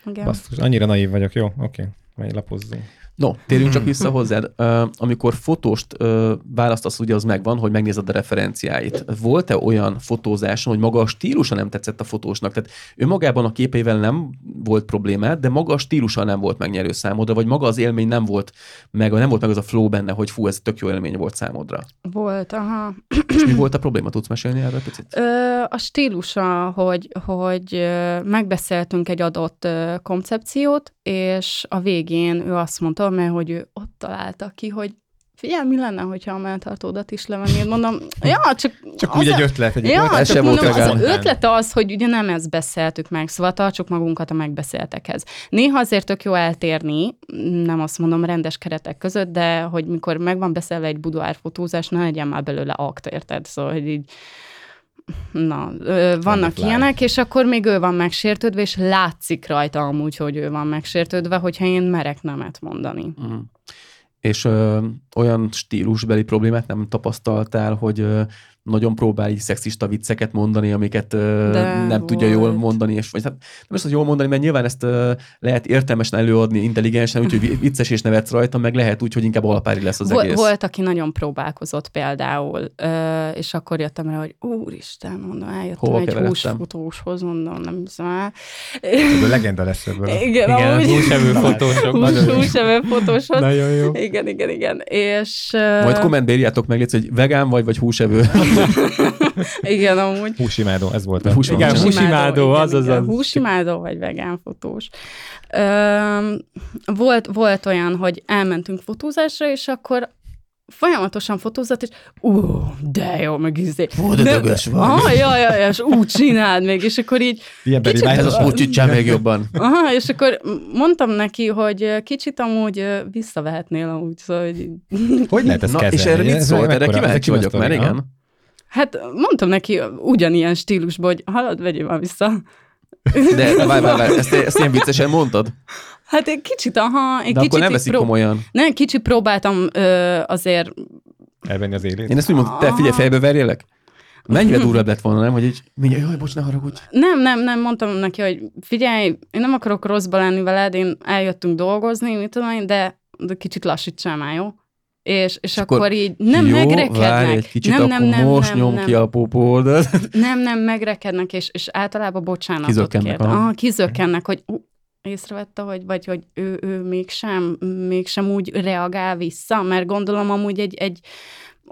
Igen. Basszus, annyira naív vagyok, jó? Oké, okay. Majd lapozzunk. No, térjünk csak vissza hozzád. Uh, amikor fotóst uh, választasz, ugye az megvan, hogy megnézed a referenciáit. Volt-e olyan fotózáson, hogy maga a stílusa nem tetszett a fotósnak? Tehát ő magában a képeivel nem volt problémád, de maga a stílusa nem volt megnyerő számodra, vagy maga az élmény nem volt meg, nem volt meg az a flow benne, hogy fú, ez tök jó élmény volt számodra. Volt, aha. És mi volt a probléma? Tudsz mesélni erről picit? Ö, a stílusa, hogy, hogy megbeszéltünk egy adott koncepciót, és a végén ő azt mondta, mert hogy ő ott találta ki, hogy figyelj, mi lenne, hogyha a melltartódat is levennéd? Mondom, ja, csak... Csak úgy a... egy ötlet. Egy ja, ötlet. Csak mondom, az ötlet az, hogy ugye nem ezt beszéltük meg, szóval tartsuk magunkat a megbeszéltekhez. Néha azért tök jó eltérni, nem azt mondom rendes keretek között, de hogy mikor meg van beszélve egy buduárfotózás, ne legyen már belőle akt, érted? Szóval, hogy így... Na, ö, vannak ilyenek, és akkor még ő van megsértődve, és látszik rajta amúgy, hogy ő van megsértődve, hogyha én merek nemet mondani. Mm. És ö, olyan stílusbeli problémát nem tapasztaltál, hogy ö, nagyon próbál így szexista vicceket mondani, amiket ö, nem volt. Tudja jól mondani, és vagy, hát nem is az jól mondani, mert nyilván ezt ö, lehet értelmesen előadni, intelligensen, úgyhogy vicces és nevetsz rajta, meg lehet úgy, hogy inkább alapári lesz az Vol, egész. Volt, aki nagyon próbálkozott például, ö, és akkor jöttem rá, hogy úristen, mondom, eljöttem Hova egy húsfotóshoz, mondom, nem hiszem el. Ebből legenda lesz ebből. Igen, igen húsevő fotósok. Hús, húsevő fotóshoz. Nagyon jó. Igen, igen, igen. És, ö... Majd kommentbe írjátok meg, légy, hogy vegán vagy, vagy húsevő. Igen, amúgy. Húsimádó, ez volt a húsimádó. Igen, húsimádó, az az az. Húsimádó vagy vegán fotós. Volt, volt olyan, hogy elmentünk fotózásra, és akkor folyamatosan fotózat, és ú, de jó, meg izé. Ó, de dögös van. Aha, jaj, jaj, és úgy csináld még, és akkor így... Ilyen kicsit, ez az úgy csinál még jobban. Aha, és akkor mondtam neki, hogy kicsit amúgy visszavehetnél amúgy, szóval, hogy... Hogy lehet ezt kezelni? És erre mit szólt? Erre kíváncsi vagyok, mert igen. Hát mondtam neki ugyanilyen stílusban, hogy halad, vegyél már vissza. De várj, várj, várj, ezt, ezt ilyen viccesen mondtad? Hát egy kicsit, aha. Egy de kicsit akkor nem veszik prób- komolyan. Nem, kicsit próbáltam ö, azért... elvenni az élét. Én ezt úgy mondtam, te figyelj, fejbe verjelek. Mennyire durvább lett volna, nem? Hogy így mindjárt, jaj, bocs, ne haragudj. Nem, nem, nem, mondtam neki, hogy figyelj, én nem akarok rosszba lenni veled, én eljöttünk dolgozni, mit tudom én, de, de kicsit lassítsál már, jó? És, és akkor, akkor így nem jó, megrekednek. Várj, egy kicsit, nem, akkor nem, nem, most nem, nyom nem, ki a popódat. Nem, nem, megrekednek, és, és általában bocsánatot kizökkennek, kér. Aha, kizökkennek, hogy uh, észrevette, hogy, vagy hogy ő, ő mégsem, mégsem úgy reagál vissza, mert gondolom amúgy egy, egy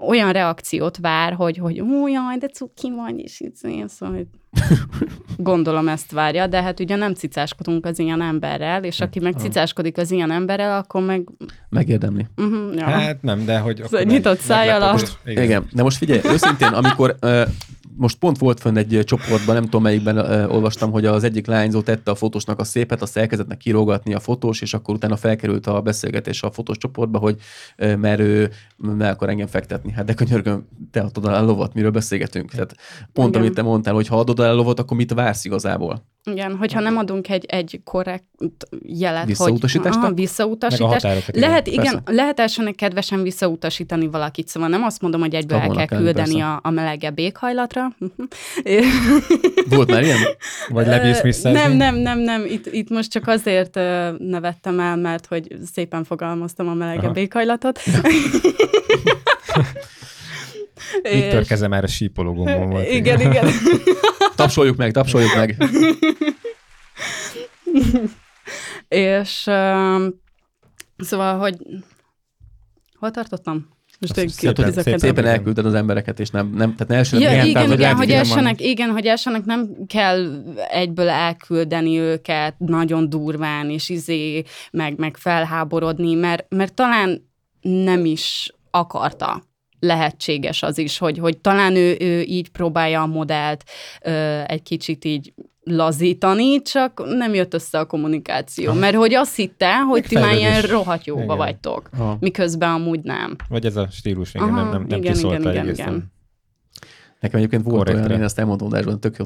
olyan reakciót vár, hogy, hogy ó, jaj, de cuki vagy, és így szóval gondolom ezt várja, de hát ugye nem cicáskodunk az ilyen emberrel, és aki meg cicáskodik az ilyen emberrel, akkor meg... Megérdemli. Uh-huh, ja. Hát nem, de hogy... Szóval nyitott szájjal a... Igen. Igen, de most figyelj, őszintén, amikor... Uh, most pont volt fönn egy csoportban, nem tudom melyikben ö, olvastam, hogy az egyik lányzó tette a fotósnak a szépet, azt elkezdett kirógatni a fotós, és akkor utána felkerült a beszélgetés a fotós csoportba, hogy ö, mert ő ne akar engem fektetni. Hát de könyörgöm, te adod el a lovat, miről beszélgetünk. Tehát pont, igen, amit te mondtál, hogy ha adod el a lovat, akkor mit vársz igazából? Igen, hogyha nem adunk egy, egy korrekt jelet, visszautasítást, hogy aha, visszautasítást. Lehet, igen, persze. Lehet elsőnek kedvesen visszautasítani valakit, szóval nem azt mondom, hogy egyből el kell küldeni a, a melegebb éghajlatra. Volt már ilyen? Vagy lebírsz vissza? Nem, nem, nem, nem. Itt, itt most csak azért nevettem el, mert hogy szépen fogalmaztam a melegebb aha. éghajlatot. Itt törkezem már a sípoló gombon volt. Igen, igen. igen. Tapsoljuk meg, tapsoljuk meg. És uh, szóval, hogy hol tartottam? Most szépen, szépen, szépen, szépen elküldted az embereket, és nem, nem tehát ne elsőnek. Ja, igen, távol, igen, hogy elsőnek, igen, hogy elsőnek nem kell egyből elküldeni őket nagyon durván, és izé, meg, meg felháborodni, mert, mert talán nem is akarta. Lehetséges az is, hogy, hogy talán ő, ő így próbálja a modellt ö, egy kicsit így lazítani, csak nem jött össze a kommunikáció, mert hogy azt hitte, hogy meg ti már ilyen rohadt jóba igen. vagytok, aha. miközben amúgy nem. Vagy ez a stílus, igen, aha, nem, nem, nem igen, kiszolta igen, egészen. Igen. Nekem egyébként volt korrektre. Olyan, én ezt elmondom, de ezben tök jó,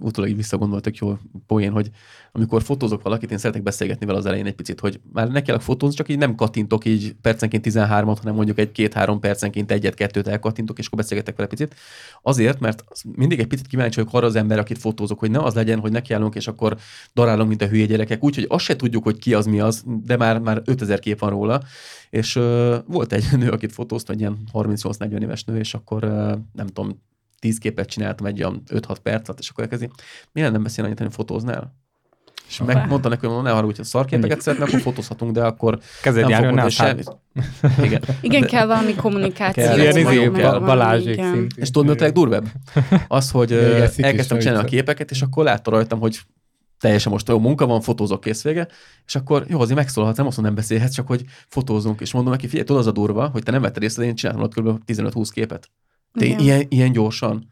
utólag így visszagondolva, tök jó poén, hogy amikor fotózok valakit, én szeretek beszélgetni vele az elején egy picit, hogy már ne kellek fotózni, csak így nem kattintok így percenként tizenhármat, hanem mondjuk egy két-három percenként egyet-kettőt elkattintok, és akkor beszélgetek vele picit. Azért, mert mindig egy picit kíváncsi vagyok arra az ember, akit fotózok, hogy ne az legyen, hogy nekiállunk, és akkor darálunk, mint a hülye gyerekek, úgyhogy azt se tudjuk, hogy ki az mi az, de már, már ötezer kép van róla. És uh, volt egy nő, akit fotóztam, egy ilyen harmincnyolc-negyven éves nő, és akkor uh, nem tudom, tíz képet csináltam egy olyan öt-hat percet, és akkor elkezdi, miért nem beszél annyit, hogy fotóznál? És megmondta neki, hogy mondom, ne haragudj, hogy szarképeket szeretne, akkor fotózhatunk, de akkor kezded nem fogod semmi. Igen. Igen, kell valami kommunikáció. Kell, kell. Balázsék szint. És tudod, miért durvább? Az, hogy elkezdtem csinálni a képeket, és akkor látta rajtam, hogy teljesen most jó munka van, fotózok, kész vége, és akkor jó, azért megszólalhatsz, nem azt mondom, nem beszélhetsz, csak hogy fotózunk, és mondom neki, figyelj, tudod, az a durva, hogy te nem vetted részt, én csináltam ott kb. tizenöt-húsz képet. Te ilyen, ilyen gyorsan.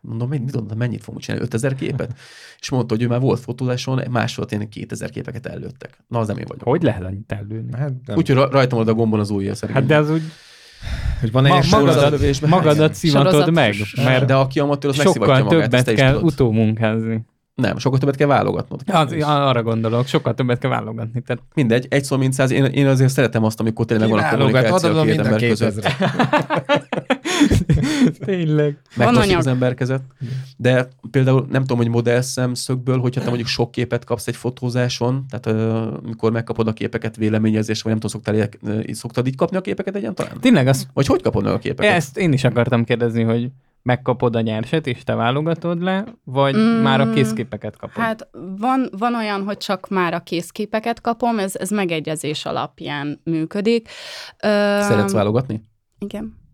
Mondom, mit gondoltam, mennyit fogunk csinálni? ötezer képet? És mondta, hogy ő már volt fotózáson, másfél ilyen kétezer képeket ellőttek. Na, az nem én vagyok. Hogy lehet annyit ellőni? Hát, úgyhogy rajtam oda a gombon az újjel szerintem. Hát de az úgy... Hogy van Ma, magadat, magadat szívantod meg. Mert de aki amatőr, az megszivatja magát. Sokkal többet kell utómunkázni. Nem, sokkal többet kell válogatnod. Az, arra gondolok, sokkal többet kell válogatni. Tehát... Mindegy, egy szó mint száz, én, én azért szeretem azt, amikor tényleg van a kommunikáció a két ember között. Tényleg. Megtaszít az ember között. De például nem tudom, hogy modell szemszögből, hogyha te mondjuk sok képet kapsz egy fotózáson, tehát uh, mikor megkapod a képeket véleményezés, vagy nem tudom, szoktál, uh, szoktad így kapni a képeket egyáltalán? Tényleg az... Vagy hogy kapod meg a képeket? Ezt én is akartam kérdezni, hogy megkapod a nyerset, és te válogatod le, vagy mm, már a készképeket kapod? Hát van, van olyan, hogy csak már a készképeket kapom, ez, ez megegyezés alapján működik. Szeretsz válogatni? Igen.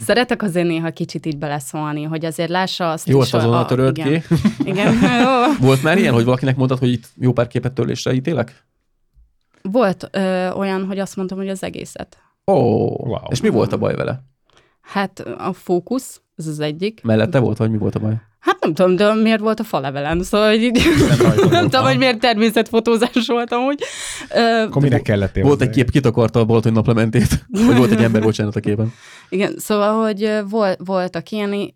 Szeretek azért néha kicsit így beleszólni, hogy azért lássa azt. Jó, azt azonnal töröld ki. Igen. igen. Volt már ilyen, hogy valakinek mondtad, hogy itt jó pár képet törlésre ítélek? Volt ö, olyan, hogy azt mondtam, hogy az egészet. Ó, oh, wow. És mi volt a baj vele? Hát a fókusz, ez az egyik. Mellette volt, vagy mi volt a baj? Hát nem tudom, de miért volt a falevelem, szóval így, nem, nem tudom, hogy miért természetfotózás volt amúgy. Akkor minek kellett élni? Volt egy kép, kitakarta a Balaton naplementét, vagy volt egy ember, bocsánat a képen. Igen, szóval, hogy vol, voltak ilyen,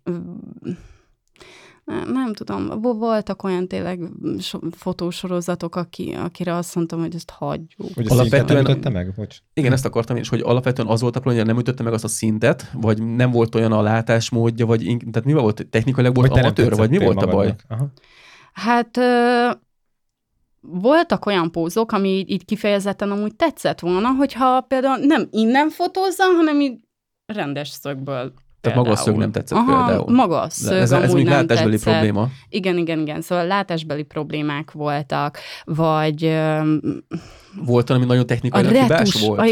nem, nem tudom, voltak olyan tényleg so, fotósorozatok, aki, akire azt mondtam, hogy ezt hagyjuk. Hogy alapvetően nem ütötte meg? Bocs. Igen, ezt akartam én is, hogy alapvetően az volt a probléma, hogy nem ütötte meg azt a szintet, vagy nem volt olyan a látásmódja, vagy tehát mi volt, technikailag volt amatőr, vagy mi volt a baj? Aha. Hát... Ö- voltak olyan pózok, ami így, így kifejezetten amúgy tetszett volna, hogyha például nem innen fotózzam, hanem így rendes szögből. Tehát maga a szög nem tetszett. Aha, például. Maga a szög ez, ez még látásbeli tetszett. Probléma. Igen, igen, igen. Szóval látásbeli problémák voltak, vagy... Volt ami nagyon technikai hibás volt? A,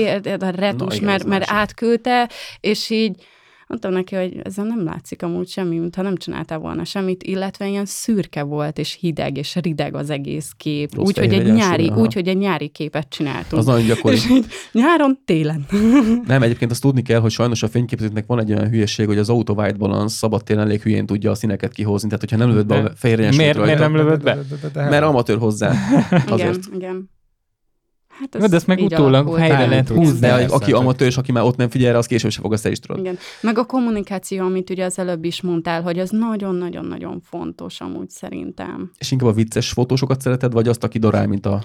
a retus, na, mert, mert átküldte, és így mondtam neki, hogy ezzel nem látszik amúgy semmi, mintha nem csináltál volna semmit, illetve ilyen szürke volt, és hideg, és rideg az egész kép. Úgyhogy egy, nyári, úgy, hogy egy nyári képet csináltunk. Az nagyon gyakori. És így nyáron, télen. Nem, egyébként azt tudni kell, hogy sajnos a fényképzőknek van egy olyan hülyeség, hogy az auto white balance szabad télen elég hülyén tudja a színeket kihozni, tehát hogyha nem lövöd be a fehér egyensúlyt rajta. Miért nem lövöd be? Mert amatőr hozzá. Igen, igen. Hát ez de ezt meg utólag helyre lehet húzni. De aki amatőr, és aki már ott nem figyel, az később se fog, azt el is tudod. Igen. Meg a kommunikáció, amit ugye az előbb is mondtál, hogy az nagyon-nagyon-nagyon fontos amúgy szerintem. És inkább a vicces fotósokat szereted, vagy azt, aki darál, mint a...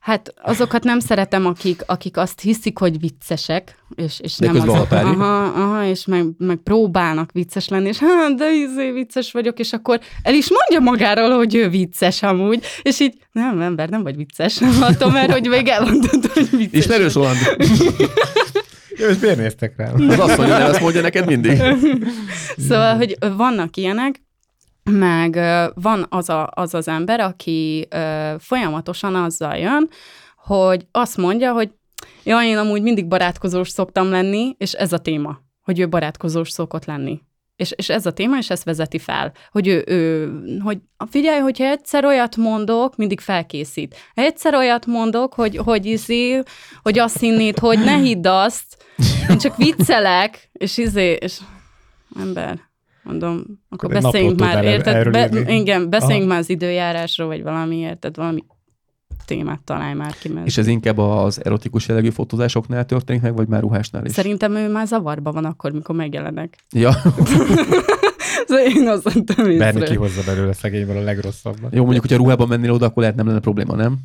Hát azokat nem szeretem, akik, akik azt hiszik, hogy viccesek, és, és nem azok. Aha, aha, és meg, meg próbálnak vicces lenni, és hát, de izé vicces vagyok, és akkor el is mondja magáról, hogy ő vicces amúgy, és így, nem, ember, nem vagy vicces, attól mert, hogy még elmondod, hogy vicces. És merős olyan. Jó, és miért néztek rám? Az azt mondja, de azt mondja neked mindig. Szóval, hogy vannak ilyenek, meg van az, a, az az ember, aki ö, folyamatosan azzal jön, hogy azt mondja, hogy jaj, én amúgy mindig barátkozós szoktam lenni, és ez a téma, hogy ő barátkozós szokott lenni. És, és ez a téma, és ezt vezeti fel, hogy ő, ő hogy figyelj, hogyha egyszer olyat mondok, mindig felkészít. Ha egyszer olyat mondok, hogy, hogy izé, hogy azt hinnéd, hogy ne hidd azt, én csak viccelek, és izé, és ember... Mondom, akkor, akkor beszéljünk már, érted? Be, igen, beszéljünk aha. Már az időjárásról, vagy valami, érted? Valami témát találj már ki. Mert... És ez inkább az erotikus jellegű fotózásoknál történik meg, vagy már ruhásnál is? Szerintem ő már zavarban van akkor, mikor megjelenek. Ja. Én azt mondtam észre. Berni kihozza belőle szegényből a legrosszabbat. Jó, mondjuk, hogyha ruhában mennél oda, akkor lehet nem lenne probléma, nem?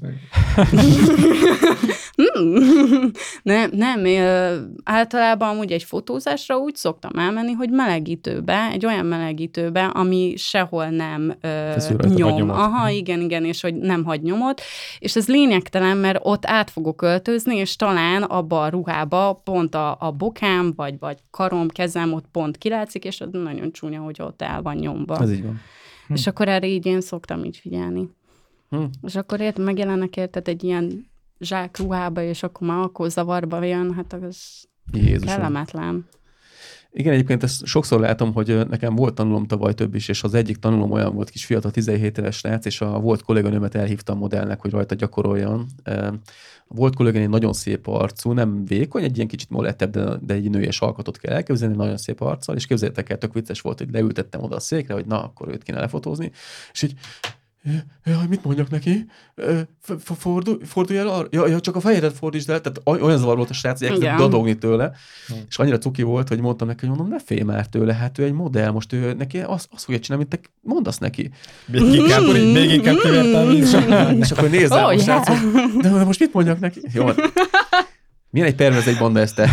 Hmm. Nem, nem, általában amúgy egy fotózásra úgy szoktam elmenni, hogy melegítőbe, egy olyan melegítőbe, ami sehol nem uh, nyom. Aha, igen, igen, és hogy nem hagy nyomot. És ez lényegtelen, mert ott át fogok öltözni, és talán abba a ruhába pont a, a bokám, vagy, vagy karom, kezem ott pont kilátszik, és az nagyon csúnya, hogy ott el van nyomva. Ez így van. Hm. És akkor erre így én szoktam így figyelni. Hm. És akkor ért, megjelennek érted egy ilyen zsák ruhába, és akkor már akkor zavarba jön, hát az Jézusom. Kellemetlen. Igen, egyébként ezt sokszor látom, hogy nekem volt tanulom tavaly több is, és az egyik tanulom olyan volt, kis fiatal, tizenhét éves srác, és a volt kolléganőmet elhívtam modellnek, hogy rajta gyakoroljon. A volt kolléganő nagyon szép arcú, nem vékony, egy ilyen kicsit molettebb, de, de egy nőies alkatot kell elképzelni, nagyon szép arccal, és képzeljétek el, tök vicces volt, hogy leültettem oda a székre, hogy na, akkor őt kéne lefotózni, és így jaj, mit mondjak neki? Fordulj, fordulj el arra? Jaj, csak a fejedet fordítsd el. Tehát olyan zavar volt a srác, hogy elkezdett dadogni tőle. Mm. És annyira cuki volt, hogy mondtam neki, hogy mondom, ne félj már tőle, hát ő egy modell, most ő neki azt, azt fogja csinálni, mint te mondasz neki. Még inkább, mm. még inkább kivertem. Mm. És akkor nézd el oh, a srác, yeah. hogy, de most mit mondjak neki? Jó, milyen egy pervez egy banda ezt te?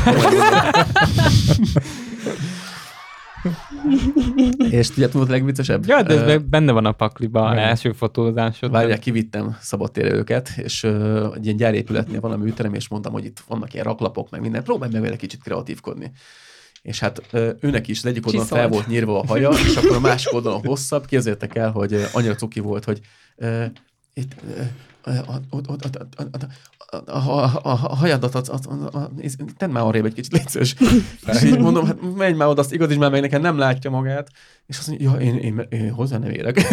És tudjátok, volt a legviccesebb? Ja, de ez uh, benne van a pakliba, a első fotózásod. Várjál, kivittem szabadtére őket, és uh, egy ilyen gyárépületnél van a műterem, és mondtam, hogy itt vannak ilyen raklapok, meg minden, próbálj meg vele kicsit kreatívkodni. És hát uh, őnek is, az egyik oldalon fel volt nyírva a haja, és akkor a másik oldalon hosszabb, képzeljétek el, hogy uh, annyira cuki volt, hogy uh, itt... Uh, a hajadat, tedd már arrébb egy kicsit, légy szős. És így mondom, hát menj már oda, azt igazíts már meg, nekem nem látja magát. És azt mondja, ja, én hozzá nem érek.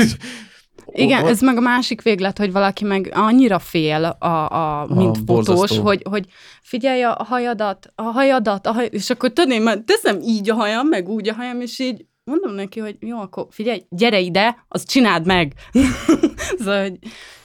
Igen, ez meg a másik véglet, hogy valaki meg annyira fél, a, a, mint a fotós, hogy, hogy figyelj a hajadat, a hajadat, a haj... és akkor tudném, mert teszem így a hajam, meg úgy a hajam, és így mondom neki, hogy jó, akkor figyelj, gyere ide, azt csináld meg. Szóval, hogy...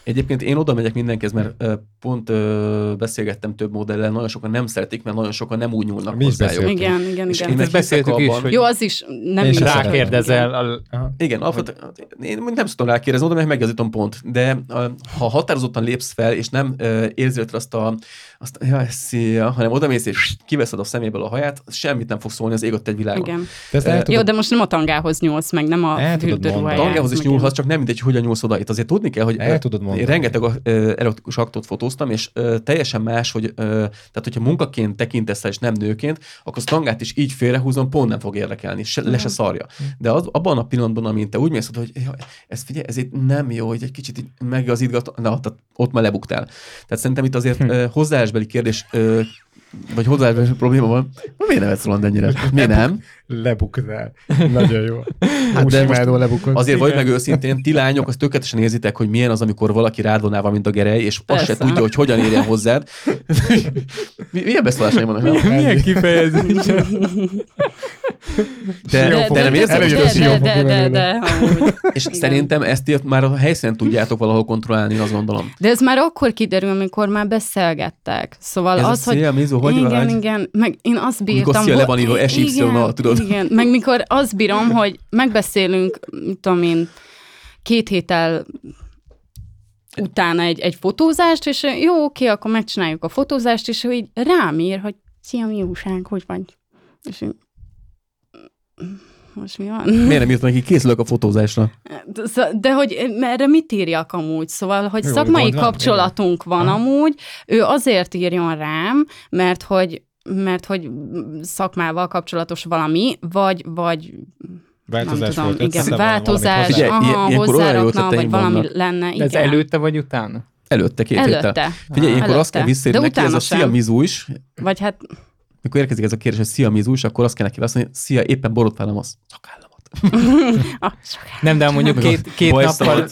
Egyébként én oda megyek mindenkihez, mert pont ö, beszélgettem több modellel, nagyon sokan nem szeretik, mert nagyon sokan nem úgy nyúlnak hozzájuk. Igen, igen, és igen. Én beszéltük is, hogy... Jó, az is nem is. Rákérdezel. Igen, alapvetően én nem szoktam rákérdezni, oda meg megigazítom pont. De ha határozottan lépsz fel, és nem érzed azt a... Azt, jaj, szia, hanem odamész, és kiveszed a szeméből a haját, semmit nem fog szólni az égött egy világon. Tudod... Jó, de most nem a tangához nyúlsz meg, nem a hűtőruhájához. A tangához is nyúlhatsz, csak nem mindegy, hogyan nyúlsz oda. Itt azért tudni kell, hogy el tudod mondani. Én rengeteg erotikus aktot fotóztam, és teljesen más, hogy tehát, hogyha munkaként tekintesz el, és nem nőként, akkor a tangát is így félrehúzom, pont nem fog érdekelni, se, le se szarja. De az, abban a pillanatban, amint te úgy mész, hogy ez figyelj, ez itt nem jó, hogy egy kicsit így megigazítgat, na, ott már lebuktál. Tehát szerintem itt azért hm. hozzáállásbeli kérdés, vagy hozzáállásbeli probléma van. Miért nem ezt roland ennyire? Miért nem? Lebuktál. Nagyon jó. Hát de most azért vagy meg őszintén, ti lányok, azt tökéletesen érzitek, hogy milyen az, amikor valaki rád vonával, mint a gerej, és azt se tudja, hogy hogyan érjen hozzád. Milyen beszólásaim vannak? Milyen, milyen kifejezés? De, de, de nem érzem? De, de, de, de, de. És igen. Szerintem ezt már a helyszínen tudjátok valahol kontrollálni, azt gondolom. De ez már akkor kiderül, amikor már beszélgettek. Szóval ez az, az hogy... Szél, Mizu, hogy igen, vágy? Igen, meg én azt bírtam... Amikor szél le van írva, es ipszilon, tudod? Igen, meg mikor azt bírom, hogy megbeszélünk, mit tudom én, két héttel utána egy, egy fotózást, és jó, oké, akkor megcsináljuk a fotózást, és így rám ír, hogy szia, mi újság, hogy vagy? És én... Most mi van? Miért nem írt neki? Készülök a fotózásra. De, de hogy erre mit írjak amúgy? Szóval, hogy jó, szakmai kapcsolatunk van, van amúgy. Ő azért írjon rám, mert hogy, mert hogy szakmával kapcsolatos valami, vagy... vagy változás tudom, volt. Igen, változás, figyelj, aha, hozzárakna, vagy valami vannak. Lenne. Igen. Ez előtte vagy utána? Előtte, két előtte. Héttel. Figyelj, ah, ilyenkor azt kell visszérni neki, ez a szia Mizu is. Vagy hát... Mikor érkezik ez a kérdés, hogy szia Mizus, akkor azt kell neki válaszolni, hogy szia, éppen borotválom az szakállamat. ah, nem, de mondjuk két, két nappal...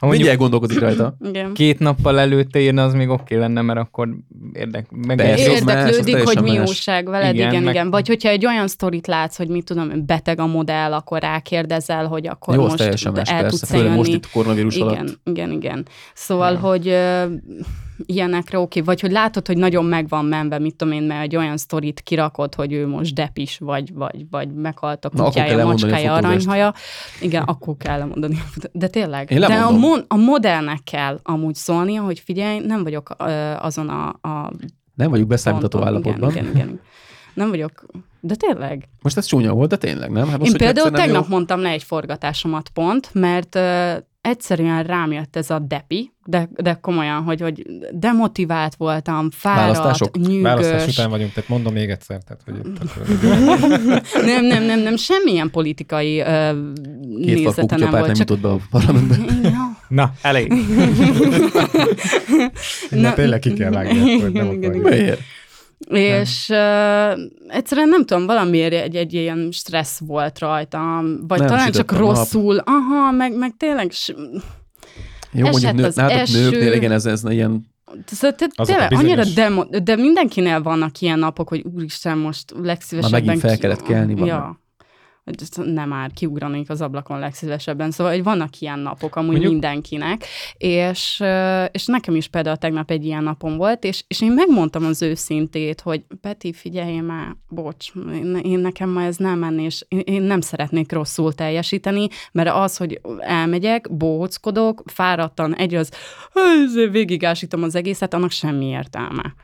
Mindjárt gondolkodik rajta. Igen. Két nappal előtte írna, az még oké lenne, mert akkor érdek, érdeklődik, más, hogy mi újság veled, igen, igen, meg... igen. Vagy hogyha egy olyan sztorit látsz, hogy mit tudom, beteg a modell, akkor rákérdezel, hogy akkor jó, most el persze, tudsz jönni. Most itt koronavírus igen, alatt. Igen, igen. Szóval, ja. hogy... ilyenekre oké, vagy hogy látod, hogy nagyon meg van menve, mit tudom én, mert egy olyan sztorit kirakod, hogy ő most depis, vagy, vagy, vagy meghalt a kutyája, macskája, aranyhaja. Igen, akkor kell lemondani. De tényleg. De a, mon- a modellnek kell amúgy szólnia, hogy figyelj, nem vagyok azon a... a nem vagyok beszámítató ponton. Állapotban. Igen, igen, igen. Nem vagyok... De tényleg. Most ez csúnya volt, de tényleg, nem? Hát most, én például tegnap jó? mondtam le egy forgatásomat pont, mert... Egyszerűen rám jött ez a depi, de, de komolyan, hogy, hogy demotivált voltam, fáradt, nyűgös. Választás után vagyunk, tehát mondom még egyszer. Tehát, hogy nem, nem, nem, nem, semmilyen politikai uh, nézete nem volt. Két nem jutott be a parlamentbe. Na, elég. Na, tényleg ki kell vágni, hogy nem akarjuk. Miért? És uh, egyszerűen nem tudom, valamiért egy, egy ilyen stressz volt rajtam, vagy nem talán csak rosszul, nap. Aha, meg, meg tényleg s- jó, esett nő, az eső. Nőknél, igen, ez, ez ilyen... Szóval te, tényleg, annyira demo, de mindenkinél vannak ilyen napok, hogy úristen, most legszívesebben... Már megint fel kellett kelni valami. Ja. Nem már kiugranék az ablakon legszívesebben, szóval hogy vannak ilyen napok amúgy mondjuk? Mindenkinek, és, és nekem is például tegnap egy ilyen napom volt, és, és én megmondtam az őszintét, hogy Peti, figyelj már, bocs, én, én nekem ma ez nem menni, és én, én nem szeretnék rosszul teljesíteni, mert az, hogy elmegyek, bohóckodok, fáradtan egy az végigásítom az egészet, annak semmi értelme.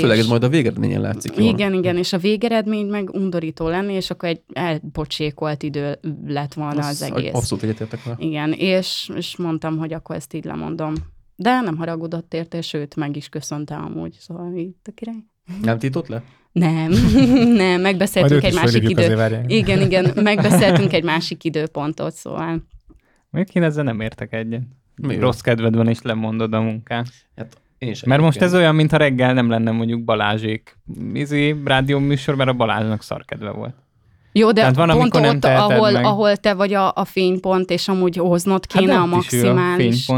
Főleg ez majd a végeredményen látszik. Igen, jól. Igen, és a végeredmény meg undorító lenni, és akkor egy elbocsékolt idő lett volna az, az egész. Abszolút egyetértek vele. Igen, és, és mondtam, hogy akkor ezt így lemondom. De nem haragudott érte, sőt, meg is köszöntem amúgy. Szóval itt a király. Nem tiltott le? Nem, nem, megbeszéltünk egy másik idő. Igen, igen, megbeszéltünk egy másik időpontot, szóval. Még én ezzel nem értek egyet. Miért? Rossz kedved van, és lemondod a munkát. Hát, mert egyébként. Most ez olyan, mintha reggel nem lenne mondjuk Balázsék. Izi, rádió műsor, mert a Balázsnak szarkedve volt. Jó, de van, pont ott, ahol, ahol te vagy a, a fénypont, és amúgy hoznod kéne hát a maximális.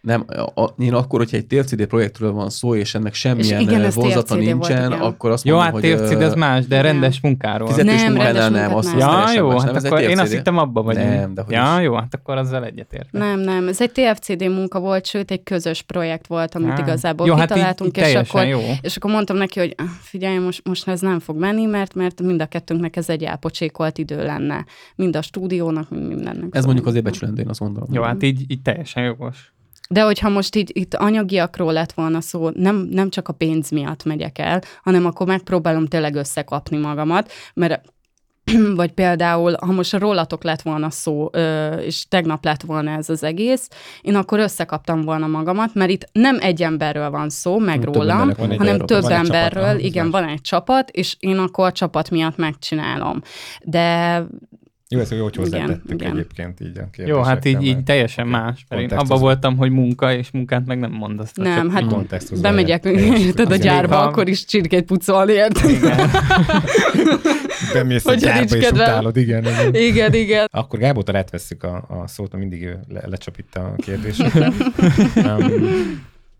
Nem, a, én akkor, hogyha egy té ef cé dé projektről van szó, és ennek semmilyen vonzata nincsen, volt, akkor azt jó, mondom, hát hogy... Jó, hát té ef cé dé ez más, de rendes nem. munkáról. Fizetés nem, rendes nem, nem, azt ja, jó, más, hát nem, akkor én azt hittem abba vagyunk. Nem, de hogy ja, jó, hát akkor azzal egyetértek. Nem, nem, ez egy té ef cé dé munka volt, sőt, egy közös projekt volt, amit ah. igazából jó, kitaláltunk, hát így, és, akkor, és akkor mondtam neki, hogy figyelj, most, most ez nem fog menni, mert, mert mind a kettőnknek ez egy elpocsékolt idő lenne. Mind a stúdiónak, mind mindennek. Ez mondjuk azért becsülendő, én azt gondolom. Jó, hát így teljesen jogos. De hogyha most így, itt anyagiakról lett volna szó, nem, nem csak a pénz miatt megyek el, hanem akkor megpróbálom tényleg összekapni magamat, mert vagy például, ha most rólatok lett volna szó, és tegnap lett volna ez az egész, én akkor összekaptam volna magamat, mert itt nem egy emberről van szó, meg több rólam, hanem több, több emberről, csapat, igen, van egy csapat, és én akkor a csapat miatt megcsinálom. De... Jó, ezt úgy hozzátettük egyébként így a kérdésekkel. Jó, hát így, így teljesen más. Abba voltam, hogy munka, és munkát meg nem mondasz. Nem, hát bemegyek a gyárba, akkor is csirkét pucolni, érted? Igen. Bemész a gyárba, és utálod, igen. Igen, igen. Akkor Gábótól átvesszük a szót, mindig lecsap itt a kérdéseket.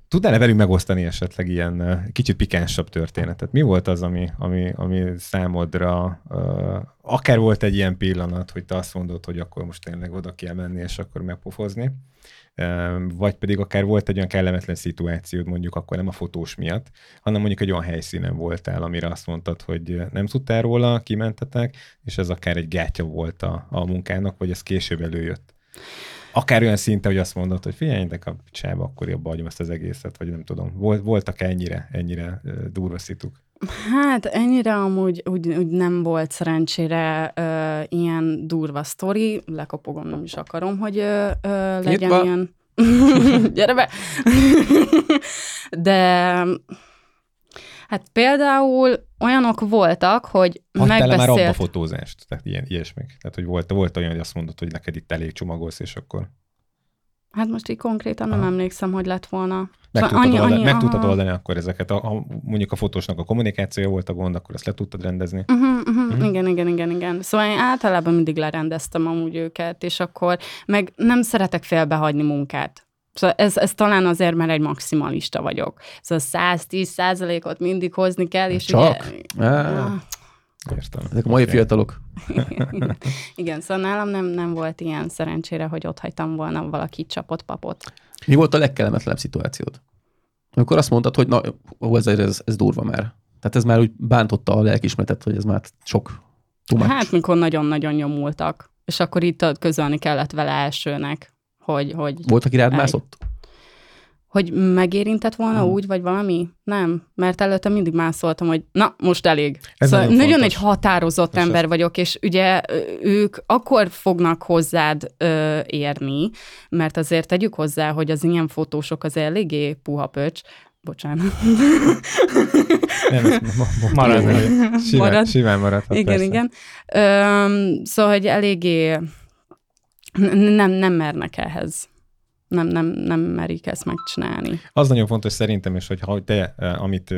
Tudnál-e velünk megosztani esetleg ilyen kicsit pikánsabb történetet? Mi volt az, ami, ami, ami számodra, uh, akár volt egy ilyen pillanat, hogy te azt mondod, hogy akkor most tényleg oda kell menni, és akkor megpofozni, uh, vagy pedig akár volt egy olyan kellemetlen szituációd, mondjuk akkor nem a fotós miatt, hanem mondjuk egy olyan helyszínen voltál, amire azt mondtad, hogy nem tudtál róla, kimentetek, és ez akár egy gátja volt a, a munkának, vagy ez később előjött. Akár olyan szinte, hogy azt mondod, hogy figyelj, de kapcsába, akkor jobban hagyom ezt az egészet, vagy nem tudom. Voltak ennyire, ennyire durva szituk? Hát ennyire amúgy úgy, úgy nem volt szerencsére ö, ilyen durva sztori. Lekopogom, nem is akarom, hogy ö, ö, legyen Itt ilyen... Gyere be! De... Hát például olyanok voltak, hogy megbeszélt... Hagytál már abba a fotózást, tehát ilyen, ilyesmi. Tehát, hogy volt, volt olyan, hogy azt mondod, hogy neked itt elég csomagolsz, és akkor... Hát most így konkrétan aha. nem emlékszem, hogy lett volna. Meg szóval tudtad annyi, oldani, meg oldani akkor ezeket. A, a, mondjuk a fotósnak a kommunikációja volt a gond, akkor ezt le tudtad rendezni. Uh-huh, uh-huh. Uh-huh. Igen, igen, igen, igen. Szóval én általában mindig lerendeztem amúgy őket, és akkor meg nem szeretek félbehagyni munkát. Szóval ez, ez talán azért, mert egy maximalista vagyok. Szóval száztíz százalékot mindig hozni kell, és csak? Ugye... Ah. Értem. Ezek a mai fiatalok. Igen, szóval nálam nem, nem volt ilyen szerencsére, hogy ott hagytam volna valaki csapott papot. Mi volt a legkellemetlenebb szituációd? Amikor azt mondtad, hogy na, ez, ez, ez durva már. Tehát ez már úgy bántotta a lelkiismeretet, hogy ez már sok. Hát, mikor nagyon-nagyon nyomultak. És akkor itt közölni kellett vele elsőnek. Hogy, hogy volt, aki rád mászott? Hogy megérintett volna hmm. úgy, vagy valami? Nem, mert előtte mindig mászoltam, hogy na, most elég. Ez szóval nagyon, nagyon egy határozott és ember vagyok, és ugye ők akkor fognak hozzád ö, érni, mert azért tegyük hozzá, hogy az ilyen fotósok az eléggé puha pöcs. Bocsánat. Nem, marad. Simán, simán maradhat. Igen, persze. igen. Öm, szóval, hogy eléggé... Nem, nem mernek ehhez. Nem, nem, nem merik ezt megcsinálni. Az nagyon fontos szerintem is, hogy ha te, amit,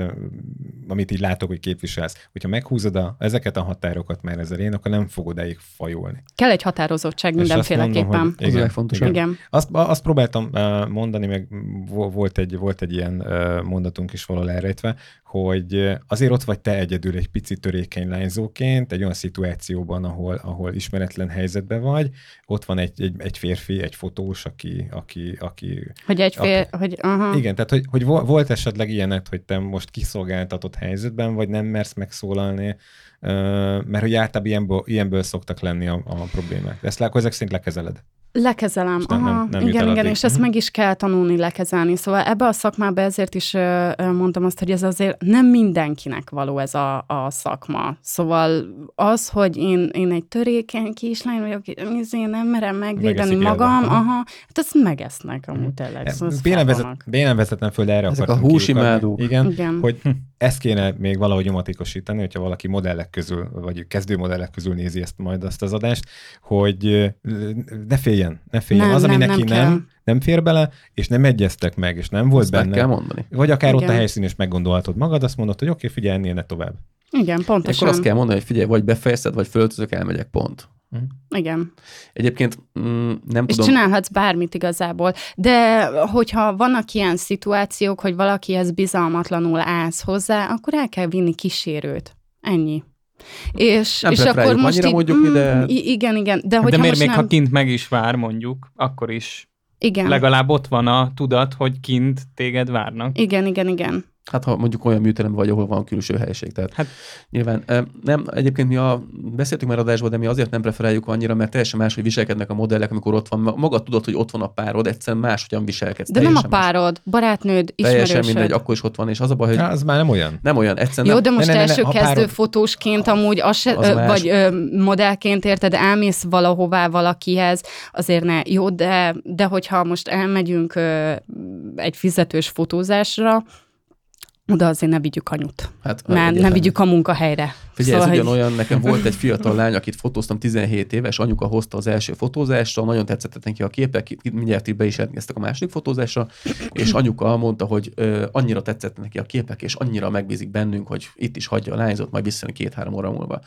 amit így látok, hogy képviselsz, hogyha meghúzod a, ezeket a határokat már ezzel én, akkor nem fogod elég fajolni. Kell egy határozottság mindenféleképpen. Ez a legfontosabb. Igen. Azt, azt próbáltam mondani, meg volt egy, volt egy ilyen mondatunk is valahol elrejtve, hogy azért ott vagy te egyedül egy pici törékeny lányzóként, egy olyan szituációban, ahol, ahol ismeretlen helyzetben vagy, ott van egy, egy, egy férfi, egy fotós, aki, aki, aki hogy egy fér, a, hogy, aha. Igen, tehát hogy, hogy volt esetleg ilyenet, hogy te most kiszolgáltatott helyzetben, vagy nem mersz megszólalni, mert hogy általában ilyenből, ilyenből szoktak lenni a, a problémák. Ezt látok, ezek szerint lekezeled. Lekezelem. Aha, nem, nem igen, igen, és ezt meg is kell tanulni lekezelni. Szóval ebbe a szakmába ezért is mondtam azt, hogy ez azért nem mindenkinek való ez a, a szakma. Szóval az, hogy én, én egy törékeny kislány vagyok, én nem merem megvédeni magam, jelben. aha, hát ezt megesznek amúgy tényleg. Szóval Bénem vezetem föl, erre ezek akartam a húsimádók. Igen, igen, hogy ezt kéne még valahogy nyomatékosítani, hogyha valaki modellek közül, vagy kezdő modellek közül nézi ezt majd azt az adást, hogy ne féljen Ne féljen. Nem, az, ami nem, neki nem, nem, nem fér bele, és nem egyeztek meg, és nem volt ezt benne. Meg kell mondani. Vagy akár igen. ott a helyszín, és meggondolhatod magad, azt mondod, hogy oké, okay, figyelj, ennél ne tovább. Igen, pontosan. És akkor azt kell mondani, hogy figyelj, vagy befejezted, vagy fölöltözök, elmegyek, pont. Igen. Egyébként nem tudom. És csinálhatsz bármit igazából. De hogyha vannak ilyen szituációk, hogy valakihez bizalmatlanul állsz hozzá, akkor el kell vinni kísérőt. Ennyi. És, nem és akkor most így, mondjuk mm, ide... Igen, igen. De, de miért még, nem... ha kint meg is vár, mondjuk, akkor is igen. Legalább ott van a tudat, hogy kint téged várnak. Igen, igen, igen. Hát ha mondjuk olyan műteremben vagy, ahol van külső helyiség. Tehát hát, nyilván nem, egyébként mi a, beszéltünk már adásból, de mi azért nem preferáljuk annyira, mert teljesen máshogy viselkednek a modellek, amikor ott van. Maga tudod, hogy ott van a párod, egyszerűen máshogyan viselkedsz. De nem a párod, barátnőd, ismerősöd. Teljesen mindegy, akkor is ott van, és az a baj, hogy... Ja, az már nem olyan. Nem olyan, egyszerűen. Jó, de most ne, ne, ne, ne, első kezdő párod... fotósként amúgy, az az ö, vagy ö, modellként érted, elmész valahová valakihez, azért ne. Jó, de, de hogyha most elmegyünk ö, egy fizetős fotózásra, oda azért ne vigyük anyut. Hát, már ne vigyük a munkahelyre. Figyelj, szóval ez ugyanolyan, hogy... nekem volt egy fiatal lány, akit fotóztam, tizenhét éves, anyuka hozta az első fotózásra, nagyon tetszett neki a képek, mindjárt be is elkezdtek a második fotózásra, és anyuka mondta, hogy ö, annyira tetszett neki a képek, és annyira megbízik bennünk, hogy itt is hagyja a lányzót, majd visszajön két-három óra múlva.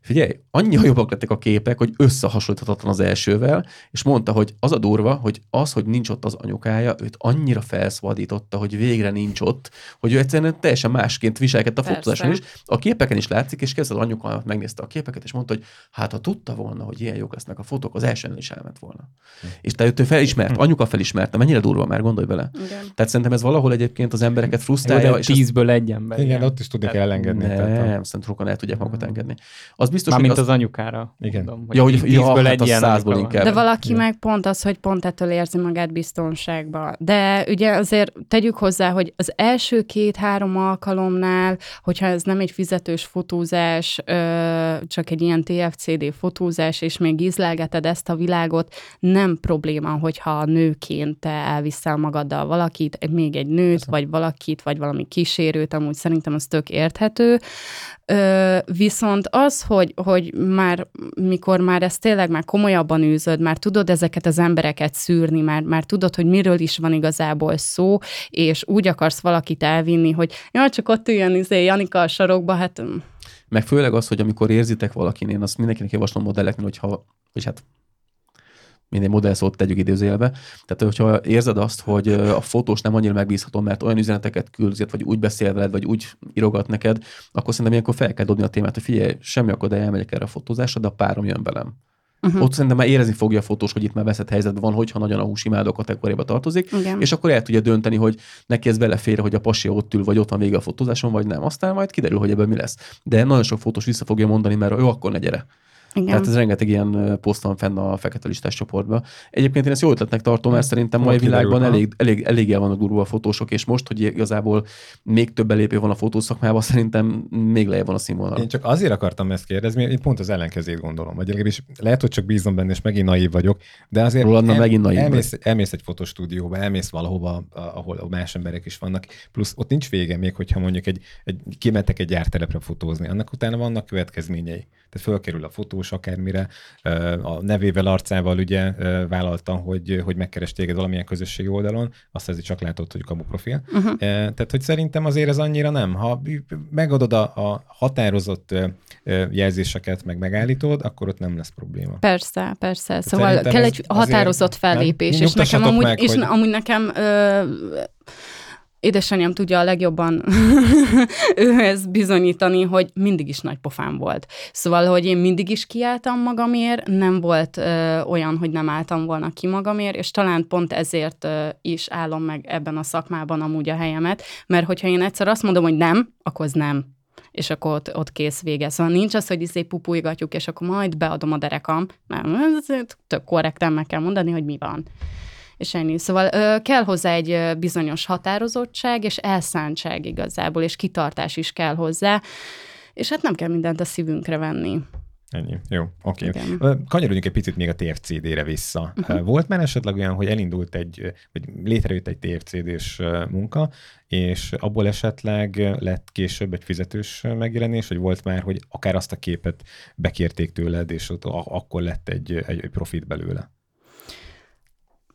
Figyelj, annyira jobbak lettek a képek, hogy összehasonlíthatatlan az elsővel, és mondta, hogy az a durva, hogy az, hogy nincs ott az anyukája, őt annyira felszabadította, hogy végre nincs ott, hogy ő egyszerűen teljesen másként viselkedett a fotózáson is. A képeken is látszik, és kezdve az anyuka megnézte a képeket, és mondta, hogy hát ha tudta volna, hogy ilyen jók lesznek a fotók, az elsőnél is elment volna. Hm. És te őt felismert, hm. anyuka felismerte, mennyire durva már, gondolj bele. Igen. Tehát szerintem ez valahol egyébként az embereket frusztrálja. Tízből egy ember. Igen, ott is tudni kell engedni. Nem, szerintem rokon el tudják magukat engedni. Az biztos, mármint az... az anyukára. Igen. Mondom, ja, hogy ja, hát az százból inkább. De valaki ja. meg pont az, hogy pont ettől érzi magát biztonságban. De ugye azért tegyük hozzá, hogy az első két-három alkalomnál, hogyha ez nem egy fizetős fotózás, csak egy ilyen té ef cé dé fotózás, és még ízlelgeted ezt a világot, nem probléma, hogyha nőként te elviszel magaddal valakit, még egy nőt, Aztán. vagy valakit, vagy valami kísérőt, amúgy szerintem az tök érthető. Viszont az, hogy, hogy már, mikor már ezt tényleg már komolyabban űzöd, már tudod ezeket az embereket szűrni, már, már tudod, hogy miről is van igazából szó, és úgy akarsz valakit elvinni, hogy jaj, csak ott üljön izé Janika a sarokba, hát... Meg főleg az, hogy amikor érzitek valakin, én azt mindenkinek javaslom modelleknél, hogyha, hogy hát minden modell szót tegyük idézőjelbe. Tehát, hogyha érzed azt, hogy a fotós nem annyira megbízható, mert olyan üzeneteket küldözett, vagy úgy beszél veled, vagy úgy írogat neked, akkor szerintem ilyenkor fel kell dobni a témát, hogy figyelj, semmi akkor, de elmegyek erre a fotózásra, de a párom jön velem. Uh-huh. Ott szerintem már érezni fogja a fotós, hogy itt már veszett helyzetben van, hogyha nagyon a húsimádó kategóriába tartozik, igen. És akkor el tudja dönteni, hogy neki ez belefér, hogy a pasi ott ül, vagy ott van vége a fotózáson, vagy nem. Aztán majd kiderül, hogy ebből mi lesz. De nagyon sok fotós vissza fogja mondani, mert ő akkor ne gyere. Igen. Tehát ez rengeteg ilyen poszt van fenn a fekete listás csoportban. Egyébként én ezt jó ötletnek tartom, mert szerintem mai világban elég, elég, elég el vannak durva a fotósok, és most, hogy igazából még több belépő van a fotószakmában, szerintem még lejjebb van a színvonal. Én csak azért akartam ezt kérdezni, én pont az ellenkezőjét gondolom. Vagy legalábbis lehet, hogy csak bízom benne, és megint naív vagyok, de azért Róladna, el, megint naív elmész, elmész egy fotostúdióba, elmész valahova, ahol más emberek is vannak, plusz ott nincs vége még, hogyha mondjuk egy, egy, kimentek egy gyártelepre fotózni, annak utána vannak következményei. Tehát fölkerül a fotós akármire, a nevével, arcával ugye vállaltam, hogy, hogy megkeres téged valamilyen közösségi oldalon, azt azért csak látod, hogy kamu profil. Uh-huh. Tehát, hogy szerintem azért ez annyira nem. Ha megadod a, a határozott jelzéseket, meg megállítod, akkor ott nem lesz probléma. Persze, persze. Tehát szóval kell egy határozott fellépés, és nekem amúgy, meg, és hogy... amúgy nekem... Ö... Édesanyám tudja a legjobban őhez bizonyítani, hogy mindig is nagy pofám volt. Szóval, hogy én mindig is kiálltam magamért, nem volt ö, olyan, hogy nem álltam volna ki magamért, és talán pont ezért ö, is állom meg ebben a szakmában amúgy a helyemet, mert hogyha én egyszer azt mondom, hogy nem, akkor az nem. És akkor ott, ott kész vége. Szóval nincs az, hogy izé pupulgatjuk, és akkor majd beadom a derekam. Nem, tök korrekten meg kell mondani, hogy mi van. És ennyi. Szóval ö, kell hozzá egy ö, bizonyos határozottság, és elszántság igazából, és kitartás is kell hozzá, és hát nem kell mindent a szívünkre venni. Ennyi. Jó, oké. Okay. Kanyarodjunk egy picit még a té ef cé dére vissza. Uh-huh. Volt már esetleg olyan, hogy elindult egy, vagy létrejött egy té ef cé dés munka, és abból esetleg lett később egy fizetős megjelenés, vagy volt már, hogy akár azt a képet bekérték tőled, és ott a- akkor lett egy, egy, egy profit belőle?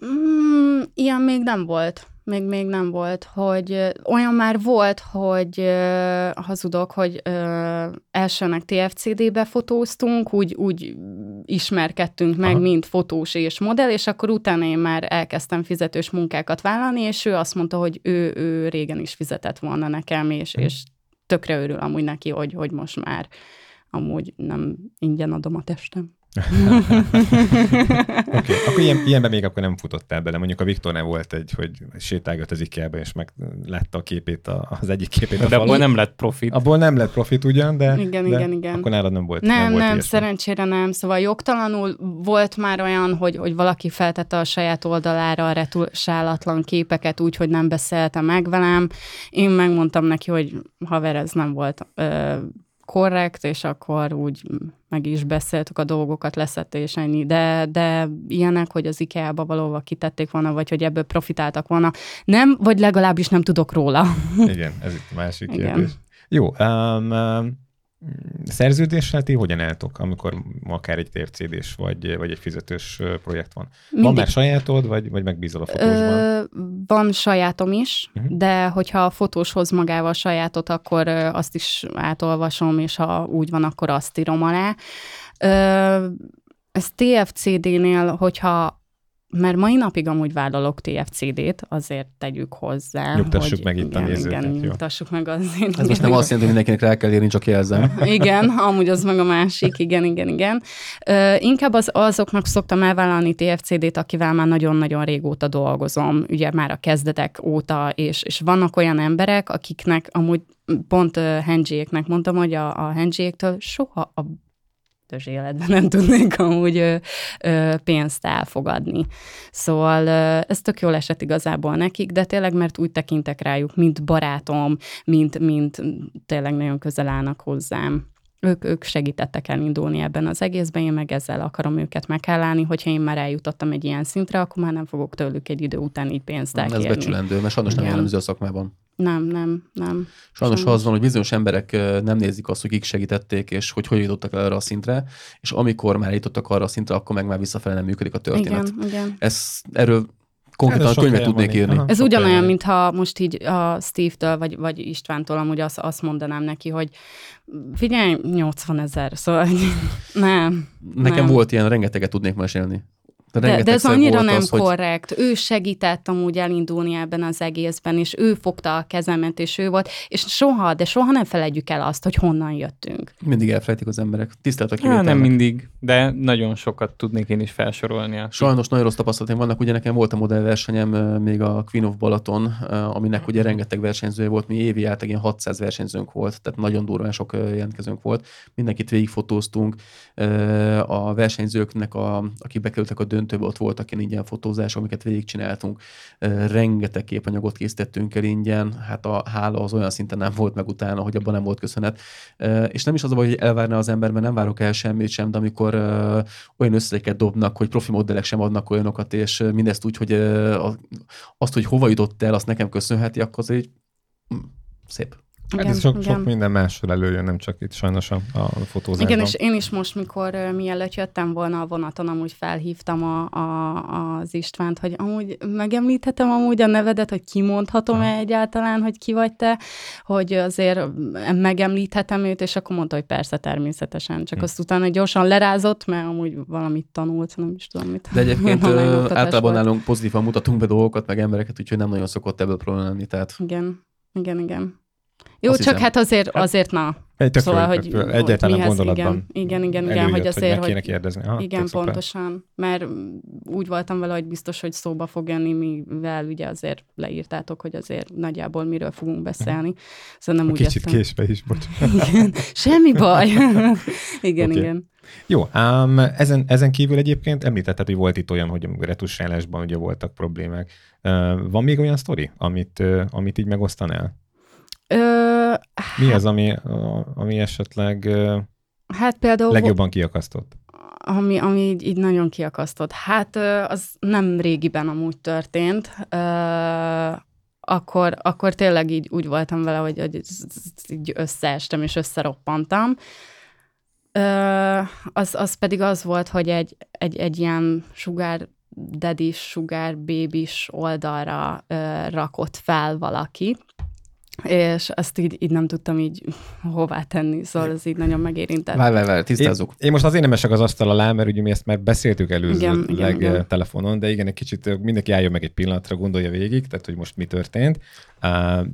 Mm, ilyen még nem volt. még, még nem volt, hogy olyan már volt, hogy ö, hazudok, hogy elsőnek té ef cé dé-be fotóztunk, úgy, úgy ismerkedtünk meg, aha, mint fotós és modell, és akkor utána én már elkezdtem fizetős munkákat vállalni, és ő azt mondta, hogy ő, ő régen is fizetett volna nekem, és, hmm. és tökre örül amúgy neki, hogy, hogy most már amúgy nem ingyen adom a testem. Oké, okay, akkor ilyen, ilyenben még akkor nem futottál bele. Mondjuk a Viktornál volt egy, hogy sétálgat az Ikeába, és meg látta a képét, a, az egyik képét. De abból nem lett profit. Abból nem lett profit ugyan, de, igen, de igen, igen. Akkor nálad nem volt. Nem, nem, volt nem szerencsére nem. Szóval jogtalanul volt már olyan, hogy, hogy valaki feltette a saját oldalára a retusálatlan képeket úgy, hogy nem beszélte meg velem. Én megmondtam neki, hogy haver, ez nem volt... Ö, korrekt, és akkor úgy meg is beszéltük a dolgokat, leszett és ennyi, de, de ilyenek, hogy az Ikeába valóva kitették volna, vagy hogy ebből profitáltak volna. Nem, vagy legalábbis nem tudok róla. Igen, ez itt a másik igen. kérdés. Jó, um, um, szerződéssel ti hogyan álltok, amikor akár egy té ef cé dés vagy, vagy egy fizetős projekt van? Mindig. Van már sajátod, vagy, vagy megbízol a fotósban? Ö, van sajátom is, uh-huh. de hogyha a fotós hoz magával sajátot, akkor azt is átolvasom, és ha úgy van, akkor azt írom alá. Ö, ez té ef cé dénél, hogyha mert mai napig amúgy vállalok té ef cé dét, azért tegyük hozzá. Nyugtassuk hogy, meg itt igen, a nézőket. Igen, nyugtassuk meg azért. Ez most nem azt jelenti, hogy mindenkinek rá kell érni, csak jelzem. Igen, amúgy az meg a másik, igen, igen, igen. Ö, inkább az, azoknak szoktam elvállalni té ef cé dét, akivel már nagyon-nagyon régóta dolgozom, ugye már a kezdetek óta, és, és vannak olyan emberek, akiknek amúgy pont uh, Hendzsiéknek mondtam, hogy a, a Hendzsiéktől soha a életben nem tudnék amúgy ö, ö, pénzt elfogadni. Szóval ö, ez tök jól esett igazából nekik, de tényleg, mert úgy tekintek rájuk, mint barátom, mint, mint tényleg nagyon közel állnak hozzám. Ők, ők segítettek elindulni ebben az egészben, én meg ezzel akarom őket megállni, hogyha én már eljutottam egy ilyen szintre, akkor már nem fogok tőlük egy idő után így pénzt elkérni. Ez becsülendő, mert sajnos nem jellemző a szakmában. Nem, nem, nem. Sajnos, sajnos az van, hogy bizonyos emberek nem nézik azt, hogy kik segítették, és hogy hogy jutottak el arra a szintre, és amikor már jutottak arra a szintre, akkor meg már visszafele nem működik a történet. Igen, igen. Ez, erről konkrétan a könyvet tudnék írni. Aha, ez ugyanolyan, mintha most így a Steve-től, vagy, vagy Istvántól amúgy azt, azt mondanám neki, hogy figyelj, nyolcvanezer, szóval nem. Nekem nem. volt ilyen, rengeteget tudnék mesélni. De, de ez annyira nem az, korrekt. Hogy... Ő segített amúgy elindulni ebben az egészben, és ő fogta a kezemet, és ő volt, és soha, de soha nem felejtjük el azt, hogy honnan jöttünk. Mindig elfelejtik az emberek. Tisztelt a kivételnek. Nem mindig, de nagyon sokat tudnék én is felsorolni. Sajnos nagyon rossz tapasztalatom vannak, ugye nekem volt a modellversenyem még a Queen of Balaton, aminek ugye rengeteg versenyzője volt, mi évi által ilyen hatszáz versenyzőnk volt, tehát nagyon durván sok jelentkezőnk volt. Mindenkit végigfotóztunk, a versenyzőknek, a, akik bekerültek a döntőbe, több ott voltak ilyen ingyen fotózás, amiket végigcsináltunk. Rengeteg képanyagot készítettünk el ingyen, hát a hála az olyan szinten nem volt meg utána, hogy abban nem volt köszönet. És nem is az a baj, hogy elvárná az ember, mert nem várok el semmit sem, de amikor olyan összegeket dobnak, hogy profi modellek sem adnak olyanokat, és mindezt úgy, hogy azt, hogy hova jutott el, azt nekem köszönheti, akkor az így szép. Hát igen, ez sok, sok minden másról előjön, nem csak itt sajnos a, a fotózásban. Igen, és én is most, mikor mielőtt jöttem volna a vonaton, amúgy felhívtam a, a, az Istvánt, hogy amúgy megemlíthetem amúgy a nevedet, hogy kimondhatom-e egyáltalán, hogy ki vagy te, hogy azért megemlíthetem őt, és akkor mondta, hogy persze, természetesen. Csak hmm. azt utána gyorsan lerázott, mert amúgy valamit tanult, nem is tudom mit. De egyébként általában volt. Nálunk pozitívan mutatunk be dolgokat, meg embereket, úgyhogy nem nagyon szokott ebből probléma lenni. Tehát... Igen, igen, igen. Jó, azt csak hiszem. Hát azért, azért na. Egy szóval, hogy egyáltalán mihez, gondolatban. Igen, igen, igen, előjött, hogy azért, hogy meg kéne hogy, ha, igen, pontosan. Mert úgy voltam vele, hogy biztos, hogy szóba fog jönni, mivel ugye azért leírtátok, hogy azért nagyjából miről fogunk beszélni. Szóval nem úgy kicsit aztán... késve is, bocsánat. Igen, semmi baj. Igen, okay. igen. Jó, ám ezen, ezen kívül egyébként említetted, hogy volt itt olyan, hogy retusálásban ugye voltak problémák. Van még olyan sztori, amit, amit így megosztanál? Ö, Mi az, ami, ami esetleg hát például legjobban kiakasztott? Ami, ami így, így nagyon kiakasztott. Hát az nem régiben amúgy történt. Ö, akkor, akkor tényleg így úgy voltam vele, hogy, hogy így összeestem és összeroppantam. Ö, az, az pedig az volt, hogy egy, egy, egy ilyen sugár daddy sugar baby-s oldalra ö, rakott fel valaki, és azt így, így nem tudtam így hová tenni, szóval ez így nagyon megérintett. Várj, várj, várj, tisztázzuk. Én, én most azért nem esek az asztal alá, mert ugye mi ezt már beszéltük előzőleg telefonon, de igen, egy kicsit mindenki álljon meg egy pillanatra, gondolja végig, tehát hogy most mi történt.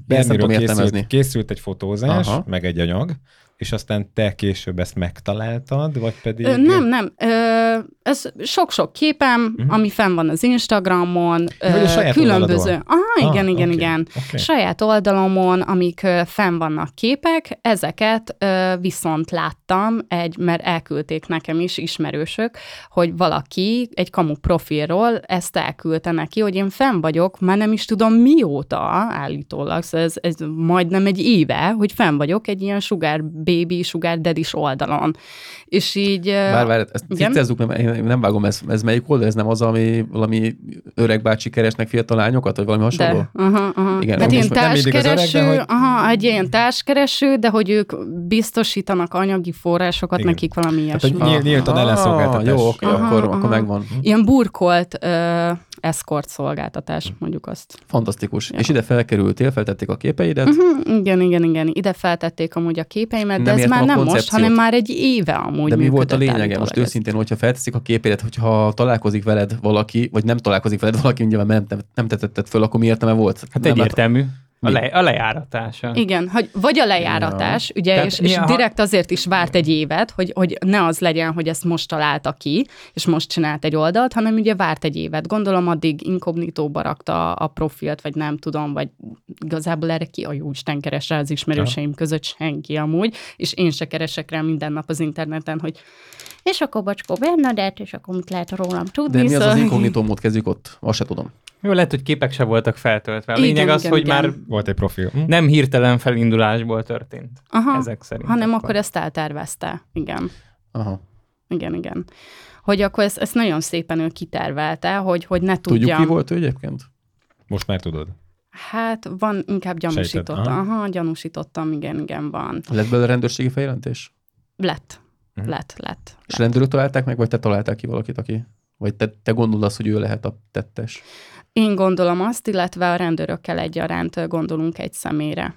Bármiről készült, készült egy fotózás, aha, meg egy anyag, és aztán te később ezt megtaláltad, vagy pedig... Ö, nem, nem. Ö, ez sok-sok képem, uh-huh, ami fenn van az Instagramon, ö, különböző... Aha, igen, ah, igen, okay, igen. Okay. Saját oldalomon, amik fenn vannak képek, ezeket ö, viszont láttam, egy, mert elküldték nekem is ismerősök, hogy valaki egy kamu profilról ezt elküldte neki, hogy én fenn vagyok, már nem is tudom mióta állítólag, szóval ez, ez majdnem egy éve, hogy fenn vagyok egy ilyen sugar baby, sugar daddy-s oldalon. És így... Várj, várj, ezt ciccezzük, mert én nem vágom, ez, ez melyik oldal? Ez nem az, ami valami öreg bácsi keresnek fiatal lányokat, vagy valami hasonló? De, aha, aha. Igen, hát ilyen társkereső, öreg, hogy... aha, egy ilyen társkereső, de hogy ők biztosítanak anyagi forrásokat, igen, nekik valami ilyesmi. Hát, nyíltan ellenszolgáltatás. Jó, oké, aha, akkor, aha, akkor megvan. Ilyen burkolt ö, eszkort szolgáltatás, mondjuk azt. Fantasztikus. Ja. És ide felkerültél, feltették a képeidet? Uh-huh, igen, igen, igen. Ide feltették amúgy a képeimet, de, de ez már nem most, hanem már egy éve amúgy. De mi volt a lényege? Most őszintén, hogyha felteszik a képeidet, hogyha találkozik veled valaki, vagy nem találkozik veled valaki, nyilván nem, nem, nem tetetted föl, akkor mi értelme volt? Hát nem egyértelmű. A, le, a lejáratása. Igen, hogy, vagy a lejáratás, ja, ugye, tehát, és, és ja, direkt azért is várt egy évet, hogy, hogy ne az legyen, hogy ezt most találta ki, és most csinált egy oldalt, hanem ugye várt egy évet. Gondolom addig inkognitóba rakta a profilt, vagy nem tudom, vagy igazából erre ki a jóisten keres rá az ismerőseim ja. között senki amúgy, és én se keresek rá minden nap az interneten, hogy és akkor Bacskó Bernadett, és akkor mit lehet rólam tudni. De mi az az inkognitó mód, kezdjük ott? Azt se tudom. Jó, lehet, hogy képek se voltak feltöltve. A lényeg igen, az, igen, hogy igen. már volt egy profil. Hm? Nem hirtelen felindulásból történt. Aha, ezek szerint. Hanem akkor ezt eltervezte. Igen. Aha. Igen, igen. Hogy akkor ezt, ezt nagyon szépen ő kitervelte, hogy, hogy ne tudjam. Tudjuk, ki volt ő egyébként? Most már tudod. Hát van, inkább gyanúsítottam. Sejted, aha. aha, gyanúsítottam, igen, igen, van. Lett belőle rendőrségi feljelentés? Lett. Uh-huh. Lett, lett. És lett. Rendőrök találták meg, vagy te találtál ki valakit, aki... Vagy te, te gondolod azt, hogy ő lehet a tettes? Én gondolom azt, illetve a rendőrökkel egyaránt gondolunk egy személyre.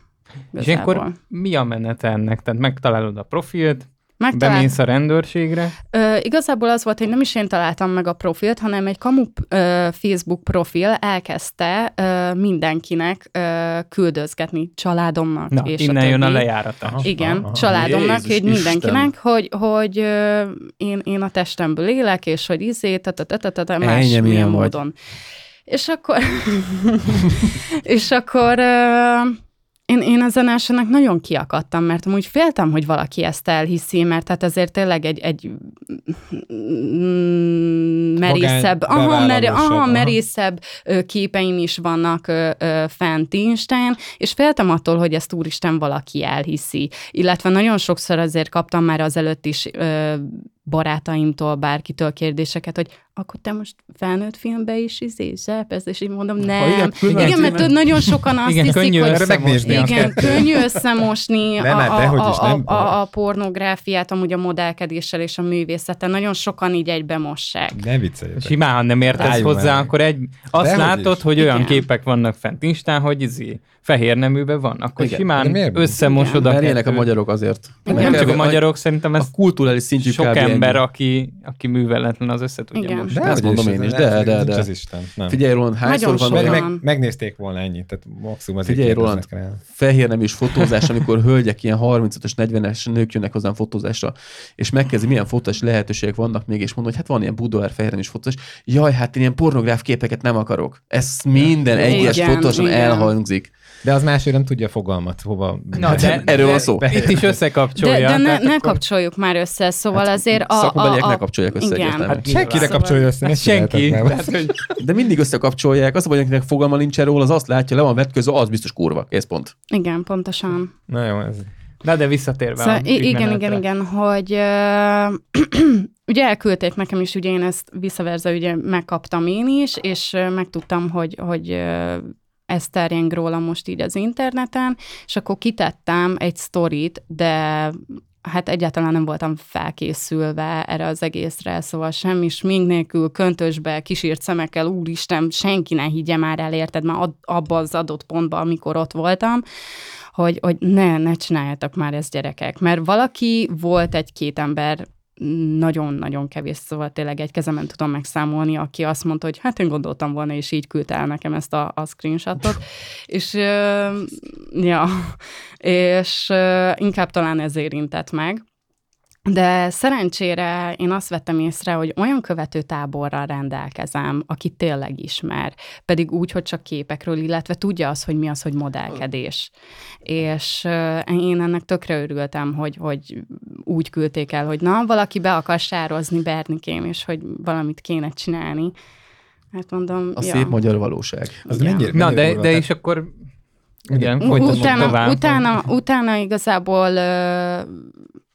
Igazából. És akkor mi a menete ennek? Tehát megtalálod a profilt, megtalált... bemész a rendőrségre? Ö, igazából az volt, hogy nem is én találtam meg a profilt, hanem egy kamu ö, Facebook profil elkezdte ö, mindenkinek ö, küldözgetni, családomnak. Na, és innen a jön a lejárata. Igen, aha, családomnak, Jézus, hogy mindenkinek, Isten. hogy, hogy ö, én, én a testemből élek, és hogy izé, tatatatata, más milyen módon. Vagy. És akkor, és akkor uh, én, én ezen elsőnek nagyon kiakadtam, mert amúgy féltem, hogy valaki ezt elhiszi, mert hát azért tényleg egy, egy mm, merészebb, aha, mer, aha, merészebb képeim is vannak ö, ö, fent Instán, és féltem attól, hogy ezt úristen valaki elhiszi. Illetve nagyon sokszor azért kaptam már azelőtt is ö, barátaimtól, bárkitől kérdéseket, hogy akkor te most felnőtt filmbe is izézsepezd, és így mondom, nem. Igen, külön, igen, mert külön. Nagyon sokan azt igen, hiszik, könnyű hogy igen, könnyű összemosni a, a, a, a, a pornográfiát, amúgy a modellkedéssel és a művészettel. Nagyon sokan így egybe mossák. Ne vicceljétek. Simán, ha nem értesz hozzá, meg. Akkor egy, azt dehogy látod, is. Hogy igen. Olyan képek vannak fent Instán, hogy izé, fehér neműben van. Akkor igen. Simán összemosod igen. A kettőt. Mert a magyarok azért. Nem csak a magyarok, szerintem ez kulturális szintű ember, aki, aki műveletlen, az össze tudja most. De azt mondom én is, de, de, de. de. Figyelj, Roland, hányszor van meg... Meg, megnézték volna ennyit, tehát maximum azért figyelj, Roland, fehér nem is fotózás, amikor hölgyek, ilyen harmincötös, negyvenes nők jönnek hozzám fotózásra, és megkezdi, milyen fotózási lehetőségek vannak még, és mondom, hogy hát van ilyen Budóer fehér nem is fotózás, jaj, hát én ilyen pornográf képeket nem akarok. Ez minden ja. egyes fotózáson elhangzik. De az másért nem tudja fogalmat, hova... Na, de, erről van szó. Itt is összekapcsolja. De, de ne, ne akkor... kapcsoljuk már össze, szóval hát azért... A, szakmabeliek a, a... ne kapcsolják össze igen. egyértelműen. Hát senki ne kapcsolja össze. Hát senki. Tehát, hogy... De mindig összekapcsolják. Az, hogy akinek fogalma nincs erről, az azt látja, le van vetköző, az biztos kurva. Ez pont. Igen, pontosan. Na jó, ez... Na, de visszatérve. Szóval, igen, igen, igen, hogy uh, ugye elküldték nekem is, ugye én ezt visszaverze, ugye megkaptam én is, és uh, megtudtam, hogy, hogy uh, ez terjeng róla most így az interneten, és akkor kitettem egy sztorit, de hát egyáltalán nem voltam felkészülve erre az egészre, szóval semmi smink nélkül, köntösbe, kisírt szemekkel, úristen, senki ne higgye már el, érted, már ad, abba az adott pontban, amikor ott voltam, hogy, hogy ne, ne csináljátok már ezt, gyerekek. Mert valaki volt egy-két ember, nagyon-nagyon kevés, szóval tényleg egy kezemen tudom megszámolni, aki azt mondta, hogy hát én gondoltam volna, és így küldte el nekem ezt a, a screenshotot, és euh, ja, és euh, inkább talán ez érintett meg. De szerencsére én azt vettem észre, hogy olyan követőtáborral rendelkezem, aki tényleg ismer, pedig úgy, hogy csak képekről, illetve tudja az, hogy mi az, hogy modellkedés. És én ennek tökre örültem, hogy, hogy úgy küldték el, hogy na, valaki be akar sározni Bernikém, és hogy valamit kéne csinálni. Hát mondom, a ja. szép magyar valóság. Az ja. mennyire, mennyire na, de, de és akkor... Igen, utána, utána, utána, utána igazából...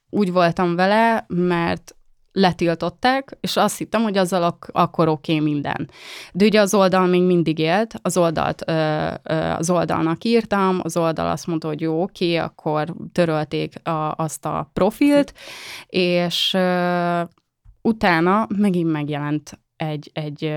Úgy voltam vele, mert letiltották, és azt hittem, hogy azzal ak- akkor oké okay minden. De ugye az oldal még mindig élt, az, oldalt, ö, ö, az oldalnak írtam, az oldal azt mondta, hogy jó, oké, okay, akkor törölték a, azt a profilt, és ö, utána megint megjelent egy, egy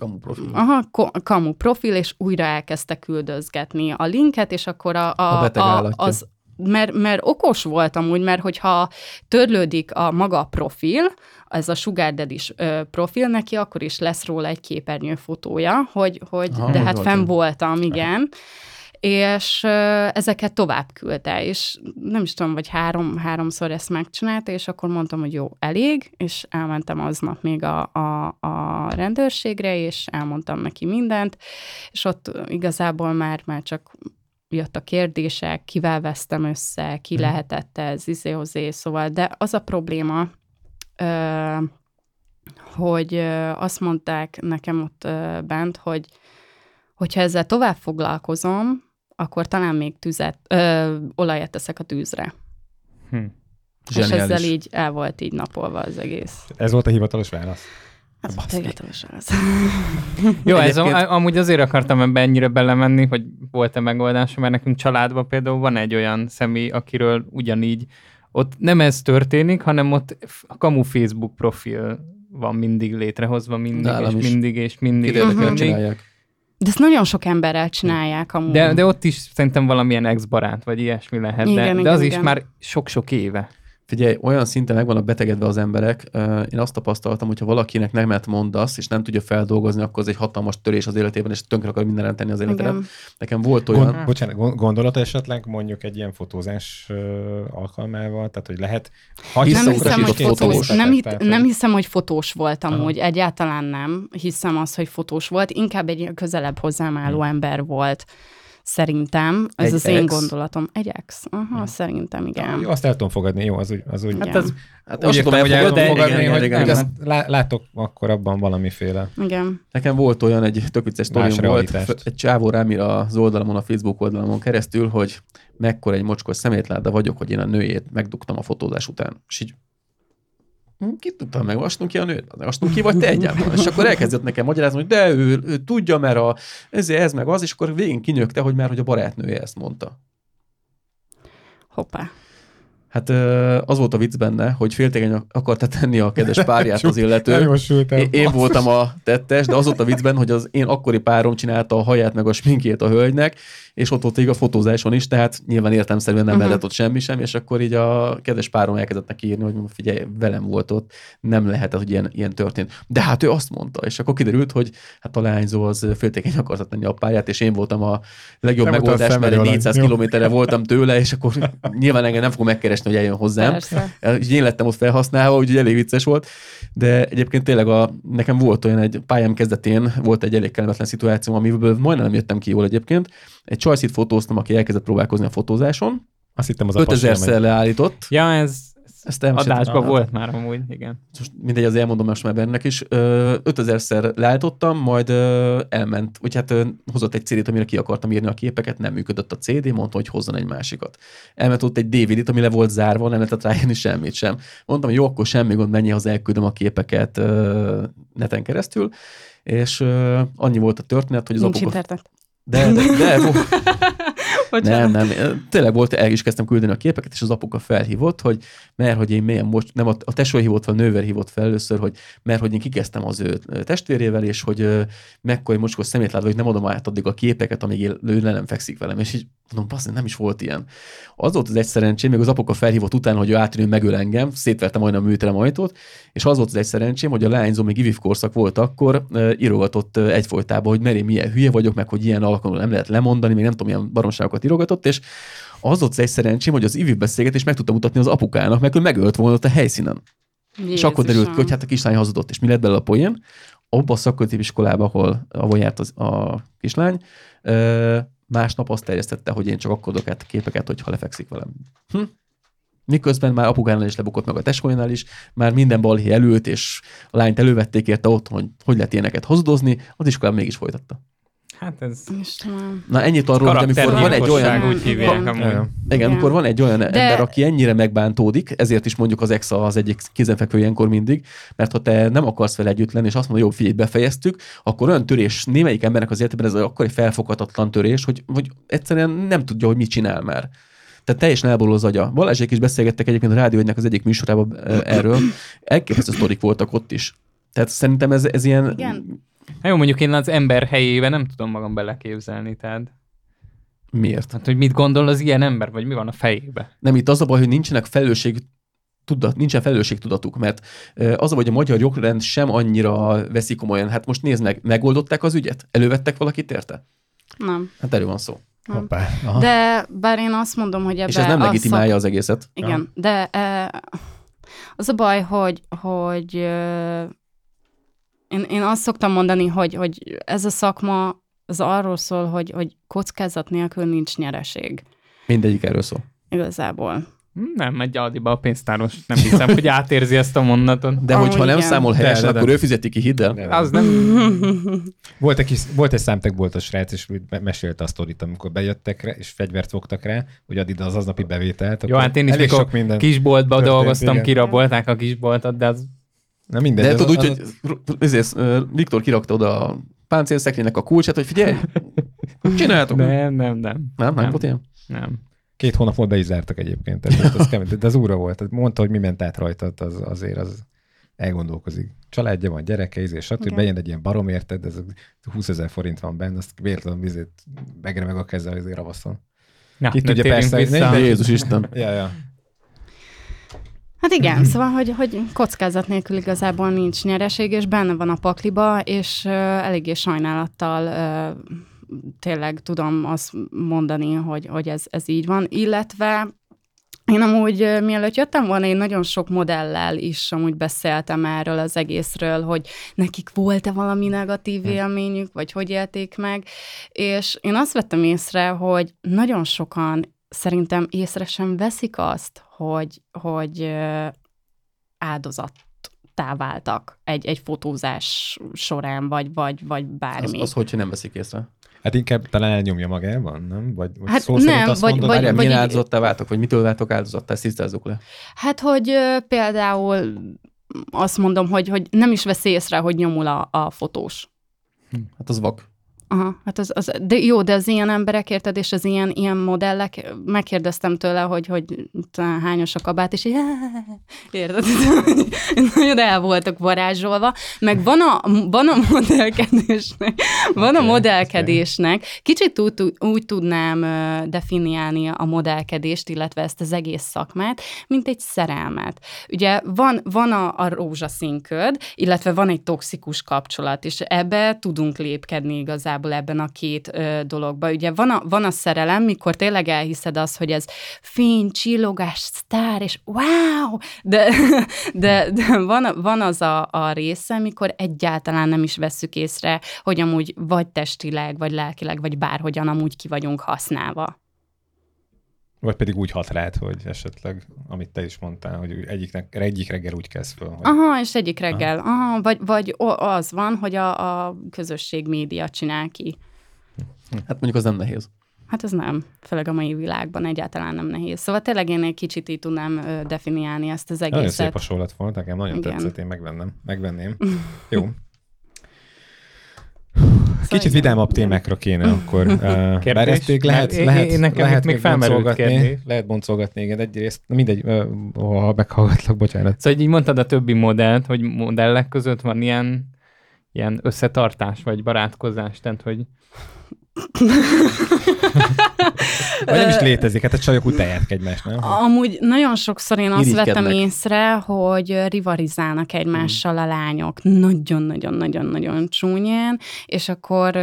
kamu profil. Aha, ko- kamu profil, és újra elkezdte küldözgetni a linket, és akkor a, a, a, a az... Mert, mert okos voltam úgy, mert hogyha törlődik a maga profil, ez a Sugar Daddy-s profil neki, akkor is lesz róla egy képernyőfotója, hogy, hogy Aha, de hát voltam. fenn voltam, igen. És ezeket tovább küldte, és nem is tudom, vagy három, háromszor ezt megcsinálta, és akkor mondtam, hogy jó, elég, és elmentem aznap még a, a, a rendőrségre, és elmondtam neki mindent, és ott igazából már, már csak... jött a kérdések, kivel vesztem össze, ki lehetett ez, izé-hozé, szóval, de az a probléma, hogy azt mondták nekem ott bent, hogy hogyha ezzel tovább foglalkozom, akkor talán még tüzet, ö, olajat teszek a tűzre. Hm. És ezzel így el volt így napolva az egész. Ez volt a hivatalos válasz. Ez volt a hivatalos válasz. Jó, ez a, amúgy azért akartam ebbe ennyire belemenni, hogy volt-e megoldása, mert nekünk családban például van egy olyan személy, akiről ugyanígy ott nem ez történik, hanem ott a kamu Facebook profil van mindig létrehozva, mindig Nálam és is. mindig és mindig. És uh-huh. csinálják. De ezt nagyon sok emberrel csinálják amúgy. De, de ott is szerintem valamilyen ex-barát, vagy ilyesmi lehet, igen, de, igen, de az igen. is már sok-sok éve. Figyelj, olyan szinten meg vannak betegedve az emberek. Én azt tapasztaltam, hogyha valakinek nemet mondasz, és nem tudja feldolgozni, akkor az egy hatalmas törés az életében, és tönkre akar mindenre tenni az életedet. Nekem volt olyan... Gond, bocsánat, gondolata esetleg mondjuk egy ilyen fotózás alkalmával, tehát hogy lehet... Nem hiszem, hogy fotós, nem, hit, nem hiszem, hogy fotós voltam ah. úgy, egyáltalán nem hiszem az, hogy fotós volt, inkább egy közelebb hozzám álló hmm. ember volt. Szerintem, ez egy az ex. Én gondolatom. Egy ex. Aha, ja. Szerintem, igen. Jó, azt el tudom fogadni, jó, az úgy. Az úgy hát az, hát úgy értem, hogy el tudom fogadni, igen, hogy, igen, hogy igen. Lá- látok akkor abban valamiféle. Igen. Nekem volt olyan, egy tök vicces sztorium volt, egy csávó rám ír az oldalamon, a Facebook oldalamon keresztül, hogy mekkora egy mocskos szemétláda vagyok, hogy én a nőjét megdugtam a fotózás után. És így, ki tudtam meg, vastunk ki a nőt, vastunk ki, vagy te egyáltalán. És akkor elkezdett nekem magyarázni, hogy de ő, ő tudja, mert a, ez, ez meg az, és akkor végén kinyögte, hogy már hogy a barátnője ezt mondta. Hoppá. Hát az volt a vicc benne, hogy féltékeny akarta tenni a kedves párját az illető. Én voltam a tettes, de az volt a vicc benne, hogy az én akkori párom csinálta a haját meg a sminkjét a hölgynek, és ott volt így a fotózáson is, tehát nyilván értelemszerűen nem uh-huh. lett ott semmi sem, és akkor így a kedves párom elkezdett neki írni, hogy figyelj, velem volt ott, nem lehetett, hogy ilyen, ilyen történt. De hát ő azt mondta, és akkor kiderült, hogy hát a lányzó az féltékeny akarta tenni a párját, és én voltam a legjobb nem megoldás, mert négyszáz kilométerre voltam tőle, és akkor nyilván engem nem fog megkeresni, hogy eljön hozzám. Úgyhogy én lettem ott felhasználva, úgyhogy elég vicces volt, de egyébként tényleg a, nekem volt olyan egy pályám kezdetén, volt egy elég kellemetlen szituáció, amiből majdnem nem jöttem ki jól egyébként. Egy csajszit fotóztam, aki elkezdett próbálkozni a fotózáson. Azt hittem az a ötezerszer leállított. Ja, ez, ez adásban volt már amúgy, igen. Most mindegy, az elmondom most már bennek is. ötezerszer leállítottam, majd elment, vagy hát hozott egy cé dét, amire ki akartam írni a képeket, nem működött a cé dé, mondta, hogy hozzon egy másikat. Elment ott egy dé vé dét, ami le volt zárva, nem lehetett rájönni semmit sem. Mondtam, hogy jó, akkor semmi gond, menjél haza, elküldöm a képeket neten keresztül, és annyi volt a történet, hogy az apuka... De, de, de, de, Nem, nem. Tényleg volt, el is kezdtem küldeni a képeket, és az apuka felhívott, hogy mert hogy én milyen most, nem a, a tesó hívott, vagy a nővér hívott fel először, hogy mert hogy én kikezdtem az ő testvérével, és hogy mekkora mocskos szemét látva, hogy nem adom át addig a képeket, amíg én, ő le nem fekszik velem. És így mondom, basz, nem is volt ilyen. Az volt az egy szerencsém, még az apuka felhívott utána, hogy ő átjön, ő megöl engem, szétvertem majdnem a műterem ajtót, és az volt az egy szerencsém, hogy a leányzó még i vé i ef korszak volt akkor, írogatott egyfolytában, hogy mert én milyen hülye vagyok, meg hogy ilyen alkalommal nem lehet lemondani, még nem tudom, milyen baromságokat írogatott, és az ott egy szerencsém, hogy az i vé i ef beszélgetést meg tudtam mutatni az apukának, mert ő megölt volna ott a helyszínen. Jézusom. És akkor derült ki, hogy hát a kislány hazudott, és mi lett belőle a poén? Abba a szakközépiskolában, ahol, ahol járt az, a kislány, másnap azt terjesztette, hogy én csak akkor adok át képeket, hogyha lefekszik velem. Hm? Miközben már apukánál is lebukott, meg a tesójánál is, már minden balhé előtt, és a lányt elővették érte otthon, hogy hogy lehet ilyeneket hazudozni, az iskolán mégis folytatta. Hát ez... Istenem. Na ennyit arról, hogy amikor van egy olyan... Úgy hívják, ha, igen, igen, amikor van egy olyan de... ember, aki ennyire megbántódik, ezért is mondjuk az ex az egyik kézenfekvő ilyenkor mindig, mert ha te nem akarsz vele együtt lenni, és azt mondod, jó, figyelj, befejeztük, akkor olyan törés némelyik embernek az életében, ez akkor egy felfoghatatlan törés, hogy, hogy egyszerűen nem tudja, hogy mit csinál már. Tehát teljesen elborul az agya. Balázsék is beszélgettek egyébként a Rádióegynek az egyik műsorában erről. Elképesztő sztorik voltak ott is. Tehát szerintem ez, ez ilyen... Igen. Hát jó, mondjuk én az ember helyébe nem tudom magam beleképzelni, tehát... Miért? Hát, hogy mit gondol az ilyen ember, vagy mi van a fejébe? Nem, itt az a baj, hogy nincsenek felelősség... Tudat, nincsen felelősségtudatuk, mert az, hogy a magyar jogrend sem annyira veszik komolyan. Hát most nézd meg, megoldották az ügyet? Elővettek valakit érte? Nem. Hát erről van szó. Hoppá, de bár én azt mondom, hogy ebben... És ez nem legitimálja szak... az egészet. Igen, ja. De az a baj, hogy, hogy én, én azt szoktam mondani, hogy, hogy ez a szakma az arról szól, hogy, hogy kockázat nélkül nincs nyereség. Mindegyik erről szól. Igazából. Nem, megy Aldiba a pénztáros. Nem hiszem, hogy átérzi ezt a mondatot. De hogyha nem számol helyesen, akkor ő fizeti ki, hidd el. Az nem. Volt egy, kis, volt egy számtekboltos srác, és mesélte a sztorit, amikor bejöttek rá, és fegyvert fogtak rá, hogy add ide az aznapi bevételt. Jó, hát én is elég sok minden kisboltba történt, dolgoztam, igen. Kirabolták a kisboltot, de az... Na minden. De tudod úgy, hogy Viktor kirakta oda a páncélszekrénynek a kulcsát, hogy figyelj, csináljátok. Nem, nem, nem. Nem, nem volt ilyen? Nem. Két hónap volt, be is zártak egyébként. Tehát az kemény, de az úra volt. Mondta, hogy mi ment át rajtad, az, azért az elgondolkozik. Családja van, gyereke, és stb. Bejön egy ilyen barom, érted, ez húszezer forint van benne, azt véletlenül vizet megremeg a keze, azért ravasszon. Ja, itt ugye persze, vissza. De Jézus Isten. Ja, ja. Hát igen, szóval, hogy, hogy kockázat nélkül igazából nincs nyereség, és benne van a pakliba, és uh, eléggé sajnálattal... Uh, tényleg tudom azt mondani, hogy, hogy ez, ez így van. Illetve én amúgy mielőtt jöttem volna, én nagyon sok modellel is amúgy beszéltem erről az egészről, hogy nekik volt-e valami negatív élményük, vagy hogy élték meg, és én azt vettem észre, hogy nagyon sokan szerintem észre sem veszik azt, hogy, hogy áldozat. Váltak egy, egy fotózás során, vagy, vagy, vagy bármi. Az, az hogyha nem veszik észre? Hát inkább talán elnyomja magában, nem? Vagy, vagy hát szó nem, szerint azt vagy, mondod, vagy, vagy, milyen áldozattá váltak, vagy mitől váltak áldozattá, tisztázzuk le. Hát, hogy uh, például azt mondom, hogy, hogy nem is veszi észre, hogy nyomul a, a fotós. Hát az vak. Aha, hát az, az, de jó, de az ilyen emberek, érted, és az ilyen, ilyen modellek, megkérdeztem tőle, hogy, hogy hányos a kabát, és így, érted, nagyon el voltak varázsolva, meg van a, van a modellkedésnek, van a modellkedésnek, kicsit úgy, úgy tudnám definiálni a modellkedést, illetve ezt az egész szakmát, mint egy szerelmet. Ugye van, van a, a rózsaszínköd, illetve van egy toxikus kapcsolat, és ebbe tudunk lépkedni igazából, ebben a két ö, dologban. Ugye van a, van a szerelem, mikor tényleg elhiszed azt, hogy ez fény, csillogás, sztár, és wow! De, de, de van, van az a, a része, mikor egyáltalán nem is vesszük észre, hogy amúgy vagy testileg, vagy lelkileg, vagy bárhogyan amúgy ki vagyunk használva. Vagy pedig úgy hat rád, hogy esetleg, amit te is mondtál, hogy egyiknek, egyik reggel úgy kezd föl. Hogy... Aha, és egyik reggel. Aha. Aha, vagy, vagy az van, hogy a, a közösség média csinál ki. Hát mondjuk az nem nehéz. Hát ez nem. Főleg a mai világban egyáltalán nem nehéz. Szóval tényleg én egy kicsit így tudnám definiálni ezt az egészet. Nagyon szép hasonlat volt, nekem nagyon Igen. tetszett, én megvennem. Megvenném. Jó. Kicsit vidámabb témákra kéne akkor. Uh, bár ezt még lehet, lehet, én nekem lehet még, még boncolgatni. Lehet boncolgatni, igen, egyrészt. Mindegy, uh, ha meghallgatlak, bocsánat. Szóval így mondtad a többi modellt, hogy modellek között van ilyen, ilyen összetartás, vagy barátkozás, tehát, hogy... Vagy nem is létezik, hát a csajok utálják egymást, nem? Amúgy nagyon sokszor én azt vettem észre, hogy rivalizálnak egymással hmm. a lányok. Nagyon-nagyon-nagyon-nagyon csúnyán, és akkor...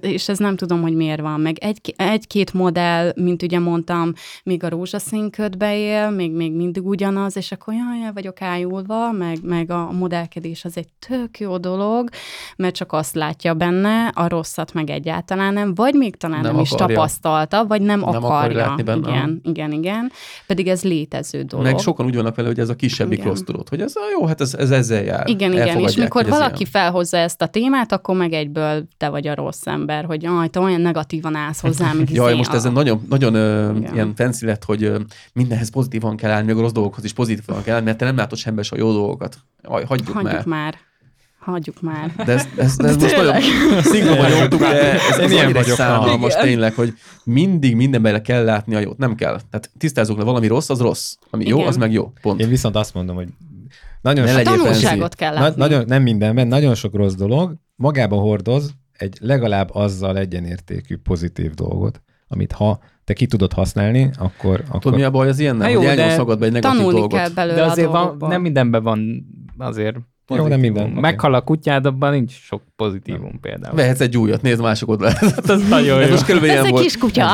és ez nem tudom, hogy miért van meg. Egy, egy-két modell, mint ugye mondtam, még a rózsaszín ködbe él, még, még mindig ugyanaz, és akkor jaj, el vagyok ájulva, meg, meg a modellkedés az egy tök jó dolog, mert csak azt látja benne, a rosszat meg egyáltalán nem, vagy még talán nem, nem is tapasztalta, vagy nem, nem akarja. Akar benne. Igen, igen, igen. Pedig ez létező dolog. Meg sokan úgy vannak vele, hogy ez a kisebbik rossz tudod, hogy ez jó, hát ez, ez ezzel jár. Igen, igen, és mikor valaki felhozza ezt a témát, akkor meg egyből te vagy a rossz ember, hogy jaj, te olyan negatívan állsz hozzám. Jaj, most a... ezen nagyon, nagyon ö, ilyen fancy lett, hogy ö, mindenhez pozitívan kell állni, meg a rossz dolgokhoz is pozitívan kell állni, mert te nem látod semmi se a jó dolgokat. Jaj, hagyjuk, hagyjuk már. már. Hagyjuk már. De ez, ez, de ez de most nagyon szigorú vagyok, de ez az annyira szánalmas tényleg, hogy mindig mindenben kell látni a jót. Nem kell. Tehát tisztázzuk le, valami rossz, az rossz. Ami igen. jó, az meg jó. Pont. Én viszont azt mondom, hogy nagyon sok tanulságot kell látni. Nagyon, nem mindenben, nagyon sok rossz dolog magában hordoz egy legalább azzal egyenértékű pozitív dolgot, amit ha te ki tudod használni, akkor... akkor... Tudod, mi a baj az ilyennel? Jó, hogy elnyomsz magadba egy negatív tanulni dolgot. Tanulni kell belőle. De azért van, nem mindenben van azért pozitív. Jó, nem minden. Meghal a kutyád, abban nincs sok pozitívum például. Vehetsz egy újat, nézd másokod le. Ez nagyon jó. Ez, jó. ez egy volt. Kis kutya.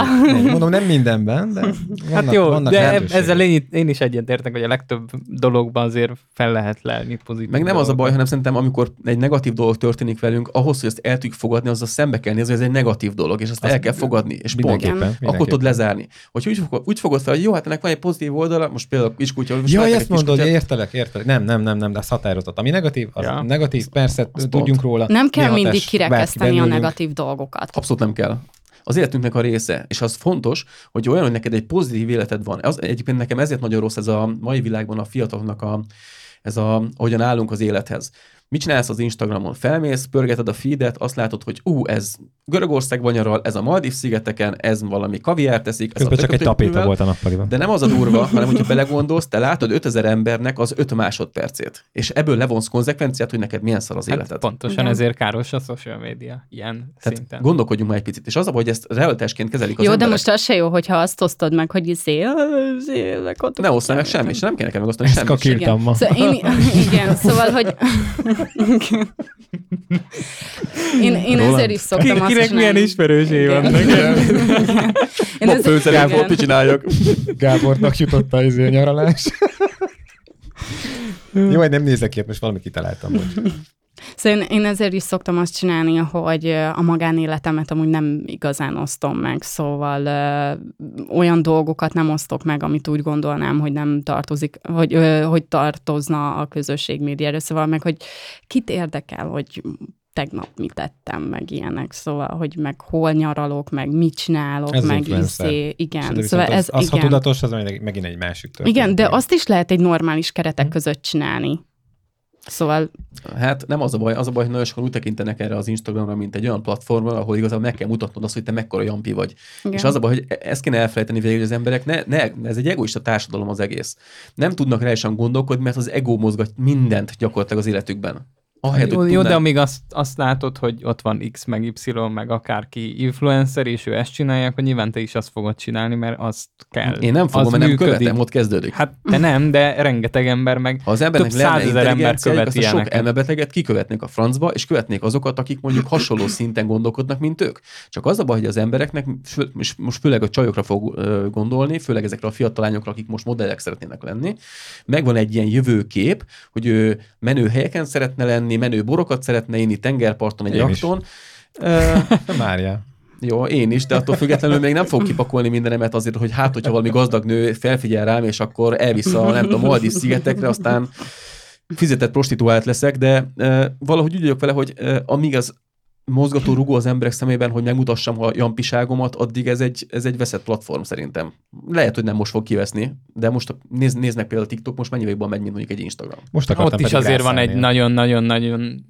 Mondom, nem mindenben, de vannak, hát jó, vannak de lehetőségek. Ezzel én, én is egyetértek, hogy a legtöbb dologban azért fel lehet lelni pozitív. Meg nem dolog. Az a baj, hanem szerintem, amikor egy negatív dolog történik velünk, ahhoz, hogy ezt el tudjuk fogadni, azzal szembe kell nézni, hogy ez egy negatív dolog, és azt, azt el kell fogadni, és pont. Akkor tudod lezárni. Hogy úgy, úgy fogod fel, hogy jó, hát ennek van egy pozitív oldala, most például kiskutya. Ja, ezt mondod, értelek, értelek. Nem, nem, nem, nem, de az határozott. Ami negatív, az negatív, persze, tudjunk róla. Nem kell mindig kirekeszteni a negatív dolgokat. Abszolút nem kell. Az életünknek a része, és az fontos, hogy olyan, hogy neked egy pozitív életed van. Az, egyébként nekem ezért nagyon rossz ez a mai világban a fiataloknak, a, ez a, hogyan állunk az élethez. Mit csinálsz az Instagramon? Felmész, pörgeted a feedet, azt látod, hogy ú, ez Görögországban nyaral, ez a Maldív-szigeteken, ez valami kaviár teszik. Ez csak egy tapéta volt a nappaliban. De nem az a durva, hanem hogyha belegondolsz, te látod ötezer embernek az öt másodpercét. És ebből levonsz konzekvenciát, hogy neked milyen szar az hát életed. Pontosan igen. Ezért káros a social media ilyen tehát szinten. Gondolkodjunk már egy picit. És az a baj, hogy ezt realitásként kezelik az jó, emberek. De most az se jó, hogyha azt osztod meg, hogy izé, ne osztál meg semmit, és nem kell nekem megosztani semmit. Igen. Szóval én, igen, szóval, hogy... Én, én ezért is szoktam Ki, azt kinek milyen ismerősé vannak. Pop főszerelfort, mit csináljak? Gábornak jutott a izé nyaralás. Jó, hogy nem nézek ilyet, most valami kitaláltam. Most. Szóval én ezért is szoktam azt csinálni, hogy a magánéletemet amúgy nem igazán osztom meg, szóval ö, olyan dolgokat nem osztok meg, amit úgy gondolnám, hogy nem tartozik, hogy, ö, hogy tartozna a közösség médiára, szóval meg, hogy kit érdekel, hogy tegnap mit tettem, meg ilyenek, szóval, hogy meg hol nyaralok, meg mit csinálok, ez meg iszé, igen. Szóval az, ez, az igen. Ha tudatos, az megint egy másik történet. Igen, de azt is lehet egy normális keretek hmm. között csinálni. Szóval... Hát nem az a baj, az a baj, hogy nagyon sokan úgy tekintenek erre az Instagramra, mint egy olyan platformra, ahol igazából meg kell mutatnod azt, hogy te mekkora jampi vagy. Igen. És az a baj, hogy ezt kéne elfelejteni végül, hogy az emberek, ne, ne, ez egy egoista társadalom az egész. Nem tudnak reálisan gondolkodni, mert az ego mozgat mindent gyakorlatilag az életükben. Ahelyett, jó, jó, de amíg azt, azt látod, hogy ott van X, meg Y, meg akárki influencer, és ő ezt csinálja, akkor nyilván te is azt fogod csinálni, mert azt kell. Én nem fogom, mert nem követem, ott kezdődik. Hát te nem, de rengeteg ember, meg ha az több százezer ember követi ilyeneket. Sok elmebeteget kikövetnék a francba, és követnék azokat, akik mondjuk hasonló szinten gondolkodnak, mint ők. Csak az a baj, hogy az embereknek, és most főleg a csajokra fog gondolni, főleg ezekre a fiatal lányokra, akik most modellek szeretnének lenni, megvan egy ilyen jövőkép, hogy ő menő helyeken szeretne lenni, menő borokat szeretne inni tengerparton egy jakton. Márja. Jó, én is, de attól függetlenül még nem fog kipakolni mindenemet azért, hogy hát, hogyha valami gazdag nő felfigyel rám, és akkor elvisz a, nem tudom, Maldív-szigetekre, aztán fizetett prostituált leszek, de uh, valahogy úgy vagyok vele, hogy uh, amíg az mozgató rugó az emberek szemében, hogy megmutassam a jampiságomat, addig ez egy, ez egy veszett platform szerintem. Lehet, hogy nem most fog kiveszni, de most néz, néznek például a TikTok, most mennyi végben megy, mint mondjuk egy Instagram. Most ott is azért van egy nagyon-nagyon-nagyon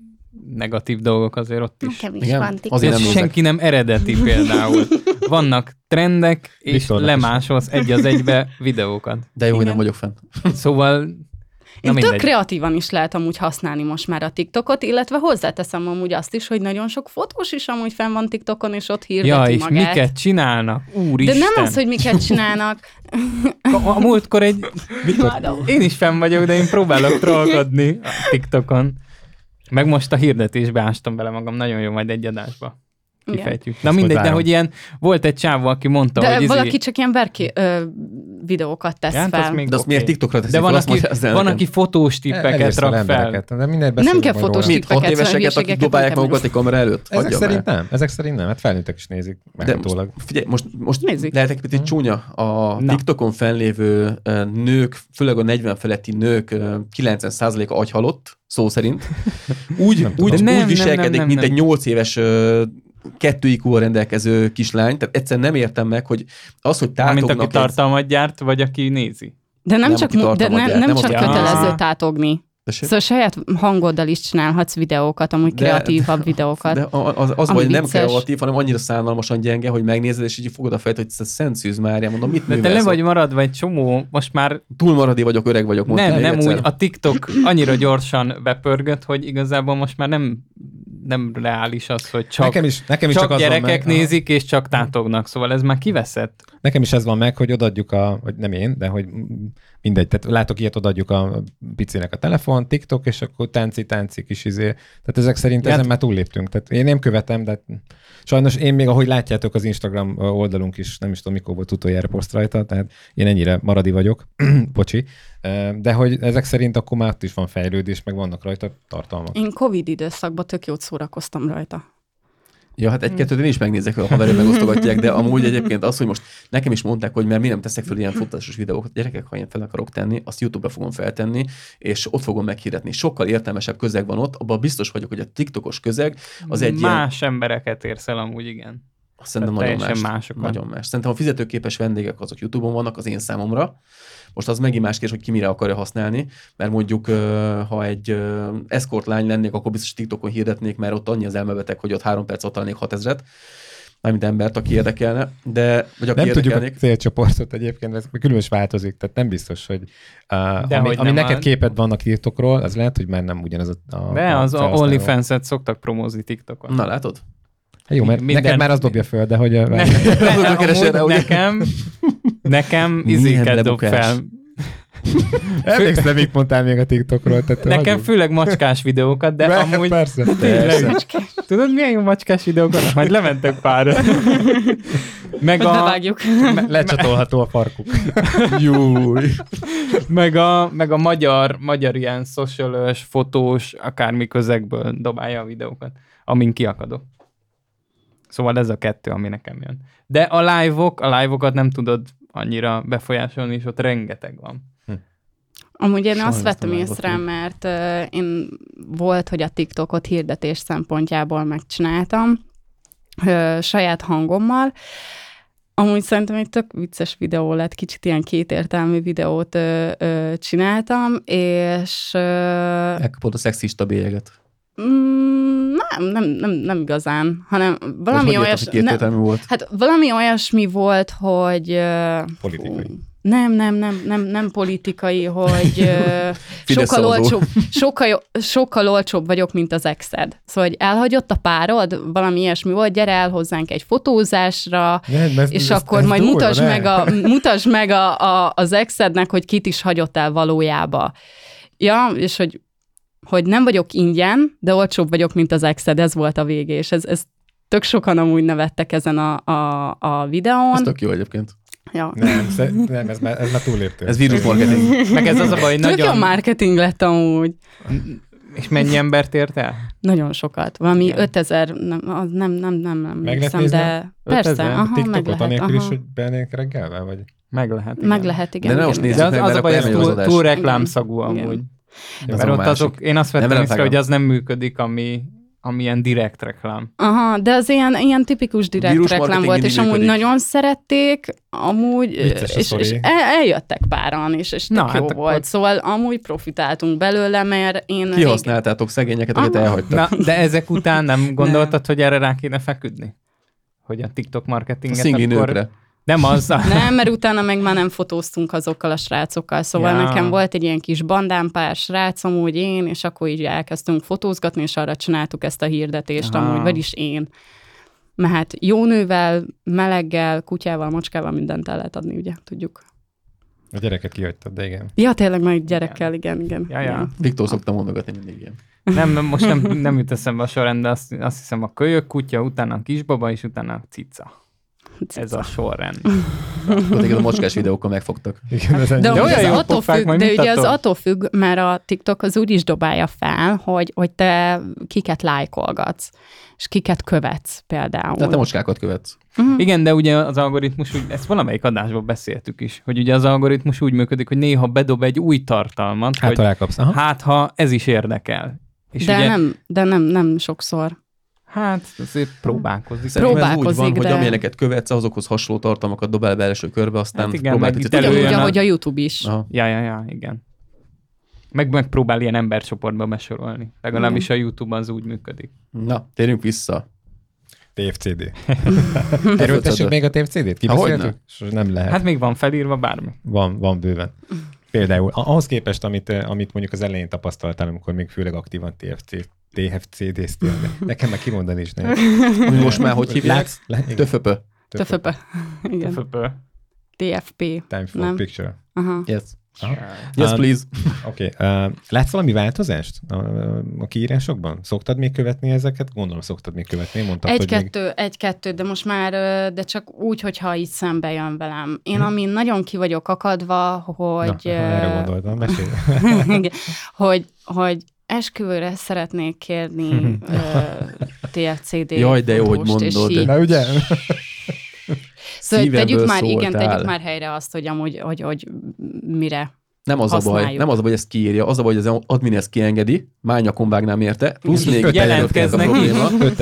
negatív dolgok azért ott is. Igen? Azért nem senki nem eredeti például. Vannak trendek, és Viszont lemásolsz egy az egybe videókat. De jó, hogy nem vagyok fenn. Szóval... Én tök kreatívan is lehet amúgy használni most már a TikTokot, illetve hozzáteszem amúgy azt is, hogy nagyon sok fotós is amúgy fenn van TikTokon, és ott hirdeti ja, és magát. Miket csinálnak? Úristen! De nem az, hogy miket csinálnak. A múltkor egy... Én is fenn vagyok, de én próbálok trollkodni a TikTokon. Meg most a hirdetésbe ástam bele magam, nagyon jó, majd egy adásba kifejtjük. Igen. Na mindegy, de hogy ilyen, volt egy csávó, aki mondta, de hogy... De valaki izé... csak ilyen verki, ö, videókat tesz ja, fel. Az még de azt okay. miért TikTokra teszik? De van, aki, van aki fotós tippeket rak fel. De nem kell fotós tippeket. Hat éveseket, akik dobálják magukat a kamera előtt? Ezek szerint nem. Ezek szerint nem. Hát felnőttek is nézik. Figyelj, most lehetek egy csúnya. A TikTokon fennlévő nők, főleg a negyven feletti nők kilencven százaléka agyhalott, szó szerint. Úgy viselkedik, mint egy nyolc éves kettő i kú-val rendelkező kislány, tehát egyszerűen nem értem meg, hogy az, hogy tátognak... Mint aki tartalmat gyárt, vagy aki nézi. De nem, nem csak, de nem, gyárt, nem csak kötelező tátogni. Szóval saját hangoddal is csinálhatsz videókat, amúgy de, kreatívabb de, videókat. De az, az vagy nem kreatív, hanem annyira szánalmasan gyenge, hogy megnézed, és így fogod a fejt, hogy szent szűz Mária, mondom, mit művelsz? De te le vagy maradva egy csomó, most már... Túl maradé vagyok, öreg vagyok. Mondtál, nem, nem egyszer. Úgy, a TikTok annyira gyorsan bepörgött, hogy igazából most már nem, nem reális az, hogy csak, nekem is, nekem is csak, csak gyerekek meg, nézik, és csak tátognak, szóval ez már kiveszett. Nekem is ez van meg, hogy odaadjuk a, vagy nem én, de hogy mindegy, tehát látok ilyet, odaadjuk a picinek a telefon, TikTok, és akkor tánci-tánci kis izé. Tehát ezek szerint ja, ezen már túlléptünk. Tehát én nem követem, de sajnos én még, ahogy látjátok, az Instagram oldalunk is, nem is tudom, mikor volt utoljára poszt rajta, tehát én ennyire maradi vagyok, pocsi, de hogy ezek szerint akkor már ott is van fejlődés, meg vannak rajta tartalmak. Én Covid időszakban tök jót szórakoztam rajta. Ja, hát egy-kettőt én is megnézek, hogy a haverőt megosztogatják, de amúgy egyébként az, hogy most nekem is mondták, hogy mert mi nem teszek fel ilyen fotózásos videókat, gyerekek, ha én fel akarok tenni, azt YouTube-ra fogom feltenni, és ott fogom meghirdetni. Sokkal értelmesebb közeg van ott, abban biztos vagyok, hogy a TikTokos közeg az egy más ilyen... embereket érsz el amúgy, igen. Szerintem nagyon más. Másokat. Nagyon más. Szerintem a fizetőképes vendégek azok YouTube-on vannak az én számomra. Most az megint más kérdés, hogy ki mire akarja használni, mert mondjuk, ha egy eszkort lány lennék, akkor biztos TikTokon hirdetnék, mert ott annyi az elmebeteg, hogy ott három perc ott állnék hat ezret. Mármint embert, aki érdekelne, de... Vagy aki nem tudjuk a célcsoportot egyébként, ez különös változik, tehát nem biztos, hogy... Uh, ami ami neked a... képed van a TikTokról, az lehet, hogy már nem ugyanaz a... a de a az OnlyFans-et szoktak promózni TikTokon. Na, látod? Hát jó, mert minden... neked már az dobja föl, de hogy... Ne, ne, ne, keresel, nekem nekem izéket dob fel. Emlékszem, mit mondtál még a TikTokról. Tehát nekem hagyom. Főleg macskás videókat, de Be, amúgy... Persze, persze. Tudod, milyen jó macskás videókat? Majd lementek pár. Meg a... Bevágjuk. Lecsatolható a farkuk. Júj. Meg a, meg a magyar, magyar ilyen social-ös, fotós, akármi közegből dobálja a videókat, amin kiakadok. Szóval ez a kettő, ami nekem jön. De a live-ok, a live-okat nem tudod annyira befolyásolni, és ott rengeteg van. Hm. Amúgy én Sajnos azt vettem észre, mert uh, én volt, hogy a TikTokot hirdetés szempontjából megcsináltam uh, saját hangommal. Amúgy szerintem egy tök vicces videó lett, kicsit ilyen kétértelmű videót uh, uh, csináltam, és... Uh, Elkapod a szexista bélyeget. Mm, nem, nem, nem, nem igazán, hanem valami olyasmi volt. Hát valami olyasmi volt, hogy... Politikai. Hú, nem, nem, nem, nem, nem politikai, hogy sokkal, olcsóbb, sokkal, sokkal olcsóbb vagyok, mint az exed. Szóval, hogy elhagyott a párod, valami ilyesmi volt, gyere el hozzánk egy fotózásra, nem, ez, és ez, akkor ez majd durva, mutasd, meg a, mutasd meg a, a, az exednek, hogy kit is hagyott el valójába. Ja, és hogy hogy nem vagyok ingyen, de olcsóbb vagyok, mint az exed, ez volt a vége, és ez, ez tök sokan amúgy nevettek ezen a, a, a videón. Ez tök jó egyébként. Ja. Nem, nem, ez már, ez már túlléptő. Ez vírusmarketing. Meg ez az a baj, nagyon... Tök jó marketing lett amúgy. És mennyi embert ért el? Nagyon sokat. Valami ötezer, nem, nem, nem, nem, nem hiszem, de... Persze, aha, TikTokot anélkül is, hogy bejönnék reggelvel, vagy? Meg lehet, igen. Meg lehet, igen. De ne most nézzük meg, mert akkor elmegy az adás. Túl reklámszagú amúgy. Igen. Ja, mert az ott azok, én azt vettem észre, hogy az nem működik, ami, amilyen direkt reklám. Aha, de az ilyen, ilyen tipikus direkt reklám volt, és amúgy működik. Nagyon szerették, amúgy, Vicces és, és eljöttek páran, és, és na, tök hát jó volt, akkor... szóval amúgy profitáltunk belőle, mert én... Kihasználtátok elég... szegényeket, akiket elhagytak. Na, de ezek után nem gondoltad, hogy erre rá kéne feküdni? Hogy a TikTok marketinget a akkor... Nem azzal. Nem, mert utána meg már nem fotóztunk azokkal a srácokkal, szóval ja. nekem volt egy ilyen kis bandám, pár srác, amúgy én, és akkor így elkezdtünk fotózgatni, és arra csináltuk ezt a hirdetést, aha. amúgy, vagyis én. Mert hát jó nővel, meleggel, kutyával, macskával mindent el lehet adni, ugye, tudjuk. A gyereket kihagytad, de igen. Ja, tényleg majd gyerekkel, igen, igen. Ja, ja. ja. Viktól szoktam mondogatni mindig ilyen. Nem, nem, most nem, nem jut eszembe a sorrend, de azt, azt hiszem a kölyök kutya, utána a kisbaba, és utána a cica. Cica. Ez a sorrend. Tudod, a macskás videókkal megfogtak. Igen, de de, az az pofák, függ, de ugye az attól függ, mert a TikTok az úgy is dobálja fel, hogy, hogy te kiket lájkolgatsz, és kiket követsz például. Tehát te macskákat követsz. Uh-huh. Igen, de ugye az algoritmus, úgy, ezt valamelyik adásban beszéltük is, hogy ugye az algoritmus úgy működik, hogy néha bedob egy új tartalmat, hát, hogy rákapsz, hát ha ez is érdekel. És de, ugye... nem, de nem, nem sokszor. Hát, azért próbálkozik. Szerintem ez úgy van, de... hogy amilyeneket követsz, azokhoz hasonló tartalmakat dobál be első körbe, aztán hát igen, próbált itt előjön. Ugyanúgy, ahogy a YouTube is. Aha. Ja, ja, ja, igen. Meg megpróbál ilyen embercsoportba besorolni. Legalábbis igen. A YouTube az úgy működik. Na, térjünk vissza. té ef cé dé. Erről tessük még a té ef cé dét? Kibeszéltük? Nem lehet. Hát még van felírva bármi. Van, van bőven. Például ahhoz képest, amit, amit mondjuk az elején tapasztaltál, amikor még főleg aktívan té ef cé té ef cé dé-ztél. Nekem meg kimondani is nem. Most már hogy hívják? Töföpö. Töföpö. Igen. Töföpö. té ef pé. Time for nem. Picture. Uh-huh. Yes. Uh-huh. Yes, please. Oké. Okay. Uh, látsz valami változást a, a kiírásokban? Szoktad még követni ezeket? Gondolom, szoktad még követni. Mondtad, egy, hogy kettő, még... egy-kettő, de most már, de csak úgy, hogyha így szembe jön velem. Én, hmm. amin nagyon ki vagyok akadva, hogy... Na, uh... erre gondoltam, mesélj. hogy, hogy esküvőre szeretnék kérni té ef cé dé. Jaj, de jó, hogy mondod. Így... Na, ugye? Szóval tegyük már, igen, tegyük már helyre azt, hogy amúgy, hogy, hogy mire nem az használjuk. A baj, nem az a baj, hogy ezt kiírja, az a baj, hogy az admin ezt kiengedi, mányakon vágnám érte, plusz még jelentkeznek,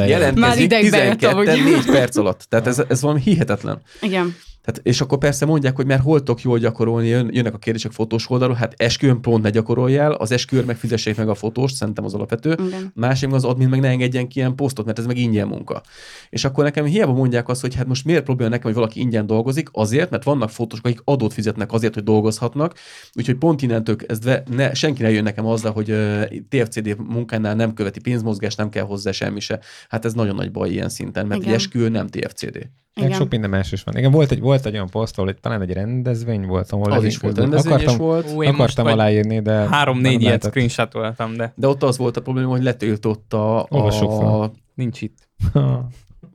jelentkezik tizenkettő négy perc alatt. Tehát ez, ez valami hihetetlen. Igen. Hát, és akkor persze mondják, hogy mert hol tök jól gyakorolni, jön, jönnek a kérdések fotós oldalról, hát esküvőn pont ne gyakoroljál, az esküvőr meg fizessék meg a fotóst, szerintem az alapvető, másik az admin meg ne engedjen ki ilyen posztot, mert ez meg ingyen munka. És akkor nekem hiába mondják azt, hogy hát most miért probléma nekem, hogy valaki ingyen dolgozik, azért, mert vannak fotósok, akik adót fizetnek azért, hogy dolgozhatnak, úgyhogy pont innentől kezdve ne, senki ne jön nekem azzal, hogy uh, té ef cé dé munkánál nem követi pénzmozgás, nem kell hozzá semmi se. Hát ez nagyon nagy baj ilyen szinten, mert egy esküvő nem té ef cé dé. Igen. Sok minden más is van. Igen, volt egy, volt egy olyan poszt, ahol talán egy rendezvény volt, ahol az is volt, akartam, volt. Ú, akartam aláírni, de... Három-négy ilyet screenshotoltam, de... De ott az volt a probléma, hogy letiltotta a... a... Nincs itt.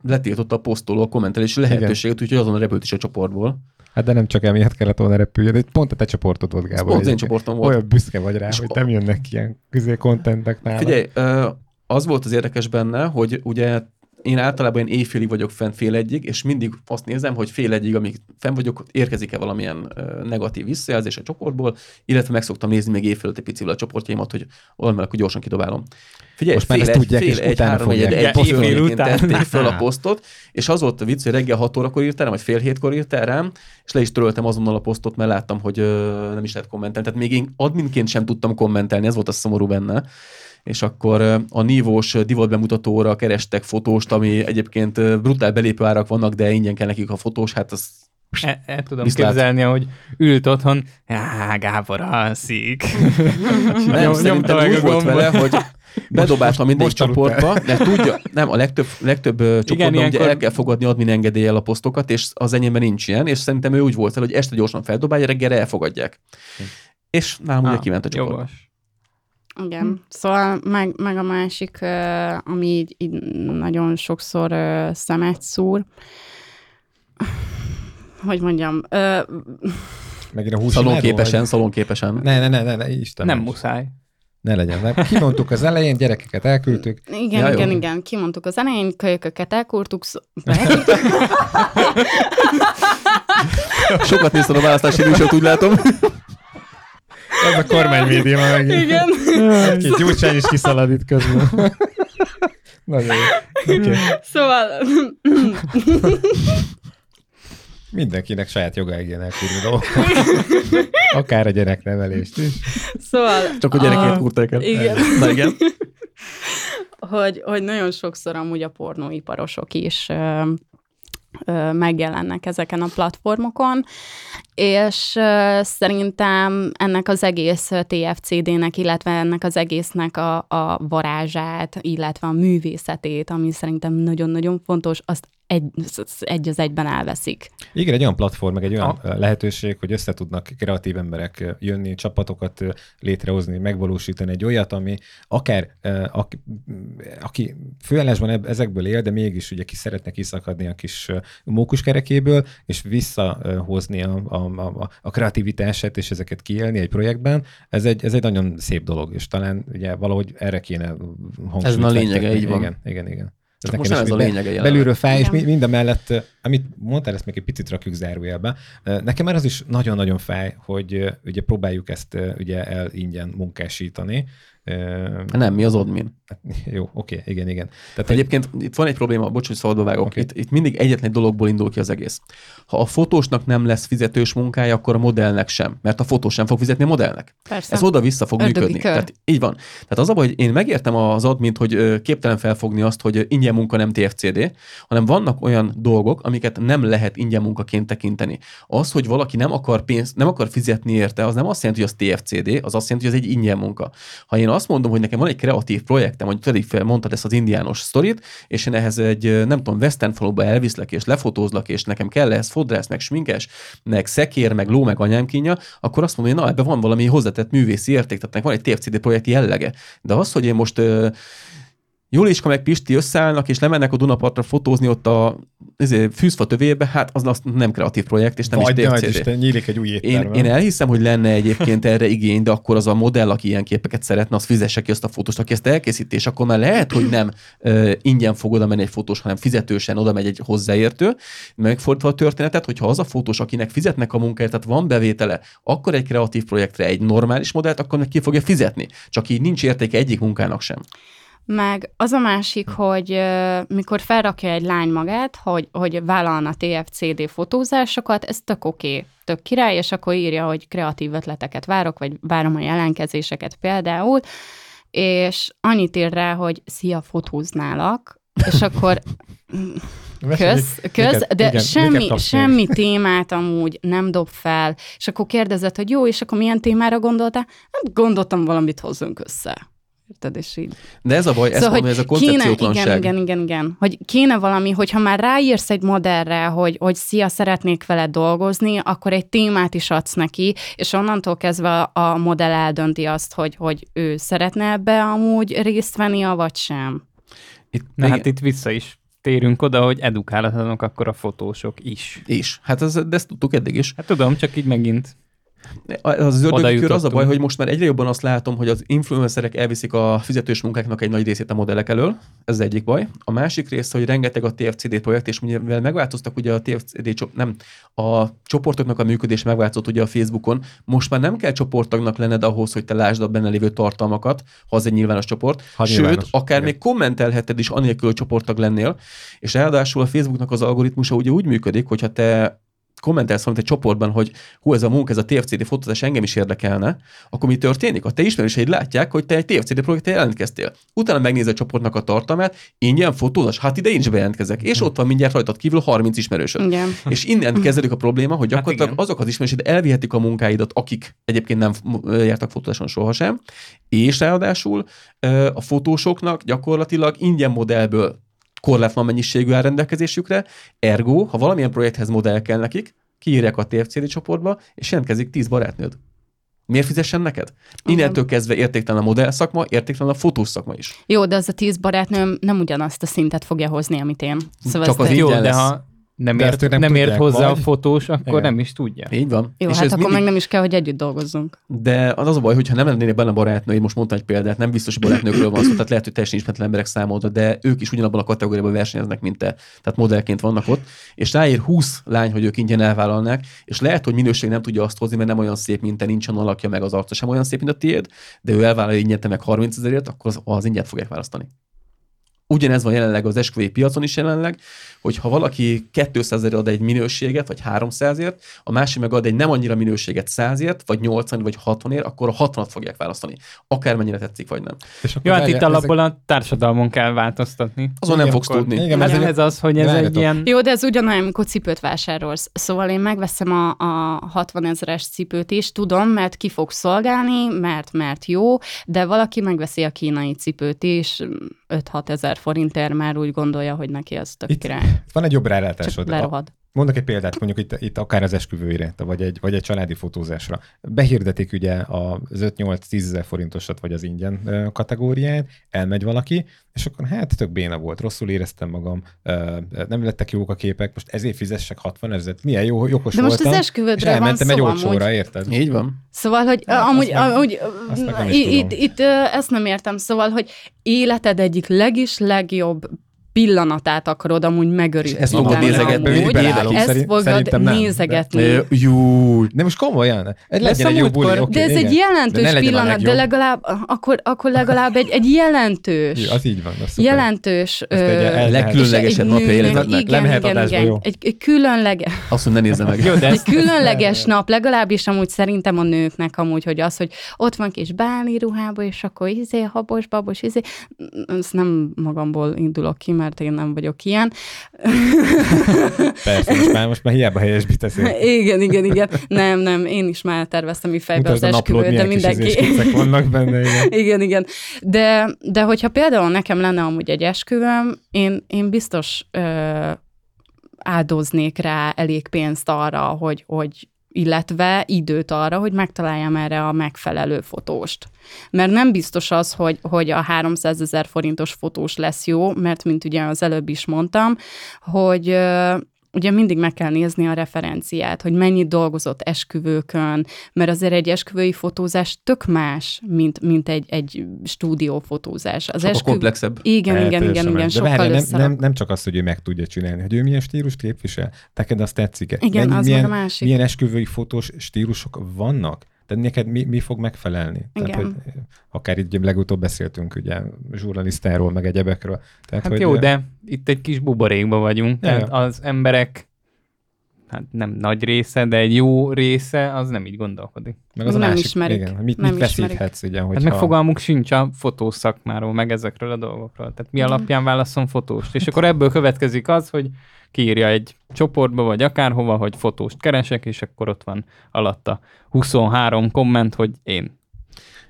Letiltotta a posztoló, a kommentelési lehetőséget, úgyhogy azon repült is a csoportból. Hát de nem csak emiatt kellett volna repüljön, de pont a te csoportod volt, Gábor. Pont én csoportom volt. Olyan büszke vagy rá, és hogy nem jönnek ilyen közé kontentek nála. Figyelj, az volt az érdekes benne, hogy ugye én általában én éjfélig vagyok fenn fél egyig, és mindig azt nézem, hogy fél egyig, amíg fenn vagyok, érkezik-e valamilyen ö, negatív visszajelzés a csoportból, illetve meg szoktam nézni még éjfél egy picivel a csoportjaimat, hogy valamelyik, hogy gyorsan kidobálom. Figyelj, most már ezt tudják, és utána fogják. Egy posztolóként tették föl a posztot, és az volt a vicc, hogy reggel hat órakor írtál rám, vagy fél hétkor írtál rám, és le is töröltem azonnal a posztot, mert láttam, hogy ö, nem is lehet kommentelni. Tehát még én adminként sem tudtam kommentelni, ez volt a szomorú benne. És akkor a nívós divatbemutatóra kerestek fotóst, ami egyébként brutál belépőárak vannak, de ingyen kell nekik a fotós, hát az... El, el tudom viszlát. Képzelni, hogy ült otthon, áh, Gábor alszik. Nem, szerintem úgy volt vele, hogy bedobáltam minden csoportba, de tudja, nem, a legtöbb, legtöbb csoportban igen, ugye ilyenkor... el kell fogadni admin engedéllyel a posztokat, és az enyémben nincs ilyen, és szerintem ő úgy volt vele, hogy este gyorsan feldobálja, reggel elfogadják. Hm. És nálam ugye kiment a csoport. Jogos. Igen, hm. szóval meg, meg a másik, ami így, így nagyon sokszor szemet szúr. Hogy mondjam... Megint a hús szalonképesen, szalonképesen. Ne, ne, ne, ne, ne Isten. Nem muszáj. Ne legyen. Kimondtuk az elején, gyerekeket elküldtük. Igen, ja, igen, jó. igen. Kimondtuk az elején, kölyköket elkúrtuk. Szó... Sokat néztem a választási műsort, úgy látom. Ez a kormányvédia meg. Igen. Ki Gyurcsány is kiszalad itt közben. Nagyon jó. Okay. Szóval... Mindenkinek saját jogáig ilyen elkúrni dolgokat. Akár a gyereknevelést is. Szóval... Csak a gyerekét kúrták el. Igen. Na igen. Hogy, hogy nagyon sokszor amúgy a pornóiparosok is ö, ö, megjelennek ezeken a platformokon, és ö, szerintem ennek az egész té ef cé dé-nek, illetve ennek az egésznek a, a varázsát, illetve a művészetét, ami szerintem nagyon-nagyon fontos, azt egy, egy az egyben elveszik. Igen, egy olyan platform, meg egy olyan ha. lehetőség, hogy összetudnak kreatív emberek jönni, csapatokat létrehozni, megvalósítani egy olyat, ami akár, aki, aki főállásban ezekből él, de mégis ugye ki szeretne kiszakadni a kis mókuskerekéből, és visszahozni a, a, a, a kreativitását, és ezeket kiélni egy projektben, ez egy, ez egy nagyon szép dolog, és talán ugye valahogy erre kéne hangsúlyt. Ez a lényege, így van. Igen, igen, igen. Csak most nem ez a lényege. Belülről fáj, és mind a mellett, amit mondtál, ezt még egy picit rakjuk zárójelbe. Nekem már az is nagyon-nagyon fáj, hogy ugye próbáljuk ezt ugye el ingyen munkásítani. Nem, mi az admin. Jó, oké, igen, igen. Tehát egyébként egy... itt van egy probléma, bocs, hogy szabadba vágok. Okay. Itt, itt mindig egyetlen egy dologból indul ki az egész. Ha a fotósnak nem lesz fizetős munkája, akkor a modellnek sem, mert a fotós sem fog fizetni a modellnek. Persze. Ez oda-vissza fog Ördögi működni. Kör. Tehát így van. Tehát az a baj, hogy én megértem az admint, hogy képtelen felfogni azt, hogy ingyen munka nem té ef cé dé, hanem vannak olyan dolgok, amiket nem lehet ingyen munkaként tekinteni. Az, hogy valaki nem akar pénzt, nem akar fizetni érte, az nem azt jelenti, hogy az té ef cé dé, az azt jelenti, hogy ez egy ingyen munka. Ha én azt mondom, hogy nekem van egy kreatív projektem, hogy pedig mondtad ezt az indiános sztorit, és én ehhez egy, nem tudom, Western faluba elviszlek, és lefotózlak, és nekem kell ehhez fodrász, meg sminkes, meg szekér, meg ló, meg anyám kínja, akkor azt mondom, hogy na, ebben van valami hozzátett művészi érték, tehát van egy té ef cé dé projekt jellege. De az, hogy én most ö, Juliska meg Pisti összeállnak, és lemennek a Dunapartra fotózni ott a fűzfa tövébe, hát az, az nem kreatív projekt, és nem Vaj, is té ef cé dé. Isten, nyílik egy új éttermel. Én, én elhiszem, hogy lenne egyébként erre igény, de akkor az a modell, aki ilyen képeket szeretne, az fizesse ki azt a fotóst, aki ezt elkészíti, és akkor már lehet, hogy nem uh, ingyen fog oda menni egy fotós, hanem fizetősen oda megy egy hozzáértő. Megfordítva a történetet, hogyha az a fotós, akinek fizetnek a munkáért, tehát van bevétele, akkor egy kreatív projektre egy normális modellt, akkor neki fogja fizetni. Csak így nincs értéke egyik munkának sem. Meg az a másik, hogy uh, mikor felrakja egy lány magát, hogy, hogy vállalna té ef cé dé fotózásokat, ez tök oké, okay, tök király, és akkor írja, hogy kreatív ötleteket várok, vagy várom a jelentkezéseket például, és annyit ír rá, hogy szia, fotóználak, és akkor... Kösz, kösz, de igen, semmi, semmi témát amúgy nem dob fel, és akkor kérdezett, hogy jó, és akkor milyen témára gondoltál? Nem gondoltam, valamit hozzunk össze. Így. De ez a baj, szóval, ez, ez a koncepciótlanság. Kéne, igen, igen, igen, igen. Hogy kéne valami, hogyha már ráírsz egy modellre, hogy, hogy szia, szeretnék veled dolgozni, akkor egy témát is adsz neki, és onnantól kezdve a modell eldönti azt, hogy, hogy ő szeretne ebbe amúgy részt venni, vagy sem. Itt, Na igen. hát itt vissza is térünk oda, hogy edukálatlanok akkor a fotósok is. Is. Hát ez, de ezt tudtuk eddig is. Hát tudom, csak így megint... Az ördögi kör az a baj, hogy most már egyre jobban azt látom, hogy az influencerek elviszik a fizetős munkáknak egy nagy részét a modellek elől. Ez az egyik baj. A másik rész, hogy rengeteg a té ef cé dé projekt, és mivel megváltoztak ugye a té ef cé dé, nem, a csoportoknak a működés megváltozott ugye a Facebookon, most már nem kell csoporttagnak lenned ahhoz, hogy te lásd a benne lévő tartalmakat, ha az egy nyilvános csoport. Ha Sőt, nyilvános. akár Igen. még kommentelheted is anélkül, hogy csoporttag lennél. És ráadásul a Facebooknak az algoritmusa ugye úgy működik, hogyha te kommentelsz valamit egy csoportban, hogy hú, ez a munka, ez a té ef cé dé fotózás engem is érdekelne, akkor mi történik? A te ismerőseid látják, hogy te egy té ef cé dé projektre jelentkeztél. Utána megnéz a csoportnak a tartalmát, ingyen fotózás, hát ide én is bejelentkezek. És ott van mindjárt rajtad kívül harminc ismerősöd. Igen. És innen kezdődik a probléma, hogy gyakorlatilag hát azok az ismerőseid elvihetik a munkáidat, akik egyébként nem jártak fotózáson sohasem, és ráadásul a fotósoknak gyakorlatilag ingyen modellből korlátlan mennyiségű áll rendelkezésükre, ergo, ha valamilyen projekthez modell kell nekik, kiírják a té ef cé dé csoportba, és jelentkezik tíz barátnőd. Miért fizessen neked? Innentől kezdve értéktelen a modell szakma, értéktelen a fotós szakma is. Jó, de az a tíz barátnőm nem ugyanazt a szintet fogja hozni, amit én. Szóval csak az így lesz. De ha nem ért, nem nem ért hozzá majd a fotós, akkor igen, nem is tudja. Így van. Jó, és hát akkor mindig... meg nem is kell, hogy együtt dolgozzunk. De az az a baj, hogyha nem lennének benne barátnői, most mondtam egy példát, nem biztos, hogy barátnőkről van szó, tehát lehet, hogy teljesen ismeretlen emberek számolta, de ők is ugyanabban a kategóriában versenyeznek, mint te. Tehát modellként vannak ott, és ráér húsz lány, hogy ők ingyen elvállalnák, és lehet, hogy minőség nem tudja azt hozni, mert nem olyan szép, mint te, nincsen alakja, meg az arca sem olyan szép, mint a tiéd, de ő elvállalja ingyen, te meg harminc ezerért, akkor az, az ingyen fogják választani. Ugyanez van jelenleg az esküvői piacon is jelenleg, hogy ha valaki kétszázezerért ad egy minőséget, vagy háromszázért, a másik meg ad egy nem annyira minőséget százért, vagy nyolcvanért, vagy hatvanért, akkor a hatvanat fogják választani. Akármennyire tetszik, vagy nem. Jó, hát itt alapból ezek... a társadalmon kell változtatni. Azon nem fogsz akkor... tudni. Igen, ez az, hogy ez egy ilyen... Jó, de ez ugyanolyan, amikor cipőt vásárolsz. Szóval én megveszem a, a hatvanezeres cipőt is, tudom, mert ki fog szolgálni, mert, mert jó, de valaki megveszi a kínai cipőt is, öt-hat ezer forintért már úgy gondolja, hogy neki az tök király. Van egy jobb rálátásod. Mondok egy példát, mondjuk itt, itt akár az esküvőire, vagy egy, vagy egy családi fotózásra. Behirdetik ugye az öt-nyolc-tíz ezer forintosat, vagy az ingyen kategóriát, elmegy valaki, és akkor hát tök béna volt, rosszul éreztem magam, nem lettek jók a képek, most ezért fizessek hatvan ezeret, milyen jó, jogos voltam. De most voltam, az esküvődre van szó, egy olcsóra, érted? Így van. Szóval, hogy hát, amúgy, meg, amúgy itt, itt ezt nem értem, szóval, hogy életed egyik legis legjobb pillanatát akarod amúgy megöríteni. Ezt fogod nézegetni. Ezt fogod nézegetni. Júj. De most komolyan. Legyen egy jó buli. De ez egy jelentős pillanat, de legalább akkor legalább egy jelentős. Az így van. Jelentős. Legkülönlegesebb napja életednek. Lemehet adásba. Egy különleges. Azt mondom, ne nézze meg. Egy különleges nap, legalábbis amúgy szerintem a nőknek amúgy, hogy az, hogy ott van kis báli ruhába, és akkor izé, habos, babos, izé. Ezt nem magamból indulok ki, mert én nem vagyok ilyen. Persze, most már, most már hiába helyesbíteszél. Igen, igen, igen. Nem, nem, én is már terveztem így fejbe az, az esküvőt, de mindenki... vannak benne, igen. Igen, igen. De, de hogyha például nekem lenne amúgy egy esküvőm, én, én biztos ö, áldoznék rá elég pénzt arra, hogy, hogy illetve időt arra, hogy megtaláljam erre a megfelelő fotóst. Mert nem biztos az, hogy, hogy a háromszázezer forintos fotós lesz jó, mert mint ugye az előbb is mondtam, hogy ö, ugye mindig meg kell nézni a referenciát, hogy mennyit dolgozott esküvőkön, mert azért egy esküvői fotózás tök más, mint, mint egy, egy stúdiófotózás. Az sokkal esküv... komplexebb. Igen, hát, igen, igen, igen, sokkal várján, nem, nem, nem csak az, hogy ő meg tudja csinálni, hogy ő milyen stílust képvisel. Neked azt tetszik-e? Igen, Mennyi, az milyen, a másik. Milyen esküvői fotós stílusok vannak? Tehát neked mi, mi fog megfelelni? Tehát, hogy akár itt legutóbb beszéltünk ugye zsurnalisztáról, meg egyebekről. Tehát, hát hogy jó, e... de itt egy kis buborékban vagyunk. Tehát az emberek, hát nem nagy része, de egy jó része, az nem így gondolkodik. Meg az nem a másik, ismerik. Igen, mit, nem mit veszíthetsz, ugye, hogyha... Hát meg fogalmuk sincs a fotószakmáról, meg ezekről a dolgokról. Tehát mi alapján válaszol fotóst. És akkor ebből következik az, hogy kiírja egy csoportba, vagy akárhova, hogy fotóst keresek, és akkor ott van alatta huszonhárom komment, hogy én.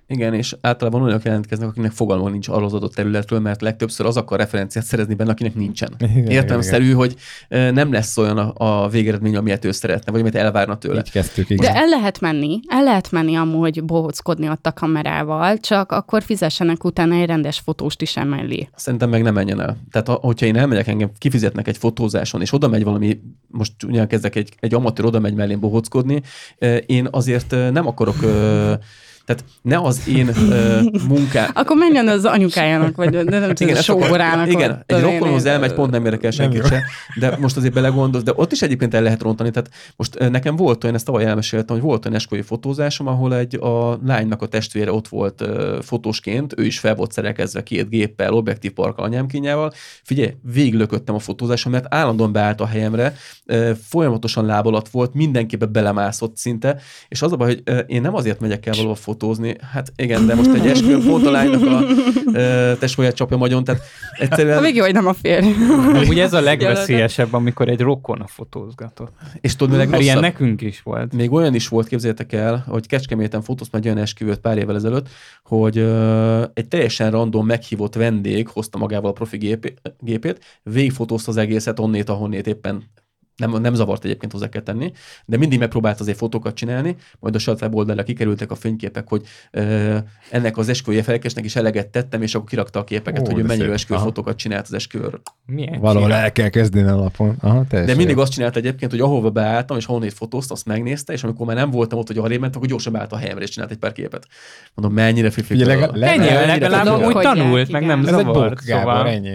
Igen, és általában olyanok jelentkeznek, akinek fogalma nincs arról az adott területről, mert legtöbbször az akar referenciát szerezni benne, akinek nincsen. Értelemszerű, hogy nem lesz olyan a, a végeredmény, amilyet ő szeretne, vagy amit elvárna tőle. Így kezdtük, igen. De el lehet menni, el lehet menni amúgy bohóckodni ott a kamerával, csak akkor fizessenek utána egy rendes fotóst is emellé. Szerintem meg nem menjen el. Tehát a, hogyha én elmegyek, engem kifizetnek egy fotózáson, és oda megy valami, most ugyan kezdek egy, egy amatőr oda megy mellém bohóckodni, én azért nem akarok... Tehát ne az én uh, munkám... Akkor menjen az anyukájának, vagy de nem tudom, a sógorának. Igen, egy rokonhoz elmegy, pont nem érdekel senkit se, de most azért belegondolsz, de ott is egyébként el lehet rontani. Tehát most nekem volt olyan, ezt tavaly elmeséltem, hogy volt olyan esküvői fotózásom, ahol egy a lánynak a testvére ott volt uh, fotósként, ő is fel volt szerelkezve két géppel, objektív parkkal, anyám kínjával. Figyelj, végiglököttem a fotózáson, mert állandóan beállt a helyemre, uh, folyamatosan láb alatt volt, mindenkébe belemászott szinte, és az a baj, hogy uh, én nem azért megyek el való fotó Fotózni. Hát igen, de most egy esküvőn pont a lánynak a e, testvére csapja magyon, tehát egyszerűen... Még jó, hogy nem a férj. Ugye ez a legveszélyesebb, amikor egy rokona fotózgatott. És tudod, mert rosszabb. Ilyen nekünk is volt. Még olyan is volt, képzeljétek el, hogy Kecskeméten fotóztam egy olyan esküvőt pár évvel ezelőtt, hogy e, egy teljesen random meghívott vendég hozta magával a profi gép, gépét, végigfotózta az egészet onnét, ahonnét éppen. Nem, nem zavart egyébként, hozzá kell tenni, de mindig megpróbált azért fotókat csinálni, majd a saját weboldalra kikerültek a fényképek, hogy ö, ennek az esküvői felkésnek is eleget tettem, és akkor kirakta a képeket, ó, hogy ő mennyi esküvőfotókat csinált az esküvőről. Valahol el kell kezdeni a lapon. Aha, de mindig azt csinált egyébként, hogy ahova beálltam, és honnét fotóztam, azt megnézte, és amikor már nem voltam ott, hogy arrébb ment, akkor gyorsan beállt a helyemre, és csinált egy pár képet. Mondom, mennyire fifik. Legalább úgy tanult, meg nem zavart.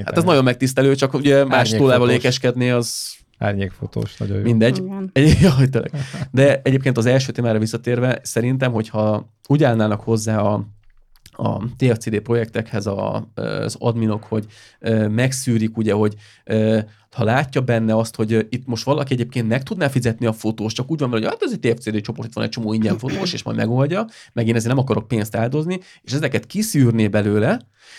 Hát ez nagyon megtisztelő, csak ugye más túlával ékeskedni az. Árnyékfotós, nagyon jó. Mindegy. Egy, jaj, tényleg. De egyébként az első témára visszatérve, szerintem, hogyha úgy állnának hozzá a a té ef cé dé projektekhez a, az adminok, hogy megszűrik, ugye, hogy ha látja benne azt, hogy itt most valaki egyébként meg tudná fizetni a fotós, csak úgy van, hogy hát ez egy té ef cé dé csoport, itt van egy csomó ingyen fotós, és majd megoldja, meg én ezért nem akarok pénzt áldozni, és ezeket kiszűrné belőle,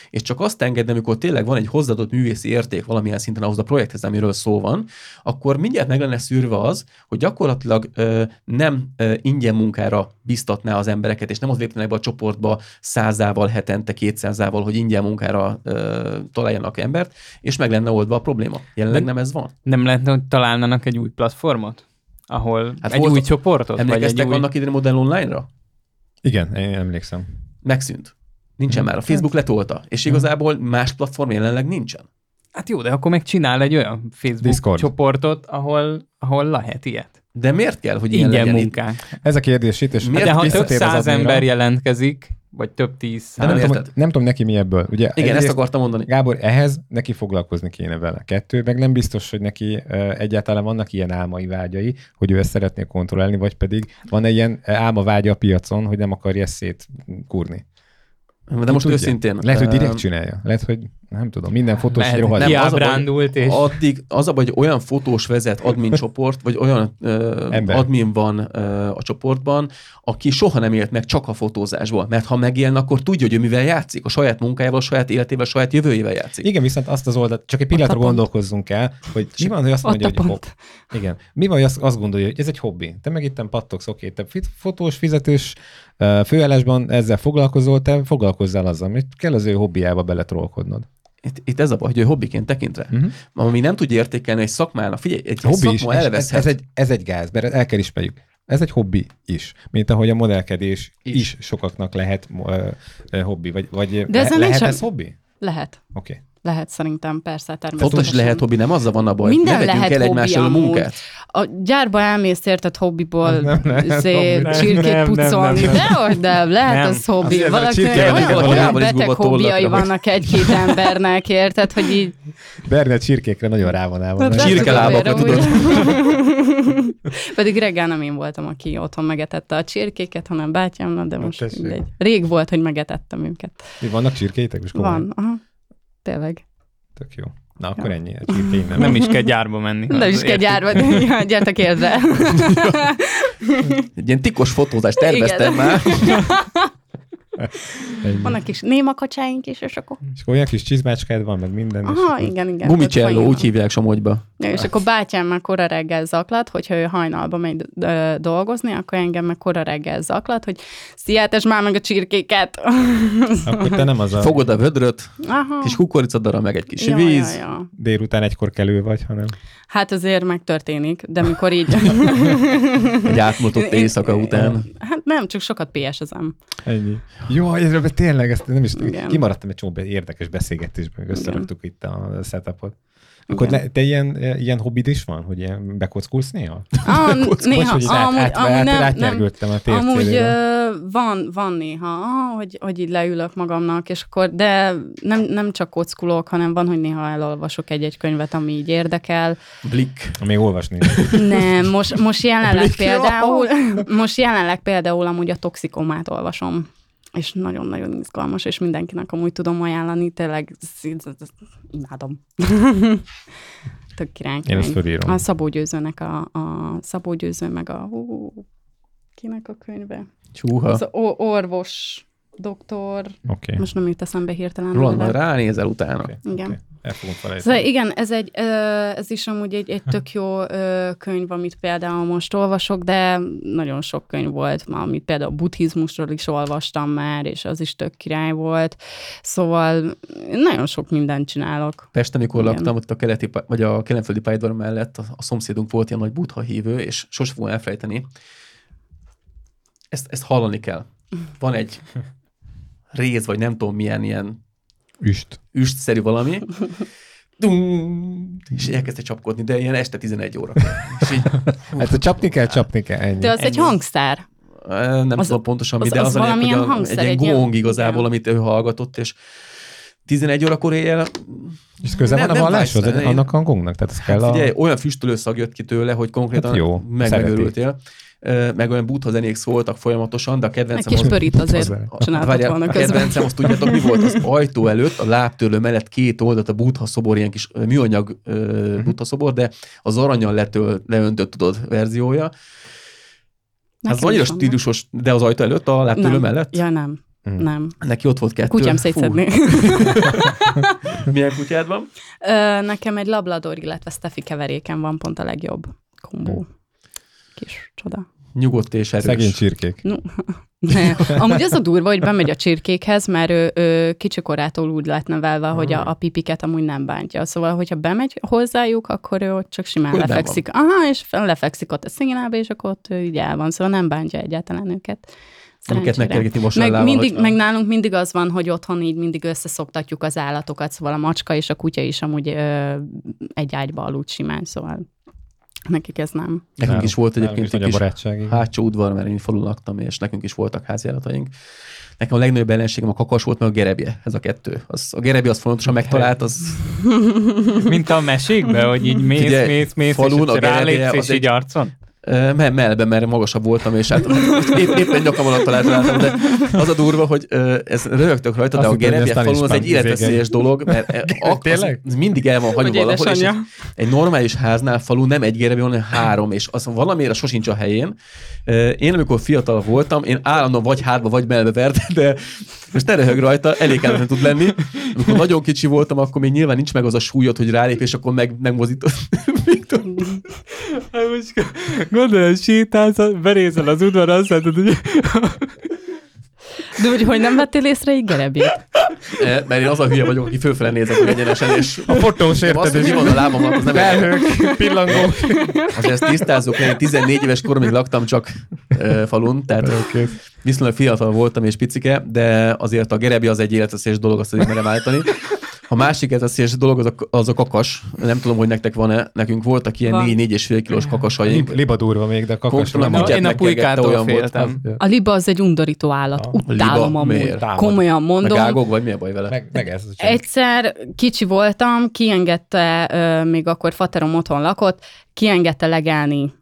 és csak azt engedni, amikor tényleg van egy hozzáadott művészi érték valamilyen szinten ahhoz a projekthez, amiről szó van, akkor mindjárt meg lenne szűrve az, hogy gyakorlatilag ö, nem ö, ingyen munkára biztatná az embereket, és nem az léptenek be a csoportba százával, hetente, kétszázával, hogy ingyen munkára ö, találjanak embert, és meg lenne oldva a probléma. Jelenleg nem ez van. Nem lehetne, hogy találnának egy új platformot, ahol hát egy új csoportot? Emlékeztek vagy egy annak új... idén Modell Online-ra? Igen, én emlékszem. Megszűnt. Nincsen hmm. már. A Facebook letolta, és igazából más platform jelenleg nincsen. Hát jó, de akkor meg csinál egy olyan Facebook Discord csoportot, ahol, ahol lehet ilyet. De miért kell, hogy ilyen legyen munkák? Itt? Ez a kérdés itt. És de ha több száz ember jelentkezik, vagy több tíz. De nem, tudom, nem tudom neki mi ebből. Ugye, igen, ezt akartam mondani. Gábor, ehhez neki foglalkozni kéne vele. Kettő, meg nem biztos, hogy neki egyáltalán vannak ilyen álmai vágyai, hogy ő ezt szeretné kontrollálni, vagy pedig van egy ilyen álma vágya a piacon, hogy nem akarja ezt szétkúrni. De ki most tudja? Őszintén... Lehet, hogy direkt csinálja. Lehet, hogy nem tudom, minden fotós egy rohadt. Nem, az abrándult és... Addig, az a baj, hogy olyan fotós vezet admin csoport, vagy olyan uh, admin van uh, a csoportban, aki soha nem élt meg csak a fotózásból. Mert ha megél, akkor tudja, hogy ő mivel játszik. A saját munkájával, a saját életével, a saját jövőjével játszik. Igen, viszont azt az oldalt, csak egy pillanatra gondolkozzunk el, hogy mi van, hogy azt mondja, hogy hopp. Igen. Mi van, hogy azt gondolja, hogy ez egy hobbi. Te meg itten pattogsz, oké, te fotós, fizetős, főállásban ezzel foglalkozol, te foglalkozzál azzal, amit kell az ő hobbiába beletrolkodnod. Itt, itt ez a baj, hogy ő hobbiként tekintve. Uh-huh. Ami nem tudja értékelni egy szakmának, figyelj, egy hobbi szakma is, elveszhet. Ez, ez, egy, ez egy gáz, mert el kell ismerjük. Ez egy hobbi is, mint ahogy a modellkedés is, is sokaknak lehet uh, uh, hobbi. Vagy, vagy de ez le, lehet sem... ez hobbi? Lehet. Oké. Okay. Lehet szerintem, persze, természetesen. Fontos lehet hobbi, nem azzal van a baj. Minden ne lehet el hobbi a munkát. A gyárba elmész érted hobbiból nem, nem, zé, nem, csirkét nem, pucolni. Nem, nem, nem. Dehogy, de lehet nem. Az hobbi. Valaki olyan beteg hobbiai vannak egy-két embernek, érted, hogy így... Berne csirkékre nagyon rá van állva. Csirkelábakra tudod. Pedig reggel nem én voltam, aki otthon megetette a csirkéket, hanem bátyámnak, de most mindegy. Rég volt, hogy megetettem őket. Vannak csirkéitek? Van, aha. Tényleg. Tök jó. Na, akkor ja. ennyi. Nem. nem is kell gyárba menni. Nem is kell gyárba menni. Ja, gyertek érzel. Egy ilyen titkos fotózást terveztem már. Vannak kis néma kacsáink is, és akkor... És akkor olyan kis csizmácskád van, meg minden. Aha, és igen, igen. Gumicselló, úgy hívják Somogyba. Ja, és akkor bátyám már kora reggel zaklat, hogyha ő hajnalba megy dolgozni, akkor engem meg kora reggel zaklat, hogy sziátes már meg a csirkéket. Akkor te nem az a... Fogod a vödröt, aha. Kis kukoricadara, meg egy kis ja, víz. Ja, ja. Délután egykor kelő vagy, hanem... Hát azért megtörténik, de mikor így... Egy átmutott éjszaka után. Hát nem, csak sokat pé es-ezem. Ennyi. Jó, ez tényleg, ezt nem is igen. Kimaradtam egy csomó érdekes beszélgetésben, összeraktuk itt a setupot. Akkor le, te ilyen, ilyen hobbid is van, hogy ilyen bekockulsz néha? Ah, néha, hogy amúgy, át, amúgy át, nem, átnyergődtem a tércélőről. Amúgy uh, van, van néha, ah, hogy, hogy így leülök magamnak, és akkor, de nem, nem csak kockulok, hanem van, hogy néha elolvasok egy-egy könyvet, ami így érdekel. Blick. Még olvasni. Nem, most, most jelenleg például, most jelenleg például amúgy a Toxikomát olvasom. És nagyon-nagyon izgalmas, és mindenkinek amúgy tudom ajánlani, tényleg imádom. Tök király. Én ezt felírom. A Szabó Győzőnek a, a Szabó Győző, meg a hú, kinek a könyve? Csúha. Az o- orvos, doktor. Okay. Most nem jut eszembe hirtelen. Roland, ránézel utána. Okay. Igen. Okay. Szóval igen, ez, egy, ez is amúgy egy, egy tök jó könyv, amit például most olvasok, de nagyon sok könyv volt, amit például buddhizmusról is olvastam már, és az is tök király volt. Szóval nagyon sok mindent csinálok. Pesten, mikor igen. laktam, ott a keleti, vagy a kelenföldi pályaudvar mellett a, a szomszédunk volt ilyen nagy buddha hívő, és sosem fogom elfelejteni. Ezt, ezt hallani kell. Van egy réz, vagy nem tudom milyen ilyen Üst. Üstszerű valami. Dum, és elkezdte csapkodni, de ilyen este tizenegy óra. Így, hát a csapni kell, csapni kell, ennyi. De az ennyi. Egy hangszár. Nem az, tudom pontosan, az, mi, de az, az, az a lényeg, hogy a, egy ilyen gong igazából, amit ő hallgatott, és tizenegy órakor éjjel... És közel van a valláshoz, annak a gongnak. Tehát ez hát kell a... Figyelj, olyan füstölő szag jött ki tőle, hogy konkrétan hát megmegörültél. meg olyan butha zenék szóltak folyamatosan, de a kedvencem... Egy kis pörít azért csináltat volna közben. A kedvencem, azt tudjátok, mi volt az ajtó előtt, a lábtörlő mellett két oldalt a butha szobor, ilyen kis műanyag uh, butha szobor, de az arannyal letöl, leöntött, tudod, verziója. Hát annyira stílusos, de az ajtó előtt, a lábtörlő mellett? Ja, nem. Hmm. Nem. Neki ott volt kettő. Kutyám szétszedni. Milyen kutyád van? Ö, nekem egy lablador, illetve Steffi keveréken van pont a legjobb kombó. Kis csoda. Nyugodt és erős. Szegény csirkék. No. Amúgy az a durva, hogy bemegy a csirkékhez, mert ő, ő kicsikorától úgy lett nevelve, hogy a, a pipiket amúgy nem bántja. Szóval, hogyha bemegy hozzájuk, akkor ő ott csak simán Hülben lefekszik. Van. Aha, és lefekszik ott a szingilába, és akkor ott így el van. Szóval nem bántja egyáltalán őket. Meg, mindig, meg nálunk mindig az van, hogy otthon így mindig összeszoktatjuk az állatokat, szóval a macska és a kutya is amúgy ö, egy ágyba aludt simán, szóval nekik ez nem. Nekünk is volt egyébként egy kis hátsó udvar, mert én falun laktam, és nekünk is voltak háziállataink. Nekem a legnagyobb ellenségem a kakas volt, meg a gerebje. Ez a kettő. Az, a gerebje az fontosan megtalált, az... Mint a mesékben, hogy így mész, Ugye, mész, mész, falun, és a rálépsz, és így arcon? Mert mellbe, mert magasabb voltam, és hát épp, éppen nyakam alatt találtam, de az a durva, hogy ez röhögtök rajta, de azt a gerebje falun az egy életveszélyes dolog, mert az mindig el van hagyva valahol, és egy, egy normális háznál falu nem egy gerebje, hanem három, és az valamiért sosincs a helyén. Én amikor fiatal voltam, én állandóan vagy hátba, vagy mellbe vertem, de most ne röhög rajta, elég nem tud lenni. Amikor nagyon kicsi voltam, akkor még nyilván nincs meg az a súlyod, hogy rálép, és akkor meg, megmozítod. Hát most gondolom, sétálsz, berézel az udvar, azt látod, hogy... De úgyhogy nem vettél észre így gerebjét? E, mert én az a hülye vagyok, aki fölfele nézek, hogy egyenesen, és... A fotós érted, azt, hogy mi van a lábamnak, az nem... Belhők, pillangók. Azért ezt tisztázzuk, mert én tizennégy éves koromig laktam csak e, falun, tehát okay. Viszonylag fiatal voltam és picike, de azért a gerebje az egy életveszélyes dolog, azt azért merem állítani. A másik ez a szélső dolog, az a, az a kakas. Nem tudom, hogy nektek van-e. Nekünk voltak ilyen négy-négy és fél kilós kakasaink. Liba durva még, de kakasról nem. Én a pulykától féltem. A liba az egy undorító állat. Utálom amúgy. Komolyan mondom. Megágog, vagy mi a baj vele? Meg, meg ez, egyszer kicsi voltam, kiengedte, euh, még akkor faterom otthon lakott, kiengedte legelni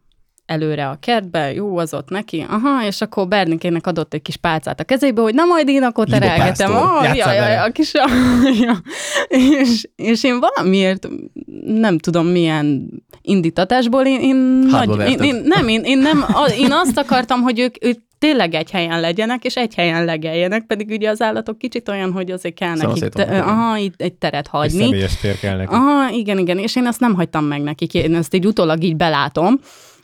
előre a kertbe, jó, az ott neki, aha, és akkor Bernikének adott egy kis pálcát a kezébe, hogy na majd én akkor terelgetem. Oh, jaj, jaj, a kis... Ja. És, és én valamiért nem tudom milyen indítatásból, én, én, nagy, én, én nem, én, én nem, én azt akartam, hogy ők, ők tényleg egy helyen legyenek, és egy helyen legeljenek, pedig ugye az állatok kicsit olyan, hogy azért kell szóval nekik, te, aha, itt egy teret hagyni. Egy személyes tér kell nekik. Aha, igen, igen, és én azt nem hagytam meg nekik, én ezt így utólag így belátom,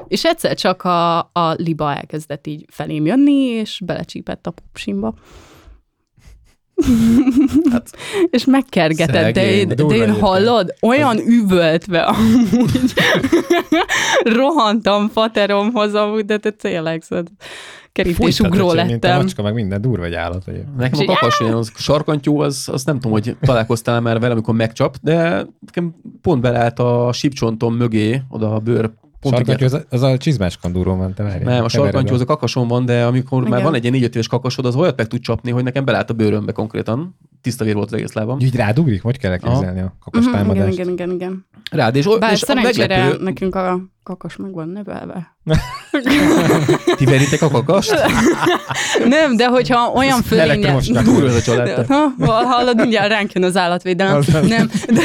és egyszer csak a, a liba elkezdett így felém jönni, és belecsípett a popsimba. Hát, és megkergetett, de én, de én hallod, olyan üvöltve amúgy. Rohantam fateromhoz amúgy, de te tényleg, szóval kerítésugró lettem. Mint a macska, meg minden, durva egy állat. Vagy. Nekem a kakas olyan, az sarkantyú, az, az nem tudom, hogy találkoztál már vele, amikor megcsap, de nekem pont beleállt a sípcsontom mögé, oda a bőr. Sarkantyú, az, az a csizmás kandúrón van, te várjál. Nem, a sarkantyú az a kakason van, de amikor igen. Már van egy ilyen négy-öt éves kakasod, az olyat meg tud csapni, hogy nekem belállt a bőrömbe konkrétan. Tiszta vér volt az egész lábam. Így rádugrik? Hogy kell elképzelni a kakastámadást? Igen, igen, igen. Rád, és, Bár és szerencsére meglepő... nekünk a kakas meg van nevelve. Ti veritek a kakast? Nem, de hogyha olyan fölénye... Durva ez a család. Hallod, mindjárt ránk jön az állatvédelem. Nem, de...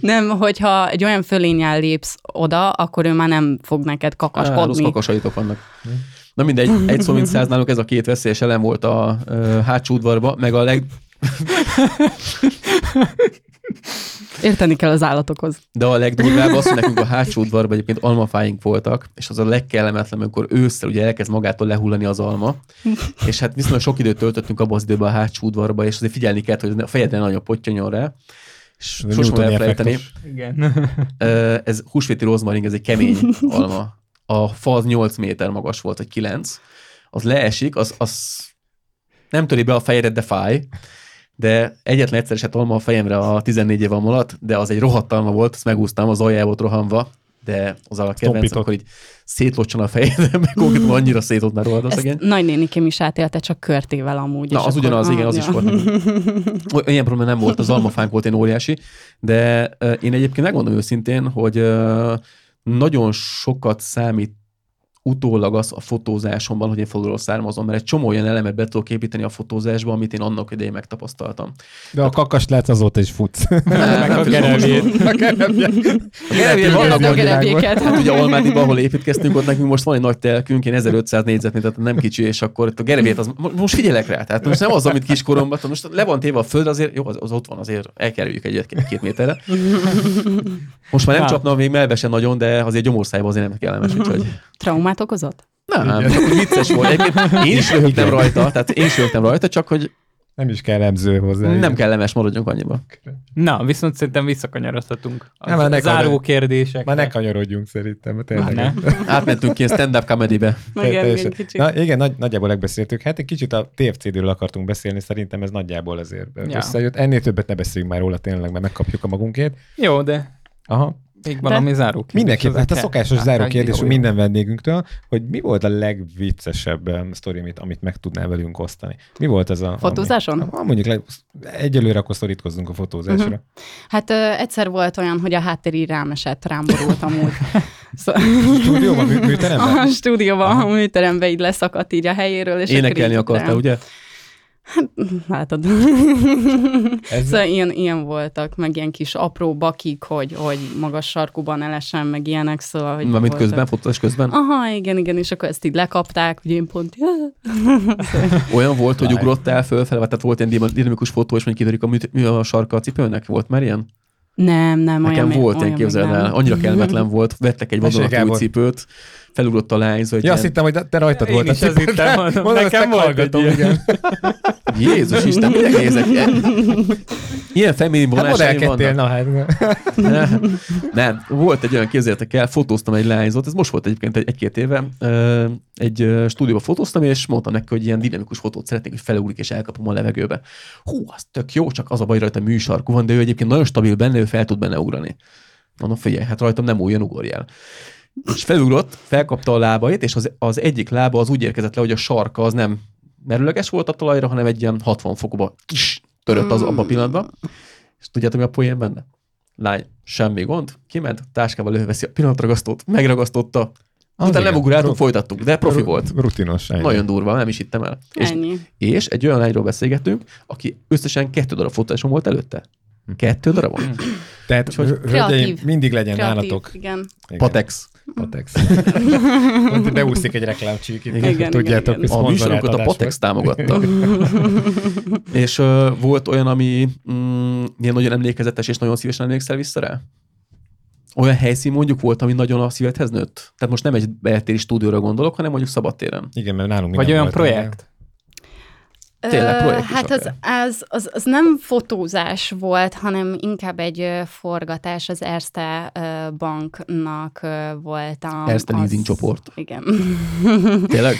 nem, hogyha egy olyan fölényel lépsz oda, akkor ő már nem fog neked kakaskodni. Állusz kakasaitok vannak. Na mindegy, egy szó mint száz, nálunk ez a két veszélyes elem volt a ö, hátsó udvarba, meg a leg... Érteni kell az állatokhoz. De a legdurvább az, hogy nekünk a hátsó udvarban egyébként almafáink voltak, és az a legkellemetlen, amikor ősszel ugye elkezd magától lehullani az alma, és hát viszont sok időt töltöttünk abban az időben a hátsó udvarba, és azért figyelni kellett, hogy a fejedre nagyobb pottyanyon rá. Sosem elfelejteni. Igen. Ez húsvéti rozmaring, ez egy kemény alma. A fa az nyolc méter magas volt, vagy kilenc, az leesik, az, az nem töri be a fejedet, de fáj, de egyetlen egyszer esett alma a fejemre a tizennégy év alatt, de az egy rohadt alma volt, ezt megúsztam, az aljá volt rohanva, de az a kedvenc, akkor így szétlocsan a fejed, meg konkrétan annyira szétott már rohadt a szegény. Nagynénikem is átélte, csak körtével amúgy. Na, az ugyanaz, igen, az is volt. Ilyen probléma nem volt, az almafánk volt én óriási, de én egyébként megmondom őszintén, hogy nagyon sokat számít utólag az a fotózásomban, hogy én fotóról származom, mert egy csomó olyan elemet be tudok építeni a fotózásba, amit én annak idején megtapasztaltam. De hát, a kakas lehet azóta is futsz. Nem, meg nem a gerebjét. A gerebjét. Vannak a gerebjéket. Hát ugye Almádiban, ahol építkeztünk, ott nekünk most van egy nagy telkünk, én ezerötszáz négyzetméter, nem kicsi, és akkor a gerebjét, az, most figyelek rá, tehát most nem az, amit kiskoromban, most le van téve a földre, azért, jó, az, az ott van, azért elkerüljük egy-két méterre. Most már nem csapnám még melvesen nagyon, de azért gyomorszájban azért nem kellemes, úgyhogy. Traumát okozott? Nem, vicces volt. Egyébként én is röhögtem rajta, tehát én is röhögtem rajta, csak hogy... Nem is kellemző hozzá. Nem kellemes, maradjunk annyiba. Na, viszont szerintem visszakanyarodhatunk. A záró kérdések. Már ne kanyarodjunk szerintem. Ne. Átmentünk ki a stand-up comedybe. Na igen, nagy, nagyjából megbeszéltük. Hát egy kicsit a té ef cé-ről akartunk beszélni, szerintem ez nagyjából azért ja. összejött. Ennél többet ne beszéljünk már róla tényleg, mert megkapjuk a magunkét. Jó, de... Aha. Még valami záró kérdés. Mindenképpen, hát a szokásos záró kérdés minden vendégünktől, hogy mi volt a legviccesebb sztori, amit meg tudnál velünk osztani. Mi volt ez a... Fotózáson? Ami, mondjuk leg, egyelőre akkor szorítkozzunk a fotózásra. Uh-huh. Hát ö, egyszer volt olyan, hogy a háttér rám esett, rám borult amúgy. Szóval... Stúdióban, mű, műteremben? A stúdióban, aha. A műteremben így leszakadt így a helyéről. És énekelni akartál, ugye? Hát, látod. Ez... Szóval ilyen, ilyen voltak, meg ilyen kis apró bakik, hogy, hogy magas sarkúban elesen, meg ilyenek, szóval... Hogy valamint voltak. Közben, fotózás közben? Aha, igen, igen, és akkor ezt így lekapták, hogy én pont... Olyan volt, hogy ugrottál fölfele, tehát volt ilyen dinamikus fotó, és mondjuk kiderülik a mű a sarka a cipőnek, volt már ilyen? Nem, nem. Nekem olyan volt, én képzeld el. Annyira kellemetlen volt, vettek egy vadonatúj cipőt, felugrott a lány. Ja, azt hittem, hogy te rajtad volt a cipőt. Nekem hallgatom, igen. Jézus Isten, minek nézek ilyen? Ilyen feminin vonásaim vannak. Na hát. Nem, volt egy olyan, képzeljétek el, fotóztam egy lányzót, ez most volt egyébként egy-két éve, egy stúdióba fotóztam, és mondtam neki, hogy ilyen dinamikus fotót szeretnék, hogy felugrik és elkapom a levegőbe. Hú, az tök jó, csak az a baj, rajta műsarkú van, de ő egyébként nagyon stabil benne, ő fel tud benne ugrani. Mondom, figyelj, hát rajtam nem újjon, ugorj el. És felugrott, felkapta a lábait, és az, az egyik lába az úgy érkezett le, hogy a sarka az nem merőleges volt a talajra, hanem egy ilyen hatvan fokba kis törött az abban a pillanatban. És tudjátok, mi a poén benne? Lány, semmi gond, kiment, táskával előveszi a pillanatragasztót, megragasztotta, az utána nem ugráltunk, folytattuk, de profi volt. Rutinos. Ennyi. Nagyon durva, nem is hittem el. És, és egy olyan lányról beszélgettünk, aki összesen kettő darab fotózásom volt előtte. Kettő darabon. Tehát, hölgyeim, mindig legyen kreatív, nálatok. Igen. Igen. Patex. Patex. Beúszik egy reklámcsíkit. Igen, igen, tudjátok, igen. A műsorokat a Patex támogatta. És uh, volt olyan, ami mm, ilyen nagyon emlékezetes, és nagyon szívesen emlékszel vissza rá? Olyan helyszín mondjuk volt, ami nagyon a szívedhez nőtt? Tehát most nem egy beltéri stúdióra gondolok, hanem mondjuk szabadtéren. Igen, mert nálunk minden. Vagy olyan projekt? Tényleg, hát az, az, az, az nem fotózás volt, hanem inkább egy forgatás, az Erste Banknak voltam. Erste Leasing csoport. Igen. Tényleg?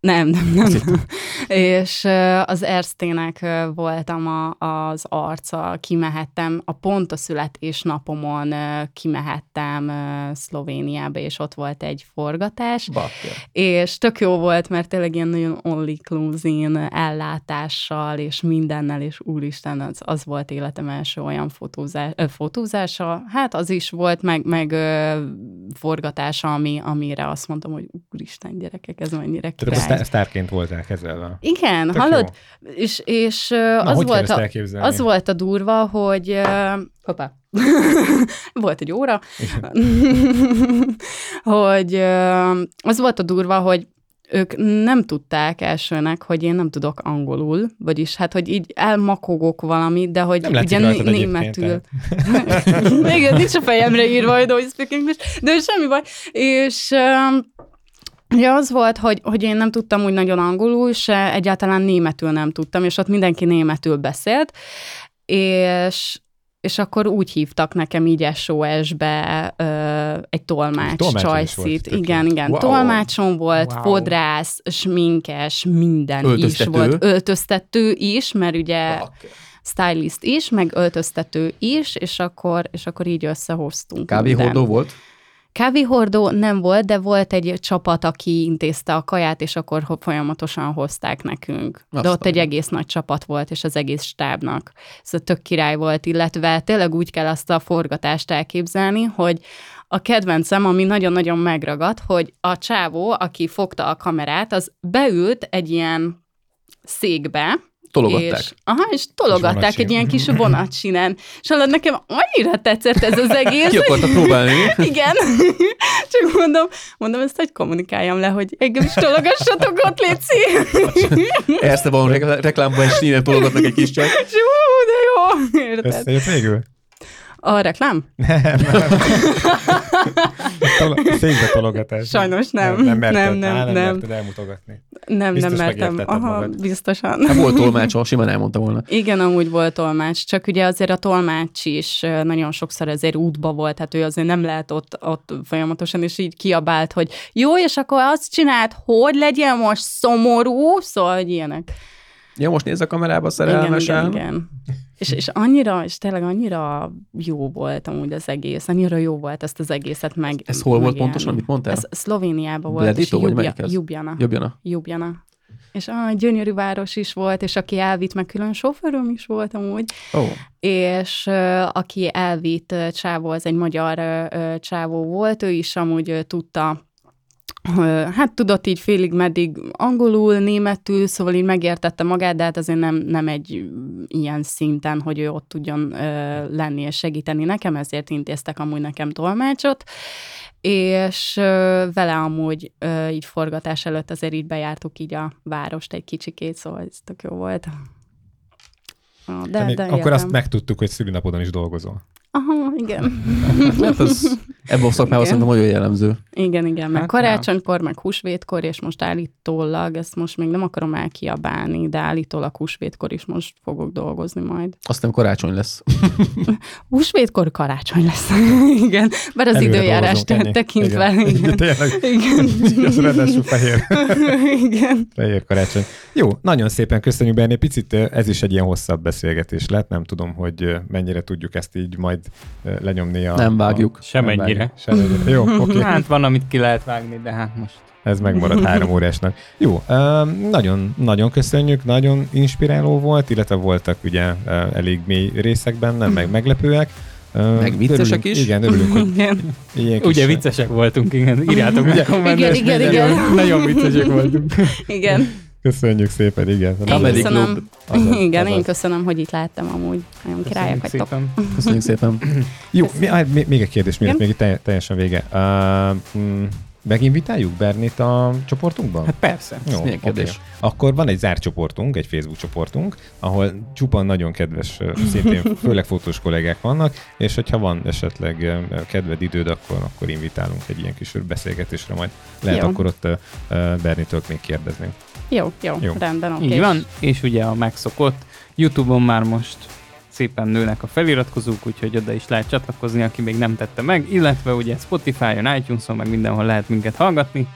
Nem, nem, nem. És az Erstének voltam a, az arca, kimehettem, a pont a születésnapomon kimehettem Szlovéniába, és ott volt egy forgatás. Bakker. És tök jó volt, mert tényleg ilyen nagyon all-inclusive ellátással, és mindennel, és úristen, az, az volt életem első olyan fotózás, ö, fotózása, hát az is volt, meg, meg ö, forgatása, ami, amire azt mondtam, hogy úristen, gyerekek, ez mennyire király. Sztárként voltál kezelve. Igen, hallod? És, és na, az, volt a, az volt a durva, hogy... Hoppá. Volt egy óra. Hogy az volt a durva, hogy ők nem tudták elsőnek, hogy én nem tudok angolul, vagyis hát, hogy így elmakogok valamit, de hogy nem ugye né- németül. Igen, nincs a fejemre írva, hogy speak English, de semmi baj. És... Ugye az volt, hogy, hogy én nem tudtam úgy nagyon angolul, se egyáltalán németül nem tudtam, és ott mindenki németül beszélt, és, és akkor úgy hívtak nekem így es o es-be ö, egy tolmács csajszit. Igen, igen, wow. Tolmácsom volt, wow. Fodrász, sminkes, minden öltöztető. Is volt. Öltöztető is, mert ugye... Okay. Stylist is, meg öltöztető is, és akkor, és akkor így összehoztunk. Kávéhordó volt? Kávéhordó nem volt, de volt egy csapat, aki intézte a kaját, és akkor folyamatosan hozták nekünk. Aztán. De ott egy egész nagy csapat volt, és az egész stábnak. Ez szóval tök király volt, illetve tényleg úgy kell azt a forgatást elképzelni, hogy a kedvencem, ami nagyon-nagyon megragadt, hogy a csávó, aki fogta a kamerát, az beült egy ilyen székbe, tologatták. És, aha, és tologatták és egy ilyen kis vonatsinen. És hallod, nekem annyira tetszett ez az egész. Ki akarta próbálni. Igen. Csak mondom, mondom, ezt hogy kommunikáljam le, hogy engem is tologassatok ott, Léci. Erste van reklámban, és sínen tologatnak egy kis csaj. És hú, de jó. Érted? Ezt jött végül? A reklám? Nem, nem. Székbe tologatás. Sajnos nem. Nem, nem merted, nem, nem, á, nem, nem. merted elmutogatni. Nem, biztos nem mertem. Aha, biztosan. Hát volt tolmács, simán elmondta volna. Igen, amúgy volt tolmács, csak ugye azért a tolmács is nagyon sokszor azért útba volt, tehát ő azért nem lehet ott, ott folyamatosan, és így kiabált, hogy jó, és akkor azt csinált, hogy legyen most szomorú, szóval, hogy ilyenek. Ja, most nézz a kamerába szerelmesen. Igen, igen, igen. És, és annyira, és tényleg annyira jó volt amúgy az egész, annyira jó volt ezt az egészet meg. Ez hol meg volt járni. Pontosan, amit mondtál? Ez Szlovéniában volt. Bledito, vagy melyik ez? Ljubljana. Ljubljana. Ljubljana. És a gyönyörű város is volt, és aki elvitt, meg külön sofőröm is volt amúgy. Oh. És uh, aki elvitt uh, csávó, az egy magyar uh, csávó volt, ő is amúgy uh, tudta, hát tudott így félig meddig angolul, németül, szóval így megértette magát, de hát azért nem, nem egy ilyen szinten, hogy ő ott tudjon ö, lenni és segíteni nekem, ezért intéztek amúgy nekem tolmácsot, és ö, vele amúgy ö, így forgatás előtt azért így bejártuk így a várost egy kicsikét, szóval ez tök jó volt. De, de de akkor azt megtudtuk, hogy szülinapodon is dolgozol. Aha, igen. Hát az ebben a szakmában szerintem nagyon jellemző. Igen, igen, meg hát karácsonykor, meg húsvétkor, és most állítólag, ezt most még nem akarom elkiabálni, de állítólag húsvétkor is most fogok dolgozni majd. Aztán karácsony lesz. Húsvétkor karácsony lesz. Igen, bár az előre időjárás tekintve. Igen. Igen. Tényleg. Igen. Ez rendesül fehér. Igen. Fehér karácsony. Jó, nagyon szépen köszönjük, Berni. Picit ez is egy ilyen hosszabb beszélgetés lett. Nem tudom, hogy mennyire tudjuk ezt így majd lenyomni a... Nem vágjuk. A... Semennyire. Semennyire. Jó, oké. Okay. Hát van, amit ki lehet vágni, de hát most... Ez megmarad három órásnak. Jó, nagyon-nagyon köszönjük, nagyon inspiráló volt, illetve voltak ugye elég mély részek benne, meg meglepőek. Meg viccesek is. Igen, örülünk, hogy igen. Kis... Ugye viccesek voltunk, igen. Írjátok ugye kommentben. Igen, igen, igen. Nagyon, nagyon viccesek voltunk. Igen. Köszönjük szépen, igen. Comedy Club. Igen, azaz. Én köszönöm, hogy itt láttam amúgy. Nagyon királyak vagytok. Köszönjük szépen. Jó, köszönjük. Mi, még egy kérdés, miért még itt teljesen vége. Uh, meginvitáljuk Bernit a csoportunkban? Hát persze. Jó, ez kérdés. Okay. Akkor van egy zárt csoportunk, egy Facebook csoportunk, ahol csupa nagyon kedves, szintén főleg fotós kollégák vannak, és hogyha van esetleg kedved, időd, akkor, akkor invitálunk egy ilyen kis beszélgetésre, majd lehet jó. Akkor ott uh, Bernitől még kérdeznünk. Jó, jó, jó, rendben, oké. Így van, és ugye a megszokott YouTube-on már most szépen nőnek a feliratkozók, úgyhogy oda is lehet csatlakozni, aki még nem tette meg, illetve ugye Spotify-on, iTunes-on, meg mindenhol lehet minket hallgatni.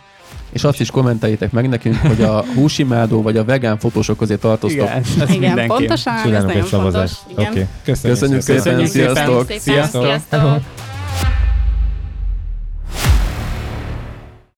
És azt is kommenteljétek meg nekünk, hogy a húsimádó vagy a vegán fotósok közé tartoztok. Igen, ez igen pontosan, ez nagyon fontos. Oké, okay. Köszönjük, köszönjük szépen, szépen. Sziasztok! Sziasztok! Sziasztok.